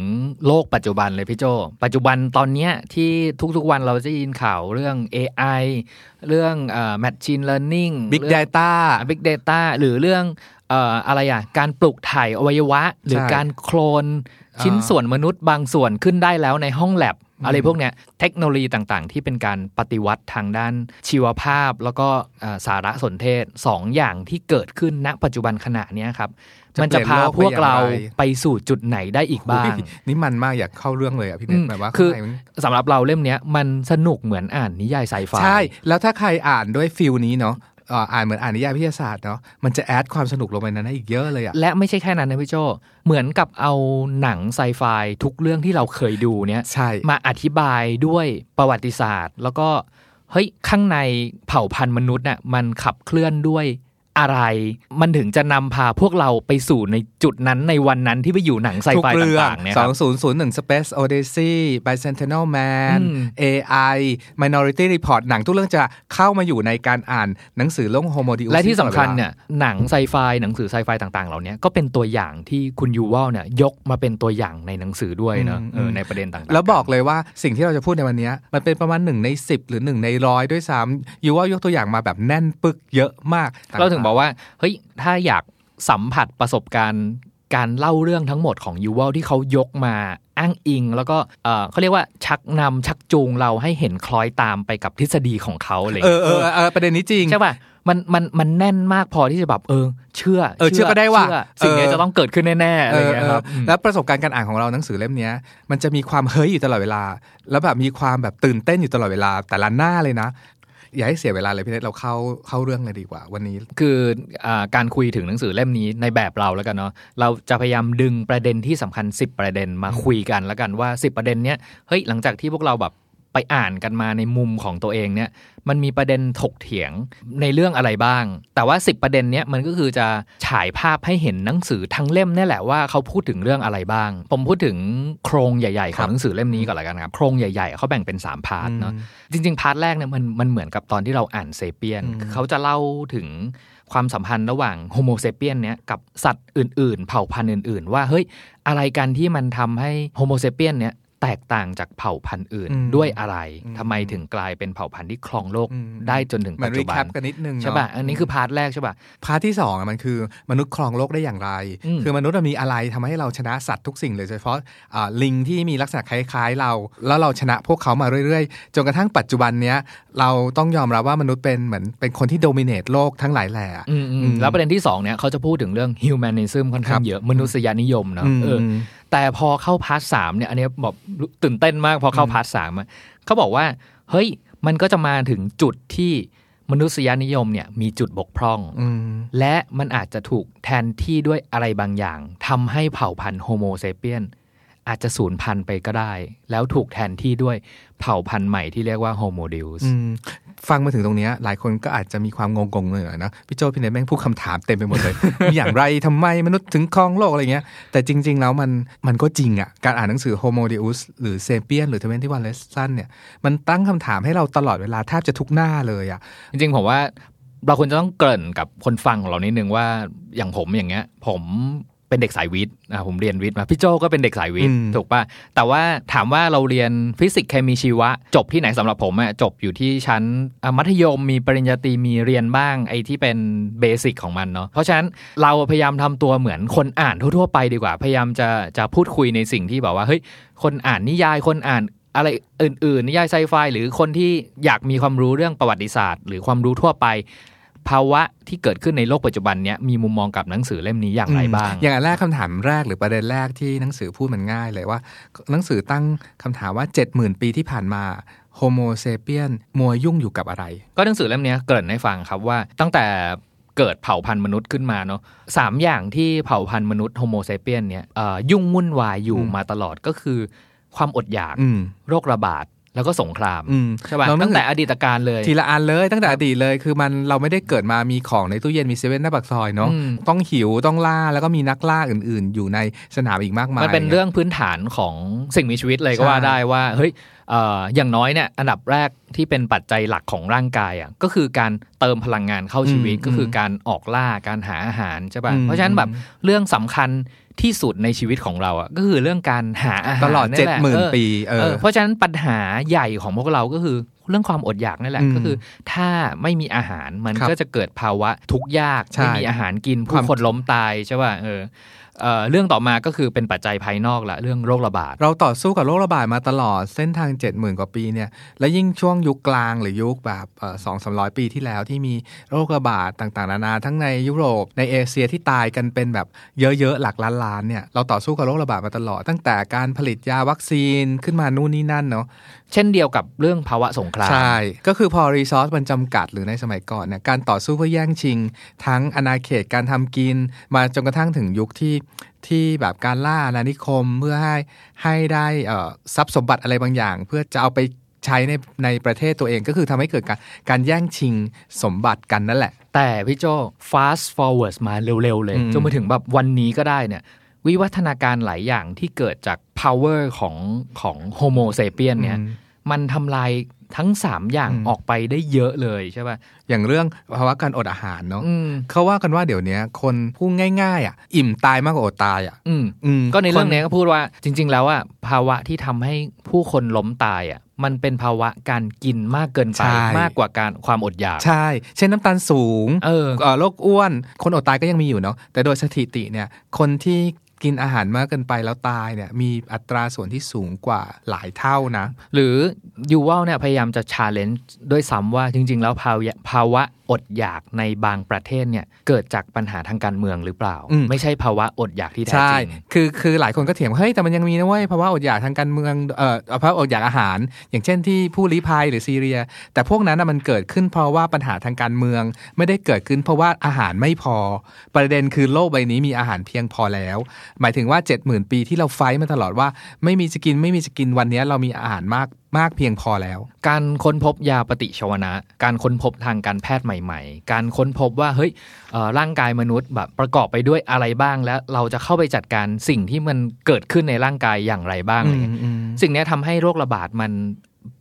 โลกปัจจุบันเลยพี่โจปัจจุบันตอนนี้ที่ทุกๆวันเราจะยินข่าวเรื่อง AI เรื่องmachine learning big data หรือเรื่องอะไรอ่ะการปลูกถ่ายอวัยวะหรือการโคลนชิ้นส่วนมนุษย์บางส่วนขึ้นได้แล้วในห้องแลบอะไรพวกเนี้ยเทคโนโลยีต่างๆที่เป็นการปฏิวัติทางด้านชีวภาพแล้วก็สารสนเทศ2อย่างที่เกิดขึ้นณปัจจุบันขณะนี้ครับมันจะพาพวกเราไปสู่จุดไหนได้อีกบ้างนี่มันมากอยากเข้าเรื่องเลยอ่ะพี่เน็ตแบบว่าคือสำหรับเราเล่มเนี้ยมันสนุกเหมือนอ่านนิยายไซไฟใช่แล้วถ้าใครอ่านด้วยฟิลนี้เนาะอ่านเหมือนอ่านนิยายวิทยาศาสตร์เนาะมันจะแอดความสนุกลงไปนั้นได้อีกเยอะเลยอ่ะและไม่ใช่แค่นั้นนะพี่โจเหมือนกับเอาหนังไซไฟทุกเรื่องที่เราเคยดูเนี่ยมาอธิบายด้วยประวัติศาสตร์แล้วก็เฮ้ยข้างในเผ่าพันธุ์มนุษย์น่ะมันขับเคลื่อนด้วยอะไรมันถึงจะนำพาพวกเราไปสู่ในจุดนั้นในวันนั้นที่ไปอยู่หนังไซไฟต่างๆเนี่ยครับ2001 Space Odyssey Bicentennial Man AI Minority Report หนังทุกเรื่องจะเข้ามาอยู่ในการอ่านหนังสือเรื่อง Homo Deus และที่สำคัญเนี่ยหนังไซไฟหนังสือไซไฟต่างๆเหล่านี้ก็เป็นตัวอย่างที่คุณยูวัลเนี่ยยกมาเป็นตัวอย่างในหนังสือด้วยนะในประเด็นต่างๆแล้วบอกเลยว่าสิ่งที่เราจะพูดในวันนี้มันเป็นประมาณ1ใน10หรือ1ใน100ด้วยซ้ำยูวัลยกตัวอย่างมาแบบแน่นปึกเยอะมากเราถึงบอกว่าเฮ้ยถ้าอยากสัมผัสประสบการณ์การเล่าเรื่องทั้งหมดของยูวัลที่เขายกมาอ้างอิงแล้วก็เขาเรียกว่าชักนำชักจูงเราให้เห็นคล้อยตามไปกับทฤษฎีของเขาเลยประเด็นนี้จริงใช่ป่ะมันแน่นมากพอที่จะแบบเชื่อก็ได้ว่าสิ่งนี้จะต้องเกิดขึ้นแน่ๆอะไรอย่างเงี้ยครับแล้วประสบการณ์การอ่านของเราหนังสือเล่มนี้มันจะมีความเฮ้ยอยู่ตลอดเวลาแล้วแบบมีความแบบตื่นเต้นอยู่ตลอดเวลาแต่ละหน้าเลยนะอย่าให้เสียเวลาเลยพี่เนทเราเข้าเรื่องเลยดีกว่าวันนี้คือการคุยถึงหนังสือเล่มนี้ในแบบเราแล้วกันเนาะเราจะพยายามดึงประเด็นที่สำคัญ10ประเด็นมาคุยกันแล้วกันว่า10ประเด็นเนี้ยเฮ้ยหลังจากที่พวกเราแบบไปอ่านกันมาในมุมของตัวเองเนี่ยมันมีประเด็นถกเถียงในเรื่องอะไรบ้างแต่ว่า10ประเด็นเนี้ยมันก็คือจะฉายภาพให้เห็นหนังสือทั้งเล่มนี่แหละว่าเขาพูดถึงเรื่องอะไรบ้างผมพูดถึงโครงใหญ่ๆของหนังสือเล่มนี้ก่อนละกันครับโครงใหญ่ๆเขาแบ่งเป็น3พาร์ทเนาะจริงๆพาร์ทแรกเนี่ยมันเหมือนกับตอนที่เราอ่านเซเปียนเขาจะเล่าถึงความสัมพันธ์ระหว่างโฮโมเซเปียนเนี่ยกับสัตว์อื่นๆเผ่าพันธุ์อื่นๆว่าเฮ้ยอะไรกันที่มันทำให้โฮโมเซเปียนเนี่ยแตกต่างจากเผ่าพันธุ์อื่นด้วยอะไรทำไมถึงกลายเป็นเผ่าพันธุ์ที่ครองโลกได้จนถึงปัจจุบันใช่ป่ะอันนี้คือพาร์ทแรกใช่ป่ะพาร์ทที่2มันคือมนุษย์ครองโลกได้อย่างไรคือมนุษย์มีอะไรทำให้เราชนะสัตว์ทุกสิ่งเลยโดยเฉพาะลิงที่มีลักษณะคล้ายๆเราแล้วเราชนะพวกเขามาเรื่อยๆจนกระทั่งปัจจุบันเนี้ยเราต้องยอมรับว่ามนุษย์เป็นเหมือนเป็นคนที่โดมิเนตโลกทั้งหลายแหล่แล้วประเด็นที่2เนี่ยเขาจะพูดถึงเรื่องฮิวแมนิซึมค่อนข้างเยอะมนุษยนิยมเนาะแต่พอเข้าพาร์ท3เนี่ยอันนี้บอกตื่นเต้นมากพอเข้าพาร์ท3อ่ะเขาบอกว่าเฮ้ยมันก็จะมาถึงจุดที่มนุษยนิยมเนี่ยมีจุดบกพร่องและมันอาจจะถูกแทนที่ด้วยอะไรบางอย่างทำให้เผ่าพันธุ์โฮโมเซเปียนอาจจะสูญพันธุ์ไปก็ได้แล้วถูกแทนที่ด้วยเผ่าพันธุ์ใหม่ที่เรียกว่าโฮโมดิวสฟังมาถึงตรงนี้หลายคนก็อาจจะมีความงงๆเลยนะพี่โจพี่เนทแม่งพูดคำถามเต็มไปหมดเลย อย่างไรทำไมมนุษย์ถึงครองโลกอะไรเงี้ยแต่จริงๆแล้วมันก็จริงอ่ะการอ่านหนังสือ Homo Deus หรือ Sapien หรือ 21 Lessons เนี่ยมันตั้งคำถามให้เราตลอดเวลาแทบจะทุกหน้าเลยอ่ะจริงๆผมว่าเราควรจะต้องเกริ่นกับคนฟังของเรานิดนึงว่าอย่างผมอย่างเงี้ยผมเป็นเด็กสายวิทย์ผมเรียนวิทย์มาพี่โจก็เป็นเด็กสายวิทย์ถูกป่ะแต่ว่าถามว่าเราเรียนฟิสิกส์เคมีชีวะจบที่ไหนสำหรับผมจบอยู่ที่ชั้นมัธยมมีปริญญาตรีมีเรียนบ้างไอ้ที่เป็นเบสิกของมันเนาะเพราะฉะนั้นเราพยายามทำตัวเหมือนคนอ่านทั่วๆไปดีกว่าพยายามจะพูดคุยในสิ่งที่แบบว่าเฮ้ยคนอ่านนิยายคนอ่านอะไรอื่นๆนิยายไซไฟหรือคนที่อยากมีความรู้เรื่องประวัติศาสตร์หรือความรู้ทั่วไป ภาวะที่เกิดขึ้นในโลกปัจจุบันเนี้ยมีมุมมองกับหนังสือเล่มนี้อย่างไรบ้างอย่างแรกคำถามแรกหรือประเด็นแรกที่หนังสือพูดมันง่ายเลยว่าหนังสือตั้งคำถามว่า 70,000 ปีที่ผ่านมาโฮโมเซเปียนมัวยุ่งอยู่กับอะไรก็หนังสือเล่มนี้เกริ่นให้ฟังครับว่าตั้งแต่เกิดเผ่าพันธุ์มนุษย์ขึ้นมาเนาะ3อย่างที่เผ่าพันธุ์มนุษย์โฮโมเซเปียนเนี่ยยุ่งวุ่นวายอยู่มาตลอดก็คือความอดอยากโรคระบาดแล้วก็สงครามใช่ป่ะตั้งแต่อดีตกาลเลยทีละอันเลยตั้งแต่อดีตเลยคือมันเราไม่ได้เกิดมามีของในตู้เย็นมีเซเว่นหน้าปากซอยเนาะต้องหิวต้องล่าแล้วก็มีนักล่าอื่นๆอยู่ในสนามอีกมากมายมันเป็นเรื่องพื้นฐานของสิ่งมีชีวิตเลยก็ว่าได้ว่าเฮ้ยอย่างน้อยเนี่ยอันดับแรกที่เป็นปัจจัยหลักของร่างกายอ่ะก็คือการเติมพลังงานเข้าชีวิตก็คือการออกล่าการหาอาหารใช่ป่ะเพราะฉะนั้นแบบเรื่องสำคัญที่สุดในชีวิตของเราอ่ะก็คือเรื่องการหาอาหารตลอด 70,000 ปีเพราะฉะนั้นปัญหาใหญ่ของพวกเราก็คือเรื่องความอดอยากนั่นแหละก็คือถ้าไม่มีอาหารมันก็จะเกิดภาวะทุกข์ยากไม่มีอาหารกินผู้คนล้มตายใช่ป่ะเรื่องต่อมาก็คือเป็นปัจจัยภายนอกละเรื่องโรคระบาดเราต่อสู้กับโรคระบาดมาตลอดเส้นทาง 70,000 กว่าปีเนี่ยและยิ่งช่วงยุคกลางหรือยุคแบบ200-300 ปีที่แล้วที่มีโรคระบาดต่างๆนานาทั้งในยุโรปในเอเชียที่ตายกันเป็นแบบเยอะๆหลักล้านๆเนี่ยเราต่อสู้กับโรคระบาดมาตลอดตั้งแต่การผลิตยาวัคซีนขึ้นมานู่นนี่นั่นเนาะเช่นเดียวกับเรื่องภาวะสงครามใช่ก็คือพอรีซอสมันจำกัดหรือในสมัยก่อนเนี่ยการต่อสู้เพื่อแย่งชิงทั้งอาณาเขตการทำกินมาจนกระทั่งถึงยุคที่แบบการล่าอาณานิคมเพื่อให้ได้ทรัพย์สมบัติอะไรบางอย่างเพื่อจะเอาไปใช้ในประเทศตัวเองก็คือทำให้เกิดการแย่งชิงสมบัติกันนั่นแหละแต่พี่โจ้ fast forward มาเร็วๆเลยจนมาถึงแบบวันนี้ก็ได้เนี่ยวิวัฒนาการหลายอย่างที่เกิดจาก power ของโฮโมเซเปียนเนี่ยมันทำลายทั้ง3อย่างออกไปได้เยอะเลยใช่ป่ะอย่างเรื่องภาวะการอดอาหารเนาะเขาว่ากันว่าเดี๋ยวนี้คนพูดง่ายๆอ่ะอิ่มตายมากกว่าอดตายอ่ะก็ในเรื่องนี้ก็พูดว่าจริงๆแล้วอ่ะภาวะที่ทำให้ผู้คนล้มตายอ่ะมันเป็นภาวะการกินมากเกินไปมากกว่าการความอดอยากใช่เช่นน้ำตาลสูงโรคอ้วนคนอดตายก็ยังมีอยู่เนาะแต่โดยสถิติเนี่ยคนที่กินอาหารมากเกินไปแล้วตายเนี่ยมีอัตราส่วนที่สูงกว่าหลายเท่านะหรือยูวัลเนี่ยพยายามจะ challenge ด้วยซ้ำว่าจริงๆแล้วภาวะอดอยากในบางประเทศเนี่ยเกิดจากปัญหาทางการเมืองหรือเปล่าไม่ใช่ภาวะอดอยากที่แท้จริงใช่คือหลายคนก็เถียงเฮ้ยแต่มันยังมีนะเว้ยภาวะอดอยากทางการเมืองภาวะอดอยากอาหารอย่างเช่นที่ผู้ลี้ภัยหรือซีเรียแต่พวกนั้นมันเกิดขึ้นเพราะว่าปัญหาทางการเมืองไม่ได้เกิดขึ้นเพราะว่าอาหารไม่พอประเด็นคือโลกใบนี้มีอาหารเพียงพอแล้วหมายถึงว่า 70,000 ปีที่เราไฟท์มาตลอดว่าไม่มีจะกินวันนี้เรามีอาหารมากเพียงพอแล้วการค้นพบยาปฏิชีวนะการค้นพบทางการแพทย์ใหม่ๆการค้นพบว่าเฮ้ยร่างกายมนุษย์แบบประกอบไปด้วยอะไรบ้างและเราจะเข้าไปจัดการสิ่งที่มันเกิดขึ้นในร่างกายอย่างไรบ้างสิ่งนี้ทำให้โรคระบาดมัน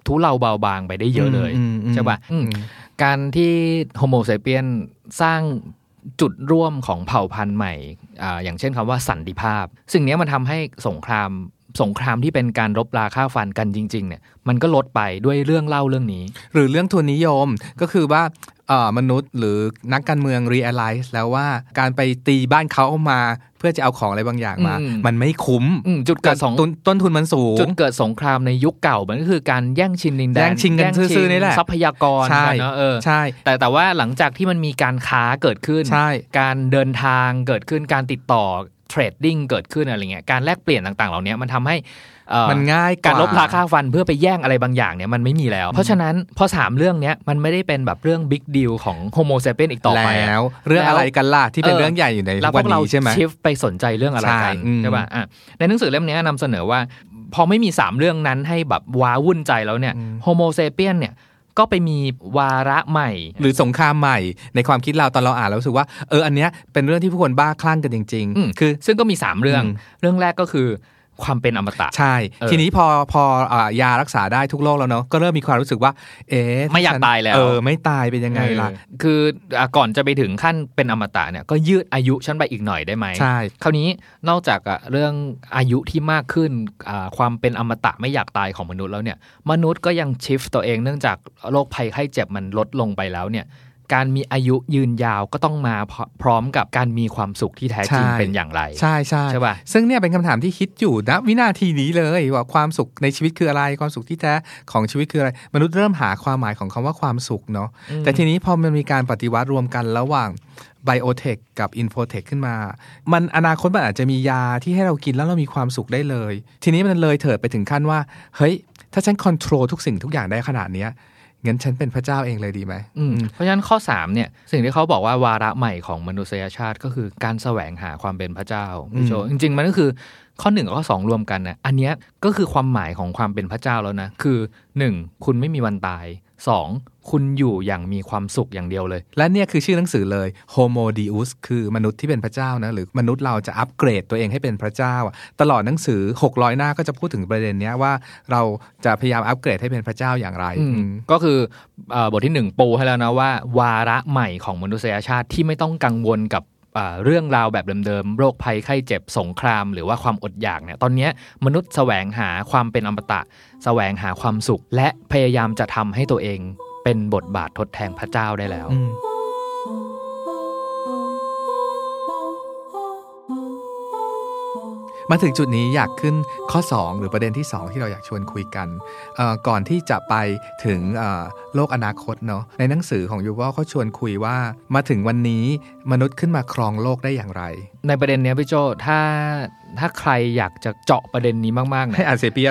ทุเลาเบาบางไปได้เยอะเลยใช่ป่ะการที่โฮโมเซเปียนสร้างจุดร่วมของเผ่าพันธุ์ใหม่อย่างเช่นคำว่าสันติภาพสิ่งนี้มันทำให้สงครามที่เป็นการรบราฆ่าฟันกันจริงๆเนี่ยมันก็ลดไปด้วยเรื่องเล่าเรื่องนี้หรือเรื่องทุนนิยมก็คือว่ามนุษย์หรือนักการเมือง realize แล้วว่าการไปตีบ้านเขามาเพื่อจะเอาของอะไรบางอย่างมามันไม่คุ้มจุดเกิดต้นทุนมันสูงจุดเกิดสงครามในยุคเก่ามันก็คือการแย่งชิงดินแดนแย่งชิงกันซื่อๆนี่แหละทรัพยากรใช่ใช่แต่ว่าหลังจากที่มันมีการค้าเกิดขึ้นการเดินทางเกิดขึ้นการติดต่อเทรดดิ้งเกิดขึ้นอะไรเงี้ยการแลกเปลี่ยนต่างๆเหล่านี้มันทำให้มันง่ายการลบราค่าฟันเพื่อไปแย่งอะไรบางอย่างเนี่ยมันไม่มีแล้วเพราะฉะนั้นพอ3เรื่องเนี้ยมันไม่ได้เป็นแบบเรื่องบิ๊กดีลของโฮโมเซเปียนอีกต่อไปแล้วเรื่องอะไรกันล่ะที่เป็นเรื่องใหญ่อยู่ในวันนี้ใช่ไหมแล้วพวกเราชิฟไปสนใจเรื่องอะไรกันใช่ป่ะในหนังสือเล่มนี้นำเสนอว่าพอไม่มี3เรื่องนั้นให้แบบว้าวุ่นใจแล้วเนี่ยโฮโมเซเปียนเนี่ยก็ไปมีวาระใหม่หรือสงครามใหม่ในความคิดเราตอนเราอ่านแล้วรู้สึกว่าอันเนี้ยเป็นเรื่องที่ผู้คนบ้าคลั่งกันจริงๆคือซึ่งก็มี3เรื่องแรกก็คือความเป็นอมตะใช่ทีนี้พอยารักษาได้ทุกโรคแล้วเนาะก็เริ่มมีความรู้สึกว่าไม่อยากตายแล้วไม่ตายเป็นยังไงล่ะคือก่อนจะไปถึงขั้นเป็นอมตะเนี่ยก็ยืดอายุฉันไปอีกหน่อยได้ไหมใช่คราวนี้นอกจากเรื่องอายุที่มากขึ้นความเป็นอมตะไม่อยากตายของมนุษย์แล้วเนี่ยมนุษย์ก็ยังชิฟตัวเองเนื่องจากโรคภัยไข้เจ็บมันลดลงไปแล้วเนี่ย การมีอายุยืนยาวก็ต้องมาพร้อมกับการมีความสุขที่แท้จริงเป็นอย่างไรใช่ใช่ใช่ป่ะซึ่งเนี่ยเป็นคำถามที่คิดอยู่ณวินาทีนี้เลยว่าความสุขในชีวิตคืออะไรความสุขที่แท้ของชีวิตคืออะไรมนุษย์เริ่มหาความหมายของคำว่าความสุขเนาะแต่ทีนี้พอมันมีการปฏิวัติรวมกันระหว่างไบโอเทคกับอินโฟเทคขึ้นมามันอนาคตมันอาจจะมียาที่ให้เรากินแล้วเรามีความสุขได้เลยทีนี้มันเลยเถิดไปถึงขั้นว่าเฮ้ยถ้าฉันคอนโทรลทุกสิ่งทุกอย่างได้ขนาดนี้งั้นฉันเป็นพระเจ้าเองเลยดีไหมเพราะฉะนั้นข้อ3เนี่ยสิ่งที่เขาบอกว่าวาระใหม่ของมนุษยชาติก็คือการแสวงหาความเป็นพระเจ้าจริงๆมันก็คือข้อ1กับข้อ2รวมกันนะอันนี้ก็คือความหมายของความเป็นพระเจ้าแล้วนะคือ1คุณไม่มีวันตาย2คุณอยู่อย่างมีความสุขอย่างเดียวเลยและเนี่ยคือชื่อหนังสือเลยโฮโมดิอุสคือมนุษย์ที่เป็นพระเจ้านะหรือมนุษย์เราจะอัปเกรดตัวเองให้เป็นพระเจ้าตลอดหนังสือ600หน้าก็จะพูดถึงประเด็นนี้ว่าเราจะพยายามอัปเกรดให้เป็นพระเจ้าอย่างไรก็คือบทที่1ปูให้แล้วนะว่าวาระใหม่ของมนุษยชาติที่ไม่ต้องกังวลกับเรื่องราวแบบเดิมๆโรคภัยไข้เจ็บสงครามหรือว่าความอดอยากเนี่ยตอนนี้มนุษย์แสวงหาความเป็นอมตะแสวงหาความสุขและพยายามจะทำให้ตัวเองเป็นบทบาททดแทนพระเจ้าได้แล้วมาถึงจุดนี้อยากขึ้นข้อ2หรือประเด็นที่2ที่เราอยากชวนคุยกันก่อนที่จะไปถึงโลกอนาคตเนาะในหนังสือของยูวัลเขาชวนคุยว่ามาถึงวันนี้มนุษย์ขึ้นมาครองโลกได้อย่างไรในประเด็นนี้พี่โจถ้าใครอยากจะเจาะประเด็นนี้มากๆให้อ่านเซเปียนเ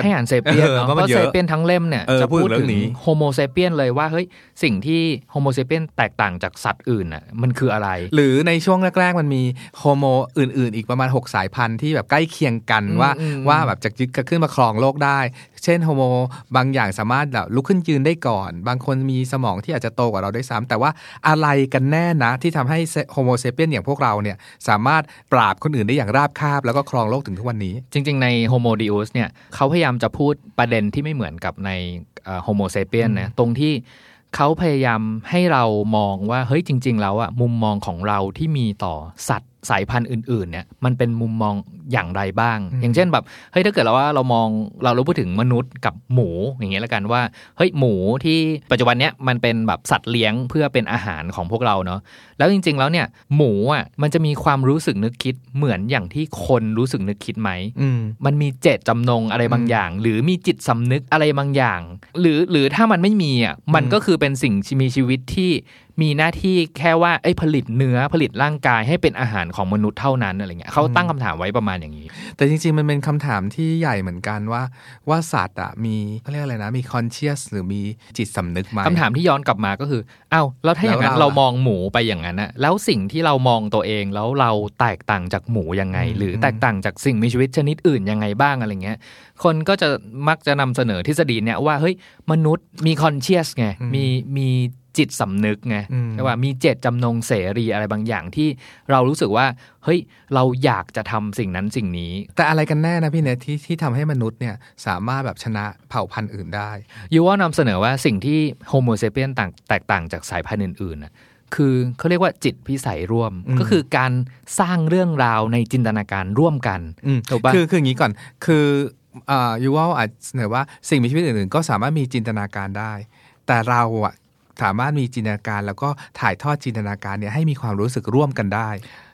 นาะเพราะเซเปียนทั้งเล่มเนี่ยจะพูดถึงโฮโมเซเปียนเลยว่าเฮ้ยสิ่งที่โฮโมเซเปียนแตกต่างจากสัตว์อื่นน่ะมันคืออะไรหรือในช่วงแรกๆมันมีโฮโมอื่นๆอีกประมาณ6สายพันธุ์ที่แบบใกล้เคียงกันว่าแบบจะขึ้นมาครองโลกได้เช่นโฮโมบางอย่างสามารถแบบลุกขึ้นยืนได้ก่อนบางคนมีสมองที่อาจจะโตกว่าเราด้วยซ้ำแต่ว่าอะไรกันแน่นะที่ทำให้โฮโมเซเปียนอย่างพวกเราเนี่ยสามารถปราบคนอื่นได้อย่างราบคาบแล้วก็ครองโลกถึงทุกวันนี้จริงๆในโฮโมดิอุสเนี่ยเขาพยายามจะพูดประเด็นที่ไม่เหมือนกับในโฮโมเซเปียนนะตรงที่เขาพยายามให้เรามองว่าเฮ้ยจริงๆแล้วอะมุมมองของเราที่มีต่อสัตว์สายพันธุ์อื่นๆเนี่ยมันเป็นมุมมองอย่างไรบ้างอย่างเช่นแบบเฮ้ยถ้าเกิดเรามองเราพูดถึงมนุษย์กับหมูอย่างเงี้ยละกันว่าเฮ้ยหมูที่ปัจจุบันเนี้ยมันเป็นแบบสัตว์เลี้ยงเพื่อเป็นอาหารของพวกเราเนาะแล้วจริงๆแล้วเนี่ยหมูอ่ะมันจะมีความรู้สึกนึกคิดเหมือนอย่างที่คนรู้สึกนึกคิดไหมมันมีเจตจำนงอะไรบางอย่างหรือมีจิตสำนึกอะไรบางอย่างหรือถ้ามันไม่มีอ่ะมันก็คือเป็นสิ่งมีชีวิตที่มีหน้าที่แค่ว่าผลิตเนื้อผลิตร่างกายให้เป็นอาหารของมนุษย์เท่านั้นอะไรเงี้ยเขาตั้งคำถามไว้ประมาณอย่างนี้แต่จริงๆมันเป็นคำถามที่ใหญ่เหมือนกันว่าสัตว์อ่ะมีเขาเรียกอะไรนะมี conscious หรือมีจิตสำนึกไหมคำถามที่ย้อนกลับมาก็คืออ้าวแล้วถ้าอย่างนั้นเรามองหมูไปอย่างนั้นนะแล้วสิ่งที่เรามองตัวเองแล้วเราแตกต่างจากหมูยังไงหรือแตกต่างจากสิ่งมีชีวิตชนิดอื่นยังไงบ้างอะไรเงี้ยคนก็จะมักจะนำเสนอทฤษฎีเนี้ยว่าเฮ้ยมนุษย์มี conscious ไงมีจิตสำนึกไงใช่ป่ะมีเจตจำนงเสรีอะไรบางอย่างที่เรารู้สึกว่าเฮ้ยเราอยากจะทำสิ่งนั้นสิ่งนี้แต่อะไรกันแน่นะพี่เนี่ยที่ทำให้มนุษย์เนี่ยสามารถแบบชนะเผ่าพันธุ์อื่นได้ยูว่านำเสนอว่าสิ่งที่โฮโมเซเปียนแตกต่างจากสายพันธุ์อื่นๆคือเขาเรียกว่าจิตพิสัยร่วมก็คือการสร้างเรื่องราวในจินตนาการร่วมกันถูกป่ะคืออย่างนี้ก่อนคือยูว่าอาจเสนอว่าสิ่งมีชีวิตอื่นๆก็สามารถมีจินตนาการได้แต่เราอะสามารถมีจินตนาการแล้วก็ถ่ายทอดจินตนาการเนี่ยให้มีความรู้สึกร่วมกันได้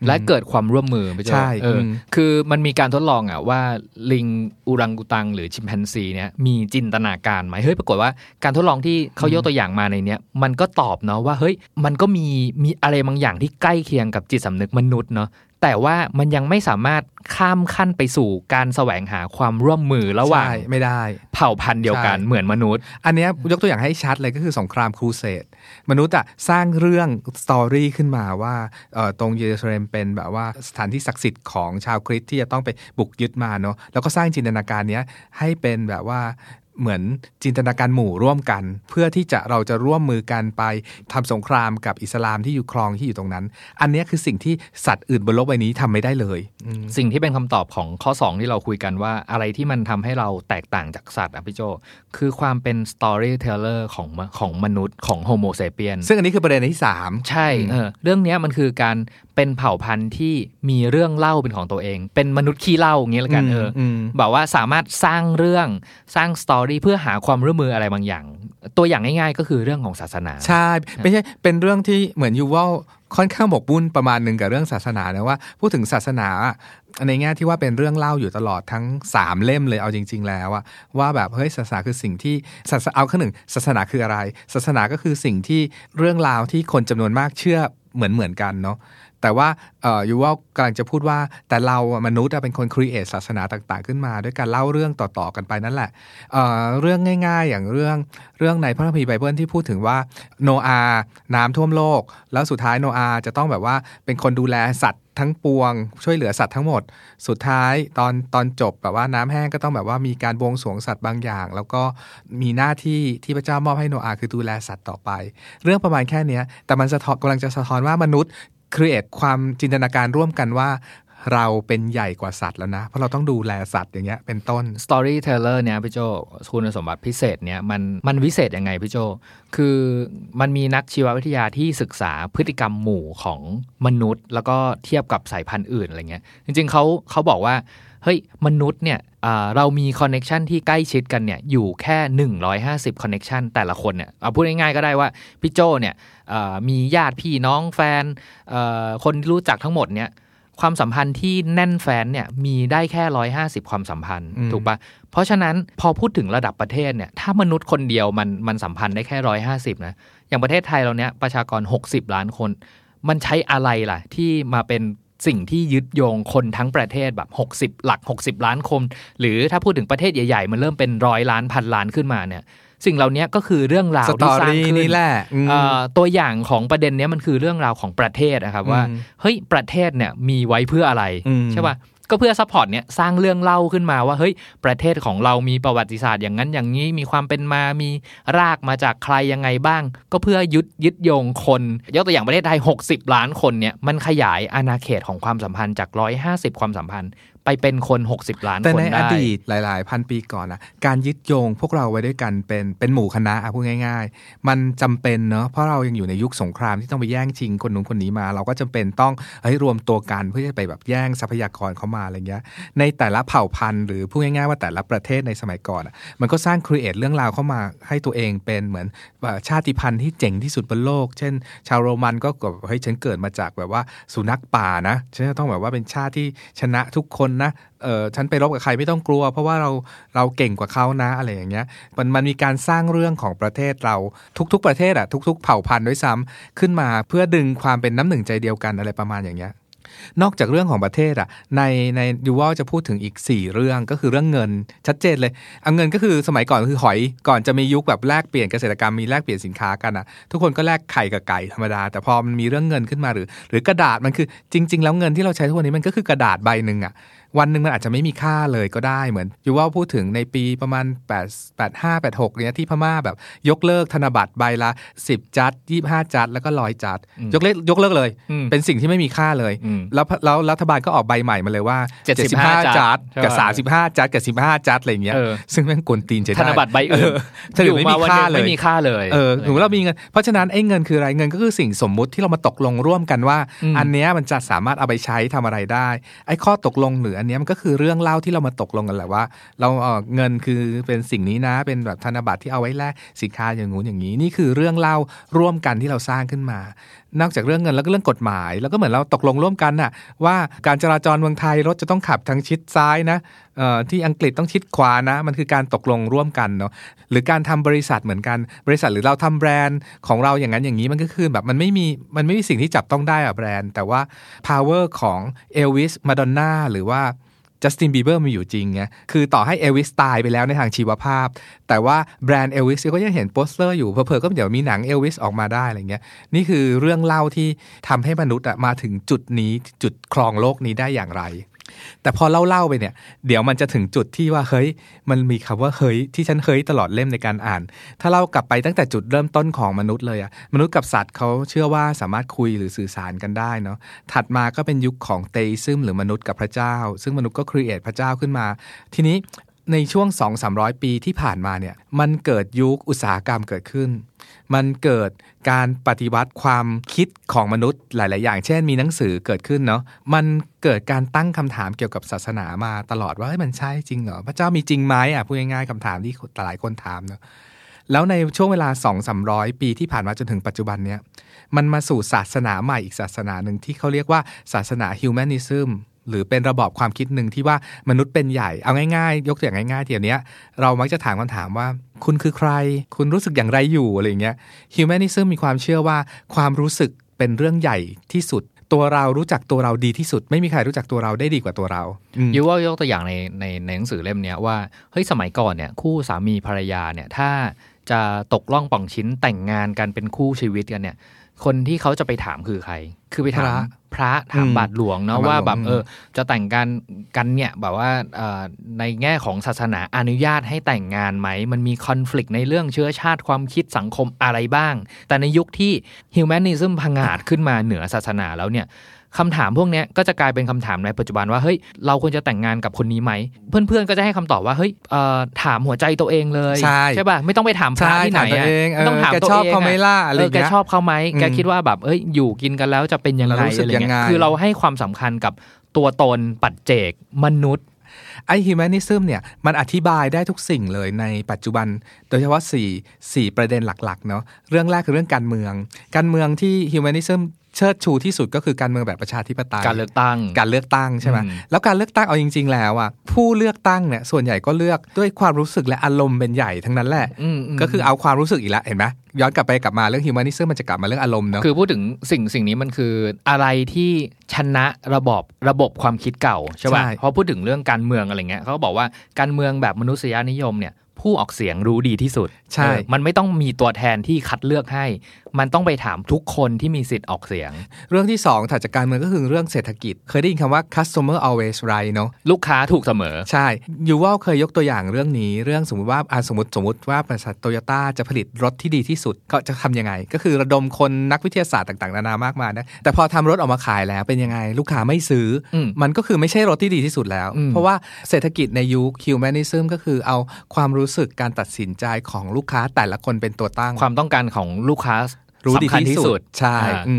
และเกิดความร่วมมือไปใช่คือมันมีการทดลองอ่ะว่าลิงอูรังอุตังหรือชิมแปนซีเนี่ยมีจินตนาการไหมเฮ้ยปรากฏว่าการทดลองที่เขายกตัวอย่างมาในเนี้ยมันก็ตอบเนาะว่าเฮ้ยมันก็มีอะไรบางอย่างที่ใกล้เคียงกับจิตสำนึกมนุษย์เนาะแต่ว่ามันยังไม่สามารถข้ามขั้นไปสู่การแสวงหาความร่วมมือระหว่างไม่ได้เผ่าพันธุ์เดียวกันเหมือนมนุษย์อันนี้ยกตัวอย่างให้ชัดเลยก็คือสงครามครูเสดมนุษย์อะสร้างเรื่องสตอรี่ขึ้นมาว่าตรงเยรูซาเล็มเป็นแบบว่าสถานที่ศักดิ์สิทธิ์ของชาวคริสต์ที่จะต้องไปบุกยึดมาเนาะแล้วก็สร้างจินตนาการนี้ให้เป็นแบบว่าเหมือนจินตนาการหมู่ร่วมกันเพื่อที่จะเราจะร่วมมือกันไปทำสงครามกับอิสลามที่อยู่ครองที่อยู่ตรงนั้นอันนี้คือสิ่งที่สัตว์อื่นบนโลกใบนี้ทำไม่ได้เลยสิ่งที่เป็นคำตอบของข้อ2ที่เราคุยกันว่าอะไรที่มันทำให้เราแตกต่างจากสัตว์อ่ะพี่โจคือความเป็น storyteller ของมนุษย์ของโฮโมเซเปียนซึ่งอันนี้คือประเด็นที่3ใช่เรื่องนี้มันคือการ เป็นเผ่าพันธุ์ที่มีเรื่องเล่าเป็นของตัวเองเป็นมนุษย์ขี้เล่าอย่างเงี้ยละกันแบบว่าสามารถสร้างเรื่องสร้างสตอรี่เพื่อหาความร่วมมืออะไรบางอย่างตัวอย่างง่ายๆก็คือเรื่องของศาสนาใช่ไม่ใช่เป็นเรื่องที่เหมือนยูวัลค่อนข้างบกบุ่นประมาณนึงกับเรื่องศาสนานะว่าพูดถึงศาสนาในแง่ที่ว่าเป็นเรื่องเล่าอยู่ตลอดทั้ง3เล่มเลยเอาจริงๆแล้วว่าแบบเฮ้ยศาสนาคือสิ่งที่เอาข้อหนึ่งศาสนาคืออะไรศาสนาก็คือสิ่งที่เรื่องราวที่คนจำนวนมากเชื่อเหมือนกันเนาะแต่ว่ายูว่ากำลังจะพูดว่าแต่เรามนุษย์เป็นคนครีเอทศาสนาต่างๆขึ้นมาด้วยการเล่าเรื่องต่อๆกันไปนั่นแหละเรื่องง่ายๆอย่างเรื่องในพระคัมภีร์ไบเบิลที่พูดถึงว่าโนอาห์น้ำท่วมโลกแล้วสุดท้ายโนอาห์จะต้องแบบว่าเป็นคนดูแลสัตว์ทั้งปวงช่วยเหลือสัตว์ทั้งหมดสุดท้ายตอนจบแบบว่าน้ำแห้งก็ต้องแบบว่ามีการบวงสรวงสัตว์บางอย่างแล้วก็มีหน้าที่ที่พระเจ้ามอบให้โนอาห์คือดูแลสัตว์ต่อไปเรื่องประมาณแค่นี้แต่มันกำลังจะสะท้อนว่ามนุษย์create ความจินตนาการร่วมกันว่าเราเป็นใหญ่กว่าสัตว์แล้วนะเพราะเราต้องดูแลสัตว์อย่างเงี้ยเป็นต้น storyteller เนี่ยพี่โจคุณสมบัติพิเศษเนี่ยมันวิเศษยังไงพี่โจคือมันมีนักชีววิทยาที่ศึกษาพฤติกรรมหมู่ของมนุษย์แล้วก็เทียบกับสายพันธุ์อื่นอะไรเงี้ยจริงๆเขาบอกว่าเฮ้ยมนุษย์เนี่ยเรามีคอนเนคชันที่ใกล้ชิดกันเนี่ยอยู่แค่150คอนเนคชันแต่ละคนเนี่ยเอาพูดง่ายๆก็ได้ว่าพี่โจเนี่ยมีญาติพี่น้องแฟนคนที่รู้จักทั้งหมดเนี่ยความสัมพันธ์ที่แน่นแฟนเนี่ยมีได้แค่150ความสัมพันธ์ถูกป่ะเพราะฉะนั้นพอพูดถึงระดับประเทศเนี่ยถ้ามนุษย์คนเดียวมันสัมพันธ์ได้แค่150นะอย่างประเทศไทยเราเนี่ยประชากร60ล้านคนมันใช้อะไรล่ะที่มาเป็นสิ่งที่ยึดโยงคนทั้งประเทศแบบ60หลัก60ล้านคนหรือถ้าพูดถึงประเทศใหญ่ๆมันเริ่มเป็น100ล้านพันล้านขึ้นมาเนี่ยสิ่งเหล่านี้ก็คือเรื่องราวที่สร้างขึ้นตัวอย่างของประเด็นนี้มันคือเรื่องราวของประเทศนะครับว่าเฮ้ยประเทศเนี่ยมีไว้เพื่ออะไรใช่ป่ะก็เพื่อซัพพอร์ตเนี่ยสร้างเรื่องเล่าขึ้นมาว่าเฮ้ยประเทศของเรามีประวัติศาสตร์อย่างนั้นอย่างนี้มีความเป็นมามีรากมาจากใครยังไงบ้างก็เพื่อยึดโยงคนยกตัวอย่างประเทศไทย60ล้านคนเนี่ยมันขยายอาณาเขตของความสัมพันธ์จาก150ความสัมพันธ์ไปเป็นคน60ล้านคนได้แต่ในอดีตหลายๆพันปีก่อนนะการยึดโยงพวกเราไว้ด้วยกันเป็นหมู่คณะพูดง่ายๆมันจำเป็นเนาะเพราะเรายังอยู่ในยุคสงครามที่ต้องไปแย่งชิงคนนู้นคนนี้มาเราก็จำเป็นต้องรวมตัวกันเพื่อจะไปแบบแย่งทรัพยากรเขามาอะไรเงี้ยในแต่ละเผ่าพันธุ์หรือพูดง่ายๆว่าแต่ละประเทศในสมัยก่อนมันก็สร้างครีเอทเรื่องราวเข้ามาให้ตัวเองเป็นเหมือนชาติพันธุ์ที่เจ๋งที่สุดบนโลกเช่นชาวโรมันก็แบบเฮ้ยฉันเกิดมาจากแบบว่าสุนัขป่านะฉันจะต้องแบบว่าเป็นชาติที่ชนะทุกคนนะฉันไปรบกับใครไม่ต้องกลัวเพราะว่าเราเก่งกว่าเขานะอะไรอย่างเงี้ยมันมีการสร้างเรื่องของประเทศเราทุกๆประเทศทุกๆเผ่าพันธุ์ด้วยซ้ำขึ้นมาเพื่อดึงความเป็นน้ำหนึ่งใจเดียวกันอะไรประมาณอย่างเงี้ยนอกจากเรื่องของประเทศในยูวัลจะพูดถึงอีก4เรื่องก็คือเรื่องเงินชัดเจนเลยเอาเงินก็คือสมัยก่อนคือหอยก่อนจะมียุคแบบแลกเปลี่ยนเกษตรกรรมมีแลกเปลี่ยนสินค้ากันทุกคนก็แลกไข่กับไก่ธรรมดาแต่พอมันมีเรื่องเงินขึ้นมาหรือกระดาษมันคือจริงๆแล้วเงินที่เราใช้ทุกวันนี้มันก็คือกระดาษใบนึงวันนึงมันอาจจะไม่มีค่าเลยก็ได้เหมือนยูวัลพูดถึงในปีประมาณ85 86เนี่ยที่พม่าแบบยกเลิกธนบัตรใบละ10จัด25จัดแล้วก็100จัดยกเลิกเลยเป็นสิ่งที่ไม่มีค่าเลยแล้วรัฐบาลก็ออกใบใหม่มาเลยว่า75จัดกับ35จัดกับ15จัดอะไรอย่างเงี้ยซึ่งแม่งกวนตีนใช่ได้ธนบัตรใบอื่นถือไม่มีค่าเลยไม่มีค่าเลยถึงเรามีเงินเพราะฉะนั้นไอ้เงินคืออะไรเงินก็คือสิ่งสมมุติที่เรามาตกลงร่วมกันว่าอันเนี้ยมันจะสามารถเอาไปใช้ทำอะไรได้ไอ้ข้อตกลงหรืออันเนี้ยมันก็คือเรื่องเล่าที่เรามาตกลงกันแหละว่าเราเงินคือเป็นสิ่งนี้นะเป็นแบบธนบัตรที่เอาไว้แลกสินค้าอย่างงู้นอย่างนี้นี่คือเรื่องเล่าร่วมกันที่เราสร้างขึ้นมานอกจากเรื่องเงินแล้วก็เรื่องกฎหมายแล้วก็เหมือนเราตกลงร่วมกันน่ะว่าการจราจรเมืองไทยรถจะต้องขับทางชิดซ้ายนะที่อังกฤษต้องชิดขวานะมันคือการตกลงร่วมกันเนาะหรือการทำบริษัทเหมือนกันบริษัทหรือเราทำแบรนด์ของเราอย่างนั้นอย่างนี้มันก็คือแบบมันไม่มีสิ่งที่จับต้องได้อะแบรนด์แต่ว่า power ของ Elvis Madonna หรือว่าจัสตินบีเบอร์มีอยู่จริงไงคือต่อให้เอลวิสตายไปแล้วในทางชีวภาพแต่ว่าแบรนด์เอลวิสก็ยังเห็นโปสเตอร์อยู่เพิ่มก็เดี๋ยวมีหนังเอลวิสออกมาได้อะไรเงี้ยนี่คือเรื่องเล่าที่ทำให้มนุษย์มาถึงจุดนี้จุดครองโลกนี้ได้อย่างไรแต่พอเล่าไปเนี่ยเดี๋ยวมันจะถึงจุดที่ว่าเฮ้ยมันมีคำว่าเฮ้ยที่ฉันเฮ้ยตลอดเล่มในการอ่านถ้าเล่ากลับไปตั้งแต่จุดเริ่มต้นของมนุษย์เลยมนุษย์กับสัตว์เขาเชื่อว่าสามารถคุยหรือสื่อสารกันได้เนาะถัดมาก็เป็นยุคของเทอิซึมหรือมนุษย์กับพระเจ้าซึ่งมนุษย์ก็ครีเอทพระเจ้าขึ้นมาทีนี้ ในช่วง 2-300 ปีที่ผ่านมาเนี่ยมันเกิดยุคอุตสาหกรรมเกิดขึ้นมันเกิดการปฏิวัติความคิดของมนุษย์หลายๆอย่างเช่นมีหนังสือเกิดขึ้นเนาะมันเกิดการตั้งคำถามเกี่ยวกับศาสนามาตลอดว่ามันใช่จริงเหรอพระเจ้ามีจริงไหมอ่ะพูดง่ายๆคำถามที่หลายคนถามเนาะแล้วในช่วงเวลา 2-300 ปีที่ผ่านมาจนถึงปัจจุบันเนี่ยมันมาสู่ศาสนาใหม่อีกศาสนาหนึ่งที่เขาเรียกว่าศาสนาฮิวแมนิซึมหรือเป็นระบอบความคิดหนึ่งที่ว่ามนุษย์เป็นใหญ่เอาง่ายๆยกตัวอย่างง่ายๆเดี๋ยวนี้เรามักจะถามคำถามว่าคุณคือใครคุณรู้สึกอย่างไรอยู่อะไรอย่างเงี้ยฮิวแมนิซึมมีความเชื่อว่าความรู้สึกเป็นเรื่องใหญ่ที่สุดตัวเรารู้จักตัวเราดีที่สุดไม่มีใครรู้จักตัวเราได้ดีกว่าตัวเรายูว่ายกตัวอย่างในหนังสือเล่มนี้ว่าเฮ้ยสมัยก่อนเนี่ยคู่สามีภรรยาเนี่ยถ้าจะตกล่องป่องชิ้นแต่งงานกันเป็นคู่ชีวิตกันเนี่ยคนที่เขาจะไปถามคือใครคือไปถามพระถามบาทหลวงเนาะว่าแบบจะแต่งกันเนี่ยแบบว่าในแง่ของศาสนาอนุญาตให้แต่งงานไหมมันมีคอนฟลิกต์ในเรื่องเชื้อชาติความคิดสังคมอะไรบ้างแต่ในยุคที่ฮิวแมนิซึมผงาดขึ้นมาเหนือศาสนาแล้วเนี่ยคำถามพวกนี้ก็จะกลายเป็นคำถามในปัจจุบันว่าเฮ้ยเราควรจะแต่งงานกับคนนี้ไหมเพื่อนๆก็จะให้คำตอบว่าเฮ้ยถามหัวใจตัวเองเลยใช่ป่ะไม่ต้องไปถามพระที่ไหนต้องถามตัวเองแกชอบเขาไหมล่ะอะไรแกชอบเขาไหมแกคิดว่าแบบเอ้ยอยู่กินกันแล้วจะเป็นยังไงอะไรเงี้ยคือเราให้ความสำคัญกับตัวตนปัจเจกมนุษย์ไอ้ฮิวแมนิซึมเนี่ยมันอธิบายได้ทุกสิ่งเลยในปัจจุบันโดยเฉพาะสี่ประเด็นหลักๆเนาะเรื่องแรกคือเรื่องการเมืองที่ฮิวแมนิซึมเชิดชูที่สุดก็คือการเมืองแบบประชาธิปไตยการเลือกตั้งใช่ไหมแล้วการเลือกตั้งเอาจริงๆแล้วอ่ะผู้เลือกตั้งเนี่ยส่วนใหญ่ก็เลือกด้วยความรู้สึกและอารมณ์เป็นใหญ่ทั้งนั้นแหละก็คือเอาความรู้สึกอีกแล้วเห็นไหมย้อนกลับไปกลับมาเรื่องฮิวแมนิซึมมันจะกลับมาเรื่องอารมณ์เนาะคือพูดถึงสิ่งนี้มันคืออะไรที่ชนะระบบความคิดเก่าใช่ป่ะเพราะพูดถึงเรื่องการเมืองอะไรเงี้ยเขาบอกว่าการเมืองแบบมนุษยนิยมเนี่ยผู้ออกเสียงรู้ดีที่สุดใช่มันไม่ต้องมีตัวแทนที่คัดเลือกให้มันต้องไปถามทุกคนที่มีสิทธิ์ออกเสียงเรื่องที่2ถัดจากการเมืองก็คือเรื่องเศรษฐกิจเคยได้ยินคำว่า customer always right เนาะลูกค้าถูกเสมอใช่ยูวัลเคยยกตัวอย่างเรื่องนี้เรื่องสมมติว่าบริษัท Toyota จะผลิตรถที่ดีที่สุดก็จะทำยังไงก็คือระดมคนนักวิทยาศาสตร์ต่างๆนานามากมายนะแต่พอทำรถออกมาขายแล้วเป็นยังไงลูกค้าไม่ซื้อมันก็คือไม่ใช่รถที่ดีที่สุดแล้วเพราะว่าเศรษฐกิจในยุค Humanism ก็คือเอาความรู้สึกการตัดสินใจของลูกค้าแต่ละคนเป็นตัวตั้งความต้องการของลูกค้ารู้ดีที่สุดใช่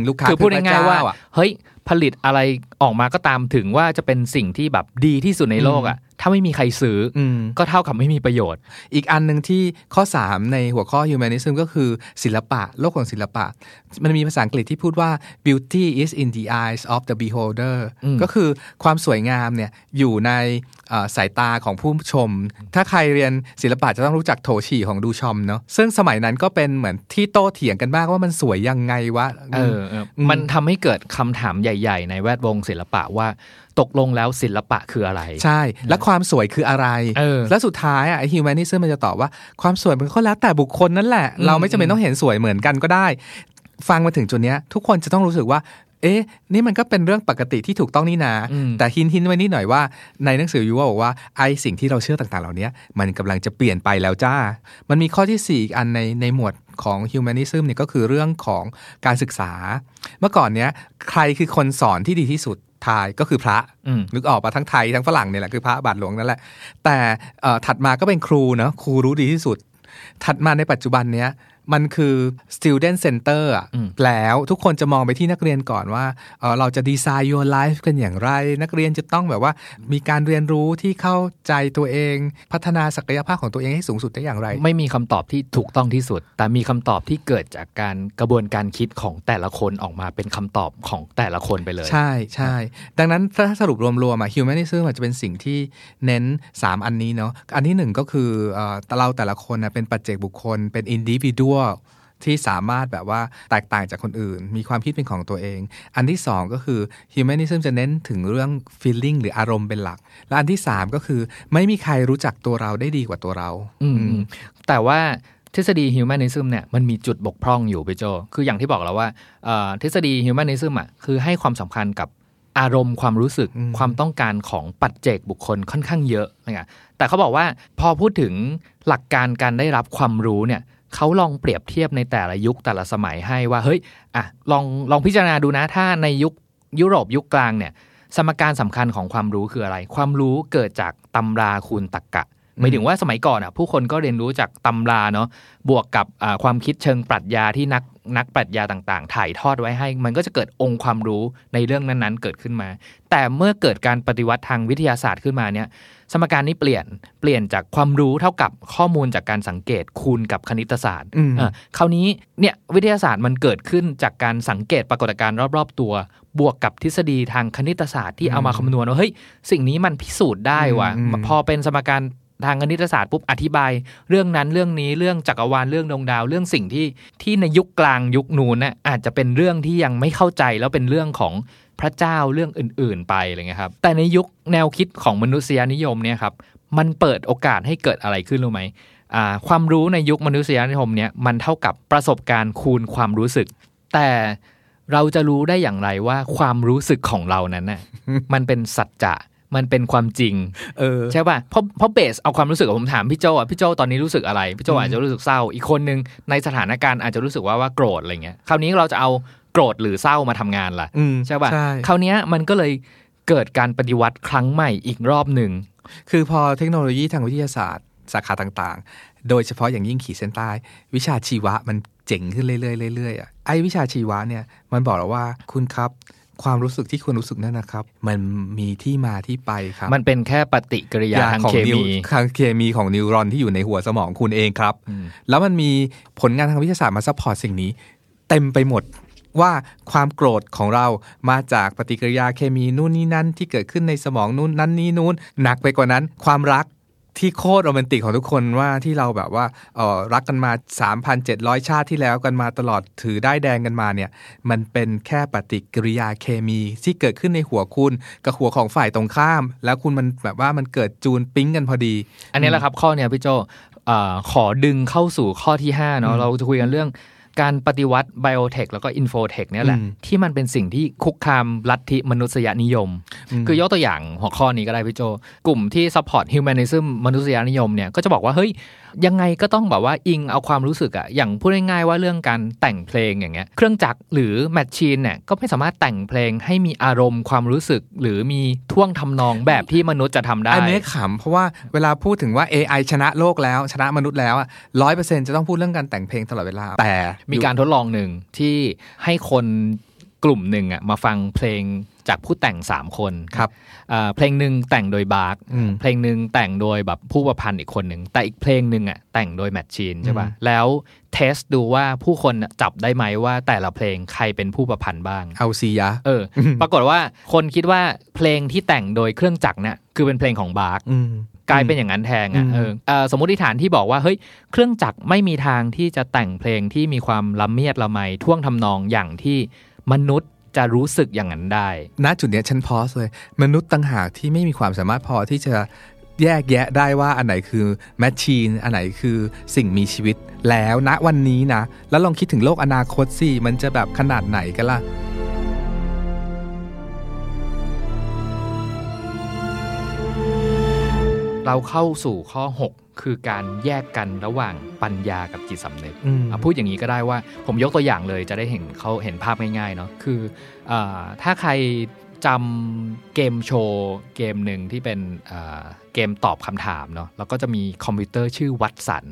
ลูกค้าคือพูดง่ายๆว่าเฮ้ยผลิตอะไรออกมาก็ตามถึงว่าจะเป็นสิ่งที่แบบดีที่สุดในโลกอ่ะถ้าไม่มีใครซื้อก็เท่ากับไม่มีประโยชน์อีกอันนึงที่ข้อ3ในหัวข้อ Humanism ก็คือศิลปะโลกของศิลปะมันมีภาษาอังกฤษที่พูดว่า beauty is in the eyes of the beholder ก็คือความสวยงามเนี่ยอยู่ในสายตาของผู้ชมถ้าใครเรียนศิลปะจะต้องรู้จักโถฉี่ของดูชอมเนาะซึ่งสมัยนั้นก็เป็นเหมือนที่โต้เถียงกันมากว่ามันสวยยังไงวะมันทำให้เกิดคำถามใหญ่ๆในแวดวงศิลปะว่าตกลงแล้วศิลปะคืออะไรใช่และความสวยคืออะไรและสุดท้ายอ่ะไอ้ฮิวแมนิซึมมันจะตอบว่าความสวยมันก็แล้วแต่บุคคลนั่นแหละเราไม่จำเป็นต้องเห็นสวยเหมือนกันก็ได้ฟังมาถึงจุดนี้ทุกคนจะต้องรู้สึกว่าเอ๊ะนี่มันก็เป็นเรื่องปกติที่ถูกต้องนี่นาแต่หินไว้นิดหน่อยว่าในหนังสือยูว่าบอกว่าไอ้สิ่งที่เราเชื่อต่างๆเหล่านี้มันกำลังจะเปลี่ยนไปแล้วจ้ามันมีข้อที่4อีกอันในหมวดของฮิวแมนิซึมเนี่ยก็คือเรื่องของการศึกษาเมื่อก่อนเนี้ยใครคือคนสอนที่ดีที่สุดไทยก็คือพระนึกออกป่ะทั้งไทยทั้งฝรั่งเนี่ยแหละคือพระบาทหลวงนั่นแหละแต่ถัดมาก็เป็นครูเนาะครูรู้ดีที่สุดถัดมาในปัจจุบันเนี้ยมันคือ student center แล้วทุกคนจะมองไปที่นักเรียนก่อนว่าเราจะ design your life กันอย่างไรนักเรียนจะต้องแบบว่ามีการเรียนรู้ที่เข้าใจตัวเองพัฒนาศักยภาพของตัวเองให้สูงสุดได้อย่างไรไม่มีคำตอบที่ถูกต้องที่สุดแต่มีคำตอบที่เกิดจากการกระบวนการคิดของแต่ละคนออกมาเป็นคำตอบของแต่ละคนไปเลยใช่ใช่ดังนั้นถ้าสรุปรวมๆHumanism มันจะเป็นสิ่งที่เน้น3อันนี้เนาะอันที่1ก็คือเราแต่ละคนเป็นปัจเจกบุคคลเป็น individualที่สามารถแบบว่าแตกต่างจากคนอื่นมีความคิดเป็นของตัวเองอันที่2ก็คือ Humanism จะเน้นถึงเรื่อง feeling หรืออารมณ์เป็นหลักและอันที่3ก็คือไม่มีใครรู้จักตัวเราได้ดีกว่าตัวเราแต่ว่าทฤษฎี Humanism เนี่ยมันมีจุดบกพร่องอยู่พี่โจคืออย่างที่บอกแล้วว่าทฤษฎี Humanism อ่ะคือให้ความสำคัญกับอารมณ์ความรู้สึกความต้องการของปัจเจกบุคคลค่อนข้างเยอะนะแต่เขาบอกว่าพอพูดถึงหลักการการได้รับความรู้เนี่ยเขาลองเปรียบเทียบในแต่ละยุคแต่ละสมัยให้ว่าเฮ้ยอ่ะลองพิจารณาดูนะถ้าในยุคยุโรปยุคกลางเนี่ยสมการสำคัญของความรู้คืออะไรความรู้เกิดจากตำราคูณตรรกะ หมายถึงว่าสมัยก่อนอ่ะผู้คนก็เรียนรู้จากตำราเนาะบวกกับความคิดเชิงปรัชญาที่นักปรัชญาต่างๆถ่ายทอดไว้ให้มันก็จะเกิดองค์ความรู้ในเรื่องนั้นๆเกิดขึ้นมาแต่เมื่อเกิดการปฏิวัติทางวิทยาศาสตร์ขึ้นมาเนี่ยสมการนี้เปลี่ยนจากความรู้เท่ากับข้อมูลจากการสังเกตคูณกับคณิตศาสตร์คราวนี้เนี่ยวิทยาศาสตร์มันเกิดขึ้นจากการสังเกตปรากฏการณ์รอบๆตัวบวกกับทฤษฎีทางคณิตศาสตร์ที่เอามาคำนวณว่าเฮ้ยสิ่งนี้มันพิสูจน์ได้ว่ะพอเป็นสมการทางคณิตศาสตร์ปุ๊บอธิบายเรื่องนั้นเรื่องนี้เรื่องจักรวาลเรื่องดวงดาวเรื่องสิ่งที่ในยุคกลางยุคนู้นน่ะอาจจะเป็นเรื่องที่ยังไม่เข้าใจแล้วเป็นเรื่องของพระเจ้าเรื่องอื่นๆไปอะไรเงี้ยครับแต่ในยุคแนวคิดของมนุษยนิยมเนี่ยครับมันเปิดโอกาสให้เกิดอะไรขึ้นรู้ไหมความรู้ในยุคมนุษยนิยมเนี่ยมันเท่ากับประสบการณ์คูณความรู้สึกแต่เราจะรู้ได้อย่างไรว่าความรู้สึกของเรานั้นน่ะมันเป็นสัจจะมันเป็นความจริงใช่ป่ะเพราะเบสเอาความรู้สึกผมถามพี่โจอ่ะพี่โจตอนนี้รู้สึกอะไรพี่โจอาจจะรู้สึกเศร้าอีกคนนึงในสถานการณ์อาจจะรู้สึกว่าโกรธอะไรเงี้ยคราวนี้เราจะเอาโกรธหรือเศร้ามาทำงานล่ะใช่ป่ะคราวนี้มันก็เลยเกิดการปฏิวัติครั้งใหม่อีกรอบนึงคือพอเทคโนโลยีทางวิทยาศาสตร์สาขาต่างๆโดยเฉพาะอย่างยิ่งขีดเส้นใต้วิชาชีวะมันเจ๋งขึ้นเรื่อยๆอ่ะไอ้วิชาชีวะเนี่ยมันบอกเราว่าคุณครับความรู้สึกที่คุณรู้สึกนั่นนะครับมันมีที่มาที่ไปครับมันเป็นแค่ปฏิกิริยาทางเคมีของนิวรอนที่อยู่ในหัวสมองคุณเองครับแล้วมันมีผลงานทางวิทยาศาสตร์มาซัพพอร์ตสิ่งนี้เต็มไปหมดว่าความโกรธของเรามาจากปฏิกิริยาเคมีนู่นนี่นั่นที่เกิดขึ้นในสมองนู่นนั่นนี่นู่นหนักไปกว่านั้นความรักที่โคตรโรแมนติกของทุกคนว่าที่เราแบบว่ารักกันมา 3,700 ชาติที่แล้วกันมาตลอดถือได้แดงกันมาเนี่ยมันเป็นแค่ปฏิกิริยาเคมีที่เกิดขึ้นในหัวคุณกับหัวของฝ่ายตรงข้ามแล้วคุณมันแบบว่ามันเกิดจูนปิ๊งกันพอดีอันนี้แหละครับข้อเนี่ยพี่โจขอดึงเข้าสู่ข้อที่5เนาะเราจะคุยกันเรื่องการปฏิวัติไบโอเทคแล้วก็อินโฟเทคเนี่ยแหละที่มันเป็นสิ่งที่คุกคามลัทธิมนุษยนิยมคือยกตัวอย่างหัวข้อนี้ก็ได้พี่โจกลุ่มที่ซัพพอร์ตฮิวแมนิซึมมนุษยนิยมเนี่ยก็จะบอกว่าเฮ้ยยังไงก็ต้องแบบว่าอิงเอาความรู้สึกอะอย่างพูดง่ายๆว่าเรื่องการแต่งเพลงอย่างเงี้ยเครื่องจักรหรือแมชชีนเนี่ยก็ไม่สามารถแต่งเพลงให้มีอารมณ์ความรู้สึกหรือมีท่วงทำนองแบบที่มนุษย์จะทำได้อันนี้ขำเพราะว่าเวลาพูดถึงว่า AI ชนะโลกแล้วชนะมนุษย์แล้ว 100% จะต้องพูดเรื่องการแต่งเพลงตลอดเวลาแต่มีการทดลองหนึ่งที่ให้คนกลุ่มหนึ่งอ่ะมาฟังเพลงจากผู้แต่ง3คนครับเพลงหนึ่งแต่งโดยบาร์กเพลงหนึ่งแต่งโดยแบบผู้ประพันธ์อีกคนหนึ่งแต่อีกเพลงหนึ่งอ่ะแต่งโดยแมชชีนใช่ป่ะแล้วเทสดูว่าผู้คนจับได้ไหมว่าแต่ละเพลงใครเป็นผู้ประพันธ์บ้างเอาซียะปรากฏว่าคนคิดว่าเพลงที่แต่งโดยเครื่องจักรเนี่ยคือเป็นเพลงของบาร์กกลายเป็นอย่างนั้นแทนสมมติฐานที่บอกว่าเฮ้ยเครื่องจักรไม่มีทางที่จะแต่งเพลงที่มีความละเมียดละไมท่วงทำนองอย่างที่มนุษย์จะรู้สึกอย่างนั้นได้ณจุดนี้ฉันพอสเลยมนุษย์ต่างหากที่ไม่มีความสามารถพอที่จะแยกแยะได้ว่าอันไหนคือแมชชีนอันไหนคือสิ่งมีชีวิตแล้วณวันนี้นะแล้วลองคิดถึงโลกอนาคตสิมันจะแบบขนาดไหนกันล่ะเราเข้าสู่ข้อ6คือการแยกกันระหว่างปัญญากับจิตสำนึกพูดอย่างนี้ก็ได้ว่าผมยกตัวอย่างเลยจะได้เห็นเขาเห็นภาพง่ายๆเนาะคือถ้าใครจำเกมโชว์เกมหนึ่งที่เป็นเกมตอบคำถามเนาะแล้วก็จะมีคอมพิวเตอร์ชื่อวัตสัน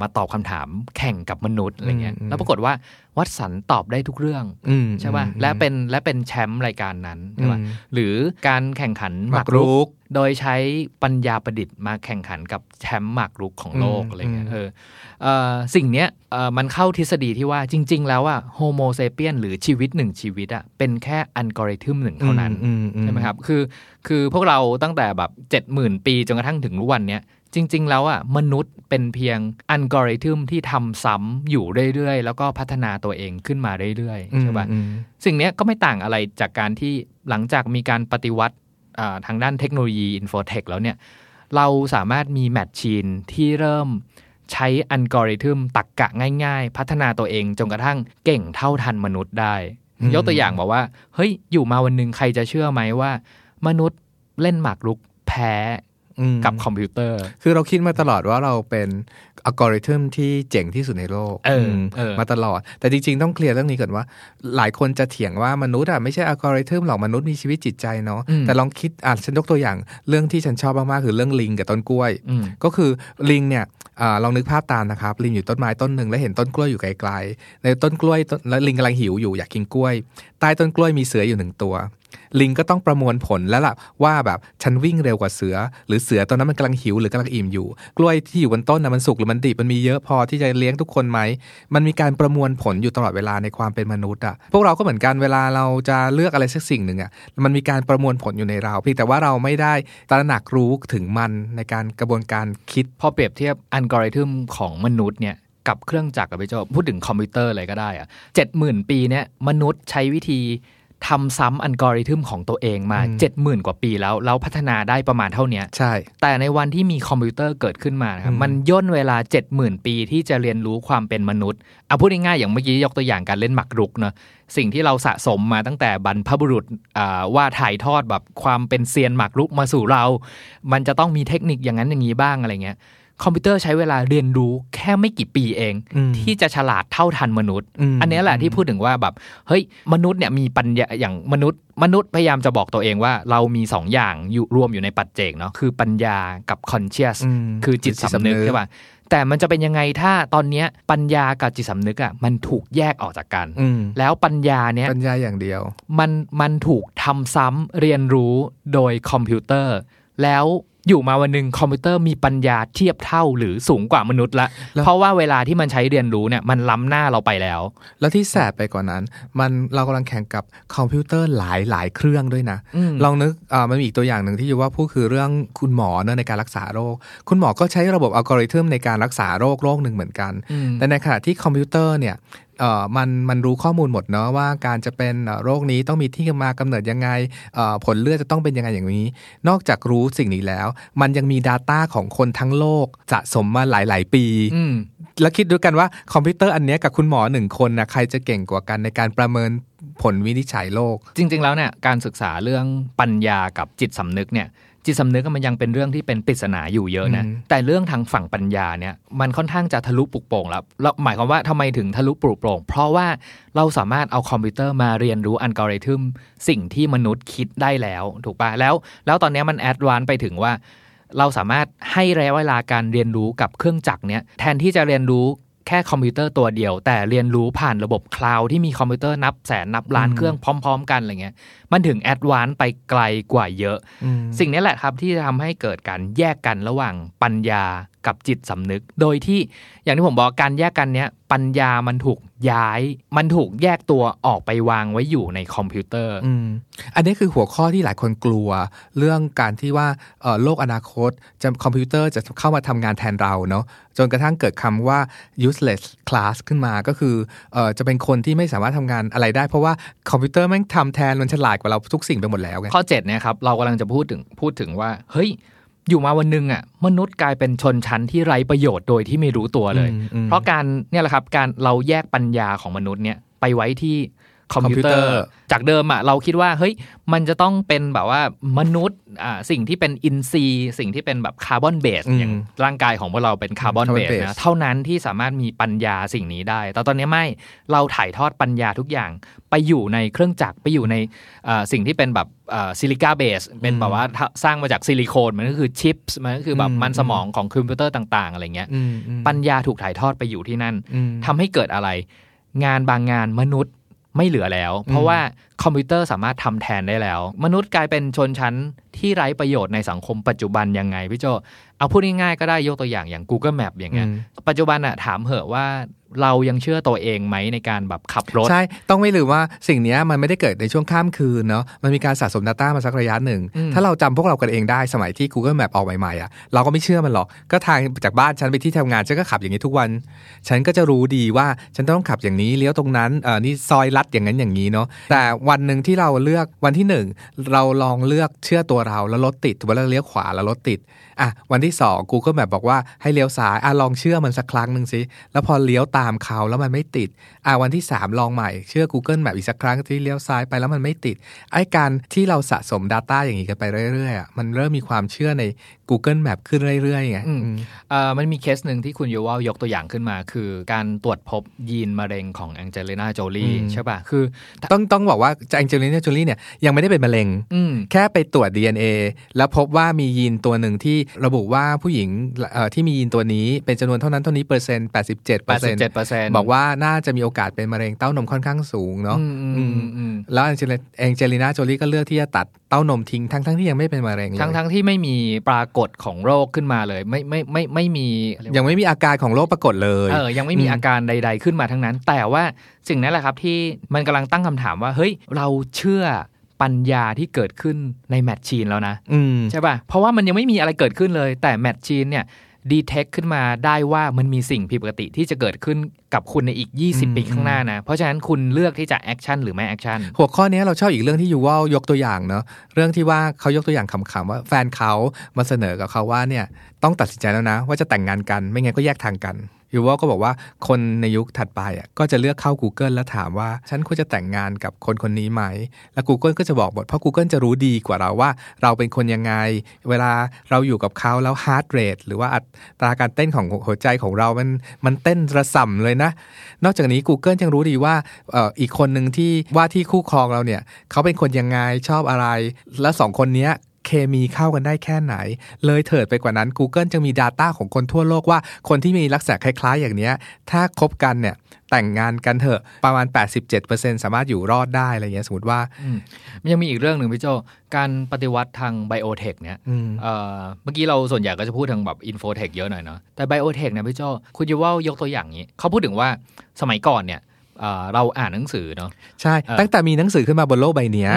มาตอบคำถามแข่งกับมนุษย์อะไรเงี้ยแล้วปรากฏว่าวัตสันตอบได้ทุกเรื่องใช่ป่ะและเป็นแชมป์รายการนั้นใช่ป่ะหรือการแข่งขันหมากรุกโดยใช้ปัญญาประดิษฐ์มาแข่งขันกับแชมป์หมากรุกของโลกอะไรเงี้ยสิ่งเนี้ยมันเข้าทฤษฎีที่ว่าจริงๆแล้วอ่ะโฮโมเซเปียนหรือชีวิต1ชีวิตอ่ะเป็นแค่อัลกอริทึม1เท่านั้นใช่ไหมครับคือพวกเราตั้งแต่แบบ 70,000 ปีจนกระทั่งถึงวันเนี้ยจริงๆแล้วอ่ะมนุษย์เป็นเพียงอัลกอริทึมที่ทำซ้ำอยู่เรื่อยๆแล้วก็พัฒนาตัวเองขึ้นมาเรื่อยๆใช่ป่ะสิ่งเนี้ยก็ไม่ต่างอะไรจากการที่หลังจากมีการปฏิวัติทางด้านเทคโนโลยีอินโฟเทคแล้วเนี่ยเราสามารถมีแมชชีนที่เริ่มใช้อัลกอริทึมตรรกะง่ายๆพัฒนาตัวเองจนกระทั่งเก่งเท่าทันมนุษย์ได้ยกตัวอย่างบอกว่าเฮ้ยอยู่มาวันนึงใครจะเชื่อไหมว่ามนุษย์เล่นหมากรุกแพ้ กับคอมพิวเตอร์คือเราคิดมาตลอดว่าเราเป็นอัลกอริทึมที่เจ๋งที่สุดในโลกมาตลอดแต่จริงๆต้องเคลียร์เรื่องนี้ก่อนว่าหลายคนจะเถียงว่ามนุษย์อ่ะไม่ใช่อัลกอริทึมหรอกมนุษย์มีชีวิตจิตใจเนาะแต่ลองคิดฉันยกตัวอย่างเรื่องที่ฉันชอบมากๆคือเรื่องลิงกับต้นกล้วยก็คือลิงเนี่ยลองนึกภาพตามนะครับลิงอยู่ต้นไม้ต้นหนึ่งแล้วเห็นต้นกล้วยอยู่ไกลๆในต้นกล้วยแล้วลิงกำลังหิวอยู่อยากกินกล้วยใต้ต้นกล้วยมีเสืออยู่หนึ่งตัวลิงก็ต้องประมวลผลแล้วล่ะว่าแบบฉันวิ่งเร็วกว่าเสือหรือเสือตอนนั้นมันกำลังหิวหรือกำลังอิ่มอยู่กล้วยที่อยู่บนต้นน่ะมันสุกหรือมันดิบมันมีเยอะพอที่จะเลี้ยงทุกคนไหมมันมีการประมวลผลอยู่ตลอดเวลาในความเป็นมนุษย์อ่ะพวกเราก็เหมือนกันเวลาเราจะเลือกอะไรสักสิ่งหนึ่งอ่ะมันมีการประมวลผลอยู่ในเราเพียงแต่ว่าเราไม่ได้ตระหนักรู้ถึงมันในการกระบวนการคิดพอเปรียบเทียบอัลกอริทึมของมนุษย์เนี่ยกับเครื่องจักรกับพี่โจพูดถึงคอมพิวเตอร์อะไรก็ได้อ่ะ 70,000 ปีเนี่ยมนุษย์ใช้วิธีทำซ้ำอัลกอริทึมของตัวเองมา 70,000 กว่าปีแล้วแล้วพัฒนาได้ประมาณเท่านี้ใช่แต่ในวันที่มีคอมพิวเตอร์เกิดขึ้นมานะครับมันย่นเวลา 70,000 ปีที่จะเรียนรู้ความเป็นมนุษย์เอาพูดง่ายๆอย่างเมื่อกี้ยกตัวอย่างการเล่นหมากรุกเนาะสิ่งที่เราสะสมมาตั้งแต่บรรพบุรุษว่าถ่ายทอดแบบความเป็นเซียนหมากรุกมาสู่เรามันจะต้องมีเทคนิคอย่างนั้นอย่างนี้บ้างอะไรเงี้ยคอมพิวเตอร์ใช้เวลาเรียนรู้แค่ไม่กี่ปีเองที่จะฉลาดเท่าทันมนุษย์อันนี้แหละที่พูดถึงว่าแบบเฮ้ยมนุษย์เนี่ยมีปัญญาอย่างมนุษย์พยายามจะบอกตัวเองว่าเรามี2 อย่างอยู่รวมอยู่ในปัจเจกเนาะคือปัญญากับ conscious คือจิตสำนึกใช่ป่ะแต่มันจะเป็นยังไงถ้าตอนนี้ปัญญากับจิตสำนึกอ่ะมันถูกแยกออกจากกันแล้วปัญญาเนี่ยปัญญาอย่างเดียวมันถูกทำซ้ำเรียนรู้โดยคอมพิวเตอร์แล้วอยู่มาวันหนึ่งคอมพิวเตอร์มีปัญญาเทียบเท่าหรือสูงกว่ามนุษย์ละเพราะว่าเวลาที่มันใช้เรียนรู้เนี่ยมันล้ำหน้าเราไปแล้วแล้วที่แสบไปกว่านั้นเรากำลังแข่งกับคอมพิวเตอร์หลายเครื่องด้วยนะลองนึกมันมีอีกตัวอย่างหนึ่งที่อยู่ว่าพูดคือเรื่องคุณหมอในการรักษาโรคคุณหมอก็ใช้ระบบอัลกอริทึมในการรักษาโรคหนึ่งเหมือนกันแต่ในขณะที่คอมพิวเตอร์เนี่ยมันรู้ข้อมูลหมดเนาะว่าการจะเป็นโรคนี้ต้องมีที่มากำเนิดยังไงผลเลือดจะต้องเป็นยังไงอย่างนี้นอกจากรู้สิ่งนี้แล้วมันยังมี data ของคนทั้งโลกสะสมมาหลายๆปีแล้วคิดด้วยกันว่าคอมพิวเตอร์อันเนี้ยกับคุณหมอ1คนนะใครจะเก่งกว่ากันในการประเมินผลวินิจฉัยโรคจริงๆแล้วเนี่ยการศึกษาเรื่องปัญญากับจิตสำนึกเนี่ยจิตสำนึกมันยังเป็นเรื่องที่เป็นปริศนาอยู่เยอะนะแต่เรื่องทางฝั่งปัญญาเนี่ยมันค่อนข้างจะทะลุปลุกโปร่งแล้วหมายความว่าทำไมถึงทะลุปลุกโปร่งเพราะว่าเราสามารถเอาคอมพิวเตอร์มาเรียนรู้อัลกอริทึมสิ่งที่มนุษย์คิดได้แล้วถูกป่ะแล้วตอนนี้มันแอดวานซ์ไปถึงว่าเราสามารถให้ระยะเวลาการเรียนรู้กับเครื่องจักรเนี่ยแทนที่จะเรียนรู้แค่คอมพิวเตอร์ตัวเดียวแต่เรียนรู้ผ่านระบบคลาวด์ที่มีคอมพิวเตอร์นับแสนนับล้านเครื่องพร้อมๆกันอะไรเงี้ยมันถึงแอดวานซ์ไปไกลกว่าเยอะสิ่งนี้แหละครับที่จะทำให้เกิดการแยกกันระหว่างปัญญากับจิตสำนึกโดยที่อย่างที่ผมบอกการแยกกันเนี้ยปัญญามันถูกแยกตัวออกไปวางไว้อยู่ในคอมพิวเตอร์อันนี้คือหัวข้อที่หลายคนกลัวเรื่องการที่ว่าโลกอนาคตจะคอมพิวเตอร์จะเข้ามาทำงานแทนเราเนาะจนกระทั่งเกิดคำว่า useless class ขึ้นมาก็คือจะเป็นคนที่ไม่สามารถทำงานอะไรได้เพราะว่าคอมพิวเตอร์แม่งทำแทนมันฉลาดกว่าเราทุกสิ่งไปหมดแล้วไงข้อ7เนี่ยครับเรากำลังจะพูดถึงว่าเฮ้ยอยู่มาวันนึงอ่ะมนุษย์กลายเป็นชนชั้นที่ไร้ประโยชน์โดยที่ไม่รู้ตัวเลยเพราะการเนี่ยแหละครับการเราแยกปัญญาของมนุษย์เนี่ยไปไว้ที่คอมพิวเตอร์จากเดิมอ่ะเราคิดว่าเฮ้ยมันจะต้องเป็นแบบว่ามนุษย์สิ่งที่เป็นอินทรีย์สิ่งที่เป็นแบบคาร์บอนเบสอย่างร่างกายของพวกเราเป็นคาร์บอนเบสนะเท่านั้นที่สามารถมีปัญญาสิ่งนี้ได้แต่ตอนนี้ไม่เราถ่ายทอดปัญญาทุกอย่างไปอยู่ในเครื่องจักรไปอยู่ในสิ่งที่เป็นแบบซิลิก้าเบสเป็นแบบว่าสร้างมาจากซิลิโคนมันก็คือชิปส์มันก็คือแบบมันสมองของคอมพิวเตอร์ต่างๆอะไรเงี้ยปัญญาถูกถ่ายทอดไปอยู่ที่นั่นทำให้เกิดอะไรงานบางงานมนุษย์ไม่เหลือแล้วเพราะว่าคอมพิวเตอร์สามารถทำแทนได้แล้วมนุษย์กลายเป็นชนชั้นที่ไร้ประโยชน์ในสังคมปัจจุบันยังไงพี่โจเอาพูดง่ายๆก็ได้ยกตัวอย่างGoogle Map อย่างเงี้ยปัจจุบันอะถามเหอะว่าเรายังเชื่อตัวเองไหมในการแบบขับรถใช่ต้องไม่ลืมว่าสิ่งนี้มันไม่ได้เกิดในช่วงข้ามคืนเนาะมันมีการสะสม data มาสักระยะหนึ่งถ้าเราจำพวกเรากันเองได้สมัยที่ Google Map ออกใหม่ๆอ่ะเราก็ไม่เชื่อมันหรอกก็ทางจากบ้านฉันไปที่ทำงานฉันก็ขับอย่างนี้ทุกวันฉันก็จะรู้ดีว่าฉันต้องขับอย่างนี้เลี้ยวตรงนั้นนี่ซอยลัดอย่างนั้นอย่างนี้เนาะแต่วันนึงที่เราเลือกวันที่1เราลองเลือกเชื่อตัวเราแล้วรถติดว่าเราเลี้ยวขวาแล้วรถติดอ่ะวันที่2 Google Map บอกว่าให้เลี้ยวซ้ายอ่ะลองเชื่อมันสักครั้งนึงสิแล้วพอเลี้ยวต ามเขาแล้วมันไม่ติดวันที่3ลองใหม่เชื่อ Google Map อีกสักครั้งที่เลี้ยวซ้ายไปแล้วมันไม่ติดไอ้การที่เราสะสม data อย่างนี้กันไปเรื่อยๆมันเริ่มมีความเชื่อใน Google Map ขึ้นเรื่อยๆไงมันมีเคสนึงที่คุณโยวัลยกตัวอย่างขึ้นมาคือการตรวจพบยีนมะเร็งของแองเจลิน่าโจลีใช่ป่ะคือต้องบอกว่าแองเจลิน่าโจลีเนี่ยยังไม่ได้เป็นมะเร็งแค่ไปตรวจ DNA แล้วพบว่ามียีนตัวนึงที่ระบุว่าผู้หญิงที่มียีนตัวนี้เป็นจำนวนเท่านั้นเท่านี้เปอร์เซ็นต์ 87% บอกว่าน่าจะมีโอกาสเป็นมะเร็งเต้านมค่อนข้างสูงเนาะแล้วแองเจลิน่าโจลีก็เลือกที่จะตัดเต้านมทิ้งทั้งที่ยังไม่เป็นมะเร็งทั้งที่ไม่มีปรากฏของโรคขึ้นมาเลยไม่มียังไม่มีอาการของโรคปรากฏเลยยังไม่มีอาการใดๆขึ้นมาทั้งนั้นแต่ว่าสิ่งนั้นแหละครับที่มันกำลังตั้งคำถามว่าเฮ้ยเราเชื่อปัญญาที่เกิดขึ้นในแมชชีนแล้วนะใช่ป่ะเพราะว่ามันยังไม่มีอะไรเกิดขึ้นเลยแต่แมชชีนเนี่ยดีเทคขึ้นมาได้ว่ามันมีสิ่งผิดปกติที่จะเกิดขึ้นกับคุณในอีก20ปีข้างหน้านะเพราะฉะนั้นคุณเลือกที่จะแอคชั่นหรือไม่แอคชั่นหัวข้อนี้เราชอบอีกเรื่องที่ยูวัลยกตัวอย่างเนาะเรื่องที่ว่าเขายกตัวอย่างขำๆว่าแฟนเขามาเสนอกับเขาว่าเนี่ยต้องตัดสินใจแล้วนะว่าจะแต่งงานกันไม่งั้นก็แยกทางกันยูวัลก็บอกว่าคนในยุคถัดไปอ่ะก็จะเลือกเข้า Google แล้วถามว่าฉันควรจะแต่งงานกับคนคนนี้ไหมแล้ว Google ก็จะบอกหมดเพราะ Google จะรู้ดีกว่าเราว่าเราเป็นคนยังไงเวลาเราอยู่กับเขาแล้วฮาร์ทเรทหรือว่าอัตราการเต้นของหัวใจของเรามันเต้นระส่ำเลยนะนอกจากนี้ Google ยังรู้ดีว่าอีกคนนึงที่ว่าที่คู่ครองเราเนี่ยเขาเป็นคนยังไงชอบอะไรและ2คนเนี้ยเคมีเข้ากันได้แค่ไหนเลยเถิดไปกว่านั้น Google จึงมี data ของคนทั่วโลกว่าคนที่มีลักษณะคล้ายๆอย่างนี้ถ้าคบกันเนี่ยแต่งงานกันเถอะประมาณ 87% สามารถอยู่รอดได้อะไรเงี้ยสมมุติว่ายังมีอีกเรื่องหนึ่งพี่โจการปฏิวัติทางไบโอเทคเนี่ยเมื่อกี้เราส่วนใหญ่ก็จะพูดทางแบบอินโฟเทคเยอะหน่อยเนาะแต่ไบโอเทคเนี่ยพี่โจคุณจะว่ายกตัวอย่างนี้เขาพูดถึงว่าสมัยก่อนเนี่ยเราอ่านหนังสือเนาะใช่ตั้งแต่มีหนังสือขึ้นมาบนโลกใบนี้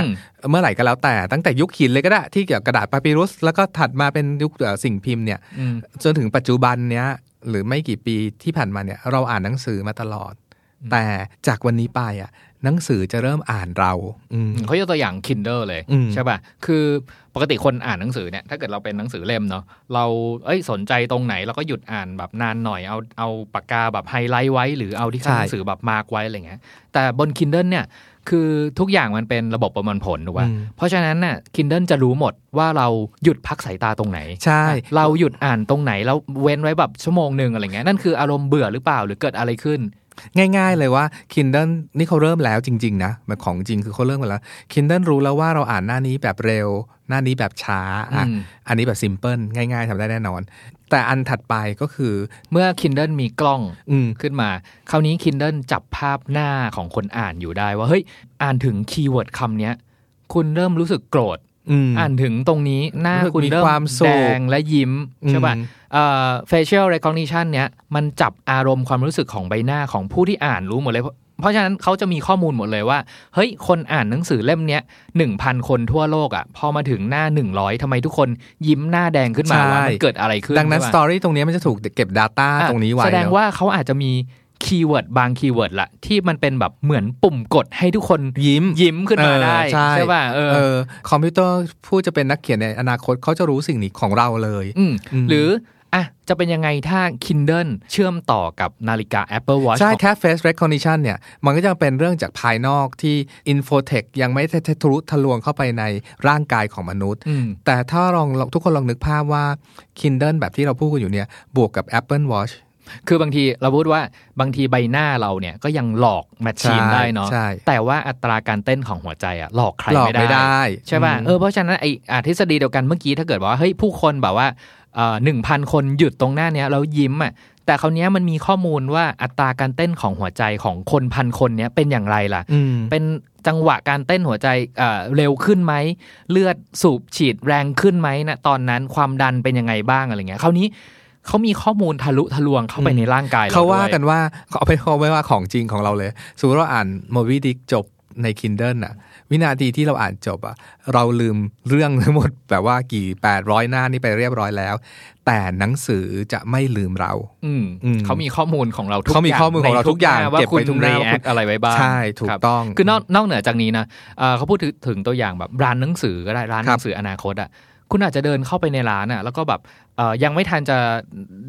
เมื่อไหร่ก็แล้วแต่ตั้งแต่ยุคหินเลยก็ได้ที่เกี่ยวกับกระดาษปาปิรุสแล้วก็ถัดมาเป็นยุคสิ่งพิมพ์เนี่ยจนถึงปัจจุบันเนี้ยหรือไม่กี่ปีที่ผ่านมาเนี่ยเราอ่านหนังสือมาตลอดแต่จากวันนี้ไปอ่ะหนังสือจะเริ่มอ่านเราเขายกตัวอย่าง Kindle เลยใช่ป่ะคือปกติคนอ่านหนังสือเนี่ยถ้าเกิดเราเป็นหนังสือเล่มเนาะเราสนใจตรงไหนเราก็หยุดอ่านแบบนานหน่อยเอาปากกาแบบไฮไลท์ไว้หรือเอาที่ข้างหนังสือแบบมาร์กไว้อะไรเงี้ยแต่บน Kindle เนี่ยคือทุกอย่างมันเป็นระบบประมวลผลถูกป่ะเพราะฉะนั้นน่ะ Kindle จะรู้หมดว่าเราหยุดพักสายตาตรงไหนใช่เราหยุดอ่านตรงไหนแล้วเว้นไว้แบบชั่วโมงนึงอะไรเงี้ยนั่นคืออารมณ์เบื่อหรือเปล่าหรือเกิดอะไรขึ้นง่ายๆเลยว่า Kindle นี่เขาเริ่มแล้วจริงๆนะมันของจริงคือเขาเริ่มกันแล้ว Kindle รู้แล้วว่าเราอ่านหน้านี้แบบเร็วหน้านี้แบบช้า อันนี้แบบซิมเปิ้ลง่ายๆทำได้แน่นอนแต่อันถัดไปก็คือเมื่อ Kindle มีกล้องขึ้นมาคราวนี้ Kindle จับภาพหน้าของคนอ่านอยู่ได้ว่าเฮ้ยอ่านถึงคีย์เวิร์ดคำนี้คุณเริ่มรู้สึกโกรธอ่านถึงตรงนี้หน้าคุณเริ่มแดงและยิ้มใช่ป่ะfacial recognition เนี่ยมันจับอารมณ์ความรู้สึกของใบหน้าของผู้ที่อ่านรู้หมดเลยเพราะฉะนั้นเขาจะมีข้อมูลหมดเลยว่าเฮ้ยคนอ่านหนังสือเล่มเนี้ย 1,000 คนทั่วโลกอ่ะพอมาถึงหน้า100ทำไมทุกคนยิ้มหน้าแดงขึ้นมาว่ามันเกิดอะไรขึ้นดังนั้นสตอรี่ตรงนี้มันจะถูกเก็บ data ตรงนี้ไว้แสดงว่าเขาอาจจะมีคีย์เวิร์ดบางคีย์เวิร์ดละที่มันเป็นแบบเหมือนปุ่มกดให้ทุกคนยิ้มขึ้นมาได้ใช่ป่ะคอมพิวเตอร์ผู้จะเป็นนักเขียนในอนาคตเขาจะรู้สิ่งนี้ของเราเลยหรืออ่ะจะเป็นยังไงถ้า Kindle เชื่อมต่อกับนาฬิกา Apple Watch ใช่แค่ Face Recognition เนี่ยมันก็จะเป็นเรื่องจากภายนอกที่ Infotech ยังไม่ทะลวงเข้าไปในร่างกายของมนุษย์แต่ถ้าลองทุกคนลองนึกภาพว่า Kindle แบบที่เราพูดกันอยู่เนี่ยบวกกับ Apple Watchคือบางทีเราพูดว่าบางทีใบหน้าเราเนี่ยก็ยังหลอกแมชชีนได้เนาะแต่ว่าอัตราการเต้นของหัวใจอะหลอกใครไม่ได้ใช่ป่ะเพราะฉะนั้นไอ้ทฤษฎีเดียวกันเมื่อกี้ถ้าเกิดว่าเฮ้ยผู้คนแบบว่า1,000 คนหยุดตรงหน้าเนี้ยแล้วยิ้มอะแต่คราวนี้มันมีข้อมูลว่าอัตราการเต้นของหัวใจของคนพันคนเนี้ยเป็นอย่างไรล่ะเป็นจังหวะการเต้นหัวใจเร็วขึ้นไหมเลือดสูบฉีดแรงขึ้นไหมนะตอนนั้นความดันเป็นยังไงบ้างอะไรเงี้ยคราวนี้เขามีข้อมูลทะลุทะลวงเข้าไปในร่างกายเราด้วยเขาว่ากันว่าเขาไม่ว่าของจริงของเราเลยสมมุติเราอ่านโมบี้ดิกจบใน Kindle น่ะวินาทีที่เราอ่านจบอ่ะเราลืมเรื่องทั้งหมดแบบว่ากี่800หน้านี่ไปเรียบร้อยแล้วแต่หนังสือจะไม่ลืมเราเขามีข้อมูลของเราทุกอย่างเขามีข้อมูลของเราทุกอย่างเก็บไว้ทุกหน้าว่าคุณอะไรไว้บ้างใช่ถูกต้องคือนอกเหนือจากนี้นะเขาพูดถึงตัวอย่างแบบร้านหนังสือก็ได้ร้านหนังสืออนาคตอ่ะคุณอาจจะเดินเข้าไปในร้านน่ะแล้วก็แบบยังไม่ทันจะ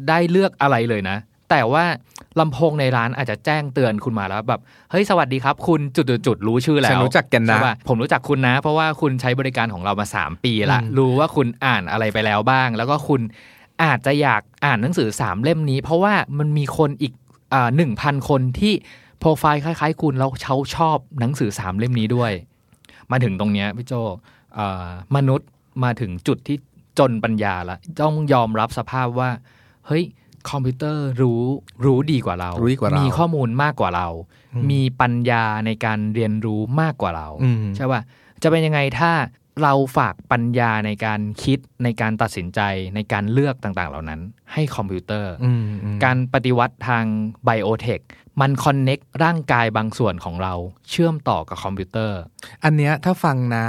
ได้เลือกอะไรเลยนะ แต่ว่าลำโพงในร้านอาจจะแจ้งเตือนคุณมาแล้วแบบเฮ้ยสวัสดีครับคุณจุดรู้ชื่อแล้วฉันรู้จักกันนะผมรู้จักคุณนะเพราะว่าคุณใช้บริการของเรามา3ปีละรู้ว่าคุณอ่านอะไรไปแล้วบ้างแล้วก็คุณอาจจะอยากอ่านหนังสือ3เล่มนี้เพราะว่ามันมีคนอีก1,000 คนที่โปรไฟล์คล้ายๆคุณแล้วเขาชอบหนังสือ3เล่มนี้ด้วยมาถึงตรงเนี้ยพี่โจมนุษย์มาถึงจุดที่จนปัญญาละต้องยอมรับสภาพว่าเฮ้ยคอมพิวเตอร์รู้ดีกว่าเรามีข้อมูลมากกว่าเรามีปัญญาในการเรียนรู้มากกว่าเราใช่ป่ะจะเป็นยังไงถ้าเราฝากปัญญาในการคิดในการตัดสินใจในการเลือกต่างๆเหล่านั้นให้คอมพิวเตอร์การปฏิวัติทางไบโอเทคมันคอนเน็กต์ร่างกายบางส่วนของเราเชื่อมต่อกับคอมพิวเตอร์อันเนี้ยถ้าฟังนะ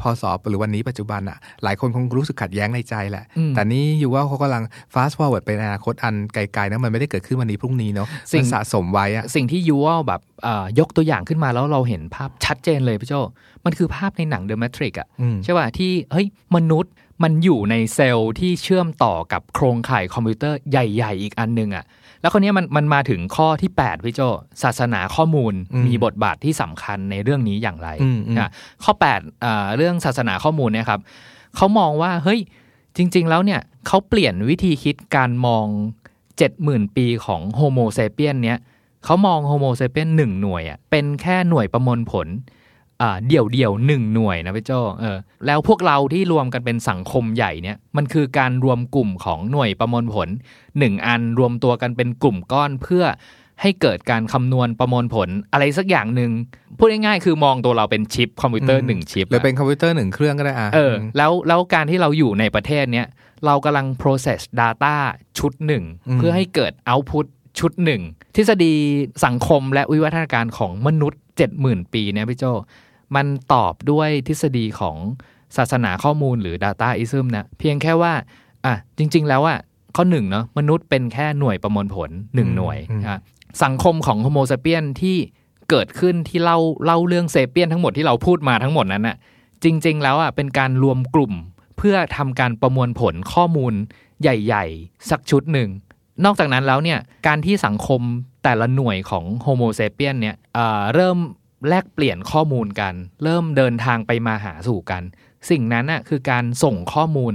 พอสอบหรือวันนี้ปัจจุบันอ่ะหลายคนคงรู้สึกขัดแย้งในใจแหละแต่นี่อยู่ว่าเขากำลัง fast forward ไปในอนาคตอันไกลๆนะมันไม่ได้เกิดขึ้นวันนี้พรุ่งนี้เนาะสิ่งสะสมไว้อะสิ่งที่อยู่ว่าแบบยกตัวอย่างขึ้นมาแล้วเราเห็นภาพชัดเจนเลยพี่โจมันคือภาพในหนัง The Matrix อ่ะใช่ป่ะที่เฮ้ยมนุษย์มันอยู่ในเซลล์ที่เชื่อมต่อกับโครงข่ายคอมพิวเตอร์ใหญ่ๆอีกอันนึงอ่ะแล้วคนนี้มันมาถึงข้อที่8พี่โจศาสนาข้อมูลมีบทบาทที่สำคัญในเรื่องนี้อย่างไรนะข้อ8เรื่องศาสนาข้อมูลเนี่ยครับเขามองว่าเฮ้ยจริงๆแล้วเนี่ยเขาเปลี่ยนวิธีคิดการมอง 70,000 ปีของโฮโมเซเปียนเนี่ยเขามองโฮโมเซเปียน1หน่วยอ่ะเป็นแค่หน่วยประมวลผลเดี่ยวๆ1หน่วยนะพี่โจแล้วพวกเราที่รวมกันเป็นสังคมใหญ่เนี่ยมันคือการรวมกลุ่มของหน่วยประมวลผล1อันรวมตัวกันเป็นกลุ่มก้อนเพื่อให้เกิดการคำนวณประมวลผลอะไรสักอย่างนึงพูดง่ายๆคือมองตัวเราเป็นชิปคอมพิวเตอร์1ชิปหรือเป็นคอมพิวเตอร์1เครื่องก็ได้อ่ะแล้วการที่เราอยู่ในประเทศเนี้ยเรากำลัง process data ชุด1เพื่อให้เกิด output ชุด1ทฤษฎีสังคมและวิวัฒนาการของมนุษย์ 70,000 ปีเนี่ยพี่โจมันตอบด้วยทฤษฎีของศาสนาข้อมูลหรือ dataism นะเพียงแค่ว่าจริงๆแล้วอ่ะข้อ1เนาะมนุษย์เป็นแค่หน่วยประมวลผล1หน่วยนะสังคมของโฮโมเซเปียนที่เกิดขึ้นที่เล่าเรื่องเซเปียนทั้งหมดที่เราพูดมาทั้งหมดนั้นน่ะจริงๆแล้วอ่ะเป็นการรวมกลุ่มเพื่อทำการประมวลผลข้อมูลใหญ่ๆสักชุดหนึ่งนอกจากนั้นแล้วเนี่ยการที่สังคมแต่ละหน่วยของโฮโมเซเปียนเนี่ยเริ่มแลกเปลี่ยนข้อมูลกันเริ่มเดินทางไปมาหาสู่กันสิ่งนั้นน่ะคือการส่งข้อมูล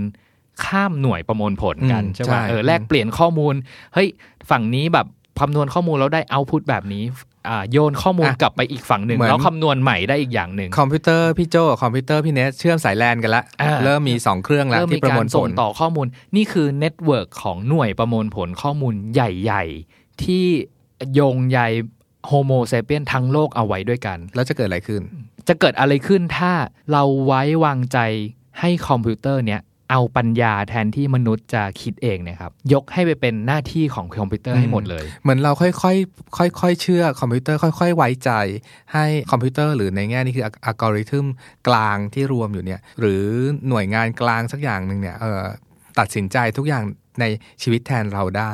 ข้ามหน่วยประมวลผลกันใช่ป่ะแลกเปลี่ยนข้อมูลเฮ้ยฝั่งนี้แบบคำนวณข้อมูลแล้วได้เอาท์พุตแบบนี้โยนข้อมูลกลับไปอีกฝั่งหนึ่งแล้วคำนวณใหม่ได้อีกอย่างหนึ่งคอมพิวเตอร์พี่โจคอมพิวเตอร์พี่เนสเชื่อมสายแลนกันละเริ่มมี2เครื่องแล้วที่ประมวลผลต่อข้อมูลนี่คือเน็ตเวิร์กของหน่วยประมวลผลข้อมูลใหญ่ๆที่โยงใยโฮโมเซเปียนทั้งโลกเอาไว้ด้วยกันแล้วจะเกิดอะไรขึ้นถ้าเราไว้วางใจให้คอมพิวเตอร์เนี่ยเอาปัญญาแทนที่มนุษย์จะคิดเองนะครับยกให้ไปเป็นหน้าที่ของคอมพิวเตอร์ให้หมดเลยเหมือนเราค่อยๆเชื่อคอมพิวเตอร์ค่อยๆไว้ใจให้คอมพิวเตอร์หรือในแง่นี้คืออัลกอริทึมกลางที่รวมอยู่เนี่ยหรือหน่วยงานกลางสักอย่างนึงเนี่ยตัดสินใจทุกอย่างในชีวิตแทนเราได้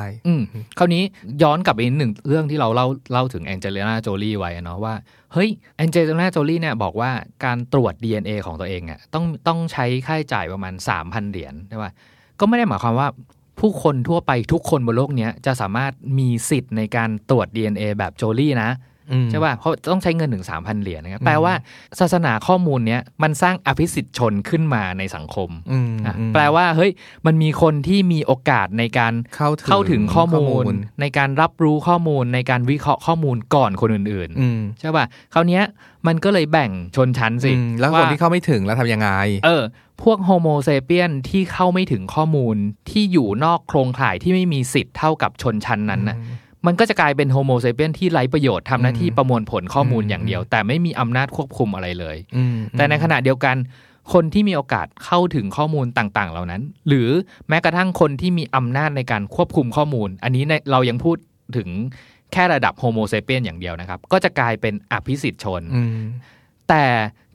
คราวนี้ย้อนกลับไปหนึ่งเรื่องที่เราเล่าถึงแองเจลิน่าโจลี่ไว้เนาะว่าเฮ้ยแองเจลิน่าโจลี่เนี่ยบอกว่าการตรวจ DNA ของตัวเองอ่ะต้องใช้ค่าใช้จ่ายประมาณ 3,000 เหรียญใช่ป่ะก็ไม่ได้หมายความว่าผู้คนทั่วไปทุกคนบนโลกนี้จะสามารถมีสิทธิ์ในการตรวจ DNA แบบโจลี่นะใช่ป่ะเพราะต้องใช้เงินถึง 3,000 เหรียญนะครับแปลว่าศาสนาข้อมูลเนี้ยมันสร้างอภิสิทธิชนขึ้นมาในสังคมแปลว่าเฮ้ยมันมีคนที่มีโอกาสในการเข้าถึงข้อมูลในการรับรู้ข้อมูลในการวิเคราะห์ข้อมูลก่อนคนอื่นๆใช่ป่ะคราวเนี้ยมันก็เลยแบ่งชนชั้นสิแล้วคนที่เข้าไม่ถึงแล้วทำยังไงพวกโฮโมเซเปียนที่เข้าไม่ถึงข้อมูลที่อยู่นอกโครงข่ายที่ไม่มีสิทธิ์เท่ากับชนชั้นนั้นนะมันก็จะกลายเป็นโฮโมเซเปียนที่ไร้ประโยชน์ทำหน้าที่ประมวลผลข้อมูลอย่างเดียวแต่ไม่มีอำนาจควบคุมอะไรเลยแต่ในขณะเดียวกันคนที่มีโอกาสเข้าถึงข้อมูลต่างๆเหล่านั้นหรือแม้กระทั่งคนที่มีอำนาจในการควบคุมข้อมูลอันนี้เรายังพูดถึงแค่ระดับโฮโมเซเปียนอย่างเดียวนะครับก็จะกลายเป็นอภิสิทธิชนแต่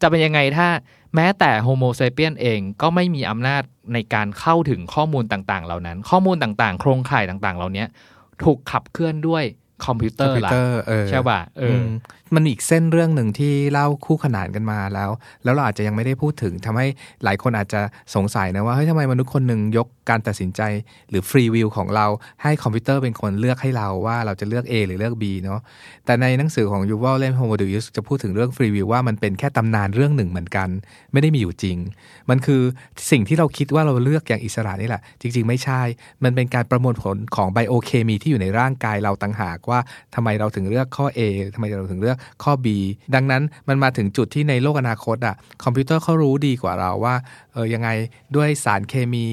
จะเป็นยังไงถ้าแม้แต่โฮโมเซเปียนเองก็ไม่มีอำนาจในการเข้าถึงข้อมูลต่างๆเหล่านั้นข้อมูลต่างๆโครงข่ายต่างๆเหล่านี้ถูกขับเคลื่อนด้วยคอมพิวเตอร์ล่ะใช่ป่ะ มันมีอีกเส้นเรื่องนึงที่เล่าคู่ขนานกันมาแล้วเราอาจจะยังไม่ได้พูดถึงทำให้หลายคนอาจจะสงสัยนะว่าเฮ้ยทำไมมนุษย์คนนึงยกการตัดสินใจหรือฟรีวิลของเราให้คอมพิวเตอร์เป็นคนเลือกให้เราว่าเราจะเลือก A หรือเลือก B เนาะแต่ในหนังสือของยูวัลเล่ม Homo Deus จะพูดถึงเรื่องฟรีวิลว่ามันเป็นแค่ตำนานเรื่องหนึ่งเหมือนกันไม่ได้มีอยู่จริงมันคือสิ่งที่เราคิดว่าเราเลือกอย่างอิสระนี่แหละจริงๆไม่ใช่มันเป็นการประมวลผลของไบโอเคมีที่อยู่ในร่างกายเราต่างหากว่าทำไมเราถึงเลือกข้อ A ทำไมเราถึงเลือกข้อ B ดังนั้นมันมาถึงจุดที่ในโลกอนาคตอ่ะคอมพิวเตอร์เขารู้ดีกว่าเราว่ายังไงด้วยสารเคมี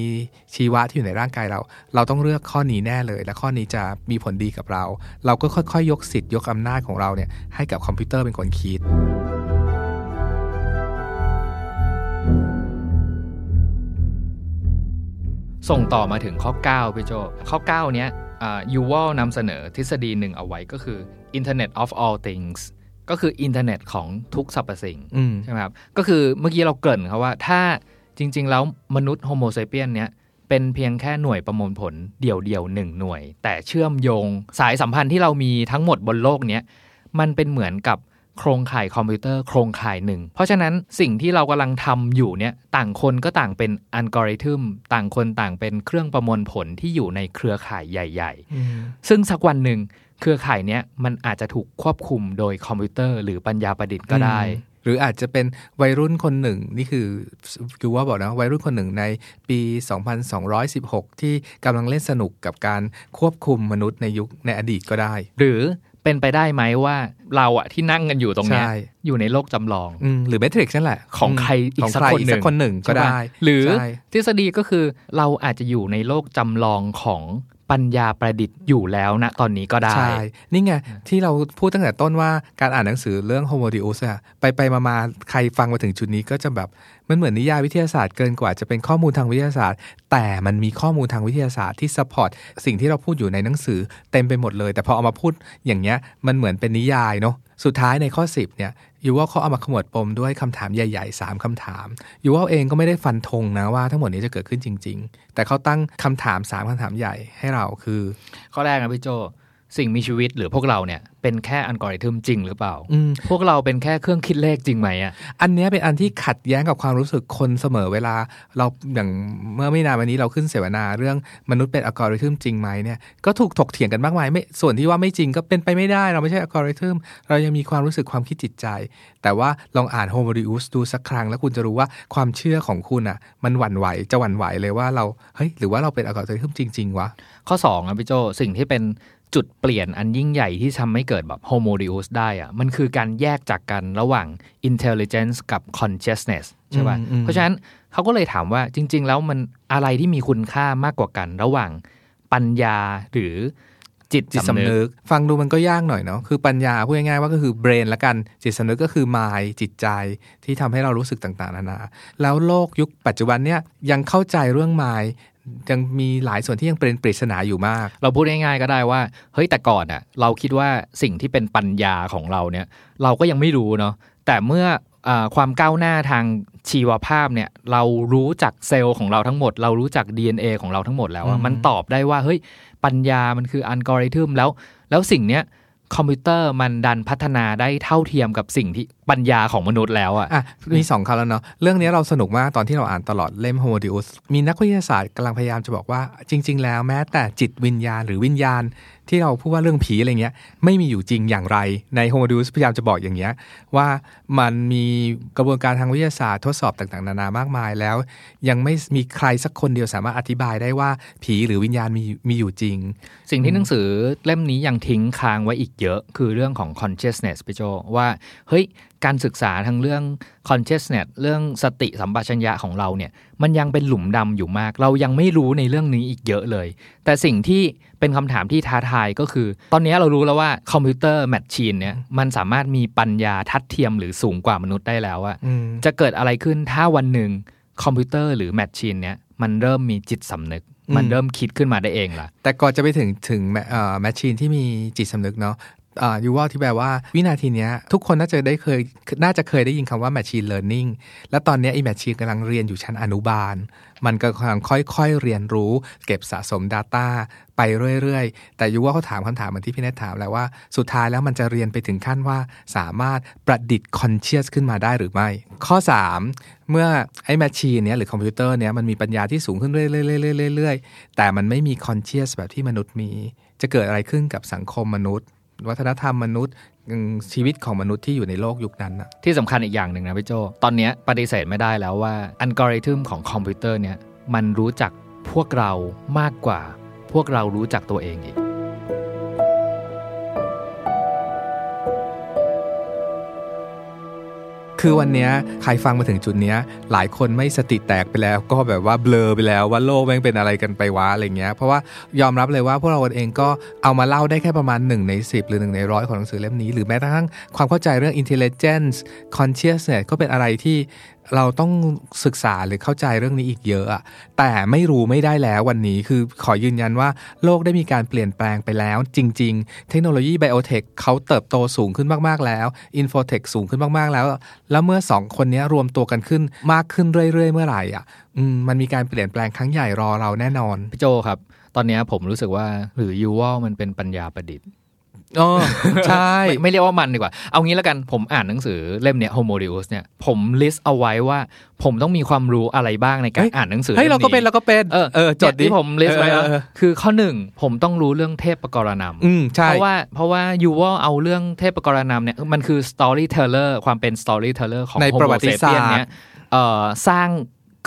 ชีวะที่อยู่ในร่างกายเราต้องเลือกข้อนี้แน่เลยและข้อนี้จะมีผลดีกับเราก็ค่อยๆยกสิทธิ์ยกอำนาจของเราเนี่ยให้กับคอมพิวเตอร์เป็นคนคิดส่งต่อมาถึงข้อ9พี่โจข้อ9เนี้ยยูวัลนำเสนอทฤษฎีหนึ่งเอาไว้ก็คือ Internet of all things ก็คืออินเทอร์เน็ตของทุกสรรพสิ่งใช่ไหมครับก็คือเมื่อกี้เราเกริ่นครับว่าถ้าจริงๆแล้วมนุษย์โฮโมเซเปียนเนี้ยเป็นเพียงแค่หน่วยประมวลผลเดี่ยวๆ1หน่วยแต่เชื่อมโยงสายสัมพันธ์ที่เรามีทั้งหมดบนโลกเนี้ยมันเป็นเหมือนกับโครงข่ายคอมพิวเตอร์โครงข่ายหนึ่งเพราะฉะนั้นสิ่งที่เรากำลังทำอยู่เนี่ยต่างคนก็ต่างเป็นอัลกอริทึมต่างคนต่างเป็นเครื่องประมวลผลที่อยู่ในเครือข่ายใหญ่ๆซึ่งสักวันหนึ่งเครือข่ายเนี้ยมันอาจจะถูกควบคุมโดยคอมพิวเตอร์หรือปัญญาประดิษฐ์ก็ได้หรืออาจจะเป็นวัยรุ่นคนหนึ่งนี่คือว่าบอกนะวัยรุ่นคนหนึ่งในปี2216ที่กำลังเล่นสนุกกับการควบคุมมนุษย์ในยุคในอดีตก็ได้หรือเป็นไปได้ไหมว่าเราอะที่นั่งกันอยู่ตรงนี้อยู่ในโลกจำลองหรือแมทริกซ์นั่นแหละของใครอีกสักคนหนึ่งก็ได้หรือทฤษฎีก็คือเราอาจจะอยู่ในโลกจำลองของปัญญาประดิษฐ์อยู่แล้วนะตอนนี้ก็ได้ใช่นี่ไงที่เราพูดตั้งแต่ต้นว่าการอ่านหนังสือเรื่อง Homo Deus อ่ะไปๆมาๆใครฟังมาถึงจุดนี้ก็จะแบบมันเหมือนนิยายวิทยาศาสตร์เกินกว่าจะเป็นข้อมูลทางวิทยาศาสตร์แต่มันมีข้อมูลทางวิทยาศาสตร์ที่ซัพพอร์ตสิ่งที่เราพูดอยู่ในหนังสือเต็มไปหมดเลยแต่พอเอามาพูดอย่างเงี้ยมันเหมือนเป็นนิยายเนาะสุดท้ายในข้อ10เนี่ยยูวัลเขาเอามาขมวดปมด้วยคำถามใหญ่ๆ3คำถามยูวัลเองก็ไม่ได้ฟันธงนะว่าทั้งหมดนี้จะเกิดขึ้นจริงๆแต่เขาตั้งคำถาม3คำถามใหญ่ให้เราคือข้อแรกนะพี่โจสิ่งมีชีวิตหรือพวกเราเนี่ยเป็นแค่อัลกอริทึมจริงหรือเปล่าพวกเราเป็นแค่เครื่องคิดเลขจริงไหมอ่ะอันนี้เป็นอันที่ขัดแย้งกับความรู้สึกคนเสมอเวลาเราอย่างเมื่อไม่นานมานี้เราขึ้นเสวนาเรื่องมนุษย์เป็นอัลกอริทึมจริงไหมเนี่ยก็ถูกถกเถียงกันมากมายไม่ส่วนที่ว่าไม่จริงก็เป็นไปไม่ได้เราไม่ใช่อัลกอริทึมเรายังมีความรู้สึกความคิดจิตใจแต่ว่าลองอ่าน Homo Deus ดูสักครั้งแล้วคุณจะรู้ว่าความเชื่อของคุณอ่ะมันหวั่นไหวจะหวั่นไหวเลยว่าเราเฮ้ยหรือว่าเราเป็นอัลกอริทึมจริงๆวะข้อ2อ่ะพี่โจสิ่งที่เป็นจุดเปลี่ยนอันยิ่งใหญ่ที่ทำให้เกิดแบบโฮโมดิอุสได้อะมันคือการแยกจากกันระหว่าง intelligence กับ consciousness ใช่ป่ะเพราะฉะนั้นเขาก็เลยถามว่าจริงๆแล้วมันอะไรที่มีคุณค่ามากกว่ากันระหว่างปัญญาหรือจิตสำนึกฟังดูมันก็ยากหน่อยเนาะคือปัญญาพูดง่ายๆว่าก็คือเบรนละกันจิตสำนึกก็คือ mind จิตใจที่ทำให้เรารู้สึกต่างๆนานาแล้วโลกยุคปัจจุบันเนี่ยยังเข้าใจเรื่อง mindยังมีหลายส่วนที่ยังเป็นปริศนาอยู่มากเราพูดง่ายๆก็ได้ว่าเฮ้ยแต่ก่อนอ่ะเราคิดว่าสิ่งที่เป็นปัญญาของเราเนี่ยเราก็ยังไม่รู้เนาะแต่เมื่อความก้าวหน้าทางชีวภาพเนี่ยเรารู้จักเซลล์ของเราทั้งหมดเรารู้จัก DNA ของเราทั้งหมดแล้วมันตอบได้ว่าเฮ้ยปัญญามันคืออัลกอริทึมแล้วสิ่งเนี้ยคอมพิวเตอร์มันดันพัฒนาได้เท่าเทียมกับสิ่งที่ปัญญาของมนุษย์แล้วอ่ะมี2คำแล้วเนาะเรื่องนี้เราสนุกมากตอนที่เราอ่านตลอดเล่ม Homo Deus มีนักวิทยาศาสตร์กำลังพยายามจะบอกว่าจริงๆแล้วแม้แต่จิตวิญญาณหรือวิญญาณที่เราพูดว่าเรื่องผีอะไรเงี้ยไม่มีอยู่จริงอย่างไรใน Homo Deus พยายามจะบอกอย่างเงี้ยว่ามันมีกระบวนการทางวิทยาศาสตร์ทดสอบต่างๆนานามากมายแล้วยังไม่มีใครสักคนเดียวสามารถอธิบายได้ว่าผีหรือวิญญาณมีอยู่จริงสิ่งที่หนังสือเล่มนี้ยังทิ้งค้างไว้อีกเยอะคือเรื่องของ consciousness พี่โจว่าเฮ้ยการศึกษาทั้งเรื่อง consciousness เรื่องสติสัมปชัญญะของเราเนี่ยมันยังเป็นหลุมดำอยู่มากเรายังไม่รู้ในเรื่องนี้อีกเยอะเลยแต่สิ่งที่เป็นคำถามที่ท้าทายก็คือตอนนี้เรารู้แล้วว่าคอมพิวเตอร์แมชชีนเนี่ยมันสามารถมีปัญญาทัดเทียมหรือสูงกว่ามนุษย์ได้แล้วอะจะเกิดอะไรขึ้นถ้าวันหนึ่งคอมพิวเตอร์หรือแมชชีนเนี่ยมันเริ่มมีจิตสำนึกมันเริ่มคิดขึ้นมาได้เองล่ะแต่ก่อนจะไปถึงแมชชีนที่มีจิตสำนึกเนาะ ยูวัลที่แปลว่าวินาทีนี้ทุกคนน่าจะเคยได้ยินคำว่า machine learning และตอนนี้ไอ้ machine กำลังเรียนอยู่ชั้นอนุบาลมันก็ค่อยๆเรียนรู้เก็บสะสม data ไปเรื่อยๆแต่ยูวัลเขาถามคำถามเหมือนที่พี่เนทถามแหละว่าสุดท้ายแล้วมันจะเรียนไปถึงขั้นว่าสามารถประดิษฐ์ conscious ขึ้นมาได้หรือไม่ข้อ3เมื่อไอ้ machine เนี้ยหรือคอมพิวเตอร์เนี้ยมันมีปัญญาที่สูงขึ้นเรื่อยๆๆๆแต่มันไม่มี conscious แบบที่มนุษย์มีจะเกิดอะไรขึ้นกับสังคมมนุษย์วัฒนธรรมมนุษย์ชีวิตของมนุษย์ที่อยู่ในโลกยุคนั้นนะที่สำคัญอีกอย่างหนึ่งนะพี่โจตอนนี้ปฏิเสธไม่ได้แล้วว่าอัลกอริทึมของคอมพิวเตอร์เนี่ยมันรู้จักพวกเรามากกว่าพวกเรารู้จักตัวเองอีกคือวันนี้ใครฟังมาถึงจุดนี้หลายคนไม่สติแตกไปแล้วก็แบบว่าเบลอไปแล้วว่าโลกแม่งเป็นอะไรกันไปวะอะไรเงี้ยเพราะว่ายอมรับเลยว่าพวกเราเองก็เอามาเล่าได้แค่ประมาณ1ใน10หรือ1ใน100ของหนังสือเล่มนี้หรือแม้กระทั่งความเข้าใจเรื่อง intelligence consciousness ก็เป็นอะไรที่เราต้องศึกษาหรือเข้าใจเรื่องนี้อีกเยอะแต่ไม่รู้ไม่ได้แล้ววันนี้คือขอยืนยันว่าโลกได้มีการเปลี่ยนแปลงไปแล้วจริงๆเทคโนโลยีไบโอเทคเขาเติบโตสูงขึ้นมากๆแล้วอินโฟเทคสูงขึ้นมากๆแล้วเมื่อ2คนนี้รวมตัวกันขึ้นมากขึ้นเรื่อยๆเมื่อไหร่มันมีการเปลี่ยนแปลงครั้งใหญ่รอเราแน่นอนพี่โจครับตอนนี้ผมรู้สึกว่าหรือยูวัลมันเป็นปัญญาประดิษฐ์อ๋อใช่ ไม่เรียกว่ามันดีกว่าเอางี้แล้วกันผมอ่านหนังสือเล่มเนี้ย Homo Deus เนี่ยผมลิสต์เอาไว้ว่าผมต้องมีความรู้อะไรบ้างในการอ่านหนังสือเล่มนี้เฮ้ยเราก็เป็นจดดิผมลิสต์ไว้คือข้อ1ผมต้องรู้เรื่องเทพกรณัมเพราะว่ายูวัลเอาเรื่องเทพกรณัมเนี่ยมันคือ storyteller ความเป็น storyteller ของ Homo Sapien เนี่ยสร้าง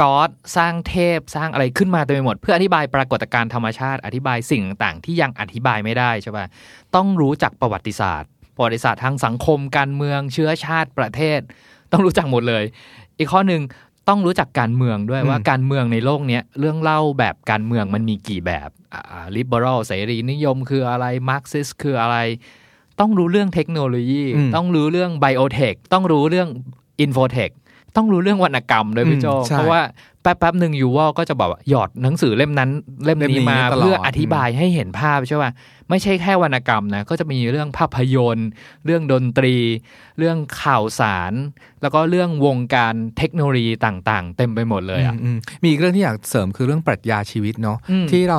ก็อดสร้างเทพสร้างอะไรขึ้นมาเต็มไปหมดเพื่ออธิบายปรากฏการณ์ธรรมชาติอธิบายสิ่งต่างๆที่ยังอธิบายไม่ได้ใช่ป่ะต้องรู้จักประวัติศาสตร์ทางสังคมการเมืองเชื้อชาติประเทศต้องรู้จักหมดเลยอีกข้อนึงต้องรู้จักการเมืองด้วยว่าการเมืองในโลกนี้เรื่องเล่าแบบการเมืองมันมีกี่แบบliberal เสรีนิยมคืออะไร marxist คืออะไรต้องรู้เรื่องเทคโนโลยีต้องรู้เรื่อง biotech ต้องรู้เรื่อง infotechต้องรู้เรื่องวรรณกรรมด้วยพี่โจเพราะว่าแป๊บๆนึงยูวัลก็จะบอกว่าหยอดหนังสือเล่มนั้นเล่มนี้มาเพื่ออธิบายให้เห็นภาพใช่ป่ะไม่ใช่แค่วรรณกรรมนะก็จะมีเรื่องภาพยนตร์เรื่องดนตรีเรื่องข่าวสารแล้วก็เรื่องวงการเทคโนโลยีต่างๆเต็มไปหมดเลยอ่ะมีอีกเรื่องที่อยากเสริมคือเรื่องปรัชญาชีวิตเนาะที่เ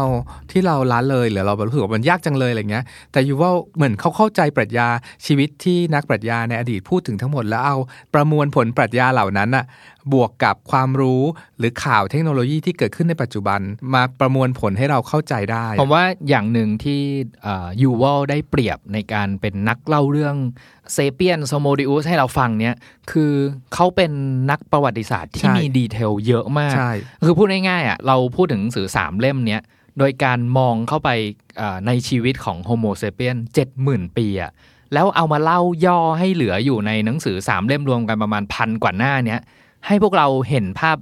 ราล้าเลยหรือเรารู้สึกว่ามันยากจังเลยอะไรเงี้ยแต่ยูวัลเหมือนเขาเข้าใจปรัชญาชีวิตที่นักปรัชญาในอดีตพูดถึงทั้งหมดแล้วเอาประมวลผลปรัชญาเหล่านั้นอะบวกกับความรู้หรือข่าวเทคโนโลยีที่เกิดขึ้นในปัจจุบันมาประมวลผลให้เราเข้าใจได้ผมว่าอย่างหนึ่งที่ยูวัลได้เปรียบในการเป็นนักเล่าเรื่องเซเปียนโซโมดิอุสให้เราฟังเนี่ยคือเขาเป็นนักประวัติศาสตร์ที่มีดีเทลเยอะมากคือพูดง่ายๆอ่ะเราพูดถึงหนังสือ3เล่มเนี้ยโดยการมองเข้าไปในชีวิตของโฮโมเซเปียน 70,000 ปีอ่ะแล้วเอามาเล่าย่อให้เหลืออยู่ในหนังสือ3เล่มรวมกันประมาณ 1,000 กว่าหน้าเนี้ยให้พวกเราเห็นภาพ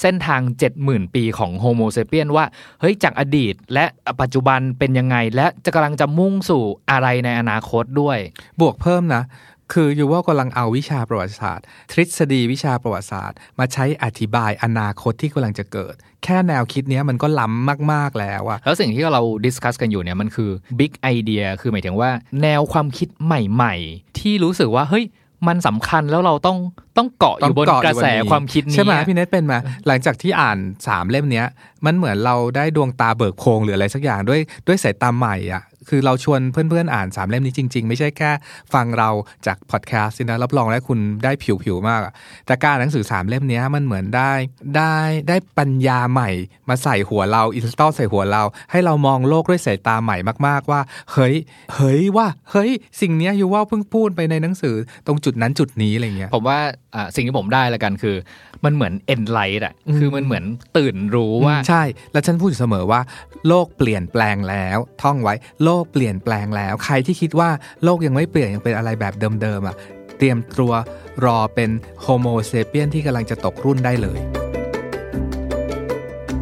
เส้นทาง 70,000 ปีของโฮโมเซเปียนว่าเฮ้ยจากอดีตและปัจจุบันเป็นยังไงและจะกำลังจะมุ่งสู่อะไรในอนาคตด้วยบวกเพิ่มนะคือยูวัลกำลังเอาวิชาประวัติศาสตร์ทฤษฎีวิชาประวัติศาสตร์มาใช้อธิบายอนาคตที่กำลังจะเกิดแค่แนวคิดนี้มันก็ล้ำมากๆแล้วอะแล้วสิ่งที่เราดิสคัสกันอยู่เนี่ยมันคือบิ๊กไอเดียคือหมายถึงว่าแนวความคิดใหม่ๆที่รู้สึกว่าเฮ้ยมันสำคัญแล้วเราต้องเกาะอยู่บนกระแสความคิดนี้ใช่ไหมพี่เนทเป็นมาหลังจากที่อ่าน3เล่มนี้มันเหมือนเราได้ดวงตาเบิกโพลงหรืออะไรสักอย่างด้วยสายตาใหม่อ่ะคือเราชวนเพื่อนๆอ่าน3เล่มนี้จริงๆไม่ใช่แค่ฟังเราจากพอดแคสต์นะรับรองได้คุณได้ผิวๆมากแต่การหนังสือ3เล่มนี้มันเหมือนได้ปัญญาใหม่มาใส่หัวเราอินสตอลใส่หัวเราให้เรามองโลกด้วยสายตาใหม่มากๆว่าเฮ้ยสิ่งนี้ยูวัลเพิ่งพูดไปในหนังสือตรงจุดนั้นจุดนี้อะไรเงี้ยผมว่าสิ่งที่ผมได้ละกันคือมันเหมือน enlight อ่ะคือมันเหมือนตื่นรู้ว่าใช่แล้วฉันพูดอยู่เสมอว่าโลกเปลี่ยนแปลงแล้วท่องไว้โลกเปลี่ยนแปลงแล้วใครที่คิดว่าโลกยังไม่เปลี่ยนยังเป็นอะไรแบบเดิมๆอ่ะเตรียมตัวรอเป็นโฮโมเซเปียนที่กำลังจะตกรุ่นได้เลย